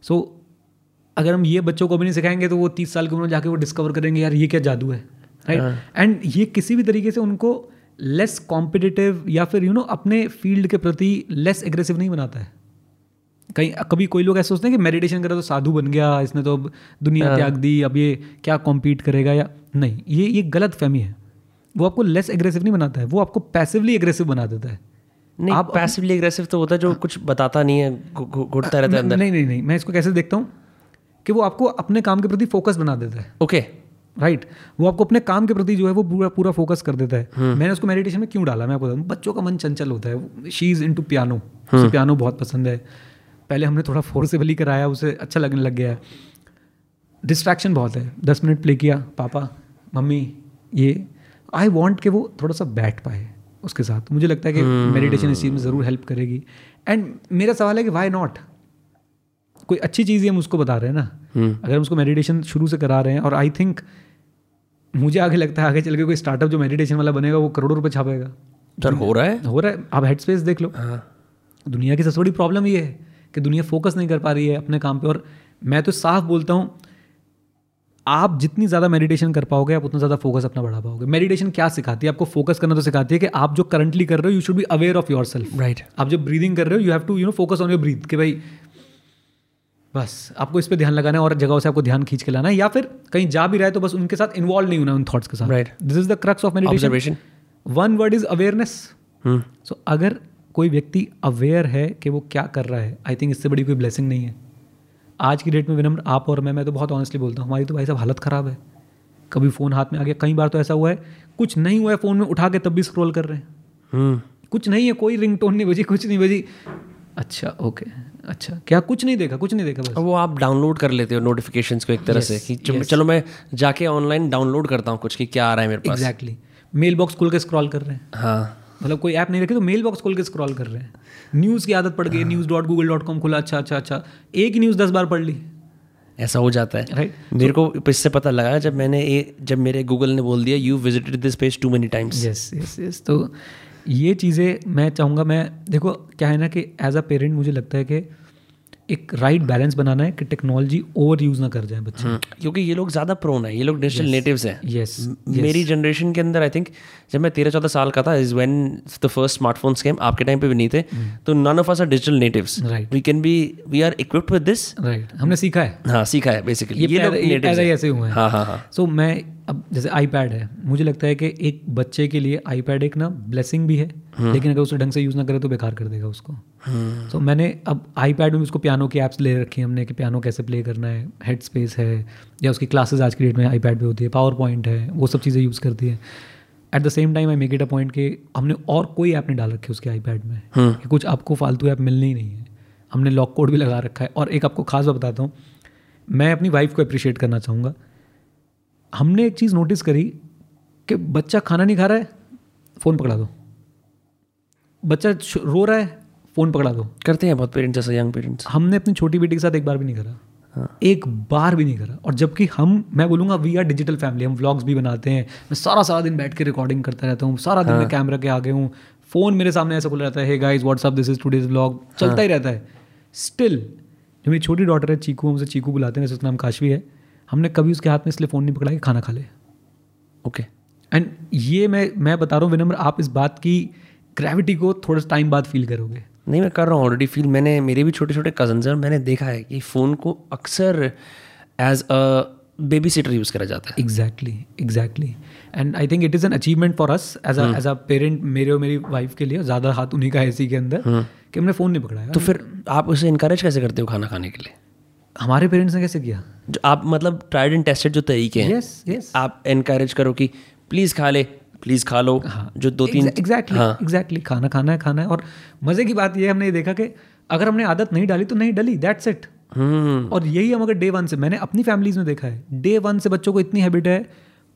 सो अगर हम ये बच्चों को भी नहीं सिखाएंगे तो वो 30 साल की उम्र में जाके वो डिस्कवर करेंगे यार ये क्या जादू है, राइट। एंड ये किसी भी तरीके से उनको लेस कॉम्पिटिटिव या फिर यू नो अपने फील्ड के प्रति लेस एग्रेसिव नहीं बनाता है। कहीं कभी कोई लोग ऐसे सोचते हैं कि मेडिटेशन करा तो साधु बन गया, इसने तो अब दुनिया त्याग दी, अब ये क्या कॉम्पीट करेगा या नहीं। ये गलत फहमी है। वो आपको लेस एग्रेसिव नहीं बनाता है, वो आपको पैसिवली एग्रेसिव बना देता है। नहीं, आप पैसिवली एग्रेसिव तो होता है जो कुछ बताता नहीं है, घुटता रहता है अंदर। नहीं, मैं इसको कैसे देखता हूँ कि वो आपको अपने काम के प्रति फोकस बना देता है। Okay, right. वो आपको अपने काम के प्रति जो है वो पूरा पूरा फोकस कर देता है। मैंने उसको मेडिटेशन में क्यों डाला, मैं आपको बताऊँ। बच्चों का मन चंचल होता है, शी इज़ इनटू पियानो, उसे पियानो बहुत पसंद है। पहले हमने थोड़ा फोर्सेबली कराया, उसे अच्छा लगने लग गया है। डिस्ट्रैक्शन बहुत है, 10 मिनट प्ले किया, पापा मम्मी ये। आई वॉन्ट कि वो थोड़ा सा बैठ पाए उसके साथ। मुझे लगता है कि मेडिटेशन इस चीज़ में ज़रूर हेल्प करेगी। एंड मेरा सवाल है कि वाई नॉट, कोई अच्छी चीज़ ही हम उसको बता रहे हैं ना। अगर हम उसको मेडिटेशन शुरू से करा रहे हैं, और आई थिंक मुझे आगे लगता है आगे चल के कोई स्टार्टअप जो मेडिटेशन वाला बनेगा वो करोड़ों रुपये छापेगा। सर हो रहा है। आप हेड स्पेस देख लो। दुनिया की सबसे बड़ी प्रॉब्लम ये है कि दुनिया फोकस नहीं कर पा रही है अपने काम पर। और मैं तो साफ बोलता हूँ, आप जितनी ज़्यादा मेडिटेशन कर पाओगे आप उतना ज़्यादा फोकस अपना बढ़ा पाओगे। मेडिटेशन क्या सिखाती है आपको? फोकस करना तो सिखाती है कि आप जो करंटली कर रहे हो, you should be aware of your self, right. आप जब ब्रीदिंग कर रहे हो, you have to focus on your breath, कि भाई बस आपको इस पे ध्यान लगाना है और जगहों से आपको ध्यान खींच के लाना है, या फिर कहीं जा भी रहा है तो बस उनके साथ इन्वॉल्व नहीं होना उन थॉट्स के साथ, right. This is the crux of meditation. One word is awareness. So अगर कोई व्यक्ति अवेयर है कि वो क्या कर रहा है, आई थिंक इससे बड़ी कोई ब्लेसिंग नहीं है आज की डेट में। विनम्र, आप और मैं तो बहुत ऑनेस्टली बोलता हूँ, हमारी तो भाई साहब हालत ख़राब है। कभी फ़ोन हाथ में आ गया, कई बार तो ऐसा हुआ है कुछ नहीं हुआ है फ़ोन में उठा के तब भी स्क्रॉल कर रहे हैं। कुछ नहीं है, कोई रिंगटोन नहीं बजी, कुछ नहीं बजी। अच्छा ओके, अच्छा क्या, कुछ नहीं देखा बस। वो आप डाउनलोड कर लेते हो नोटिफिकेशंस को एक तरह से कि चलो मैं जाके ऑनलाइन डाउनलोड करता हूँ कुछ कि क्या आ रहा है मेरे पास। एग्जैक्टली। मेल बॉक्स खोल के स्क्रॉल कर रहे हैं। हाँ, मतलब कोई ऐप नहीं रखी तो मेल बॉक्स खोल के स्क्रॉल कर रहे हैं। न्यूज़ की आदत पड़ गई, news.google.com खोला, अच्छा, एक ही न्यूज़ 10 बार पढ़ ली। ऐसा हो जाता है, राइट। मेरे को इससे पता लगा जब मेरे गूगल ने बोल दिया you visited this page too many times. Yes yes yes. तो ये चीज़ें मैं चाहूँगा, देखो क्या है ना कि एज अ पेरेंट मुझे लगता है कि एक राइट बैलेंस बनाना है कि टेक्नोलॉजी ओवर यूज ना कर जाए बच्चे, क्योंकि ये लोग ज़्यादा प्रोन है, ये लोग डिजिटल नेटिव्स हैं. यस, मेरी जनरेशन के अंदर आई थिंक जब मैं 13-14 साल का था is when the first smartphones came. आपके टाइम पे भी नहीं थे, तो none of us are digital natives. We can be, we are equipped with this. Right, हमने सीखा है. हाँ, सीखा है बेसिकली. ये लोग नेटिव्स ऐसे हुए हैं. हाँ हाँ हाँ. सो मैं अब जैसे आईपैड है, मुझे लगता है कि एक बच्चे के लिए आईपैड एक ना ब्लेसिंग भी है, लेकिन अगर उसे ढंग से यूज़ ना करे तो बेकार कर देगा उसको. तो मैंने अब आईपैड में उसको पियानो की एप्स ले रखी है हमने कि पियानो कैसे प्ले करना है. हेड स्पेस है या उसकी क्लासेस आज की डेट में आईपैड पे होती है, पावर पॉइंट है, वो सब चीज़ें यूज़ करती है. At the same time I make it a point कि हमने और कोई ऐप नहीं डाल रखी उसके आईपैड में, कि कुछ आपको फालतू ऐप मिलनी ही नहीं है. हमने लॉक कोड भी लगा रखा है. और एक आपको खास बात बताता हूँ, मैं अपनी वाइफ को अप्रिशिएट करना चाहूँगा. हमने एक चीज़ नोटिस करी कि बच्चा खाना नहीं खा रहा है, फ़ोन पकड़ा दो. बच्चा रो रहा है, फ़ोन पकड़ा दो. करते हैं बहुत पेरेंट्स, जैसे यंग पेरेंट्स. हमने अपनी छोटी बेटी के साथ एक बार भी नहीं करा. हाँ. एक बार भी नहीं करा. और जबकि हम, मैं बोलूँगा वी आर डिजिटल फैमिली. हम व्लॉग्स भी बनाते हैं. मैं सारा दिन बैठ के रिकॉर्डिंग करता रहता हूँ, सारा दिन. हाँ. मैं कैमरा के आगे हूँ, फ़ोन मेरे सामने ऐसा खुला रहता है, hey guys what's up, this is today's vlog, चलता. हाँ. ही रहता है. स्टिल जो मेरी छोटी डॉटर है चीकू, हमसे चीकू बुलाते हैं, उसका नाम काशवी है, हमने कभी उसके हाथ में इसलिए फ़ोन नहीं पकड़ा कि खाना खा ले. ओके. एंड ये मैं बता रहा हूँ विनम्र, आप इस बात की ग्रेविटी को थोड़ा टाइम बाद फील करोगे. नहीं, मैं कर रहा हूँ ऑलरेडी फील. मैंने, मेरे भी छोटे छोटे कजन्स हैं, मैंने देखा है कि फ़ोन को अक्सर as a baby sitter use करा जाता है. Exactly. And I think it is an achievement for us as a parent. मेरे और मेरी वाइफ के लिए ज़्यादा हाथ उन्हीं का है इसी के अंदर कि हमने फ़ोन नहीं पकड़ा है. तो फिर आप उसे इनकरेज कैसे करते हो खाना खाने के लिए? हमारे पेरेंट्स ने कैसे किया, जो आप मतलब ट्राइड एंड टेस्टेड जो तरीके हैं. Yes yes. आप इनकरेज करो कि प्लीज़ खा ले, प्लीज़ खा लो. हाँ, जो दो तीन. एग्जैक्टली. खाना खाना है, खाना है. और मज़े की बात ये, हमने ये देखा कि अगर हमने आदत नहीं डाली तो नहीं डाली, दैट्स इट. और यही हम अगर डे वन से, मैंने अपनी फैमिलीज में देखा है, डे वन से बच्चों को इतनी हैबिट है,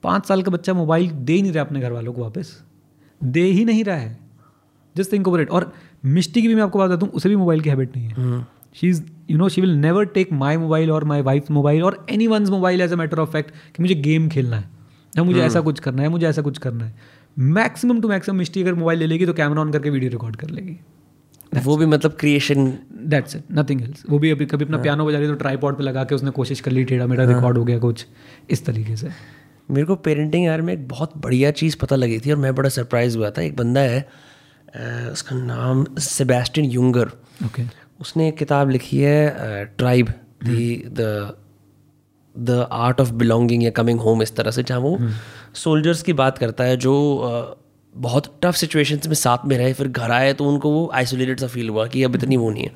5 साल का बच्चा मोबाइल दे ही नहीं रहा अपने घर वालों को, वापस दे ही नहीं रहा है. Just think over it. और मिष्टी की भी मैं आपको बात बताता हूँ, उसे भी मोबाइल की हैबिट नहीं है. She is, you know, she will never take my mobile और माई वाइफ मोबाइल और any once mobile as a matter of fact कि मुझे गेम खेलना है या मुझे ऐसा कुछ करना है, मुझे ऐसा कुछ करना है. मैक्सिमम टू मैक्सिमम मिस्टी अगर मोबाइल ले लेगी तो कैमरा ऑन करके वीडियो रिकॉर्ड कर लेगी. वो भी मतलब creation, that's it, nothing else. वो भी अभी कभी अपना पियानो बजा रही तो ट्राईपॉड पे लगा के उसने कोशिश कर ली, टेढ़ा मेढ़ा रिकॉर्ड हो गया कुछ इस तरीके से. मेरे को पेरेंटिंग यार में एक बहुत बढ़िया चीज़ पता लगी थी और मैं बड़ा सरप्राइज हुआ था. एक बंदा है, उसका नाम सेबेस्टियन युंगर. ओके. उसने एक किताब लिखी है tribe, the art of belonging या कमिंग होम, इस तरह से, जहाँ वो सोल्जर्स की बात करता है जो बहुत टफ सिचुएशंस में साथ में रहे, फिर घर आए तो उनको वो आइसोलेटेड सा फील हुआ कि अब इतनी वो नहीं है.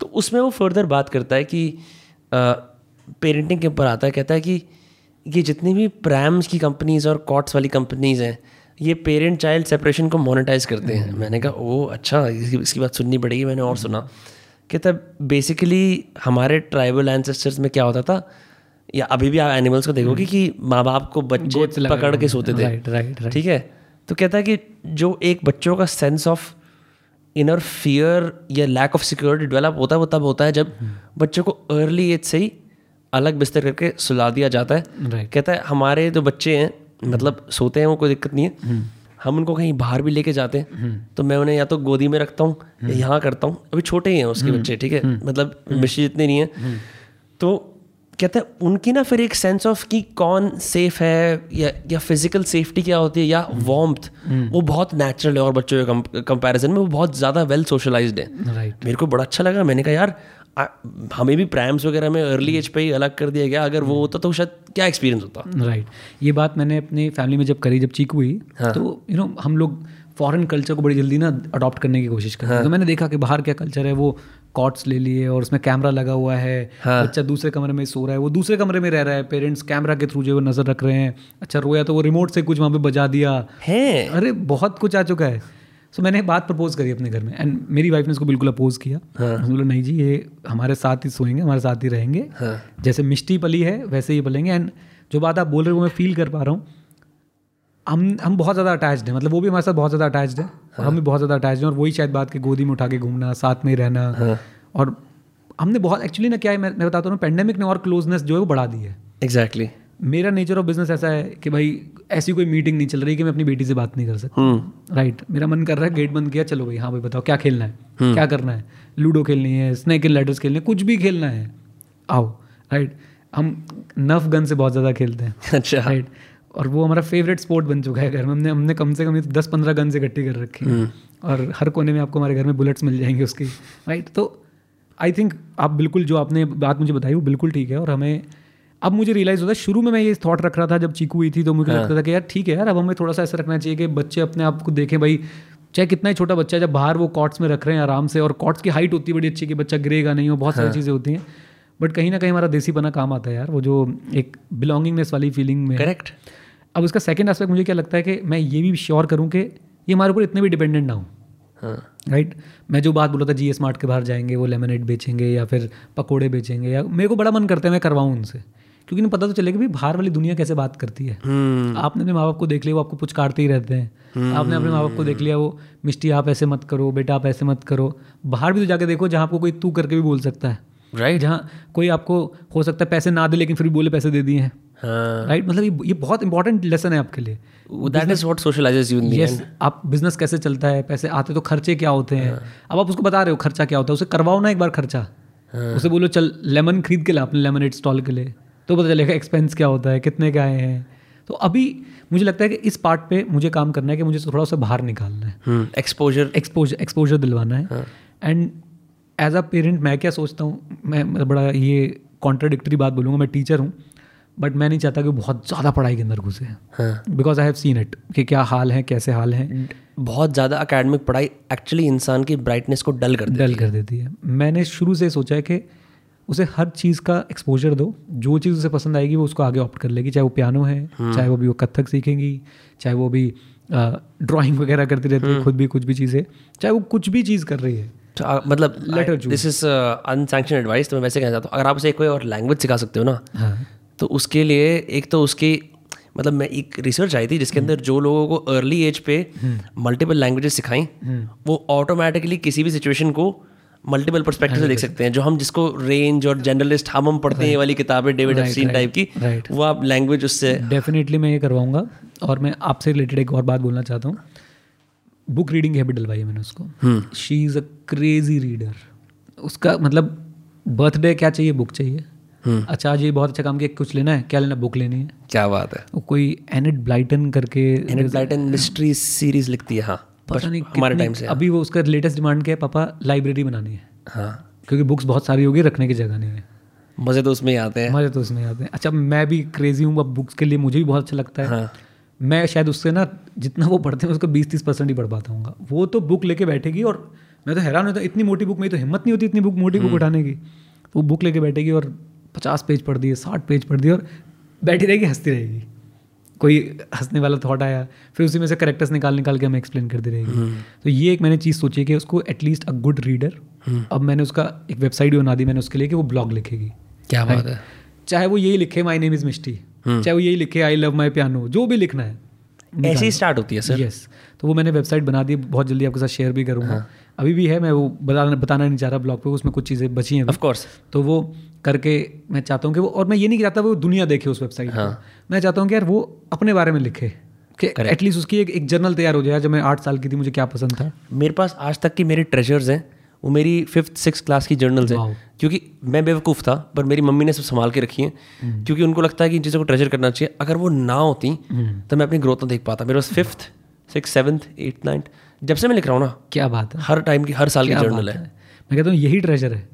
तो उसमें वो फर्दर बात करता है कि पेरेंटिंग के ऊपर आता है, कहता है कि ये जितनी भी प्रैम्स की कंपनीज़ और कॉट्स वाली कंपनीज़ हैं, ये पेरेंट चाइल्ड सेपरेशन को मोनेटाइज करते हैं. मैंने कहा ओ अच्छा, इसकी बात सुननी पड़ेगी. मैंने और सुना, कहता बेसिकली हमारे ट्राइबल एंसेस्टर्स में क्या होता था, या अभी भी आप एनिमल्स को देखोगे कि माँ बाप को बच्चे पकड़ के सोते थे. राइट. ठीक है. तो कहता है कि जो एक बच्चों का सेंस ऑफ इनर फियर या लैक ऑफ सिक्योरिटी डेवलप होता है, वो तब होता है जब बच्चों को अर्ली एज से ही अलग बिस्तर करके सुला दिया जाता है. कहता है हमारे जो बच्चे हैं, मतलब सोते हैं वो कोई दिक्कत नहीं है, हम उनको कहीं बाहर भी लेके जाते हैं तो मैं उन्हें या तो गोदी में रखता हूँ या यहाँ करता हूँ. अभी छोटे ही हैं उसके बच्चे, ठीक है, मतलब मिश्री जितने नहीं हैं. तो कहता है उनकी ना फिर एक सेंस ऑफ कि कौन सेफ है या फिजिकल सेफ्टी क्या होती है या वार्मथ, वो बहुत नेचुरल है और बच्चों के कंपैरिजन में वो बहुत ज़्यादा वेल सोशलाइज्ड है. right. मेरे को बड़ा अच्छा लगा. मैंने कहा यार हमें भी प्राइम्स वगैरह में अर्ली एज पे ही अलग कर दिया गया, अगर वो होता तो शायद क्या एक्सपीरियंस होता. राइट. ये बात मैंने अपनी फैमिली में जब करी, जब चीक हुई. हाँ. तो यू नो हम लोग फॉरेन कल्चर को बड़ी जल्दी ना अडॉप्ट करने की कोशिश करते हैं. हाँ. तो मैंने देखा कि बाहर क्या कल्चर है, वो कॉट्स ले लिए और उसमें कैमरा लगा हुआ है. हाँ. बच्चा दूसरे कमरे में सो रहा है, वो दूसरे कमरे में रह रहा है, पेरेंट्स कैमरा के थ्रू जो नज़र रख रहे हैं. अच्छा रोया तो वो रिमोट से कुछ वहाँ पे बजा दिया है. अरे बहुत कुछ आ चुका है. सो मैंने बात प्रपोज करी अपने घर में एंड मेरी वाइफ ने इसको बिल्कुल अपोज किया. हाँ. बोला नहीं जी, ये हमारे साथ ही सोएंगे, हमारे साथ ही रहेंगे. हाँ. जैसे मिष्टी पली है वैसे ही पलेंगे. एंड जो बात आप बोल रहे हो मैं फील कर पा रहा हूँ. हम बहुत ज़्यादा अटैच्ड हैं, मतलब वो भी हमारे साथ बहुत ज़्यादा अटैच्ड है. हाँ. हम भी बहुत ज़्यादा अटैच्ड हैं और वही शायद बात कि गोदी में उठा के घूमना, साथ में रहना. हाँ. और हमने बहुत एक्चुअली ना क्या है, मैं बताता हूँ, पेंडेमिक ने और क्लोजनेस जो है वो बढ़ा दी है. एग्जैक्टली. मेरा नेचर ऑफ बिजनेस ऐसा है कि भाई ऐसी कोई मीटिंग नहीं चल रही कि मैं अपनी बेटी से बात नहीं कर सकता, राइट। मेरा मन कर रहा है, गेट बंद किया, चलो भाई हाँ भाई बताओ क्या खेलना है, क्या करना है, लूडो खेलनी है, स्नैक एंड लैडर्स खेलने, कुछ भी खेलना है आओ, राइट। हम नफ गन से बहुत ज़्यादा खेलते हैं, अच्छा, राइट। और वो हमारा फेवरेट स्पोर्ट बन चुका है घर में। हमने हमने कम से कम 10-15 गन्स इकट्ठी कर रखी हैं और हर कोने में आपको हमारे घर में बुलेट्स मिल जाएंगे उसकी, राइट। तो आई थिंक आप बिल्कुल जो आपने बात मुझे बताई वो बिल्कुल ठीक है। और हमें अब मुझे रियलाइज़ होता है, शुरू में मैं ये थॉट रख रहा था जब चीकू हुई थी तो मुझे लगता था कि यार ठीक है यार, अब हमें थोड़ा सा ऐसा रखना चाहिए कि बच्चे अपने आप को देखें, भाई चाहे कितना ही छोटा बच्चा है, जब बाहर वो कॉट्स में रख रहे हैं आराम से, और कॉट्स की हाइट होती है बड़ी अच्छी कि बच्चा गिरेगा नहीं, और बहुत सारी चीज़ें होती हैं, बट कहीं ना कहीं हमारा देसीपना काम आता है यार, वो जो एक बिलोंगिंगनेस वाली फीलिंग में, करेक्ट। अब उसका सेकंड एस्पेक्ट मुझे क्या लगता है कि मैं ये भी श्योर करूँ कि ये हमारे ऊपर इतने भी डिपेंडेंट ना हो, राइट। मैं जो बात बोला था जी स्मार्ट के बाहर जाएंगे वो लेमनेड बेचेंगे या फिर पकोड़े बेचेंगे, या मेरे को बड़ा मन करता है मैं करवाऊँ उनसे, क्योंकि नहीं पता तो चलेगा भाई बाहर वाली दुनिया कैसे बात करती है। आपने अपने माँ बाप को देख लिया वो आपको पुचकारते ही रहते हैं, आपने अपने माँ बाप को देख लिया वो मिष्टी आप ऐसे मत करो बेटा, आप ऐसे मत करो। बाहर भी तो जाके देखो जहाँ आपको कोई तू करके भी बोल सकता है, राइट, जहाँ कोई आपको हो सकता है पैसे ना दे लेकिन फिर भी बोले पैसे दे दिए हैं, राइट। मतलब ये बहुत इंपॉर्टेंट लेसन है आपके लिए, that is what सोशलाइजेस you in the end. आप बिजनेस कैसे चलता है, पैसे आते तो खर्चे क्या होते हैं, अब आप उसको बता रहे हो खर्चा क्या होता है, उसे करवाओ ना एक बार खर्चा, उसे बोलो चल लेमन खरीद के ला अपने लेमनेड स्टॉल के लिए, तो पता चलेगा एक्सपेंस क्या होता है, कितने का आए हैं। तो अभी मुझे लगता है कि इस पार्ट पे मुझे काम करना है कि मुझे थोड़ा सा बाहर निकालना है, एक्सपोजर दिलवाना है। एंड एज अ पेरेंट मैं क्या सोचता हूँ, मैं बड़ा ये कॉन्ट्राडिक्टरी बात बोलूँगा, मैं टीचर हूँ बट मैं नहीं चाहता कि बहुत ज़्यादा पढ़ाई के अंदर घुसे, because I have seen it कि क्या हाल है, कैसे हाल है। बहुत ज़्यादा अकेडमिक पढ़ाई एक्चुअली इंसान की ब्राइटनेस को डल कर देती है। मैंने शुरू से सोचा है कि उसे हर चीज़ का एक्सपोजर दो, जो चीज़ उसे पसंद आएगी वो उसको आगे ऑप्ट कर लेगी, चाहे वो पियानो है, चाहे वो भी वो कथक सीखेंगी, चाहे वो भी ड्राइंग वगैरह करती रहती है खुद भी, कुछ भी चीज़ें, चाहे वो कुछ भी चीज़ कर रही है, मतलब दिस इज अनसैंक्शन्ड एडवाइस। तो मैं वैसे कहना चाहता हूँ, अगर आप उसे कोई और लैंग्वेज सिखा सकते हो ना, तो उसके लिए एक तो उसकी मतलब मैं एक रिसर्च आई थी जिसके अंदर जो लोगों को अर्ली एज पे मल्टीपल लैंग्वेजेस सिखाई वो ऑटोमेटिकली किसी भी सिचुएशन को मल्टीपल पर्सपेक्टिव से देख सकते हैं। जो हम जिसको रेंज और जनरलिस्ट हम पढ़ते हैं ये वाली किताबें डेविड एफसीन टाइप की, वो आप लैंग्वेज उससे डेफिनेटली मैं ये करवाऊंगा। और मैं आपसे रिलेटेड एक और बात बोलना चाहता हूँ, बुक रीडिंग हैबिट डलवाई है मैंने उसको। She is a crazy reader, उसका मतलब बर्थडे क्या चाहिए, बुक चाहिए। अच्छा जी बहुत अच्छा काम किया, कुछ लेना है, क्या लेना, बुक लेनी है। क्या बात है। कोई एनेट ब्लाइटन करके, एनेट ब्लाइटन मिस्ट्री सीरीज लिखती है, हाँ पता नहीं हमारे टाइम से। अभी वो उसका लेटेस्ट डिमांड क्या है, पापा लाइब्रेरी बनानी है, हाँ क्योंकि बुक्स बहुत सारी होगी, रखने की जगह नहीं है। मज़े तो उसमें आते हैं। अच्छा मैं भी क्रेजी हूँ अब बुक्स के लिए, मुझे भी बहुत अच्छा लगता है। मैं शायद उससे ना जितना वो पढ़ते हैं उसका 20-30% ही पढ़ पाता हूँ। वो तो बुक लेके बैठेगी और मैं तो हैरान होता हूँ, इतनी मोटी बुक में तो हिम्मत नहीं होती इतनी बुक मोटी बुक उठाने की। वो बुक लेके बैठेगी और 50 पेज पढ़ दिए, 60 पेज पढ़ दिए और बैठी रहेगी, हंसती रहेगी। कोई हंसने वाला थॉट आया फिर उसी में से करेक्टर्स निकाल के हमें एक्सप्लेन करती रहेगी। तो ये एक मैंने चीज़ सोची कि उसको एटलीस्ट अ गुड रीडर। अब मैंने उसका एक वेबसाइट भी बना दी मैंने उसके लिए कि वो ब्लॉग लिखेगी। क्या बात है। चाहे वो यही लिखे माय नेम इज़ मिष्टी, चाहे वो यही लिखे आई लव माय पियानो, जो भी लिखना है ऐसे ही स्टार्ट होती है सर। यस, तो वो मैंने वेबसाइट बना दी, बहुत जल्दी आपके साथ शेयर भी करूँगा। अभी भी है, मैं वो बताना नहीं चाह रहा ब्लॉग पे, उसमें कुछ चीज़ें बची हैं ऑफ कोर्स। तो वो करके मैं चाहता हूँ कि वो, और मैं ये नहीं चाहता वो दुनिया देखे उस वेबसाइट पर, मैं चाहता हूँ कि यार वो अपने बारे में लिखे कि एटलीस्ट उसकी एक जर्नल तैयार हो जाए। जब मैं 8 साल की थी मुझे क्या पसंद था, मेरे पास आज तक की मेरे ट्रेजर्स हैं, वो मेरी 5th-6th क्लास की जर्नल्स हैं, क्योंकि मैं बेवकूफ़ था पर मेरी मम्मी ने सब संभाल के रखी हैं, क्योंकि उनको लगता है कि इन चीज़ों को ट्रेजर करना चाहिए। अगर वो ना होती तो मैं अपनी ग्रोथ ना देख पाता। मेरे पास 5th, 6th, 7th, 8th, 9th जब से मैं लिख रहा हूँ ना, क्या बात है, हर टाइम की हर साल की जर्नल है। मैं कहता हूँ यही ट्रेजर है।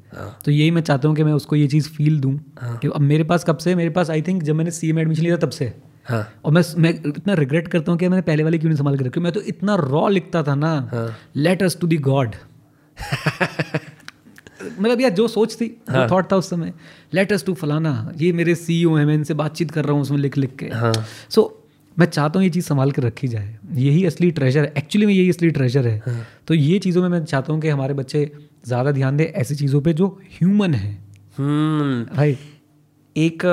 तो यही मैं चाहता हूँ कि मैं उसको ये चीज़ फील दूँ कि अब मेरे पास, कब से मेरे पास, आई थिंक जब मैंने CA में एडमिशन लिया तब से। और मैं इतना रिग्रेट करता हूँ कि मैंने पहले वाले क्यों नहीं संभाल के रखी। मैं तो इतना रॉ लिखता था ना, लेटर्स टू दी गॉड मतलब यार जो सोच थी, जो थॉट था उस समय, लेटर्स टू फलाना, ये मेरे CEO हैं, मैं इनसे बातचीत कर रहा हूँ उसमें लिख के। सो मैं चाहता हूँ ये चीज़ संभाल के रखी जाए, यही असली ट्रेजर है एक्चुअली में, यही असली ट्रेजर है। तो ये चीज़ों में मैं चाहता हूँ कि हमारे बच्चे ज़्यादा ध्यान दें ऐसी चीज़ों पे जो ह्यूमन है, राइट। एक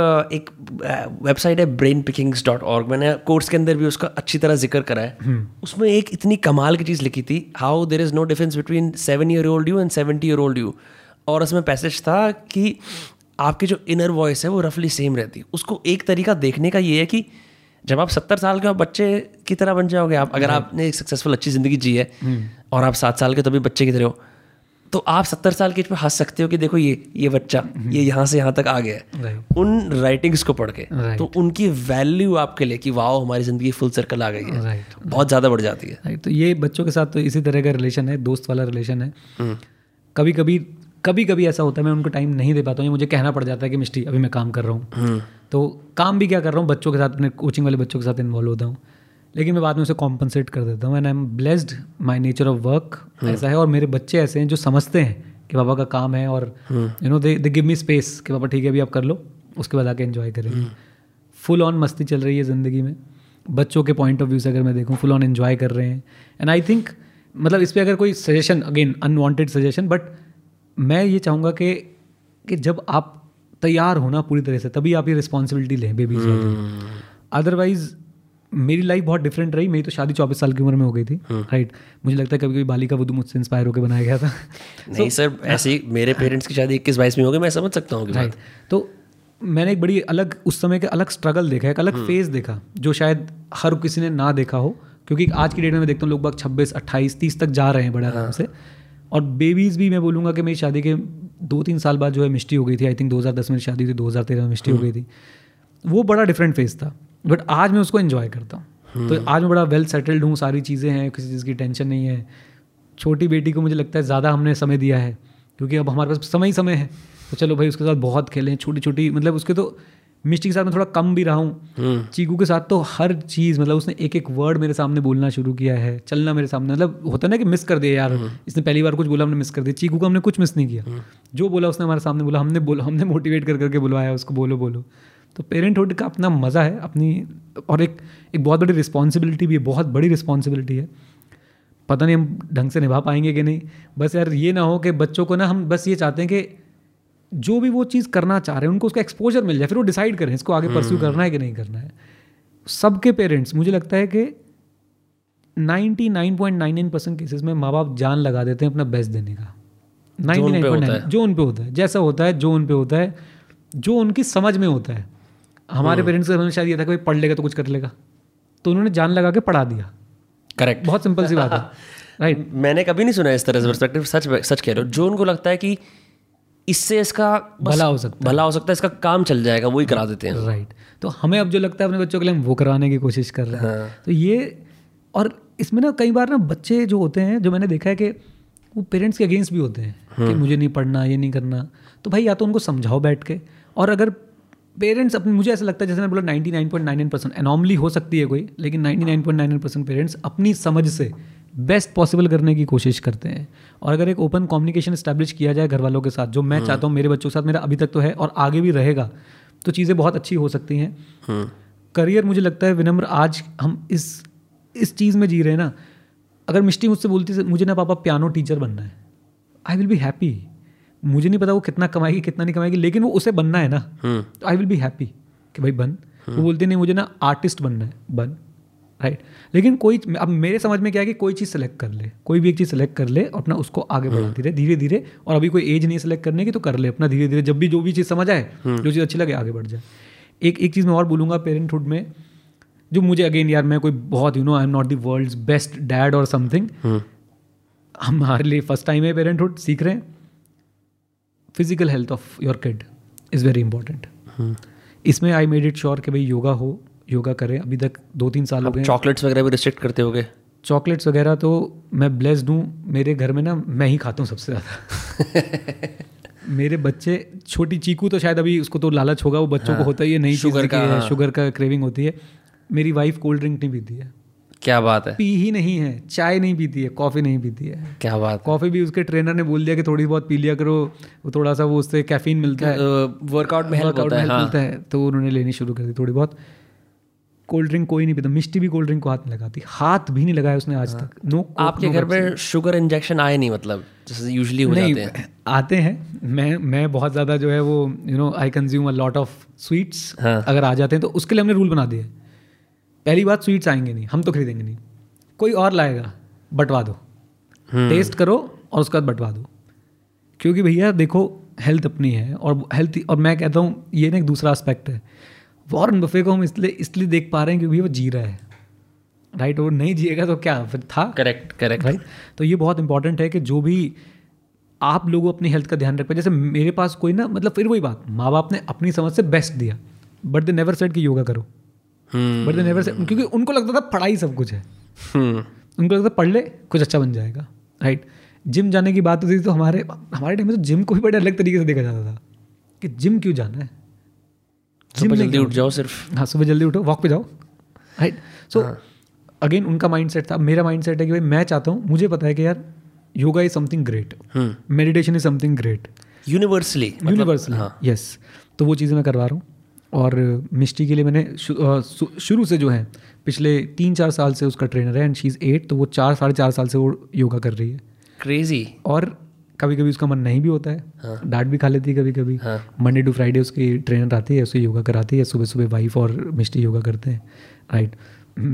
वेबसाइट है brainpickings.org, मैंने कोर्स के अंदर भी उसका अच्छी तरह जिक्र करा है। उसमें एक इतनी कमाल की चीज़ लिखी थी, how there is no difference between 7 year old you and 70 year old you. और उसमें पैसेज था कि आपकी जो इनर वॉइस है वो रफली सेम रहती है. उसको एक तरीका देखने का ये है कि जब आप 70 साल के बच्चे की तरह बन जाओगे, आप अगर आपने एक सक्सेसफुल अच्छी जिंदगी जी है और आप 7 साल के तभी बच्चे की तरह हो, तो आप 70 साल की एज पर हंस सकते हो कि देखो ये बच्चा ये यहाँ से यहाँ तक आ गया है उन राइटिंग्स को पढ़ के. तो उनकी वैल्यू आपके लिए कि वाओ हमारी ज़िंदगी फुल सर्कल आ गई है बहुत ज़्यादा बढ़ जाती है. तो ये बच्चों के साथ तो इसी तरह का रिलेशन है, दोस्त वाला रिलेशन है. कभी कभी ऐसा होता है मैं उनको टाइम नहीं दे पाता हूँ, मुझे कहना पड़ जाता है कि मिस्टी अभी मैं काम कर रहा हूँ. तो काम भी क्या कर रहा हूँ, बच्चों के साथ, अपने कोचिंग वाले बच्चों के साथ इन्वॉल्व होता हूँ, लेकिन मैं बाद में उसे कॉम्पनसेट कर देता हूँ. And I am blessed, my nature of work ऐसा है और मेरे बच्चे ऐसे हैं जो समझते हैं कि पापा का काम है और you know they give me space कि पापा ठीक है अभी आप कर लो, उसके बाद आके एंजॉय करेंगे. फुल ऑन मस्ती चल रही है ज़िंदगी में, बच्चों के पॉइंट ऑफ व्यू से अगर मैं देखूँ फुल ऑन एंजॉय कर रहे हैं. एंड आई थिंक मतलब इस पर अगर कोई suggestion, again unwanted suggestion, but मैं ये चाहूँगा कि जब आप तैयार होना पूरी तरह से तभी आप ये रिस्पॉन्सिबिलिटी लें बेबीज. अदरवाइज मेरी लाइफ बहुत डिफरेंट रही. मेरी तो शादी 24 साल की उम्र में हो गई थी, राइट. मुझे लगता है कभी कभी बालिका वधू मुझसे इंस्पायर होकर बनाया गया था. नहीं सर, ऐसी मेरे पेरेंट्स की शादी 21-22 में हो गई, मैं समझ सकता हूँ. राइट, तो मैंने एक बड़ी अलग उस समय का अलग स्ट्रगल देखा, एक अलग फेज देखा जो शायद हर किसी ने ना देखा हो, क्योंकि आज की डेट में मैं देखता हूँ लोग बाग 26, 28, 30 तक जा रहे हैं बड़े आराम से. और बेबीज़ भी मैं बोलूँगा कि मेरी शादी के 2-3 साल बाद जो है मिस्टी हो गई थी. आई थिंक 2010 में शादी हुई थी, 2013 में मिस्टी हो गई थी. वो बड़ा डिफरेंट फेज था, बट आज मैं उसको एंजॉय करता हूँ. तो आज मैं बड़ा वेल सेटल्ड हूँ, सारी चीज़ें हैं, किसी चीज़ की टेंशन नहीं है. छोटी बेटी को मुझे लगता है ज़्यादा हमने समय दिया है, क्योंकि अब हमारे पास समय ही समय है. तो चलो भाई उसके साथ बहुत खेलें, छोटी छोटी मतलब उसके, तो मिस्टी के साथ मैं थोड़ा कम भी रहा हूँ. चीकू के साथ तो हर चीज़ मतलब उसने एक एक वर्ड मेरे सामने बोलना शुरू किया है, चलना मेरे सामने, मतलब होता ना कि मिस कर दिया यार, इसने पहली बार कुछ बोला हमने मिस कर दिया. चीकू को हमने कुछ मिस नहीं किया, जो बोला उसने हमारे सामने बोला, हमने मोटिवेट कर करके बुलवाया उसको, बोलो. तो पेरेंटहुड का अपना मज़ा है अपनी, और एक बहुत बड़ी रिस्पॉन्सिबिलिटी भी है, बहुत बड़ी रिस्पॉन्सिबिलिटी है. पता नहीं हम ढंग से निभा पाएंगे कि नहीं. बस यार ये ना हो कि बच्चों को ना, हम बस ये चाहते हैं कि जो भी वो चीज़ करना चाह रहे हैं उनको उसका एक्सपोजर मिल जाए, फिर वो डिसाइड करें इसको आगे परस्यू करना है कि नहीं करना है. सबके पेरेंट्स, मुझे लगता है कि 99.99% केसेस में माँ बाप जान लगा देते हैं अपना बेस्ट देने का. 99.9 जो उन पे होता है, जैसा होता है, जो उन पे होता है, जो उनकी समझ में होता है. हमारे पेरेंट्स का शायद ये था कि पढ़ लेगा तो कुछ कर लेगा, तो उन्होंने जान लगा के पढ़ा दिया. करेक्ट, बहुत सिंपल सी बात है, राइट. मैंने कभी नहीं सुना इस तरह से पर्सपेक्टिव. सच कह रहे हो, जो उनको लगता है कि इससे इसका भला हो सकता है, इसका काम चल जाएगा, वही करा देते हैं. राइट, तो हमें अब जो लगता है अपने बच्चों के लिए हम वो करवाने की कोशिश कर रहे हैं. तो ये, और इसमें ना कई बार ना बच्चे जो होते हैं, जो मैंने देखा है कि वो पेरेंट्स के अगेंस्ट भी होते हैं कि मुझे नहीं पढ़ना, ये नहीं करना. तो भाई या तो उनको समझाओ बैठ के, और अगर पेरेंट्स अपने, मुझे ऐसा लगता है जैसे मैं बोला 99.99% एनॉमली हो सकती है कोई, लेकिन 99.99% पेरेंट्स अपनी समझ से बेस्ट पॉसिबल करने की कोशिश करते हैं. और अगर एक ओपन कम्युनिकेशन इस्टेब्लिश किया जाए घर वालों के साथ, जो मैं चाहता हूँ मेरे बच्चों के साथ मेरा अभी तक तो है और आगे भी रहेगा, तो चीज़ें बहुत अच्छी हो सकती हैं. करियर, मुझे लगता है विनम्र, आज हम इस चीज़ में जी रहे हैं ना. अगर मिस्टी मुझसे बोलती है मुझे ना पापा पियानो टीचर बनना है, आई विल बी हैप्पी. मुझे नहीं पता वो कितना कमाएगी कितना नहीं कमाएगी, लेकिन वो उसे बनना है ना, तो आई विल बी हैप्पी कि भाई बन. वो बोलती नहीं मुझे ना आर्टिस्ट बनना है, बन. राइट, लेकिन कोई, अब मेरे समझ में क्या है कि कोई चीज़ सेलेक्ट कर ले, कोई भी एक चीज़ सेलेक्ट कर ले और अपना उसको आगे बढ़ाती रहे धीरे धीरे. और अभी कोई एज नहीं सेलेक्ट करने की, तो कर ले अपना धीरे धीरे, जब भी जो भी चीज़ समझ आए, जो चीज़ अच्छी लगे आगे बढ़ जाए. एक चीज़ मैं और बोलूँगा पेरेंटहुड में, जो मुझे अगेन यार, मैं कोई बहुत you know I am not the world's best dad और समथिंग, हमारे लिए फर्स्ट टाइम है पेरेंटहुड, सीख रहे हैं. Physical health of your kid is very important. इसमें आई मेड इट श्योर कि भाई योगा हो, योगा करें. अभी तक 2-3 साल हो गए. चॉकलेट्स वगैरह भी रिस्ट्रिक्ट करते होगे? चॉकलेट्स वगैरह तो मैं ब्लेस्ड हूँ, मेरे घर में ना मैं ही खाता हूँ सबसे ज़्यादा. मेरे बच्चे, छोटी चीकू तो शायद अभी उसको तो लालच होगा, वो बच्चों को होता ही है, नहीं शुगर का क्रेविंग होती है. मेरी वाइफ कोल्ड ड्रिंक नहीं पीती है. क्या बात है? पी ही नहीं है. चाय नहीं पीती है, कॉफ़ी नहीं पीती है. क्या बात? कॉफ़ी भी उसके ट्रेनर ने बोल दिया कि थोड़ी बहुत पी लिया करो, वो थोड़ा सा वो उससे कैफीन मिलता है, वर्कआउट में हेल्प मिलता है, तो उन्होंने लेनी शुरू कर दी थोड़ी बहुत. कोल्ड ड्रिंक कोई नहीं पीता. मिस्टी भी कोल्ड ड्रिंक को हाथ नहीं लगाती, हाथ भी नहीं लगाया उसने आज तक. नो, आपके घर में शुगर इंजेक्शन आए नहीं? मतलब जैसे यूजुअली हो जाते हैं. आते हैं. मैं बहुत ज़्यादा जो है वो you know I consume a lot of sweets. अगर आ जाते हैं तो उसके लिए हमने रूल बना दिया है. पहली बात, स्वीट्स आएंगे नहीं, हम तो खरीदेंगे नहीं, कोई और लाएगा बंटवा दो, टेस्ट करो और उसके बाद बंटवा दो. क्योंकि भैया देखो, हेल्थ अपनी है और हेल्थ, और मैं कहता हूँ ये ना एक दूसरा एस्पेक्ट है, वॉरेन बफे को हम इसलिए देख पा रहे हैं क्योंकि वो जी रहा है, राइट, वो नहीं जिएगा तो क्या फिर था, करेक्ट करेक्ट राइट। तो ये बहुत इंपॉर्टेंट है कि जो भी आप लोगों अपनी हेल्थ का ध्यान रख पाए। जैसे मेरे पास कोई ना, मतलब फिर वही बात, माँ बाप ने अपनी समझ से बेस्ट दिया, बट दे नेवर सेड कि योगा करो, बट दे नेवर सेड, क्योंकि उनको लगता था पढ़ाई सब कुछ है, उनको लगता था पढ़ ले कुछ अच्छा बन जाएगा, राइट। जिम जाने की बात होती, तो हमारे टाइम में तो जिम को भी बड़े अलग तरीके से देखा जाता था कि जिम क्यों जाना है, जिम जल्दी उठ जाओ सिर्फ, हाँ सुबह जल्दी उठो, वॉक पे जाओ, राइट। सो अगेन उनका माइंडसेट था, मेरा माइंडसेट है कि भाई मैं चाहता हूँ, मुझे पता है कि यार yoga is something great, meditation is something great, universally yes, तो वो चीज़ें मैं करवा रहा हूँ। और मिस्टी के लिए मैंने शुरू से जो है पिछले 3-4 साल से उसका ट्रेनर है, एंड शी इज़ 8, तो वो 4-4.5 साल से वो योगा कर रही है, क्रेजी। और कभी कभी उसका मन नहीं भी होता है, हाँ। डांट भी खा लेती है कभी कभी, हाँ। मंडे टू फ्राइडे उसकी ट्रेनर आती है, उसको योगा कराती है, सुबह सुबह वाइफ और मिस्टी योगा करते हैं, राइट।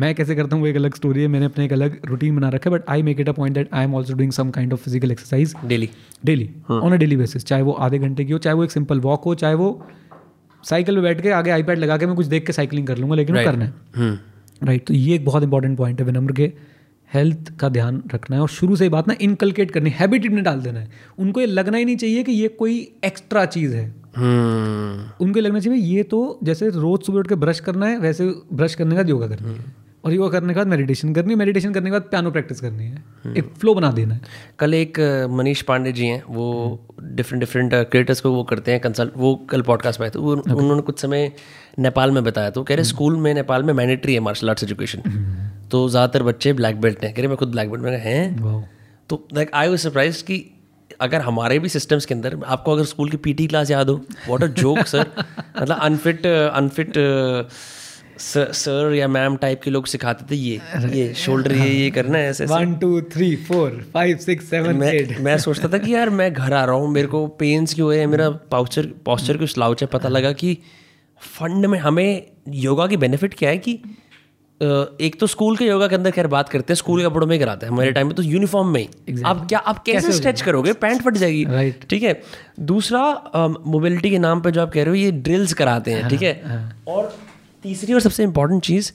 मैं कैसे करता हूँ वो एक अलग स्टोरी है, मैंने अपने एक अलग रूटीन बना रखा है, but I make it a point that I am also doing some kind of physical exercise daily on a daily basis, चाहे वो आधे घंटे की हो, चाहे वो एक सिंपल वॉक हो, चाहे वो साइकिल पे बैठ के आगे आईपैड लगा के मैं कुछ देख के साइकिलिंग कर लूँगा, लेकिन वो करना है, राइट। तो ये एक बहुत इंपॉर्टेंट पॉइंट है, विनम्र के हेल्थ का ध्यान रखना है और शुरू से ही बात ना इनकलकेट करनी, हैबिट में डाल देना है। उनको ये लगना ही नहीं चाहिए कि ये कोई एक्स्ट्रा चीज़ है, उनको लगना चाहिए ये तो जैसे रोज़ सुबह उठ के ब्रश करना है, वैसे ब्रश करने के बाद योगा करना है, और योगा करने के बाद मेडिटेशन करनी है, मेडिटेशन करने के बाद पियानो प्रैक्टिस करनी है, एक फ्लो बना देना है। कल एक मनीष पांडे जी हैं, वो डिफरेंट क्रिएटर्स को वो करते हैं कंसल्ट, वो कल पॉडकास्ट में आए थे, उन्होंने कुछ समय नेपाल में बताया, तो कह रहे स्कूल में नेपाल में मैंडेटरी है मार्शल आर्ट्स एजुकेशन, तो ज़्यादातर बच्चे ब्लैक बेल्ट हैं, कह रहे मैं खुद ब्लैक बेल्ट में हैं, तो लाइक आई वाज सरप्राइज कि अगर हमारे भी सिस्टम्स के अंदर आपको अगर स्कूल की पीटी क्लास याद हो, व्हाट अ जोक सर, मतलब अनफिट सर या मैम टाइप के लोग सिखाते थे, ये शोल्डर ये करना है ऐसे 1 2 3 4 5 6 7 8। मैं सोचता था कि यार मैं घर आ रहा हूँ, मेरे को पेन्स क्यों है, मेरा पॉस्चर क्यों स्लाउच है। पता लगा कि फंड में हमें योगा की बेनिफिट क्या है कि एक तो स्कूल के योगा के अंदर खैर बात करते हैं, स्कूल कपड़ों में कराते हैं, हमारे टाइम में तो यूनिफॉर्म में ही exactly. आप कैसे स्ट्रेच करोगे, पैंट फट जाएगी, right. ठीक है। दूसरा मोबिलिटी के नाम पे जो आप कह रहे हो ये ड्रिल्स कराते हैं, ठीक है। और तीसरी और सबसे इम्पोर्टेंट चीज़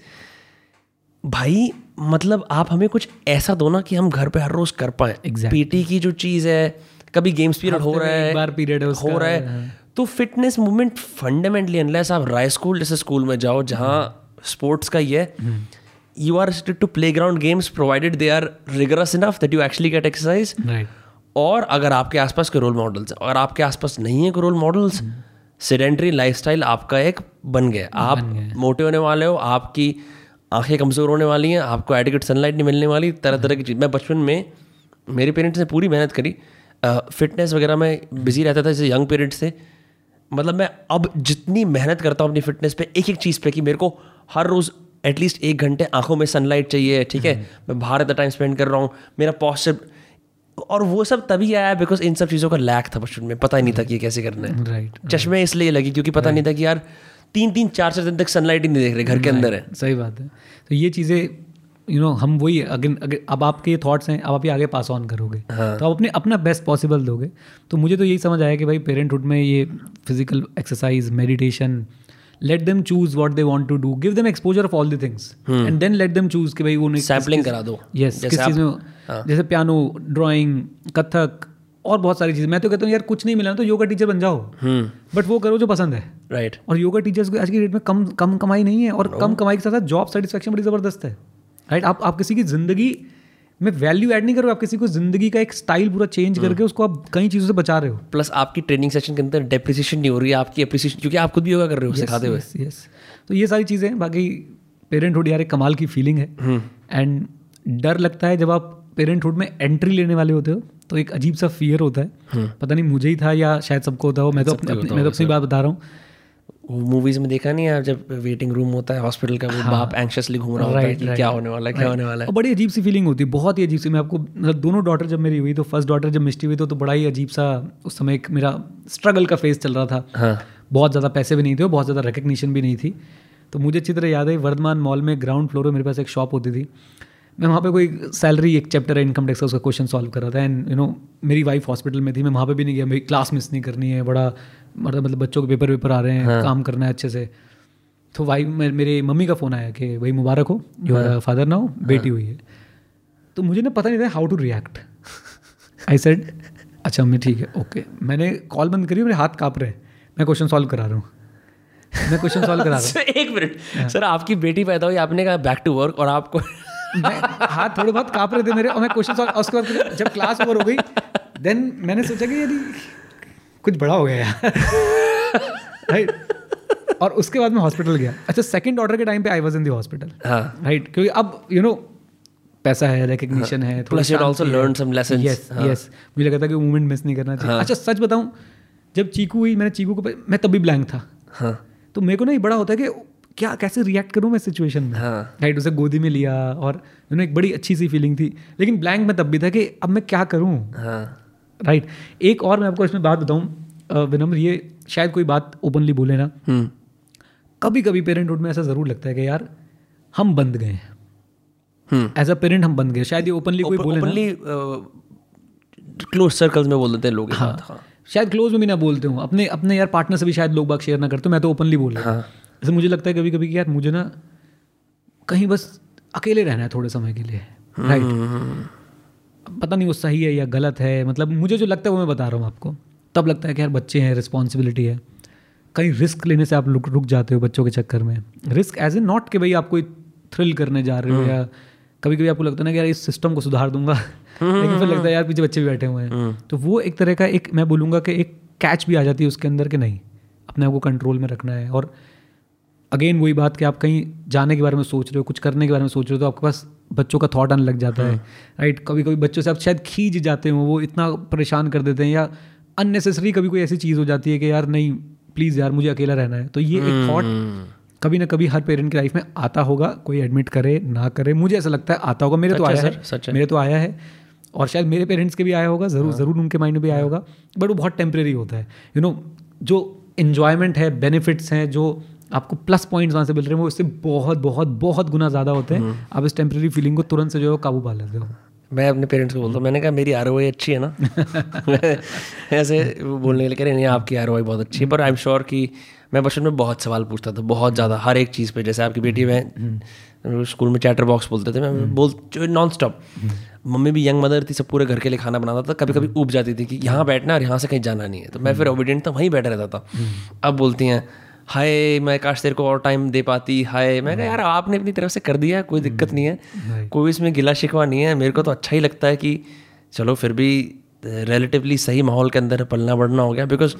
भाई, मतलब आप हमें कुछ ऐसा दो ना कि हम घर पे हर रोज कर पाए। पीटी की जो चीज़ है, कभी गेम्स पीरियड हो रहा है तो फिटनेस मूवमेंट फंडामेंटली, अनलेस आप राय स्कूल जैसे स्कूल में जाओ जहाँ स्पोर्ट्स का ये you are restricted to playground games provided they are rigorous enough that you actually get exercise. और अगर आपके आसपास के रोल मॉडल्स, और आपके आसपास नहीं है रोल मॉडल्स, सेडेंटरी लाइफस्टाइल आपका एक बन गया, आप मोटे होने वाले हो, आपकी आंखें कमज़ोर होने वाली हैं, आपको एडिक्वेट सनलाइट नहीं मिलने वाली, तरह तरह की चीज़। मैं बचपन में, मेरे पेरेंट्स ने पूरी मेहनत करी, फिटनेस वगैरह में बिजी रहता था जैसे यंग पेरेंट्स थे, मतलब मैं अब जितनी मेहनत करता हूँ अपनी फिटनेस पे, एक एक चीज़ पे कि मेरे को हर रोज़ एटलीस्ट 1 घंटे आंखों में सनलाइट चाहिए, ठीक है, मैं बाहर इतना टाइम स्पेंड कर रहा हूँ, मेरा पॉस्चर, और वो सब तभी आया बिकॉज इन सब चीज़ों का लैक था बचपन में, पता ही नहीं था कि ये कैसे करना है, राइट। चश्मे इसलिए लगी क्योंकि पता नहीं था कि यार 3-4 दिन तक सनलाइट ही नहीं देख रहे, घर के अंदर है। सही बात है। तो ये चीज़ें हम वही अगर अब आपके ये थॉट्स हैं, अब आप ये आगे पास ऑन करोगे, हाँ। तो आप अपना बेस्ट पॉसिबल दोगे। तो मुझे तो यही समझ आया कि भाई पेरेंटहुड में ये physical exercise, meditation, let them choose what they want to do, give them exposure of all the things and then let them choose कि भाई वो सैम्पलिंग करा दो, यस, किस चीज़ में, जैसे पियानो, ड्राइंग, कथक और बहुत सारी चीज़ें। मैं तो कहता हूँ यार कुछ नहीं मिला तो योगा टीचर बन जाओ, बट वो करो जो पसंद है, राइट। और योगा टीचर्स को आज की डेट में कम कमाई नहीं है, और कम कमाई के साथ जॉब सेटिस्फैक्शन बड़ी ज़बरदस्त है, राइट। आप किसी की ज़िंदगी में वैल्यू ऐड नहीं करो, आप किसी को ज़िंदगी का एक स्टाइल पूरा चेंज करके उसको आप कई चीज़ों से बचा रहे हो। प्लस आपकी ट्रेनिंग सेशन के अंदर डेप्रिसिएशन नहीं हो रही है, आपकी एप्रिसिएशन, क्योंकि आप खुद भी योगा कर रहे हो सिखाते हुए, यस। तो ये सारी चीज़ें, बाकी पेरेंटहुड यार एक कमाल की फीलिंग है, एंड डर लगता है जब आप पेरेंटहुड में एंट्री लेने वाले होते हो, तो एक अजीब सा फियर होता है, पता नहीं मुझे ही था या शायद सबको होता हो, मैं तो अपनी बात बता रहा हूँ। मूवीज़ में देखा नहीं है जब वेटिंग रूम होता है हॉस्पिटल का, वो बाप एंक्शसली घूम रहा होता है कि क्या होने वाला है, क्या होने वाला है, और बड़ी अजीब सी फीलिंग होती है, बहुत ही अजीब सी। मैं आपको, मतलब दोनों डॉटर जब मेरी हुई, तो फर्स्ट डॉटर जब मिस्टी हुई तो बड़ा ही अजीब सा उस समय एक मेरा स्ट्रगल का फेज चल रहा था, हाँ। बहुत ज़्यादा पैसे भी नहीं थे, बहुत ज़्यादा रिकग्निशन भी नहीं थी। तो मुझे अच्छी तरह याद है वर्धमान मॉल में ग्राउंड फ्लोर में मेरे पास एक शॉप होती थी, मैं वहाँ पे कोई सैलरी एक चैप्टर है इनकम टैक्स का, उसका क्वेश्चन सॉल्व कर रहा था। एंड यू नो मेरी वाइफ हॉस्पिटल में थी, मैं वहाँ पे भी नहीं गया, मेरी क्लास मिस नहीं करनी है, बड़ा मतलब बच्चों के पेपर वेपर आ रहे हैं, हाँ। काम करना है अच्छे से। तो वाइफ मेरे मम्मी का फ़ोन आया कि भाई मुबारक हो, योर फादर नाउ बेटी हुई है। तो मुझे ना पता नहीं था how to react. I said अच्छा मम्मी ठीक है ओके। मैंने कॉल बंद करी, मेरे हाथ काँप रहे हैं, मैं क्वेश्चन सॉल्व करा रहा हूँ, मैं क्वेश्चन सॉल्व करा रहा हूँ। एक मिनट सर, आपकी बेटी पैदा हुई, आपने कहा बैक टू वर्क, और आपको मैं हाथ थोड़े बहुत काँप रहे थे मेरे, और मैं क्वेश्चन सॉल्व। उसके बाद जब क्लास ओवर हो गई देन मैंने सोचा कि यदि कुछ बड़ा हो गया यार राइट। और उसके बाद मैं हॉस्पिटल गया। अच्छा सेकंड ऑर्डर के टाइम पे I was in the hospital right, क्योंकि अब यू नो पैसा है, रिकग्निशन है, plus you also learn some lessons. Yes yes, मुझे लगा था कि मूवमेंट मिस नहीं करना चाहिए। अच्छा सच बताऊँ, जब चीकू हुई, मैंने चीकू को, मैं तब भी ब्लैंक था हाँ, तो मेरे को ना ये बड़ा होता है कि क्या कैसे रिएक्ट करूँ मैं सिचुएशन में राइट हाँ। उसे गोदी में लिया और ना एक बड़ी अच्छी सी फीलिंग थी, लेकिन ब्लैंक में तब भी था कि अब मैं क्या करूँ राइट। एक और मैं आपको इसमें बात बताऊँ विनम्र, ये शायद कोई बात ओपनली बोले ना, कभी कभी पेरेंटहुड में ऐसा ज़रूर लगता है कि यार हम बंद गए हैं एज अ पेरेंट, हम बंद गए। शायद ये ओपनली कोई बोले, क्लोज सर्कल्स में बोल देते हैं लोग, शायद क्लोज में भी ना बोलते हूँ, अपने अपने यार पार्टनर से भी शायद लोग बात शेयर ना करते। मैं तो ओपनली बोल रहा हूँ, जैसे मुझे लगता है कभी कभी कि यार मुझे ना कहीं बस अकेले रहना है थोड़े समय के लिए राइट। पता नहीं वो सही है या गलत है, मतलब मुझे जो लगता है वो मैं बता रहा हूँ आपको। तब लगता है कि यार बच्चे हैं, रिस्पॉन्सिबिलिटी है, कहीं रिस्क लेने से आप रुक जाते हो बच्चों के चक्कर में। रिस्क एज ए नॉट कि भाई आप कोई थ्रिल करने जा रहे हो, या कभी कभी आपको लगता है ना कि यार इस सिस्टम को सुधार दूंगा, लेकिन फिर लगता है यार पीछे बच्चे भी बैठे हुए हैं। तो वो एक तरह का एक मैं बोलूँगा कि एक कैच भी आ जाती है उसके अंदर कि नहीं, अपने आप को कंट्रोल में रखना है। और अगेन वही बात कि आप कहीं जाने के बारे में सोच रहे हो, कुछ करने के बारे में सोच रहे हो, तो आपके पास बच्चों का थॉट आने लग जाता है राइट। कभी कभी बच्चों से आप शायद खींच जाते हो, वो इतना परेशान कर देते हैं, या अननेसेसरी कभी कोई ऐसी चीज़ हो जाती है कि यार नहीं प्लीज़ यार मुझे अकेला रहना है। तो ये एक थॉट कभी ना कभी हर पेरेंट की लाइफ में आता होगा, कोई एडमिट करे ना करे, मुझे ऐसा लगता है आता होगा। मेरे तो आया है, मेरे तो आया है, और शायद मेरे पेरेंट्स के भी आया होगा, ज़रूर ज़रूर उनके माइंड में भी आया होगा, बट वो बहुत टेम्प्रेरी होता है। यू नो जो इन्जॉयमेंट है, बेनिफिट्स हैं, जो आपको प्लस पॉइंट्स वहाँ से मिल रहे हैं, वो इससे बहुत बहुत बहुत गुना ज़्यादा होते हैं। आप इस टेम्प्रेरी फीलिंग को तुरंत से जो है काबू पा लेते हो। मैं अपने पेरेंट्स को बोलता हूँ, मैंने कहा मेरी आरओआई अच्छी है ना ऐसे बोलने के लिए कह रहे नहीं आपकी आरओआई बहुत अच्छी है, पर आई एम श्योर कि मैं बचपन में बहुत सवाल पूछता था, बहुत ज़्यादा हर एक चीज़ पे। जैसे आपकी बेटी में स्कूल में चैटर बॉक्स बोलते थे, मैं बोल नॉन स्टॉप। मम्मी भी यंग मदर थी, सब पूरे घर के लिए खाना बनाता था, कभी कभी ऊब जाती थी कि यहाँ बैठना और यहाँ से कहीं जाना नहीं है, तो मैं फिर ओबीडिएंट था, वहीं बैठा रहता था। अब बोलती हैं हाय मैं काश तेरे को और टाइम दे पाती, हाय मैं कहा यार आपने अपनी तरफ से कर दिया, कोई दिक्कत नहीं है, कोई इसमें गिला शिकवा नहीं है। मेरे को तो अच्छा ही लगता है कि चलो फिर भी रिलेटिवली सही माहौल के अंदर पलना बढ़ना हो गया। बिकॉज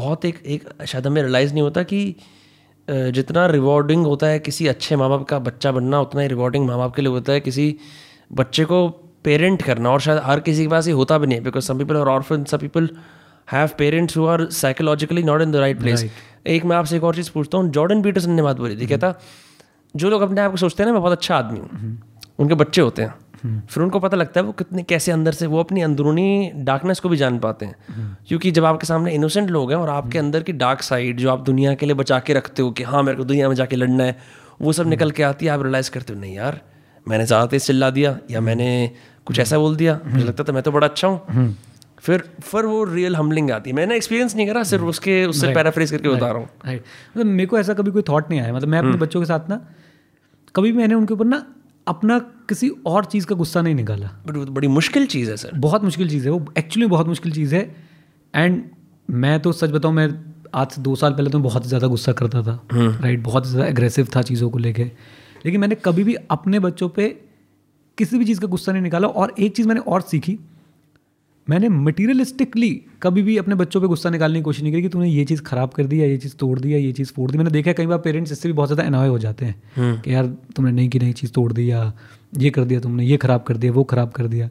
बहुत एक शायद हमें रियलाइज़ नहीं होता कि जितना रिवॉर्डिंग होता है किसी अच्छे माँ बाप का बच्चा बनना, उतना ही रिवॉर्डिंग माँ बाप के लिए होता है किसी बच्चे को पेरेंट करना। और शायद हर किसी के पास ये होता भी नहीं, because some people are orphans, some people have parents who are psychologically not in the right place. एक मैं आपसे एक और चीज़ पूछता हूँ, जॉर्डन पीटरसन ने बात बोली थी, कहता जो लोग अपने आप को सोचते हैं ना मैं बहुत अच्छा आदमी हूँ, उनके बच्चे होते हैं, फिर उनको पता लगता है वो कितने कैसे अंदर से वो अपनी अंदरूनी डार्कनेस को भी जान पाते हैं। क्योंकि जब आपके सामने इनोसेंट लोग हैं और आपके अंदर की डार्क साइड जो आप दुनिया के लिए बचा के रखते हो कि हाँ मेरे को दुनिया में जाके लड़ना है, वो सब निकल के आती है। आप रियलाइज़ करते हो नहीं यार मैंने ज़्यादा तेज चिल्ला दिया, या मैंने कुछ ऐसा बोल दिया, मुझे लगता था मैं तो बड़ा अच्छा हूँ, फिर वो रियल हम्बलिंग आती है। मैंने एक्सपीरियंस नहीं करा, सिर्फ उससे पैराफ्रेज करके बता रहा हूँ राइट। मतलब मेरे को ऐसा कभी कोई थॉट नहीं आया, मतलब मैं अपने बच्चों के साथ ना कभी मैंने उनके ऊपर ना अपना किसी और चीज़ का गुस्सा नहीं निकाला। बट वो बड़ी मुश्किल चीज़ है सर, बहुत मुश्किल चीज़ है, वो एक्चुअली बहुत मुश्किल चीज़ है। एंड मैं तो सच बताऊँ, मैं आज से 2 साल पहले तो बहुत ज़्यादा गुस्सा करता था राइट, बहुत ज़्यादा एग्रेसिव था चीज़ों को लेके, लेकिन मैंने कभी भी अपने बच्चों पे किसी भी चीज़ का गुस्सा नहीं निकाला। और एक चीज़ मैंने और सीखी, मैंने मटीरियलिस्टिकली कभी भी अपने बच्चों पे गुस्सा निकालने की कोशिश नहीं करी कि तूने ये चीज़ ख़राब कर दी, या ये चीज़ तोड़ दी, या ये चीज़ फोड़ दी। मैंने देखा है कई बार पेरेंट्स इससे भी बहुत ज़्यादा अनॉय हो जाते हैं कि यार तुमने नहीं की, नई चीज़ तोड़ दी, या ये कर दिया तुमने, ये ख़राब कर दिया, वो ख़राब कर दिया।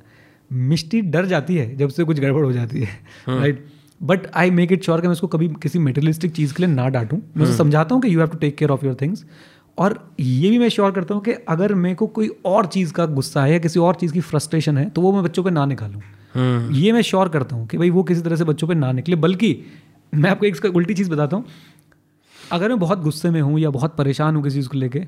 मिष्टी डर जाती है जब से कुछ गड़बड़ हो जाती है right. But I make it sure कि मैं उसको कभी किसी मटीरियलिस्टिक चीज़ के लिए ना डांटूँ, मैं उसे समझाता हूँ कि you have to take care of your things. और ये भी मैं श्योर करता हूँ कि अगर मेरे को कोई और चीज़ का गुस्सा है या किसी और चीज़ की फ्रस्ट्रेशन है, तो वो मैं बच्चों पे ना निकालूँ। ये मैं श्योर करता हूँ कि भाई वो किसी तरह से बच्चों पे ना निकले। बल्कि मैं आपको एक उल्टी चीज़ बताता हूँ, अगर मैं बहुत गुस्से में हूँ या बहुत परेशान हूँ किसी चीज़ को लेके,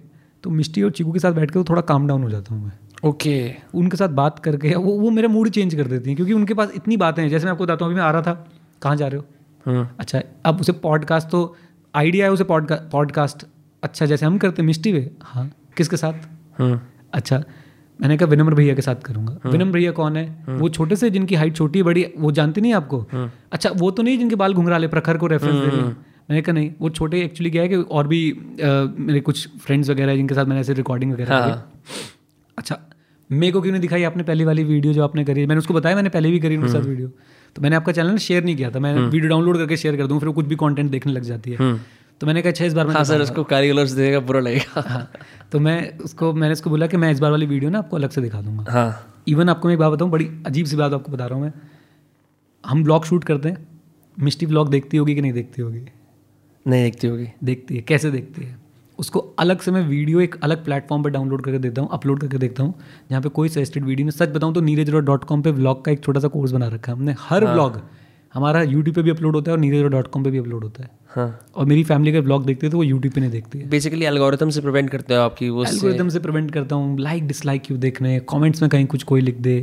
तो मिष्टी और चीकू के साथ बैठ कर थोड़ा काम डाउन हो जाता हूँ मैं। ओके उनके साथ बात करके वो मेरा मूड चेंज कर देती हैं, क्योंकि उनके पास इतनी बातें हैं। जैसे मैं आपको बताता हूँ, अभी मैं आ रहा था, कहाँ जा रहे हो? अच्छा, अब उसे पॉडकास्ट तो आइडिया है, उसे पॉडकास्ट अच्छा जैसे हम करते मिष्टी वे। हाँ, किसके साथ? अच्छा, मैंने कहा विनम्र भैया के साथ करूँगा। विनम्र भैया कौन है? वो छोटे से, जिनकी हाइट छोटी बड़ी, वो जानते नहीं आपको। अच्छा, वो तो नहीं जिनके बाल घुंघराले, प्रखर को रेफरेंस दे रहे हैं। मैंने कहा नहीं, वो छोटे। एक्चुअली क्या है कि और भी मेरे कुछ फ्रेंड्स वगैरह हैं जिनके साथ मैंने ऐसे रिकॉर्डिंग वगैरह की। अच्छा, मेरे को क्यों नहीं दिखाई आपने पहली वाली वीडियो जो आपने करी? मैंने उसको बताया मैंने पहले भी करी उनके साथ वीडियो, तो मैंने आपका चैनल शेयर नहीं किया था। मैं वीडियो डाउनलोड करके शेयर कर दूँ, फिर वो कुछ भी कॉन्टेंट देखने लग जाती है। तो मैंने कहा अच्छा, इस बार हाँ सर उसको कारीगलर्स देगा बुरा लगेगा। तो मैंने उसको बोला कि मैं इस बार वाली वीडियो ना आपको अलग से दिखा दूंगा। हाँ, इवन आपको मैं एक बात बताऊँ, बड़ी अजीब सी बात आपको बता रहा हूँ मैं। हम ब्लॉग शूट करते हैं, मिस्टी ब्लॉग देखती होगी कि नहीं देखती होगी? नहीं देखती होगी। देखती है। कैसे देखती है? उसको अलग से मैं वीडियो एक अलग प्लेटफॉर्म पर डाउनलोड करके देता हूँ, अपलोड करके देखता हूँ, जहाँ पे कोई सजेस्टेड वीडियो। मैं सच बताऊँ तो neerajarora.com पे ब्लॉग का एक छोटा सा कोर्स बना रखा है हमने। हर ब्लॉग हमारा यूट्यूब पे भी अपलोड होता है और neerajarora.com पे भी अपलोड होता है। हाँ, और मेरी फैमिली का ब्लॉग देखते हैं तो वो यूट्यूब पे नहीं देखते हैं। बेसिकली एल्गोरिथम से प्रिवेंट करते हो आपकी वो? एल्गोरिथम से प्रिवेंट करता हूँ। लाइक डिसलाइक क्यों देखने, कमेंट्स में कहीं कुछ कोई लिख दे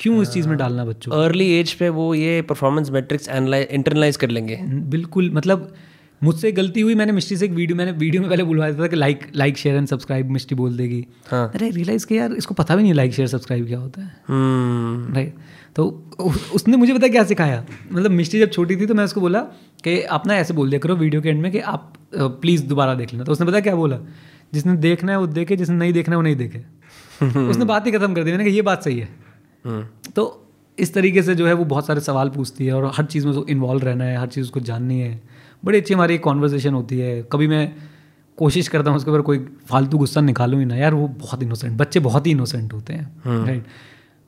क्यों, इस चीज़ में डालना बच्चों। अर्ली एज पे वो ये परफॉर्मेंस मैट्रिक्स इंटरनलाइज कर लेंगे। बिल्कुल, मतलब मुझसे गलती हुई, मैंने मिस्टी से एक वीडियो, मैंने वीडियो में पहले बुलवाया था कि लाइक शेयर एंड सब्सक्राइब मिस्टी बोल देगी। हाँ, अरे रियलाइज़ किया यार इसको पता भी नहीं लाइक शेयर सब्सक्राइब क्या होता है। राइट, तो उसने मुझे पता क्या सिखाया, मतलब मिस्टी जब छोटी थी तो मैं उसको बोला कि आप ना ऐसे बोल दिया करो वीडियो के एंड में कि आप प्लीज़ दोबारा देख लेना। तो उसने पता क्या बोला, जिसने देखना है वो देखे, जिसने नहीं देखना है वो नहीं देखे। उसने बात ही खत्म कर दी। मैंने कहा ये बात सही है। तो इस तरीके से जो है वो बहुत सारे सवाल पूछती है और हर चीज़ में उसको इन्वॉल्व रहना है, हर चीज़ उसको जाननी है। बड़ी अच्छी हमारी कॉन्वर्सेशन होती है। कभी मैं कोशिश करता हूँ उसके ऊपर कोई फालतू गुस्सा निकालूँ ही ना यार, वो बहुत इनोसेंट बच्चे, बहुत ही इनोसेंट होते हैं। राइट,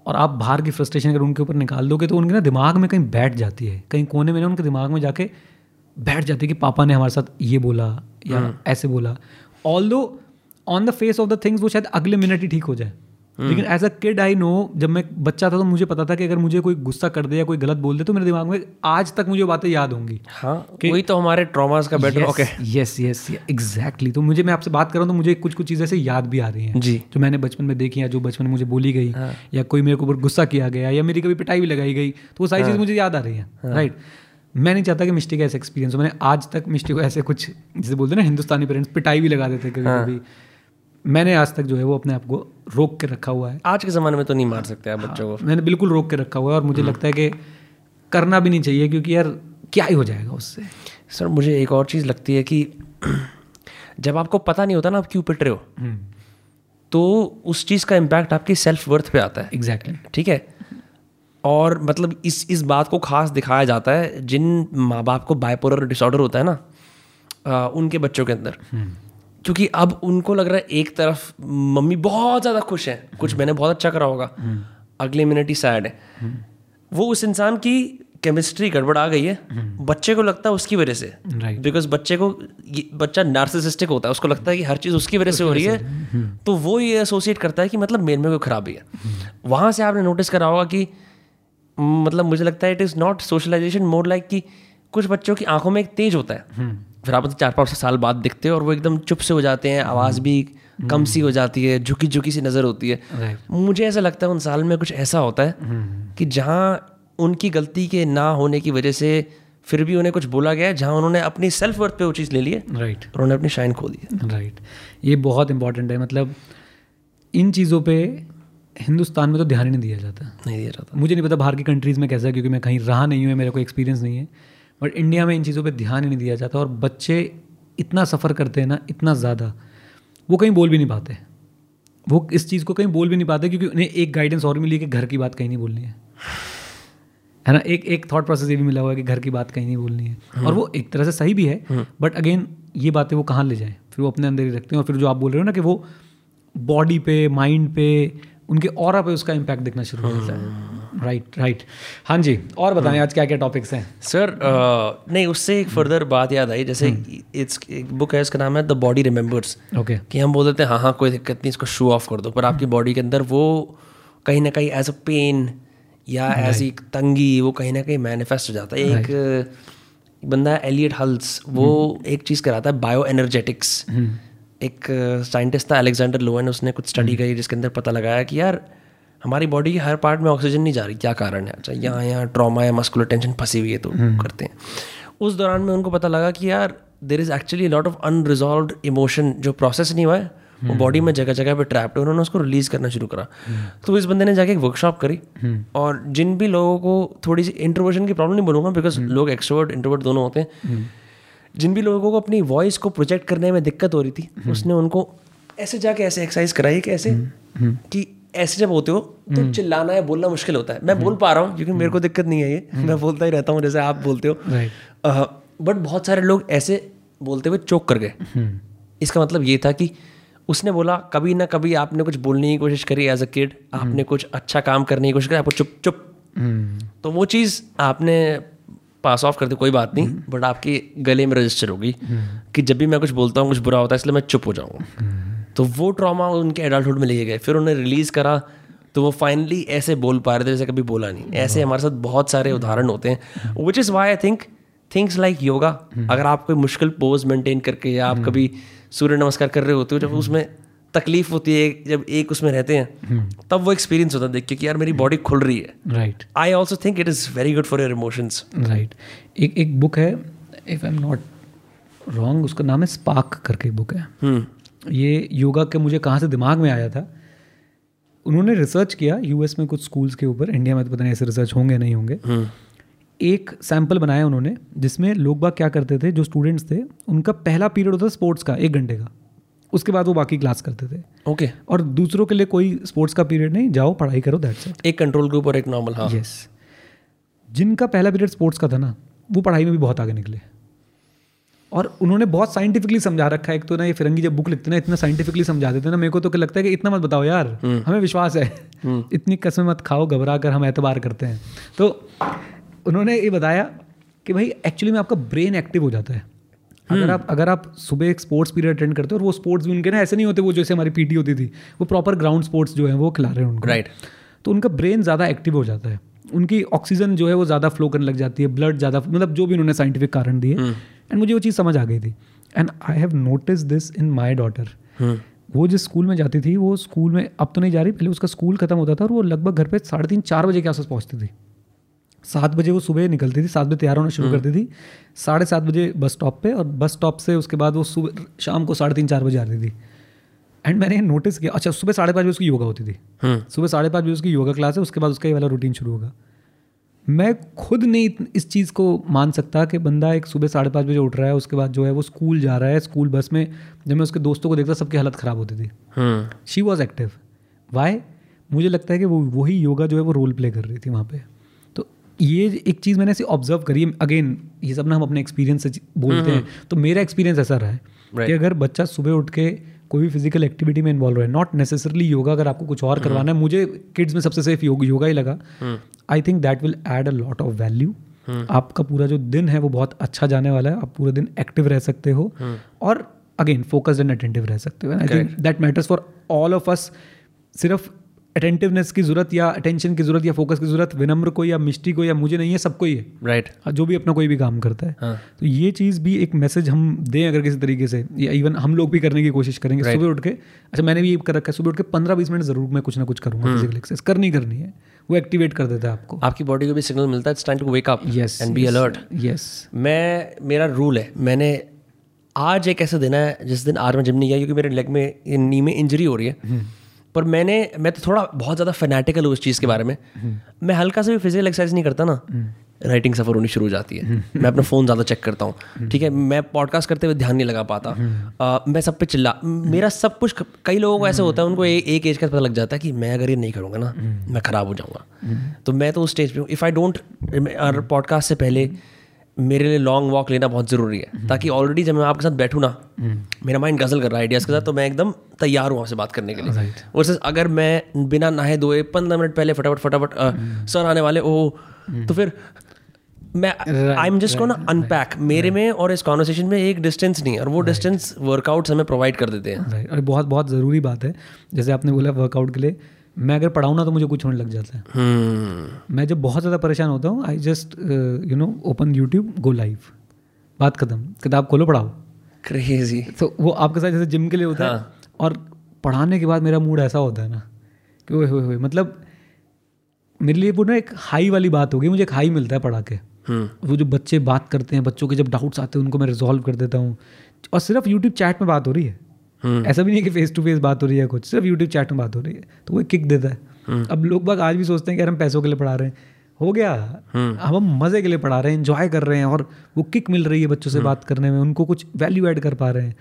और आप बाहर की फ्रस्ट्रेशन अगर उनके ऊपर निकाल दोगे तो उनके ना दिमाग में कहीं बैठ जाती है, कहीं कोने में ना उनके दिमाग में जाके बैठ जाती है कि पापा ने हमारे साथ ये बोला या ऐसे बोला। Although on the face of the things वो शायद अगले मिनट ही ठीक हो जाए, लेकिन as a kid I know, जब मैं बच्चा था तो मुझे पता था कि अगर मुझे कोई गुस्सा कर दे या कोई गलत बोल दे तो मेरे दिमाग में आज तक मुझे बातें याद होंगी। हाँ, वही तो हमारे ट्रॉमास का बैकलॉग है। Yes yes, exactly. तो मुझे, मैं आपसे बात कर रहा हूँ तो मुझे कुछ कुछ चीज़ें ऐसे याद भी आ रही हैं जी, जो मैंने बचपन में देखी या जो बचपन में मुझे बोली गई। हाँ, या कोई मेरे को ऊपर गुस्सा किया गया या मेरी कभी पिटाई भी लगाई गई, तो वो सारी चीज़ मुझे याद आ रही है। राइट, मैं नहीं चाहता कि मिस्टी का ऐसा एक्सपीरियंस हो। मैंने आज तक मिस्टी को ऐसे कुछ, जैसे बोलते हैं ना हिंदुस्तानी पेरेंट्स पिटाई भी लगा देते कभी कभी, मैंने आज तक जो है वो अपने आप को रोक के रखा हुआ है। आज के ज़माने में तो नहीं मार सकते आप बच्चों को। मैंने बिल्कुल रोक के रखा हुआ है और मुझे लगता है कि करना भी नहीं चाहिए, क्योंकि यार क्या ही हो जाएगा उससे। सर मुझे एक और चीज़ लगती है कि जब आपको पता नहीं होता ना आप क्यों पिट रहे हो, तो उस चीज़ का इम्पैक्ट आपकी सेल्फ वर्थ पे आता है। एग्जैक्टली, ठीक है। और मतलब इस बात को खास दिखाया जाता है जिन माँ बाप को बाइपोलर डिसऑर्डर होता है ना उनके बच्चों के अंदर, क्योंकि अब उनको लग रहा है एक तरफ मम्मी बहुत ज़्यादा खुश है, कुछ मैंने बहुत अच्छा करा होगा, अगले मिनट ही सैड है। वो उस इंसान की केमिस्ट्री गड़बड़ा गई है, बच्चे को लगता है उसकी वजह से। बिकॉज बच्चे को, बच्चा नार्सिसिस्टिक होता है, उसको लगता है कि हर चीज़ उसकी वजह से हो रही है, तो वो ये एसोसिएट करता है कि मतलब मेरे में कोई खराबी है। वहाँ से आपने नोटिस करा होगा कि मतलब मुझे लगता है it is not socialisation, more like कि कुछ बच्चों की आंखों में एक तेज होता है, फिर आप 4-5 साल बाद दिखते हैं और वो एकदम चुप से हो जाते हैं, आवाज़ भी कम सी हो जाती है, झुकी झुकी सी नज़र होती है। मुझे ऐसा लगता है उन साल में कुछ ऐसा होता है कि जहाँ उनकी गलती के ना होने की वजह से फिर भी उन्हें कुछ बोला गया है, जहाँ उन्होंने अपनी सेल्फ वर्थ पे वो चीज़ ले ली है। राइट, और उन्होंने अपनी शाइन खो दी है। राइट, ये बहुत इंपॉर्टेंट है। मतलब इन चीज़ों पर हिंदुस्तान में तो ध्यान ही नहीं दिया जाता, नहीं दिया जाता। मुझे नहीं पता बाहर की कंट्रीज़ में कैसा है, क्योंकि मैं कहीं रहा नहीं हूँ, मेरा कोई एक्सपीरियंस नहीं है, बट इंडिया में इन चीज़ों पे ध्यान ही नहीं दिया जाता। और बच्चे इतना सफ़र करते हैं ना, इतना ज़्यादा, वो कहीं बोल भी नहीं पाते, वो इस चीज़ को कहीं बोल भी नहीं पाते, क्योंकि उन्हें एक गाइडेंस और मिली कि घर की बात कहीं नहीं बोलनी है ना। एक थॉट प्रोसेस ये भी मिला हुआ है कि घर की बात कहीं नहीं बोलनी है, और वो एक तरह से सही भी है, बट अगेन ये बातें वो कहाँ ले जाएँ, फिर वो अपने अंदर ही रखते हैं। और फिर जो आप बोल रहे हो ना कि वो बॉडी पे, माइंड पे, उनके ऑरा पे उसका इम्पैक्ट दिखना शुरू हो जाता है। राइट राइट, हाँ जी। और बताएं आज क्या क्या टॉपिक्स हैं सर? नहीं, उससे एक फर्दर बात याद आई, जैसे इट्स एक बुक है, इसका नाम है द बॉडी रिमेंबर्स। ओके, कि हम बोल देते हैं हाँ कोई दिक्कत नहीं, इसको शो ऑफ कर दो, पर आपकी बॉडी के अंदर वो कहीं ना कहीं एज अ पेन या एज एक तंगी वो कहीं ना कहीं मैनिफेस्ट हो जाता है। एक बंदा एलियट हल्स, वो एक चीज़ कराता है बायो एनर्जेटिक्स, एक साइंटिस्ट था अलेक्जेंडर लोएन, उसने कुछ स्टडी करी जिसके अंदर पता लगाया कि यार हमारी बॉडी के हर पार्ट में ऑक्सीजन नहीं जा रही, क्या कारण है? अच्छा यहाँ ट्रॉमा या मस्कुलर टेंशन फंसी हुई है तो करते हैं। उस दौरान में उनको पता लगा कि यार there is actually lot of unresolved emotion जो प्रोसेस नहीं हुआ है वो बॉडी में जगह जगह पे ट्रैप्ड है। उन्होंने उसको रिलीज़ करना शुरू करा। तो इस बंदे ने जाके एक वर्कशॉप करी और जिन भी लोगों को थोड़ी सी इंट्रोवर्जन की प्रॉब्लम नहीं बोलूँगा बिकॉज लोग एक्सट्रोवर्ट इंट्रोवर्ट दोनों होते हैं, जिन भी लोगों को अपनी वॉइस को प्रोजेक्ट करने में दिक्कत हो रही थी उसने उनको ऐसे जाके ऐसे एक्सरसाइज कराई कि ऐसे कि ऐसे जब होते हो तो चिल्लाना है, बोलना मुश्किल होता है। मैं बोल पा रहा हूँ क्योंकि मेरे को दिक्कत नहीं है, ये मैं बोलता ही रहता हूँ जैसे आप बोलते हो, बट बहुत सारे लोग ऐसे बोलते हुए चौंक कर गए। इसका मतलब ये था कि उसने बोला कभी ना कभी आपने कुछ बोलने की कोशिश करी एज अ किड, आपने कुछ अच्छा काम करने की कोशिश करी, आपको चुप चुप, तो वो चीज़ आपने पास ऑफ करते कोई बात नहीं, बट आपकी गले में रजिस्टर होगी कि जब भी मैं कुछ बोलता हूँ कुछ बुरा होता है इसलिए मैं चुप हो जाऊँगा। तो वो ट्रॉमा उनके एडल्टहुड में लेके गए, फिर उन्हें रिलीज़ करा तो वो फाइनली ऐसे बोल पा रहे थे जैसे कभी बोला नहीं। ऐसे हमारे साथ बहुत सारे उदाहरण होते हैं, which is why I think things like yoga, अगर आप कोई मुश्किल पोज मेंटेन करके या आप कभी सूर्य नमस्कार कर रहे होते हो, जब उसमें तकलीफ होती है, जब एक उसमें रहते हैं तब वो एक्सपीरियंस होता है देख के कि यार मेरी बॉडी खुल रही है। Right, I also think it is very good for your emotions. Right, एक बुक है if I am not wrong, उसका नाम है स्पार्क करके बुक है। ये योगा के मुझे कहाँ से दिमाग में आया था, उन्होंने रिसर्च किया यूएस में कुछ स्कूल्स के ऊपर, इंडिया में तो पता नहीं ऐसे रिसर्च होंगे नहीं होंगे। एक सैंपल बनाया उन्होंने जिसमें लोग बाग क्या करते थे, जो स्टूडेंट्स थे उनका पहला पीरियड होता था स्पोर्ट्स का 1 घंटे का, उसके बाद वो बाकी क्लास करते थे। ओके, और दूसरों के लिए कोई स्पोर्ट्स का पीरियड नहीं, जाओ पढ़ाई करो, दैट्स इट। एक कंट्रोल ग्रुप और एक नॉर्मल। हाँ यस, जिनका पहला पीरियड स्पोर्ट्स का था ना वो पढ़ाई में भी बहुत आगे निकले, और उन्होंने बहुत साइंटिफिकली समझा रखा है। एक तो ना ये फिरंगी जब बुक लिखते ना इतना साइंटिफिकली समझा देते ना, मेरे को तो लगता है कि इतना मत बताओ यार, हमें विश्वास है, इतनी कसम मत खाओ, घबरा कर हम एतबार करते हैं। तो उन्होंने ये बताया कि भाई एक्चुअली में आपका ब्रेन एक्टिव हो जाता है अगर आप सुबह एक स्पोर्ट्स पीरियड अटेंड करते हो, और वो स्पोर्ट्स भी उनके ना ऐसे नहीं होते वो जैसे हमारी पीटी होती थी, वो प्रॉपर ग्राउंड स्पोर्ट्स जो है वो खिला रहे हैं उनको। राइट, तो उनका ब्रेन ज़्यादा एक्टिव हो जाता है, उनकी ऑक्सीजन जो है वो ज़्यादा फ्लो करने लग जाती है, ब्लड ज़्यादा, मतलब जो भी उन्होंने साइंटिफिक कारण दिए। एंड मुझे वो चीज़ समझ आ गई थी, and I have notice this in my daughter. वो जिस स्कूल में जाती थी, वो स्कूल में अब तो नहीं जा रही, पहले उसका स्कूल खत्म होता था और वो लगभग घर पे 3:30-4 बजे के आसपास पहुँचती थी। 7 बजे वो सुबह निकलती थी, 7 बजे तैयार होना शुरू करती थी, 7:30 बजे बस स्टॉप पे, और बस स्टॉप से उसके बाद वो सुबह शाम को 3:30-4 बजे आती थी। एंड मैंने नोटिस किया, अच्छा सुबह 5:30 बजे उसकी योगा होती थी, सुबह 5:30 बजे उसकी योगा क्लास है, उसके बाद उसका ये वाला रूटीन शुरू होगा। मैं खुद नहीं इस चीज़ को मान सकता कि बंदा एक सुबह 5:30 बजे उठ रहा है, उसके बाद जो है वो स्कूल जा रहा है। स्कूल बस में जब मैं उसके दोस्तों को देखता सबकी हालत ख़राब होती थी, शी वॉज एक्टिव, वाई? मुझे लगता है कि वो वही योगा जो है वो रोल प्ले कर रही थी वहाँ पे। तो ये एक चीज़ मैंने ऐसे ऑब्जर्व करी, अगेन ये सब ना हम अपने एक्सपीरियंस से बोलते हैं, तो मेरा एक्सपीरियंस ऐसा रहा है कि अगर बच्चा सुबह उठ के कोई भी फिजिकल एक्टिविटी में इन्वॉल्व है, नॉट नेसेसरली योगा, अगर आपको कुछ और करवाना है, मुझे किड्स में सबसे सेफ योगा ही लगा। I think that will add a lot of value. आपका पूरा जो दिन है वो बहुत अच्छा जाने वाला है, आप पूरा दिन एक्टिव रह सकते हो और अगेन फोकस्ड एंड अटेंटिव रह सकते हो। I think that matters for all of us. सिर्फ अटेंटिवनेस की जरूरत या अटेंशन की जरूरत या फोकस की जरूरत विनम्र को या मिष्टी को या मुझे नहीं है, सबको ही है। राइट, जो भी अपना कोई भी काम करता है। तो ये चीज़ भी एक मैसेज हम दें अगर किसी तरीके से, या इवन हम लोग भी करने की कोशिश करेंगे। सुबह उठ के, अच्छा मैंने भी ये कर रखा है, सुबह उठ के 15-20 मिनट जरूर मैं कुछ ना कुछ करूँगा, फिजिकल एक्सरसाइज करनी है, वो एक्टिवेट कर देता है आपको, आपकी बॉडी को भी सिग्नल मिलता है it's time to wake up and be alert. Yes, मेरा रूल है, मैंने आज एक ऐसा दिन है जिस दिन आज मैं जिम नहीं गया क्योंकि मेरे लेग में नी में इंजरी हो रही है, पर मैं तो थोड़ा बहुत ज़्यादा फैनेटिकल हूँ उस चीज़ के बारे में। मैं हल्का सा भी फिजिकल एक्सरसाइज नहीं करता ना, राइटिंग सफ़र होनी शुरू हो जाती है, मैं अपना फ़ोन ज़्यादा चेक करता हूँ, ठीक है, मैं पॉडकास्ट करते हुए ध्यान नहीं लगा पाता, मैं सब पे चिल्ला, मेरा सब कुछ। कई लोगों को ऐसे होता है, उनको एक एज का पता लग जाता है कि मैं अगर ये नहीं करूँगा ना मैं ख़राब हो जाऊँगा, तो मैं तो उस स्टेज पे हूँ। इफ़ आई डोंट, पॉडकास्ट से पहले मेरे लिए लॉन्ग वॉक लेना बहुत ज़रूरी है, ताकि ऑलरेडी जब मैं आपके साथ बैठूँ ना मेरा माइंड गजल कर रहा है आइडियाज़ के साथ, तो मैं एकदम तैयार हूँ आपसे बात करने के लिए। वर्सेस अगर मैं बिना नहाए धोए 15 मिनट पहले फटाफट सर आने वाले ओ, तो फिर मैं I am just gonna unpack. मेरे में और इस कॉन्वर्सेशन में एक डिस्टेंस नहीं है, और वो डिस्टेंस वर्कआउट्स हमें प्रोवाइड कर देते हैं। राइट, और बहुत बहुत ज़रूरी बात है, जैसे आपने बोला वर्कआउट के लिए, मैं अगर पढ़ाऊँ ना तो मुझे कुछ होने लग जाता है। मैं जब बहुत ज़्यादा परेशान होता हूँ, I just open YouTube, go live, बात खत्म, किताब खोलो पढ़ाओ। क्रेजी। तो वो आपके साथ जैसे जिम के लिए होता है, और पढ़ाने के बाद मेरा मूड ऐसा होता है ना कि ओए होए होए, मतलब मेरे लिए वो ना एक हाई वाली बात होगी, मुझे एक हाई मिलता है पढ़ा के। वो जो बच्चे बात करते हैं, बच्चों के जब डाउट्स आते हैं उनको मैं रिजॉल्व कर देता हूँ, और सिर्फ यूट्यूब चैट में बात हो रही है, ऐसा भी नहीं कि फेस टू फेस बात हो रही है, कुछ सिर्फ यूट्यूब चैट में बात हो रही है, तो वो किक देता है। अब लोग बाग आज भी सोचते हैं कि यार हम पैसों के लिए पढ़ा रहे हैं, हो गया, अब हम मज़े के लिए पढ़ा रहे हैं, एंजॉय कर रहे हैं, और वो किक मिल रही है बच्चों से बात करने में, उनको कुछ वैल्यू ऐड कर पा रहे हैं,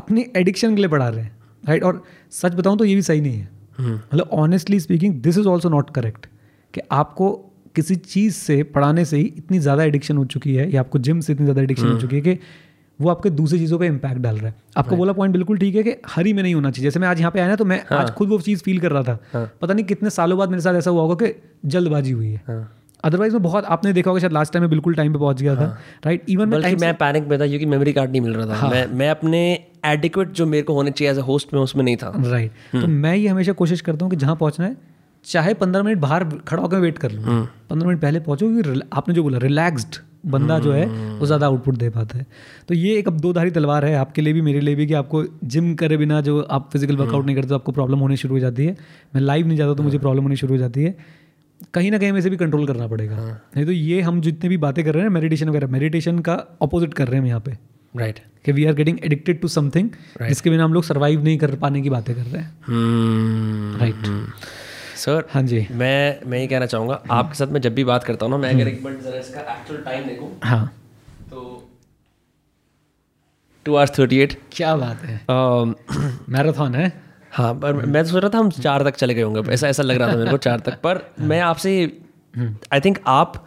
अपनी एडिक्शन के लिए पढ़ा रहे हैं, राइट। और सच बताऊँ तो ये भी सही नहीं है, मतलब honestly speaking this is also not correct, कि आपको किसी चीज़ से, पढ़ाने से ही इतनी ज़्यादा एडिक्शन हो चुकी है, या आपको जिम से इतनी ज़्यादा एडिक्शन हो चुकी है कि वो आपके दूसरी चीज़ों पे इम्पैक्ट डाल रहा है। आपको बोला पॉइंट बिल्कुल ठीक है कि हरी में नहीं होना चाहिए। जैसे मैं आज यहाँ पे आया ना, तो मैं आज खुद वो चीज़ फील कर रहा था। पता नहीं कितने सालों बाद मेरे साथ ऐसा हुआ होगा कि जल्दबाजी हुई है। अदरवाइज मैं बहुत, आपने देखा होगा शायद लास्ट टाइम मैं बिल्कुल टाइम पे पहुंच गया था, राइट। इवन मैं पैनिक में था क्योंकि मेमोरी कार्ड नहीं मिल रहा था। मैं अपने एडिक्वेट जो मेरे को होने चाहिए एज अ होस्ट में उसमें नहीं था, राइट। तो मैं ये हमेशा कोशिश करता हूँ कि जहाँ पहुँचना है, चाहे 15 मिनट बाहर खड़ा होकर वेट कर लूँ, 15 मिनट पहले पहुँचो, क्योंकि आपने जो बोला रिलैक्सड बंदा जो है वो ज़्यादा आउटपुट दे पाता है। तो ये एक अब दोधारी तलवार है, आपके लिए भी मेरे लिए भी, कि आपको जिम करे बिना, जो आप फिजिकल वर्कआउट नहीं करते तो आपको प्रॉब्लम होनी शुरू हो जाती है, मैं लाइव नहीं जाता तो मुझे प्रॉब्लम होनी शुरू हो जाती है, कहीं ना कहीं में से भी कंट्रोल करना पड़ेगा। नहीं तो ये हम जितने भी बातें कर रहे हैं मेडिटेशन वगैरह, मेडिटेशन का अपोजिट कर रहे हैं हम यहाँ पे, राइट, कि we are getting addicted to something जिसके बिना हम लोग सर्वाइव नहीं कर पाने की बातें कर रहे हैं, राइट। सर हाँ जी, मैं ये कहना चाहूँगा आपके साथ मैं जब भी बात करता हूँ ना, मैं अगर एक मिनट जरा इसका एक्चुअल टाइम देखूँ, हाँ, तो 2:38, क्या बात है, मैराथन है। हाँ, पर मैं तो सोच रहा था हम 4 तक चले गए होंगे, ऐसा लग रहा था मेरे को 4 तक। पर मैं आपसे, आई थिंक आप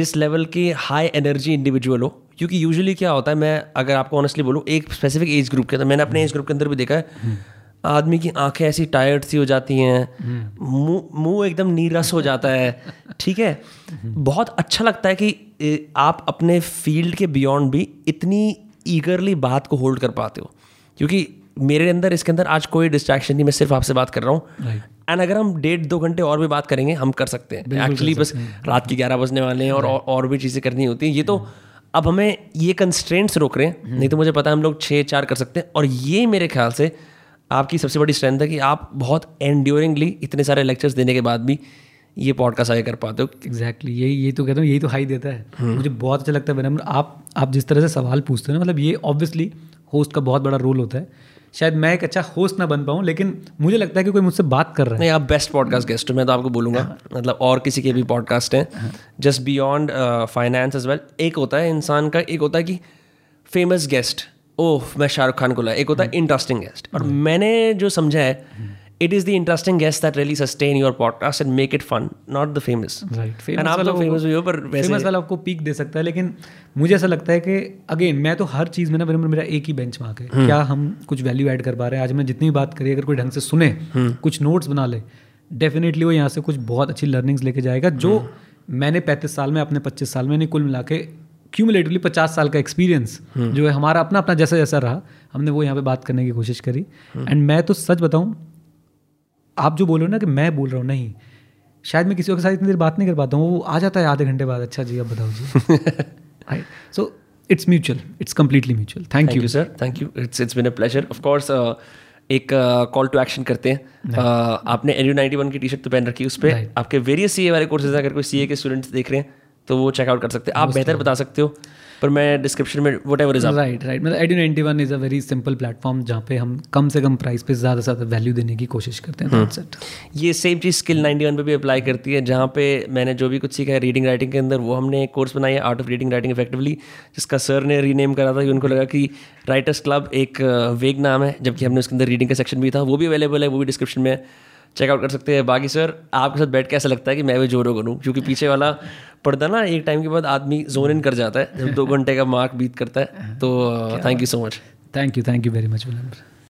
जिस लेवल के हाई एनर्जी इंडिविजुअल हो, क्योंकि यूजुअली क्या होता है, मैं अगर आपको ऑनेस्टली बोलूँ, एक स्पेसिफिक एज ग्रुप के अंदर, मैंने अपने एज ग्रुप के अंदर भी देखा है, आदमी की आंखें ऐसी टायर्ड सी हो जाती हैं, मुंह एकदम नीरस हो जाता है, ठीक है। बहुत अच्छा लगता है कि आप अपने फील्ड के बियॉन्ड भी इतनी ईगरली बात को होल्ड कर पाते हो, क्योंकि मेरे अंदर, इसके अंदर आज कोई डिस्ट्रैक्शन नहीं, मैं सिर्फ आपसे बात कर रहा हूँ। एंड अगर हम 1.5-2 घंटे और भी बात करेंगे, हम कर सकते हैं एक्चुअली, बस रात के 11 बजने वाले हैं और भी चीज़ें करनी होती हैं। ये तो अब हमें ये कंस्ट्रेंट्स रोक रहे हैं, नहीं तो मुझे पता है हम लोग 6-4 कर सकते हैं। और ये मेरे ख्याल से आपकी सबसे बड़ी स्ट्रेंथ है कि आप बहुत एंड्योरिंगली इतने सारे लेक्चर्स देने के बाद भी ये पॉडकास्ट आगे कर पाते हो। एग्जैक्टली, यही तो कहता हूँ, यही तो हाई देता है। मुझे बहुत अच्छा लगता है मैडम, आप जिस तरह से सवाल पूछते हैं, मतलब ये ऑब्वियसली होस्ट का बहुत बड़ा रोल होता है। शायद मैं एक अच्छा होस्ट ना बन पाऊँ, लेकिन मुझे लगता है कि कोई मुझसे बात कर रहा है। नहीं, आप बेस्ट पॉडकास्ट गेस्ट हो, मैं तो आपको बोलूँगा, मतलब और किसी के भी पॉडकास्ट हैं, just beyond finance as well. एक होता है इंसान का, एक होता है कि फेमस गेस्ट, ओह मैं शाहरुख खान को लाया, एक होता है इंटरेस्टिंग गेस्ट। और मैंने जो समझा है, it is the interesting guest that really sustain your podcast and make it fun, not the famous, right। and आप लोग famous भी हो, पर famous वाला आपको peak दे सकता है, लेकिन मुझे ऐसा लगता है कि again मैं तो हर चीज़ में ना, मेरा एक ही benchmark है, क्या हम कुछ value add कर पा रहे हैं। आज मैं जितनी भी बात करी, अगर कोई ढंग से सुने, कुछ notes बना ले, डेफिनेटली वो यहाँ से कुछ बहुत अच्छी learnings लेके जाएगा, जो मैंने 35 साल में, अपने 25 साल में, नहीं, कुल मिला के क्यूमुलेटिवली 50 साल का एक्सपीरियंस जो है हमारा, अपना जैसा जैसा रहा, हमने वो यहाँ पे बात करने की कोशिश करी। एंड मैं तो सच बताऊँ, आप जो बोलो ना कि मैं बोल रहा हूँ, नहीं, शायद मैं किसी के साथ इतनी देर बात नहीं कर पाता हूँ, वो आ जाता है आधे घंटे बाद, अच्छा जी अब बताओ जी। So it's mutual, it's completely mutual. Thank you sir, thank you, it's been a pleasure. Of course एक कॉल टू एक्शन करते हैं। आपने NU91 की टी-शर्ट तो पहन रखी है, उस पर आपके वेरियस CA वाले कोर्सेज, अगर कोई CA के स्टूडेंट्स देख रहे हैं तो वो चेकआउट कर सकते हैं। आप बेहतर बता सकते हो, पर मैं डिस्क्रिप्शन में व्हाटएवर इज, राइट राइट, मतलब NU91 is a very simple platform जहाँ पे हम कम से कम प्राइस पे ज़्यादा से ज़्यादा वैल्यू देने की कोशिश करते हैं। That's it. ये सेम चीज़ स्किल 91 पे भी अप्लाई करती है, जहाँ पे मैंने जो भी कुछ सीखा है रीडिंग राइटिंग के अंदर, वो हमने एक कोर्स बनाया, art of reading writing effectively, जिसका सर ने रीनेम करा था कि उनको लगा कि राइटर्स क्लब एक वेग नाम है, जबकि हमने उसके अंदर रीडिंग का सेक्शन भी था, वो भी अवेलेबल है, वो भी डिस्क्रिप्शन में चेकआउट कर सकते हैं। बाकी सर आपके साथ बैठ के ऐसा लगता है कि मैं भी जोरों करूँ, क्योंकि पीछे वाला पड़ता ना, एक टाइम के बाद आदमी जोन इन कर जाता है जब 2 घंटे का मार्क बीत करता है। तो thank you so much, thank you very much विनम्र।